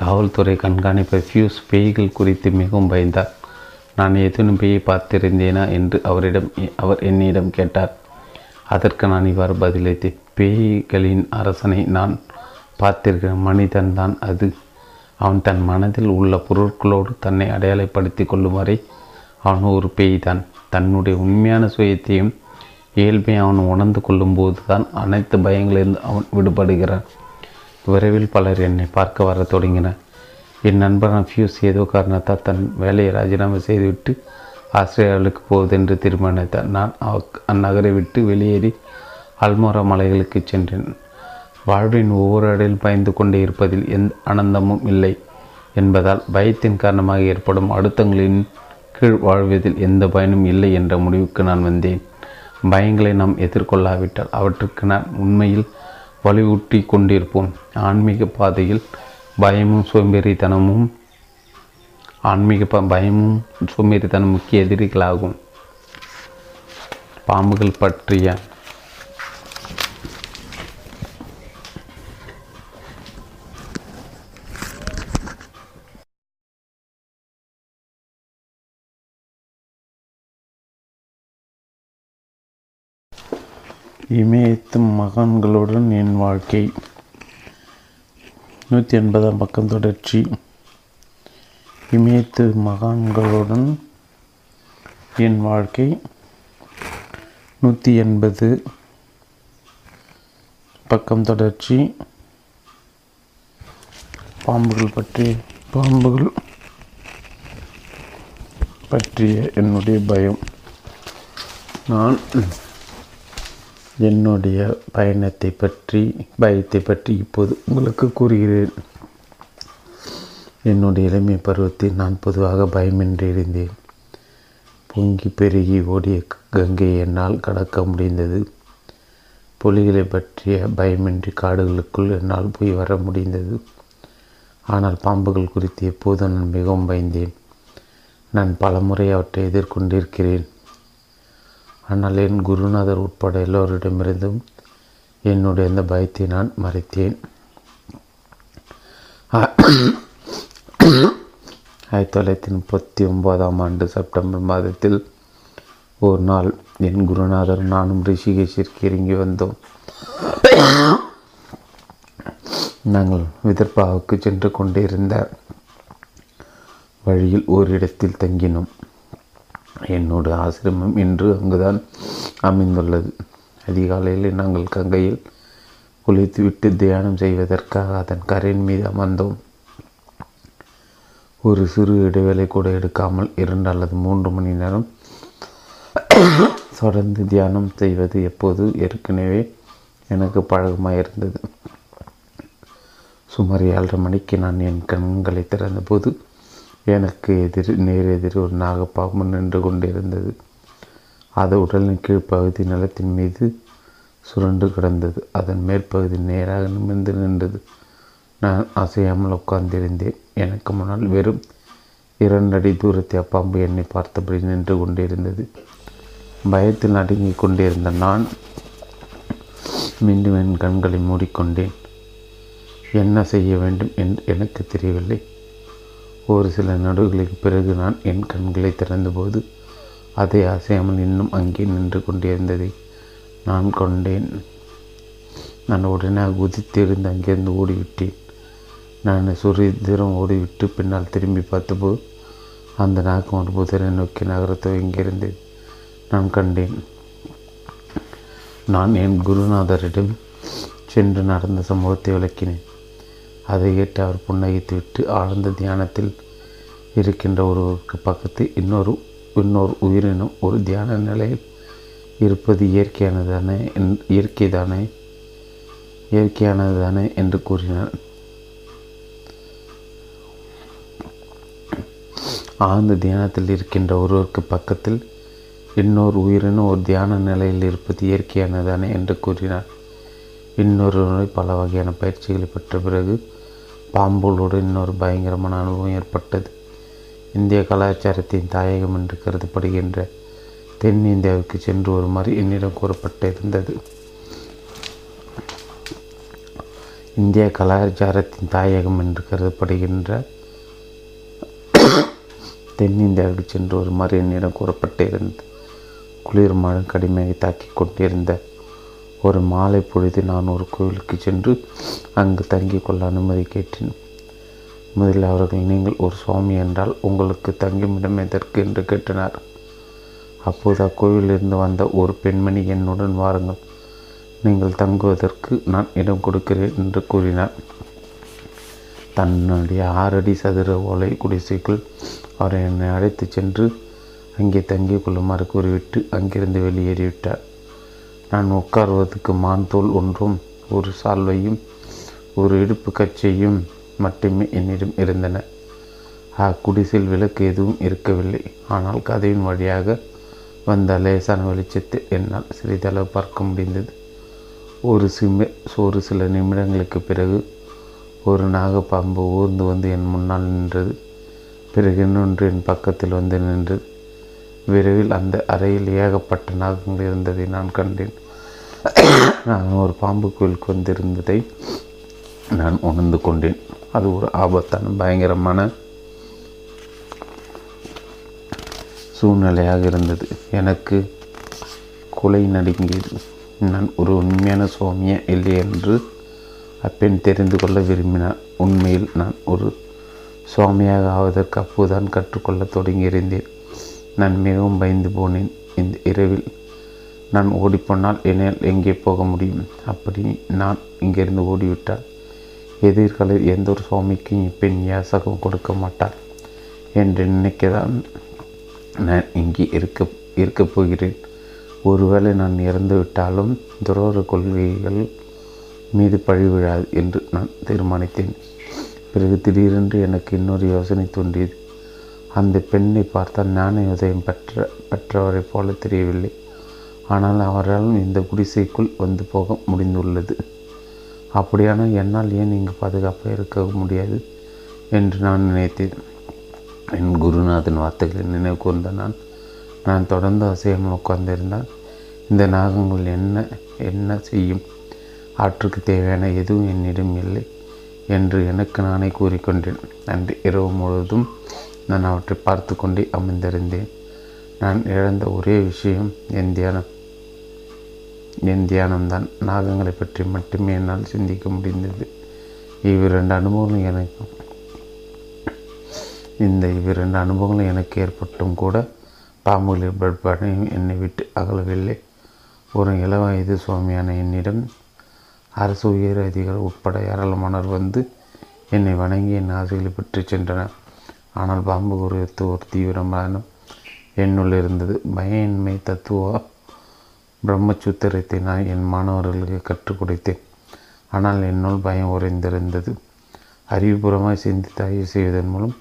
காவல்துறை கண்காணிப்பை ஃபியூஸ் பேய்கள் குறித்து மிகவும் பயந்தார். நான் ஏதேனும் பேயை பார்த்திருந்தேனா என்று அவரிடம் அவர் என்னிடம் கேட்டார். அதற்கு நான் இவ்வாறு பதிலளித்தேன். பேய்களின் அரசனை நான் பார்த்திருக்கிற மனிதன்தான் அது. அவன் தன் மனதில் உள்ள பொருட்களோடு தன்னை அடையாளப்படுத்தி கொள்ளும் வரை அவன் ஒரு பேய்தான். தன்னுடைய உண்மையான சுயத்தையும் இயல்பையும் அவன் உணர்ந்து கொள்ளும்போது தான் அனைத்து பயங்களிலிருந்து அவன் விடுபடுகிறான். விரைவில் பலர் என்னை பார்க்க வர தொடங்கினர். என் நண்பரான பியூஸ் ஏதோ காரணத்தால் தன் வேலையை ராஜினாமா செய்துவிட்டு ஆஸ்திரேலியாவுக்கு போவதென்று தீர்மானித்தார். நான் அந்நகரை விட்டு வெளியேறி அல்மோரா மலைகளுக்கு சென்றேன். வாழ்வின் ஒவ்வொரு அடையில் பயந்து கொண்டே இருப்பதில் எந்த ஆனந்தமும் இல்லை என்பதால் பயத்தின் காரணமாக ஏற்படும் அழுத்தங்களின் கீழ் வாழ்வதில் எந்த பயனும் இல்லை என்ற முடிவுக்கு நான் வந்தேன். பயங்களை நாம் எதிர்கொள்ளாவிட்டால் அவற்றுக்கு நான் உண்மையில் வலுவூட்டி கொண்டிருப்போம். ஆன்மீக பாதையில் பயமும் சோம்பேறித்தனமும் ஆன்மீக ப பயமும் சோம்பேறித்தனம் முக்கிய எதிரிகளாகும். பாம்புகள் பற்றிய இமயத்தும் மகான்களுடன் என் வாழ்க்கை நூற்றி எண்பதாம் பக்கம் தொடர்ச்சி. இமயத்து மகான்களுடன் என் வாழ்க்கை நூற்றி எண்பது பக்கம் தொடர்ச்சி. பாம்புகள் பற்றி பாம்புகள் பற்றிய என்னுடைய பயம். நான் என்னுடைய பயணத்தை பற்றி பயத்தை பற்றி இப்போது உங்களுக்கு கூறுகிறேன். என்னுடைய இளமை பருவத்தில் நான் பொதுவாக பயமின்றி இருந்தேன். பொங்கி பெருகி ஓடிய கங்கையை என்னால் கடக்க முடிந்தது. புலிகளை பற்றிய பயமின்றி காடுகளுக்குள் என்னால் போய் வர முடிந்தது. ஆனால் பாம்புகள் குறித்து எப்போதும் நான் மிகவும் பயந்தேன். நான் பலமுறை அவற்றை எதிர்கொண்டிருக்கிறேன். ஆனால் என் குருநாதர் உட்பட எல்லோரிடமிருந்தும் என்னுடைய அந்த பயத்தை நான் மறைத்தேன். ஆயிரத்தி தொள்ளாயிரத்தி முப்பத்தி ஒம்போதாம் ஆண்டு செப்டம்பர் மாதத்தில் ஒரு நாள் என் குருநாதர் நானும் ரிஷிகேஷிற்கு இறங்கி வந்தோம். நாங்கள் விதர்பாவுக்கு சென்று கொண்டிருந்த வழியில் ஓரிடத்தில் தங்கினோம். என்னோட ஆசிரமம் இன்று அங்குதான் அமைந்துள்ளது. அதிகாலையில் நாங்கள் கங்கையில் குளித்துவிட்டு தியானம் செய்வதற்காக அதன் கரையின் மீது அமர்ந்தோம். ஒரு சிறு இடைவேளை கூட எடுக்காமல் இரண்டு அல்லது மூன்று மணி நேரம் தொடர்ந்து தியானம் செய்வது எப்போது ஏற்கனவே எனக்கு பழக்கமாக இருந்தது. சுமார் ஏழரை மணிக்கு நான் என் கண்களை திறந்தபோது எனக்கு எதிர் நேரெதிர் ஒரு நாகப்பாம்பு நின்று கொண்டிருந்தது. அது உடலின் கீழ்ப்பகுதி நிலத்தின் மீது சுரண்டு கிடந்தது. அதன் மேற்பகுதி நேராக நிமிர்ந்து நின்றது. நான் அசையாமல் உட்கார்ந்திருந்தேன். எனக்கு முன்னால் வெறும் இரண்டடி தூரத்தை அப்பாம்பு என்னை பார்த்தபடி நின்று கொண்டிருந்தது. பயத்தில் நடுங்கிக் கொண்டிருந்த நான் மீண்டும் என் கண்களை மூடிக்கொண்டேன். என்ன செய்ய வேண்டும் என்று எனக்கு தெரியவில்லை. ஒரு சில நடுவுகளுக்கு பிறகு நான் என் கண்களை திறந்தபோது அதை அசையாமல் இன்னும் அங்கே நின்று கொண்டிருந்ததை நான் கொண்டேன். நான் உடனே குதித்தெழுந்து அங்கிருந்து ஓடிவிட்டேன். நான் சுரிதரம் ஓடிவிட்டு பின்னால் திரும்பி பார்த்தபோது அந்த நாகம் ஒரு புதரை நோக்கி நகரத்தை இங்கிருந்து நான் கண்டேன். நான் என் குருநாதரிடம் சென்று நடந்த சம்பவத்தை விளக்கினேன். அதை கேட்டு அவர் புன்னகைத்துவிட்டு ஆழ்ந்த தியானத்தில் இருக்கின்ற ஒருவருக்கு பக்கத்து இன்னொரு இன்னொரு உயிரினம் ஒரு தியான நிலையில் இருப்பது இயற்கையானதானே என் இயற்கைதானே இயற்கையானதுதானே என்று கூறினார். ஆழ்ந்த தியானத்தில் இருக்கின்ற ஒருவருக்கு பக்கத்தில் இன்னொரு உயிரினம் ஒரு தியான நிலையில் இருப்பது இயற்கையானதானே என்று கூறினார். இன்னொரு பல வகையான பயிற்சிகளை பெற்ற பிறகு பாம்புகளோடு இன்னொரு பயங்கரமான அனுபவம் ஏற்பட்டது. இந்திய கலாச்சாரத்தின் தாயகம் என்று கருதப்படுகின்ற தென்னிந்தியாவுக்கு சென்று வருமாறு என்னிடம் கூறப்பட்டிருந்தது. இந்திய கலாச்சாரத்தின் தாயகம் என்று கருதப்படுகின்ற தென்னிந்தியாவுக்கு சென்று வருமாறு என்னிடம் கூறப்பட்டிருந்தது. குளிர் மழை கடுமையாக தாக்கி கொண்டிருந்த ஒரு மாலை பொழுது நான் ஒரு கோவிலுக்கு சென்று அங்கு தங்கி கொள்ள அனுமதி கேட்டேன். முதலில் அவர்கள், நீங்கள் ஒரு சுவாமி என்றால் உங்களுக்கு தங்குமிடம் எதற்கு என்று கேட்டனர். அப்போது அக்கோவிலிருந்து வந்த ஒரு பெண்மணி, என்னுடன் வாருங்கள், நீங்கள் தங்குவதற்கு நான் இடம் கொடுக்கிறேன் என்று கூறினார். தன்னுடைய ஆறடி சதுர ஓலை குடிசைக்குள் அவர் என்னை அழைத்து சென்று அங்கே தங்கிக் கொள்ளுமாறு கூறிவிட்டு அங்கிருந்து வெளியேறிவிட்டார். நான் உட்கார்வதற்கு மான்தோல் ஒன்றும் ஒரு சால்வையும் ஒரு இடுப்பு கச்சையும் மட்டுமே என்னிடம் இருந்தன. அக்குடிசையில் விளக்கு எதுவும் இருக்கவில்லை. ஆனால் கதையின் வழியாக வந்த லேசான வெளிச்சத்தை என்னால் சிறிதளவு பார்க்க முடிந்தது. ஒரு சிம ஒரு சில நிமிடங்களுக்கு பிறகு ஒரு நாகப்பாம்பு ஊர்ந்து வந்து என் முன்னால் நின்றது. பிறகு இன்னொன்று என் பக்கத்தில் வந்து நின்றது. விரைவில் அந்த அறையில் ஏகப்பட்ட நாகங்கள் இருந்ததை நான் கண்டேன். நான் ஒரு பாம்பு கோயிலுக்கு வந்திருந்ததை நான் உணர்ந்து கொண்டேன். அது ஒரு ஆபத்தான பயங்கரமான சூழ்நிலையாக இருந்தது. எனக்கு குலை நடுங்கியது. நான் ஒரு உண்மையான சுவாமியா இல்லை என்று அப்பெண் தெரிந்து கொள்ள விரும்பினார். உண்மையில் நான் ஒரு சுவாமியாக ஆவதற்கு அப்போதான் கற்றுக்கொள்ளத் தொடங்கியிருந்தேன். நான் மிகவும் பயந்து போனேன். இந்த இரவில் நான் ஓடிப்போனால் என்னால் எங்கே போக முடியும்? அப்படி நான் இங்கிருந்து ஓடிவிட்டால் எதிர்காலில் எந்த ஒரு சுவாமிக்கும் இப்பெண் யாசகம் கொடுக்க மாட்டார் என்று நினைக்கதான் நான் இங்கே இருக்க இருக்கப் போகிறேன். ஒருவேளை நான் இறந்து விட்டாலும் துரோக கொள்கைகள் மீது பழிவிழாது என்று நான் தீர்மானித்தேன். பிறகு திடீரென்று எனக்கு இன்னொரு யோசனை தோன்றியது. அந்த பெண்ணை பார்த்தால் ஞான உதயம் பெற்ற பெற்றவரை போல தெரியவில்லை. ஆனால் அவரால் இந்த குடிசைக்குள் வந்து போக முடிந்துள்ளது. அப்படியானால் என்னால் ஏன் இங்கு பாதுகாப்பாக இருக்க முடியாது என்று நான் நினைத்தேன். என் குருநாதன் வார்த்தைகளை நினைவு கூர்ந்த நான் நான் தொடர்ந்து அசையாமல் உட்கார்ந்திருந்தால் இந்த நாகங்கள் என்ன என்ன செய்யும்? ஆற்றுக்கு தேவையான எதுவும் என்னிடம் இல்லை என்று எனக்கு நானே கூறிக்கொண்டேன். அன்று இரவு முழுவதும் நான் அவற்றை பார்த்து கொண்டே அமர்ந்திருந்தேன். நான் இழந்த ஒரே விஷயம் என் தியானம் என் தியானம்தான். நாகங்களை பற்றி மட்டுமே என்னால் சிந்திக்க முடிந்தது. இவ்விரண்டு அனுபவங்கள் எனக்கு இந்த இவ்விரண்டு அனுபவங்கள் எனக்கு ஏற்பட்டும் கூட பாம்புகள் படையும் என்னை விட்டு அகலவில்லை. ஒரு இளவயது சுவாமியான என்னிடம் அரசு உயர் அதிகாரிகள் உட்பட ஏராளமானவர் வந்து என்னை வணங்கி என் ஆசைகளை பெற்று சென்றனர். ஆனால் பாம்பு குறித்து ஒரு தீவிரமான என்னுள் இருந்தது. பயன்மை தத்துவ பிரம்மசூத்திரத்தை நான் என் மாணவர்களுக்கு கற்றுக் கொடுத்தேன். ஆனால் என்னுள் பயம் உறைந்திருந்தது. அறிவுபூர்வமாக சிந்தித்து ஆய்வு செய்வதன் மூலம்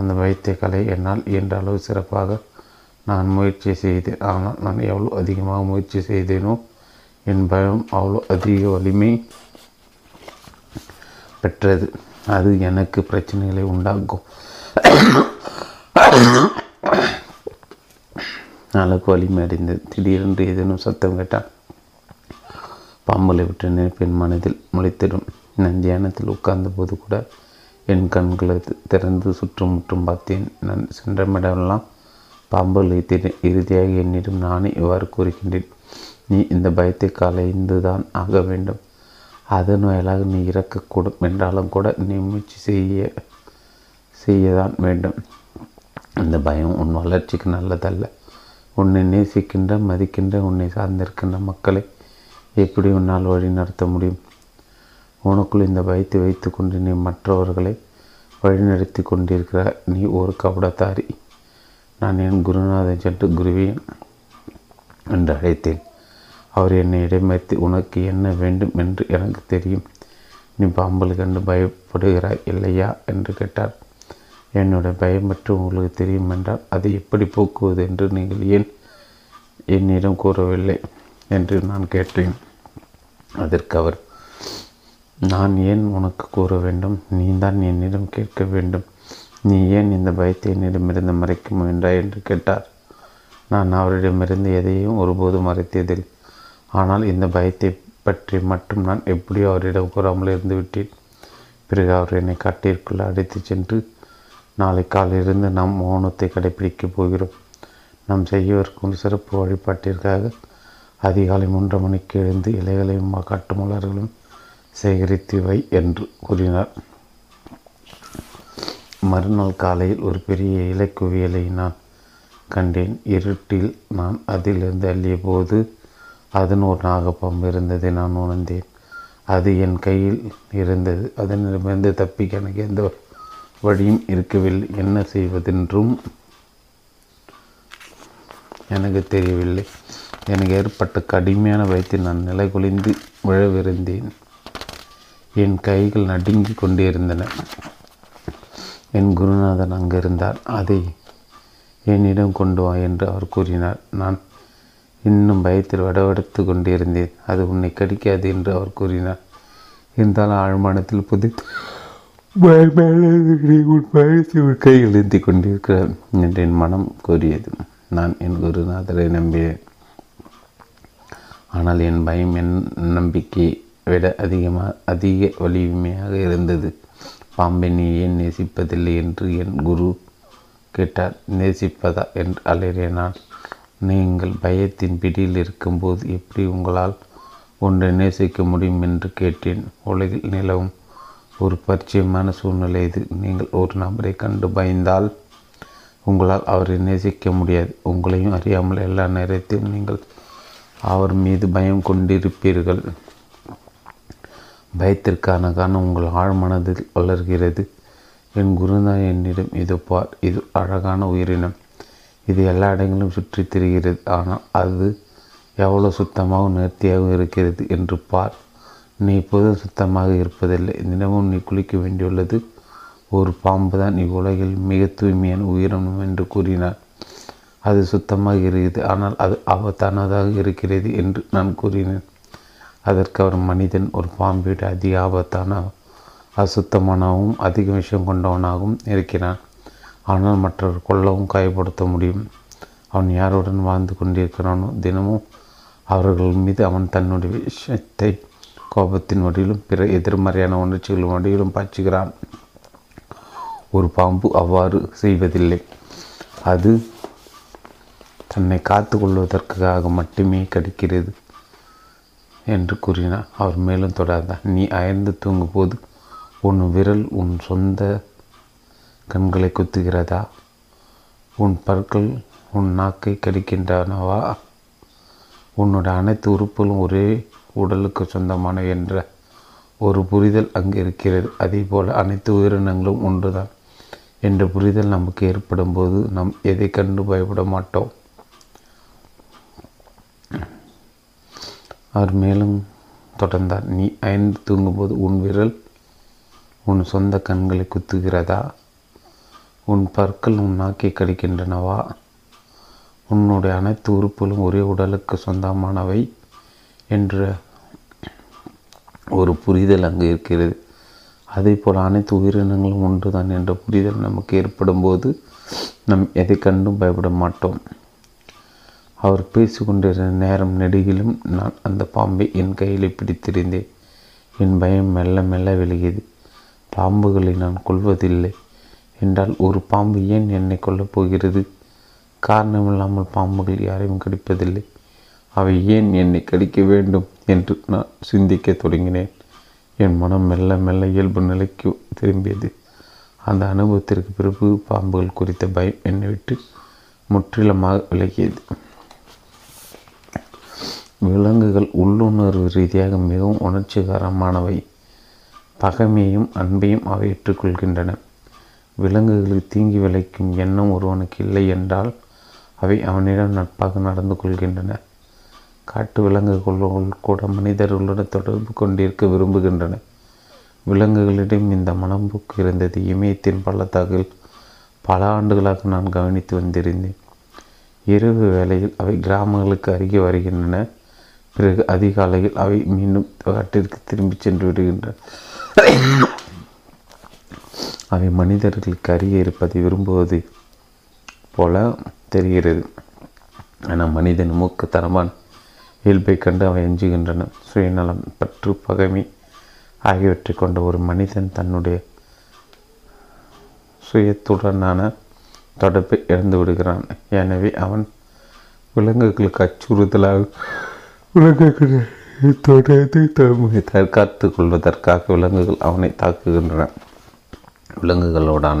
அந்த வைத்திய கலை என்னால் இயன்ற அளவு சிறப்பாக நான் முயற்சி செய்தேன். ஆனால் நான் எவ்வளோ அதிகமாக முயற்சி செய்தேனோ என் பயம் அவ்வளோ அதிக வலிமை பெற்றது. அது எனக்கு பிரச்சனைகளை உண்டாக்கும் அளவுக்கு வலிமை அடைந்தது. திடீரென்று ஏதேனும் சத்தம் கேட்டால் பாம்பலை விட்டு நினைப்பின் மனதில் முளைத்திடும். நான் தியானத்தில் உட்கார்ந்த போது கூட என் கண்களை திறந்து சுற்றுமுற்றும் பார்த்தேன். நான் சென்றமிடமெல்லாம் பாம்புகளை திரு இறுதியாக என்னிடம் நானே இவ்வாறு கூறுகின்றேன். நீ இந்த பயத்தை கலைந்து தான் ஆக வேண்டும். அதன் வாயிலாக நீ இறக்கக்கூடும் என்றாலும் கூட நீ முயற்சி செய்ய செய்யதான் வேண்டும். இந்த பயம் உன் வளர்ச்சிக்கு நல்லதல்ல. உன்னை நேசிக்கின்ற மதிக்கின்ற உன்னை சார்ந்திருக்கின்ற மக்களை எப்படி உன்னால் வழி நடத்த முடியும்? உனக்குள் இந்த பயத்தை வைத்து கொண்டு நீ மற்றவர்களை வழிநடத்தி கொண்டிருக்கிறாய். நீ ஒரு கபடத்தாரி. நான் என் குருநாதன் சென்று குருவே என்று அழைத்தேன். அவர் என்னை இடைமறித்து உனக்கு என்ன வேண்டும் என்று எனக்கு தெரியும். நீ பாம்பல் கண்டு பயப்படுகிறாய் இல்லையா என்று கேட்டார். என்னுடைய பயம் பற்றி உங்களுக்கு தெரியும் என்றால் அதை எப்படி போக்குவது என்று நீங்கள் ஏன் என்னிடம் கூறவில்லை என்று நான் கேட்டேன். அதற்கு அவர், நான் ஏன் உனக்கு கூற வேண்டும்? நீ தான் என்னிடம் கேட்க வேண்டும். நீ ஏன் இந்த பயத்தை என்னிடமிருந்து மறைக்க முயன்றாய் என்று கேட்டார். நான் அவரிடமிருந்து எதையும் ஒருபோதும் மறைத்ததில்லை. ஆனால் இந்த பயத்தை பற்றி மட்டும் நான் எப்படியோ அவரிடம் கூறாமல் இருந்து விட்டேன். பிறகு அவர் என்னை காட்டிற்குள் அழைத்து சென்று, நாளை காலிலிருந்து நாம் மௌனத்தை கடைப்பிடிக்கப் போகிறோம். நாம் செய்யவிருக்கும் சிறப்பு வழிபாட்டிற்காக அதிகாலை மூன்று மணிக்கு எழுந்து இலைகளையும் காட்டு மலர்களும் சேகரித்து வை என்று கூறினார். மறுநாள் காலையில் ஒரு பெரிய இலை குவியலை நான் கண்டேன். இருட்டில் நான் அதிலிருந்து அள்ளிய போது அதன் ஒரு நாகப்பாம்பு இருந்ததை நான் உணர்ந்தேன். அது என் கையில் இருந்தது. அதனிடமிருந்து தப்பிக்க எனக்கு எந்த வழியும் இருக்கவில்லை. என்ன செய்வதென்றும் எனக்கு தெரியவில்லை. எனக்கு ஏற்பட்ட கடுமையான பயத்தில் நான் நிலை குலைந்து விழவிருந்தேன். என் கைகள் நடுங்கி கொண்டே இருந்தன. என் குருநாதன் அங்கிருந்தார். அதை என்னிடம் கொண்டு வா என்று அவர் கூறினார். நான் இன்னும் பயத்தில் வடவடுத்து கொண்டே இருந்தேன். அது உன்னை கடிக்காது என்று அவர் கூறினார். இருந்தாலும் ஆழ்மானத்தில் புதித்து கை எழுதி கொண்டிருக்கிறார் என்று என் மனம் கூறியது. நான் என் குருநாதரை நம்பினேன். ஆனால் என் பயம் என் நம்பிக்கையை விட அதிகமாக அதிக வலிமையாக இருந்தது. பாம்பை நீ ஏன் நேசிப்பதில்லை என்று என் குரு கேட்டார். நேசிப்பதா என்று அலறினான். நீங்கள் பயத்தின் பிடியில் இருக்கும்போது எப்படி உங்களால் ஒன்றை நேசிக்க முடியும் என்று கேட்டேன். உலகில் நிலவும் ஒரு பரிச்சயமான சூழ்நிலை இது. நீங்கள் ஒரு நபரை கண்டு பயந்தால் உங்களால் அவரை நேசிக்க முடியாது. உங்களையும் அறியாமல் எல்லா நேரத்தையும் நீங்கள் அவர் மீது பயம் கொண்டிருப்பீர்கள். பயத்திற்கான காரணம் உங்கள் ஆழ்மனதில் வளர்கிறது. என் குருநாதன் என்னிடம் இது பார், இது அழகான உயிரினம், இது எல்லா இடங்களும் சுற்றி திரிகிறது. ஆனால் அது எவ்வளோ சுத்தமாகவும் நேர்த்தியாகவும் இருக்கிறது என்று பார். நீ இப்போதும் சுத்தமாக இருப்பதில்லை. தினமும் நீ குளிக்க வேண்டியுள்ளது. ஒரு பாம்பு தான் இவ்வுலகில் மிக தூய்மையான உயிரினம் என்று கூறினார். அது சுத்தமாக இருக்கிறது, ஆனால் அது ஆபத்தானதாக இருக்கிறது என்று நான் கூறினேன். அதற்கு அவர், மனிதன் ஒரு பாம்பீடு அதிக ஆபத்தான அசுத்தமானவும் அதிக விஷயம் கொண்டவனாகவும் இருக்கிறான். ஆனால் மற்றவர் கொல்லவும் காயப்படுத்த முடியும். அவன் யாருடன் வாழ்ந்து கொண்டிருக்கிறானோ தினமும் அவர்கள் மீது அவன் தன்னுடைய விஷயத்தை கோபத்தின் வடிவிலும் பிற எதிர்மறையான உணர்ச்சிகளின் வடிவிலும் பாய்ச்சுகிறான். ஒரு பாம்பு அவ்வாறு செய்வதில்லை. அது தன்னை காத்து கொள்வதற்காக மட்டுமே கடிக்கிறது என்று கூறினார். அவர் மேலும் தொடர்ந்தார். நீ அயர்ந்து தூங்கும் போது உன் விரல் உன் சொந்த கண்களை குத்துகிறதா? உன் பற்கள் உன் நாக்கை கடிக்கின்றனவா? உன்னோட அனைத்து உறுப்புகளும் ஒரே உடலுக்கு சொந்தமான என்ற ஒரு புரிதல் அங்கு இருக்கிறது. அதே போல் அனைத்து உயிரினங்களும் ஒன்றுதான் என்ற புரிதல் நமக்கு ஏற்படும் போது நாம் எதை கண்டு பயப்பட மாட்டோம். அவர் மேலும் தொடர்ந்தார். நீ ஐந்து தூங்கும்போது உன் விரல் உன் சொந்த கண்களை குத்துகிறதா? உன் பற்கள் உன் நாக்கை கடிக்கின்றனவா? உன்னுடைய அனைத்து உறுப்புகளும் ஒரே உடலுக்கு சொந்தமானவை என்ற ஒரு புரிதல் அங்கு இருக்கிறது. அதே போல் அனைத்து உயிரினங்களும் ஒன்றுதான் என்ற புரிதல் நமக்கு ஏற்படும் போது நம் எதை கண்டும் பயப்பட மாட்டோம். அவர் பேசிக்கொண்டிருந்த நேரம் நெடுகிலும் நான் அந்த பாம்பை என் கையில் பிடித்திருந்தேன். என் பயம் மெல்ல மெல்ல விலகியது. பாம்புகளை நான் கொல்வதில்லை என்றால் ஒரு பாம்பு ஏன் என்னை கொல்லப் போகிறது? காரணமில்லாமல் பாம்புகள் யாரையும் கடிப்பதில்லை. அவை ஏன் என்னை கடிக்க வேண்டும் என்று நான் சிந்திக்க தொடங்கினேன். என் மனம் மெல்ல மெல்ல இயல்பு நிலைக்கு திரும்பியது. அந்த அனுபவத்திற்கு பிறகு பாம்புகள் குறித்த பயம் என்னை விட்டு முற்றிலுமாக விலகியது. விலங்குகள் உள்ளுணர்வு ரீதியாக மிகவும் உணர்ச்சிகரமானவை. பகைமையும் அன்பையும் அவை ஏற்றுக்கொள்கின்றன. விலங்குகளுக்கு தீங்கி விளைக்கும் எண்ணம் ஒருவனுக்கு இல்லை என்றால் அவை அவனிடம் நட்பாக நடந்து கொள்கின்றன. காட்டு விலங்குகள் கூட மனிதர்களுடன் தொடர்பு கொண்டிருக்க விரும்புகின்றன. விலங்குகளிடம் இந்த மனம்போக்கு இருந்தது. இமயத்தின் பள்ளத்தாக்கில் பல ஆண்டுகளாக நான் கவனித்து வந்திருந்தேன். இரவு வேளையில் அவை கிராமங்களுக்கு அருகே வருகின்றன. பிறகு அதிகாலையில் அவை மீண்டும் காட்டிற்கு திரும்பி சென்று விடுகின்றன. அவை மனிதர்களுக்கு அருகே இருப்பதை விரும்புவது போல தெரிகிறது. ஆனால் மனிதன் மூக்குத்தனமான இயல்பை கண்டு அவை எஞ்சுகின்றன. சுயநலம், பற்று, பகைமை ஆகியவற்றை கொண்ட ஒரு மனிதன் தன்னுடைய சுயத்துடனான தொடர்பை இழந்து விடுகிறான். எனவே அவன் விலங்குகளுக்கு அச்சுறுத்தலாக விலங்குகளை தொடர்ந்து தம்மை தற்காத்து கொள்வதற்காக விலங்குகள் அவனை தாக்குகின்றன. விலங்குகளோடான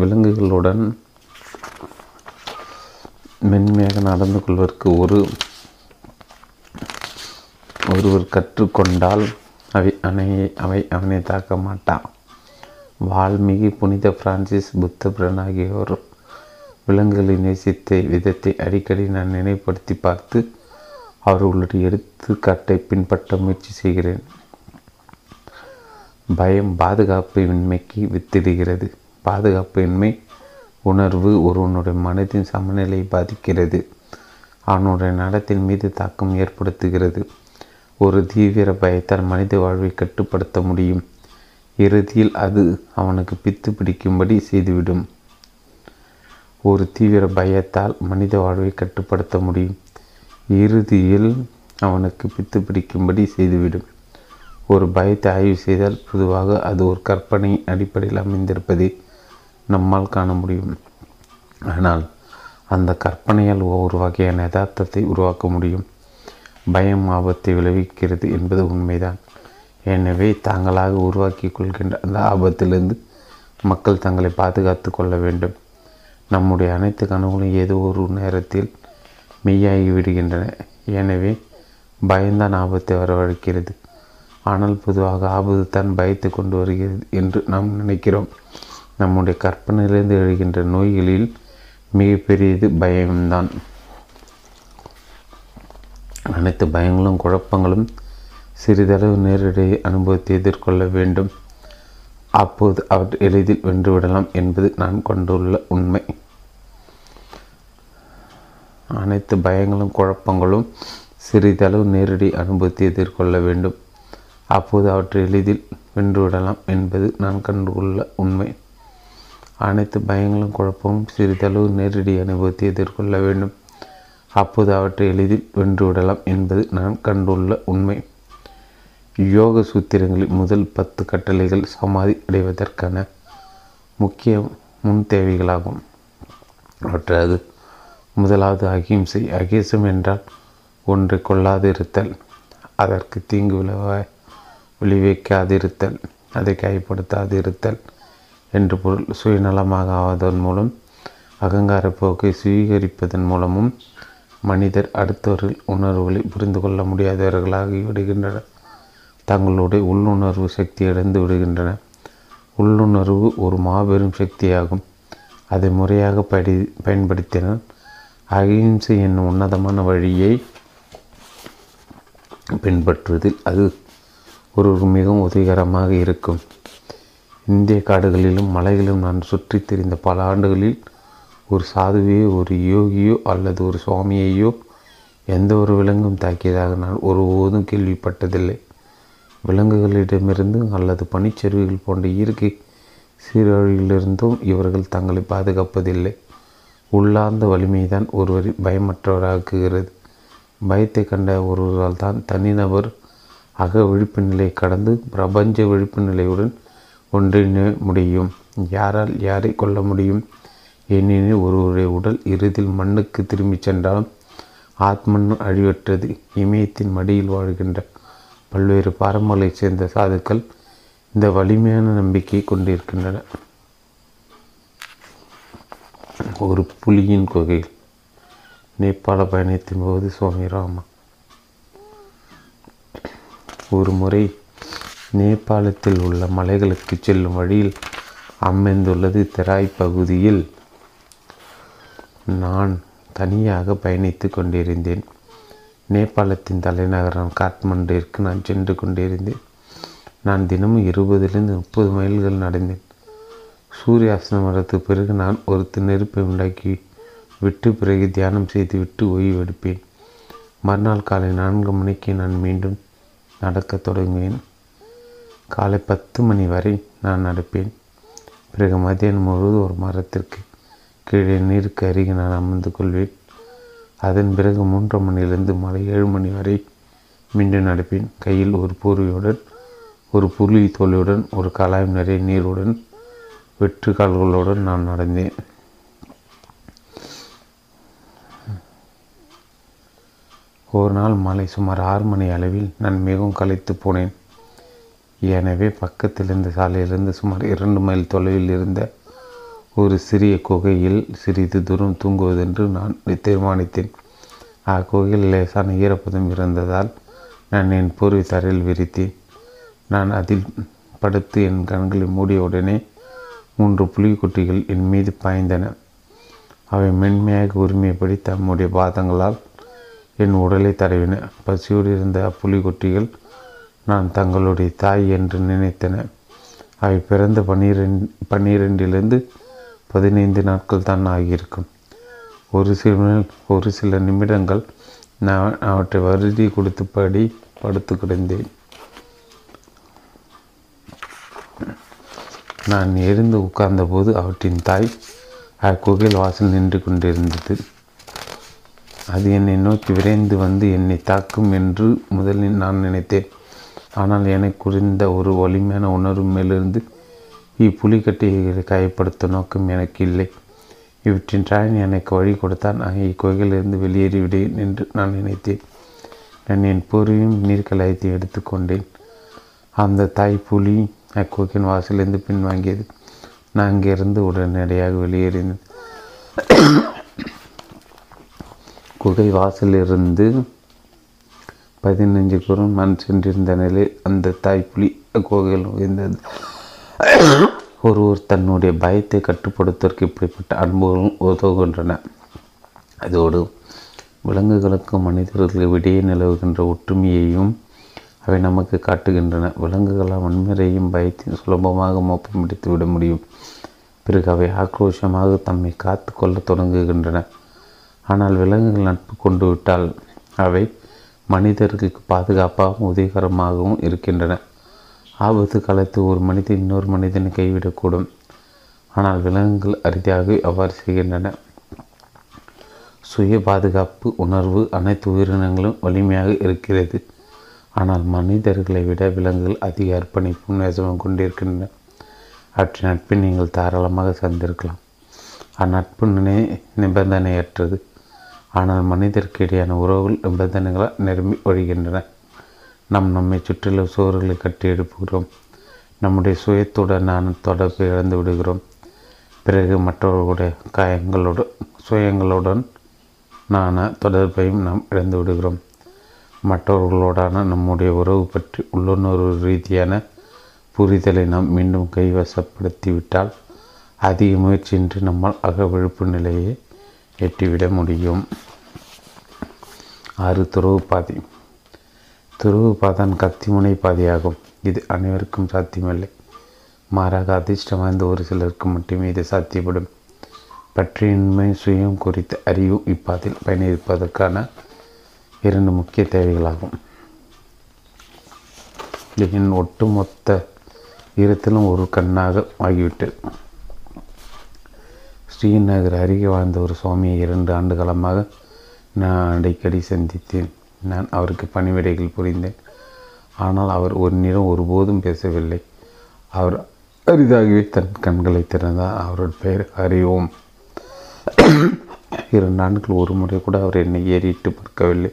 விலங்குகளுடன் மென்மையாக நடந்து கொள்வதற்கு ஒரு ஒருவர் கற்றுக்கொண்டால் அவை அணையை அவை அவனை தாக்க மாட்டான். வால்மீகி, புனித பிரான்சிஸ், புத்த பிரான் ஆகியோர் விலங்குகளை நேசித்த விதத்தை அடிக்கடி நான் நினைப்படுத்தி பார்த்து அவர்களுடைய எடுத்துக்காட்டை பின்பற்ற முயற்சி செய்கிறேன். பயம் பாதுகாப்பு இன்மைக்கு வித்திடுகிறது. பாதுகாப்பு இன்மை உணர்வு ஒருவனுடைய மனதின் சமநிலையை பாதிக்கிறது, அவனுடைய நலத்தின் மீது தாக்கம் ஏற்படுத்துகிறது. ஒரு தீவிர பயத்தால் மனித வாழ்வை கட்டுப்படுத்த முடியும், இறுதியில் அது அவனுக்கு பித்து பிடிக்கும்படி செய்துவிடும். ஒரு தீவிர பயத்தால் மனித வாழ்வை கட்டுப்படுத்த முடியும் இறுதியில் அவனுக்கு பித்து பிடிக்கும்படி செய்துவிடும் ஒரு பயத்தை ஆய்வு செய்தால் பொதுவாக அது ஒரு கற்பனை அடிப்படையில் அமைந்திருப்பதை நம்மால் காண முடியும். ஆனால் அந்த கற்பனையால் ஒவ்வொரு வகையான யதார்த்தத்தை உருவாக்க முடியும். பயம் ஆபத்தை விளைவிக்கிறது என்பது உண்மைதான். எனவே தாங்களாக உருவாக்கி கொள்கின்ற அந்த ஆபத்திலிருந்து மக்கள் தங்களை பாதுகாத்து கொள்ள வேண்டும். நம்முடைய அனைத்து கனவுகளும் ஏதோ ஒரு நேரத்தில் மெய்யாகி விடுகின்றன. எனவே பயம்தான் ஆபத்தை வரவழைக்கிறது. ஆனால் பொதுவாக ஆபத்து தான் பயத்தை கொண்டு வருகிறது என்று நாம் நினைக்கிறோம். நம்முடைய கற்பனையிலிருந்து எழுகின்ற நோய்களில் மிகப்பெரியது பயம்தான். அனைத்து பயங்களும் குழப்பங்களும் சிறிதளவு நேரடி அனுபவத்தை எதிர்கொள்ள வேண்டும். அப்போது அவர் எளிதில் வென்றுவிடலாம் என்பது நான் கொண்டுள்ள உண்மை. அனைத்து பயங்களும் குழப்பங்களும் சிறிதளவு நேரடி அனுபவத்தை எதிர்கொள்ள வேண்டும் அப்போது அவற்றை எளிதில் வென்றுவிடலாம் என்பது நான் கண்டுள்ள உண்மை. அனைத்து பயங்களும் குழப்பமும் சிறிதளவு நேரடி அனுபவத்தை எதிர்கொள்ள வேண்டும் அப்போது அவற்றை எளிதில் வென்றுவிடலாம் என்பது நான் கண்டுள்ள உண்மை. யோக சூத்திரங்களில் முதல் பத்து கட்டளைகள் சமாதி அடைவதற்கான முக்கிய முன் தேவைகளாகும். அவற்றது முதலாவது அகிம்சை. அகிம்சம் என்றால் ஒன்றை கொல்லாது இருத்தல், அதற்கு தீங்கு விளைவ விளைவிக்காதிருத்தல், அதை கைப்படுத்தாது இருத்தல் என்று பொருள். சுயநலமாக ஆவதன் மூலம் அகங்கார போக்கை சுவீகரிப்பதன் மூலமும் மனிதர் அடுத்தவர்கள் உணர்வுகளை புரிந்து கொள்ள முடியாதவர்களாகி விடுகின்றனர். தங்களுடைய உள்ளுணர்வு சக்தி அடைந்து விடுகின்றன. உள்ளுணர்வு ஒரு மாபெரும் சக்தியாகும். அதை முறையாக படி பயன்படுத்தினால் அகிம்சை என்னும் உன்னதமான வழியை பின்பற்றுவதில் அது ஒரு மிகவும் உதவிகரமாக இருக்கும். இந்திய காடுகளிலும் மலைகளிலும் நான் சுற்றித் திரிந்த பல ஆண்டுகளில் ஒரு சாதுவையோ ஒரு யோகியோ அல்லது ஒரு சுவாமியையோ எந்த ஒரு விலங்கும் தாக்கியதாக நான் ஒருபோதும் கேள்விப்பட்டதில்லை. விலங்குகளிடமிருந்து அல்லது பனிச்சரிவுகள் போன்ற இயற்கை சீரழிவிலிருந்தும் இவர்கள் தங்களை பாதுகாப்பதில்லை. உள்ளார்ந்த வலிமைதான் ஒருவரை பயமற்றவராக்குகிறது. பயத்தை கண்ட ஒருவரால் தான் தனிநபர் அக விழிப்பு நிலையை கடந்து பிரபஞ்ச விழிப்பு நிலையுடன் ஒன்றிண முடியும். யாரால் யாரை கொல்ல முடியும் எனினும் ஒருவருடைய உடல் இறுதியில் மண்ணுக்கு திரும்பிச் சென்றாலும் ஆத்மன் அழிவற்றது. இமயத்தின் மடியில் வாழ்கின்ற பல்வேறு பாரம்பரியங்களைச் சேர்ந்த சாதுக்கள் இந்த வலிமையான நம்பிக்கையை கொண்டிருக்கின்றன. ஒரு புலியின் குகையில். நேபாள பயணத்தின் போது சுவாமி ராமா ஒரு முறை நேபாளத்தில் உள்ள மலைகளுக்கு செல்லும் வழியில் அமைந்துள்ளது தெராய் பகுதியில் நான் தனியாக பயணித்து கொண்டிருந்தேன். நேபாளத்தின் தலைநகரான காத்மண்டுவிற்கு நான் சென்று கொண்டிருந்தேன். நான் தினமும் இருபதுலேருந்து முப்பது மைல்கள் நடந்தேன். சூரியாஸ்தமனம் வரத்துக்கு பிறகு நான் ஒரு நெருப்பை உண்டாக்கி விட்டு பிறகு தியானம் செய்து விட்டு ஓய்வெடுப்பேன். மறுநாள் காலை நான்கு மணிக்கு நான் மீண்டும் நடக்க தொடங்குவேன். காலை பத்து மணி வரை நான் நடப்பேன். பிறகு மதியானம் முழுவதும் ஒரு மரத்திற்கு கீழே நீருக்கு அருகே நான் அமர்ந்து கொள்வேன். அதன் பிறகு மூன்று மணியிலிருந்து மாலை ஏழு மணி வரை மீண்டும் நடப்பேன். கையில் ஒரு போர்வையுடன் ஒரு புலி தோலுடன் ஒரு கலாயம் நிறைய நீருடன் வெற்று கால்களுடன் நான் நடந்தேன். ஒரு நாள் மாலை சுமார் ஆறு மணி அளவில் நான் மிகவும் களைத்து போனேன். எனவே பக்கத்தில் இருந்த சாலையிலிருந்து சுமார் இரண்டு மைல் தொலைவில் இருந்த ஒரு சிறிய குகையில் சிறிது தூரம் தூங்குவதென்று நான் தீர்மானித்தேன். அக்குகையில் லேசான ஈரப்பதம் இருந்ததால் நான் என் போர்வை தரையில் விரித்தேன். நான் அதில் படுத்து என் கண்களை மூடிய உடனே மூன்று புலிக்குட்டிகள் என் மீது பாய்ந்தன. அவை மென்மையாக உரிமையபடி தம்முடைய பாதங்களால் என் உடலை தடவின. பசியோடு இருந்த அப்புலிக்குட்டிகள் நான் தங்களுடைய தாய் என்று நினைத்தன. அவை பிறந்த பன்னிரெண்டு பன்னிரெண்டிலிருந்து பதினைந்து நாட்கள் தான் ஆகியிருக்கும். ஒரு சில ஒரு சில நிமிடங்கள் நான் அவற்றை வருதி கொடுத்தபடி படுத்து கிடந்தேன். நான் எழுந்து உட்கார்ந்தபோது அவற்றின் தாய் அக்குகையில் வாசல் நின்று கொண்டிருந்தது. அது என்னை நோக்கி விரைந்து வந்து என்னை தாக்கும் என்று முதலில் நான் நினைத்தேன். ஆனால் எனக்கு குறிந்த ஒரு வலிமையான உணர்வு மேலிருந்து இப்புலிக்கட்டைகளை காயப்படுத்த நோக்கம் எனக்கு இல்லை. இவற்றின் ராயன் எனக்கு வழி கொடுத்தான். இக்குகையிலிருந்து வெளியேறிவிடேன் என்று நான் நினைத்தேன். நான் என் போர்வையும் நீர்க்கலாயத்தை எடுத்துக்கொண்டேன். அந்த தாய் புலி அக்குகையின் வாசலிருந்து பின்வாங்கியது. நான் அங்கிருந்து உடனடியாக வெளியேறினேன். குகை வாசலிருந்து பதினைஞ்சு குரம் மண் சென்றிருந்த நிலையில் அந்த தாய்ப்புலி குகையில் உயர்ந்தது. ஒருவர் தன்னுடைய பயத்தை கட்டுப்படுத்துவதற்கு இப்படிப்பட்ட அனுபவங்களும் உதவுகின்றன. அதோடு விலங்குகளுக்கும் மனிதர்களுக்கு இடையே நிலவுகின்ற ஒற்றுமையையும் அவை நமக்கு காட்டுகின்றன. விலங்குகளால் வன்முறையும் பயத்தையும் சுலபமாக மோப்பம் பிடித்து விட முடியும். பிறகு அவை ஆக்ரோஷமாக தம்மை காத்து கொள்ள தொடங்குகின்றன. ஆனால் விலங்குகள் நட்பு கொண்டு விட்டால் அவை மனிதர்களுக்கு பாதுகாப்பாகவும் உதவிகரமாகவும் இருக்கின்றன. ஆபத்து காலத்தில் ஒரு மனிதன் இன்னொரு மனிதனை கைவிடக்கூடும். ஆனால் விலங்குகள் அரிதாக அவ்வாறு செய்கின்றன. சுய பாதுகாப்பு உணர்வு அனைத்து உயிரினங்களும் வலிமையாக இருக்கிறது. ஆனால் மனிதர்களை விட விலங்குகள் அதிக அர்ப்பணிப்பும் நேசமும் கொண்டிருக்கின்றன. அவற்றின் நட்பை நீங்கள் தாராளமாக சந்திருக்கலாம். அந்நட்பு நினை நிபந்தனையற்றது. ஆனால் மனிதர்க்கிடையான உறவுகள் நிபந்தனைகளால் நிரம்பி வழிகின்றன. நாம் நம்மை சுற்றியுள்ள சுவர்களை கட்டி எழுப்புகிறோம். நம்முடைய சுயத்துடனான தொடர்பை இழந்து விடுகிறோம். பிறகு மற்றவர்களுடைய காயங்களோடு சுயங்களுடன் நான தொடர்பையும் நாம் இழந்து விடுகிறோம். மற்றவர்களோடான நம்முடைய உறவு பற்றி உள்ளுணர்வு ரீதியான புரிதலை நாம் மீண்டும் கைவசப்படுத்திவிட்டால் அதிக முயற்சியின்றி நம்மால் அகவெழுப்பு நிலையை எட்டிவிட முடியும். ஆறு துறவு பாதை. துறவு பாதான் கத்திமுனை பாதையாகும். இது அனைவருக்கும் சாத்தியமில்லை. மாறாக அதிர்ஷ்டம் வாய்ந்த ஒரு சிலருக்கு மட்டுமே இது சாத்தியப்படும். பற்றியின்மை சுயம் குறித்த அறிவு இப்பாதையில் பயணிப்பதற்கான இரண்டு முக்கிய தேவைகளாகும். இதன் ஒட்டுமொத்த ஈரத்திலும் ஒரு கண்ணாக ஆகிவிட்டது. ஸ்ரீநகர் அருகே வாழ்ந்த ஒரு சுவாமியை இரண்டு ஆண்டு காலமாக நான் அடிக்கடி சந்தித்தேன். நான் அவருக்கு பணிவிடைகள் புரிந்தேன். ஆனால் அவர் ஒரு நேரம் ஒருபோதும் பேசவில்லை. அவர் அரிதாகவே தன் கண்களை திறந்தார். அவரோட பெயர் ஹரிஓம். இரண்டு ஆண்டுகள் ஒரு முறை கூட அவர் என்னை ஏறிட்டு பார்க்கவில்லை.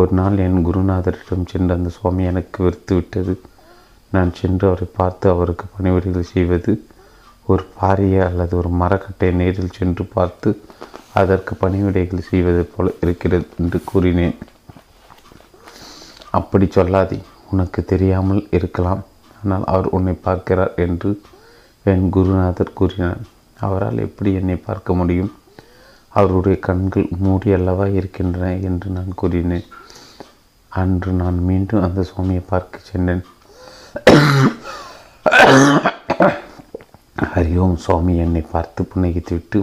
ஒரு நாள் என் குருநாதரிடம் சென்று அந்த சுவாமி எனக்கு வெறுத்து விட்டது. நான் சென்று அவரை பார்த்து அவருக்கு பணிவிடைகள் செய்வது ஒரு பாறையை அல்லது ஒரு மரக்கட்டையை நேரில் சென்று பார்த்து அதற்கு பணிவிடைகள் செய்வது போல இருக்கிறது என்று கூறினேன். அப்படி சொல்லாதே, உனக்கு தெரியாமல் இருக்கலாம், ஆனால் அவர் உன்னை பார்க்கிறார் என்று என் குருநாதர் கூறினார். அவரால் எப்படி என்னை பார்க்க முடியும்? அவருடைய கண்கள் மூடியல்லவா இருக்கின்றன என்று நான் கூறினேன். அன்று நான் மீண்டும் அந்த சுவாமியை பார்க்க சென்றேன். ஹரிஓம் சுவாமி என்னை பார்த்து புன்னகித்துவிட்டு,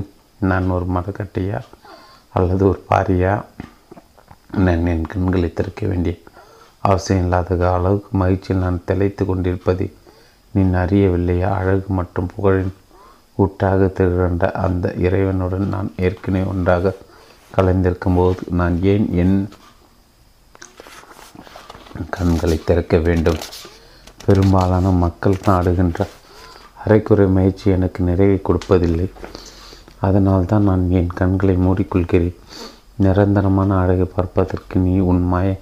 நான் ஒரு மரக்கட்டையா அல்லது ஒரு பாரியா? நான் என் கண்களை திறக்க வேண்டிய அவசியம் இல்லாத அளவுக்கு மகிழ்ச்சியில் நான் திளைத்து கொண்டிருப்பதை நீ அறியவில்லையா? அழகு மற்றும் புகழின் ஊட்டாக திகழ்கின்ற அந்த இறைவனுடன் நான் ஏற்கனவே ஒன்றாக கலந்திருக்கும் போது நான் ஏன் என் கண்களை திறக்க வேண்டும்? பெரும்பாலான மக்கள் நாடுகின்ற அரைக்குறை முயற்சி எனக்கு நிறைவை கொடுப்பதில்லை. அதனால்தான் நான் என் கண்களை மூடிக்கொள்கிறேன். நிரந்தரமான அழகை பார்ப்பதற்கு நீ உன் மாய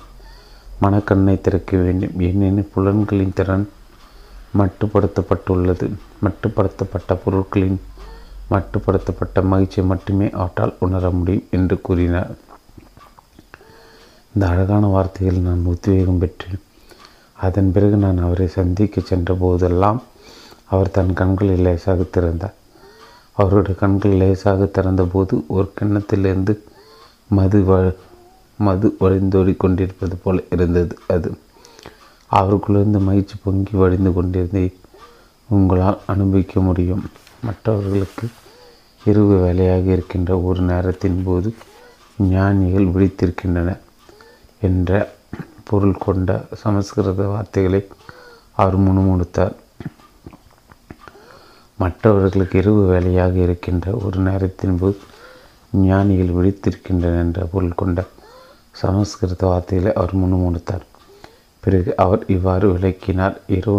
மனக்கண்ணை திறக்க வேண்டும். ஏனெனில் புலன்களின் திறன் மட்டுப்படுத்தப்பட்டுள்ளது. மட்டுப்படுத்தப்பட்ட பொருட்களின் மட்டுப்படுத்தப்பட்ட மகிழ்ச்சியை மட்டுமே அவற்றால் உணர முடியும் என்று கூறினார். இந்த அழகான வார்த்தையில் நான் உத்வேகம் பெற்றேன். அதன் பிறகு நான் அவரை சந்திக்க சென்ற போதெல்லாம் அவர் தன் கண்களை லேசாக திறந்தார். அவருடைய கண்கள் லேசாக திறந்தபோது ஒரு கிண்ணத்திலிருந்து மது வ மது வழிந்தோடி கொண்டிருப்பது போல இருந்தது. அது அவருக்குள்ளிருந்து மகிழ்ச்சி பொங்கி வடிந்து கொண்டிருந்தே உங்களால் அனுபவிக்க முடியும். மற்றவர்களுக்கு இரவு வேலையாக இருக்கின்ற ஒரு நேரத்தின் போது ஞானிகள் விழித்திருக்கின்றனர் என்ற பொருள் கொண்ட சமஸ்கிருத வார்த்தைகளை அவர் முணுமுணுத்தார். மற்றவர்களுக்கு இரவு வேலையாக இருக்கின்ற ஒரு நேரத்தின் போது ஞானிகள் விழித்திருக்கின்றனர் என்ற பொருள் கொண்ட சமஸ்கிருத வார்த்தைகளை அவர் முணுமுணுத்தார். பிறகு அவர் இவ்வாறு விளக்கினார். இரவு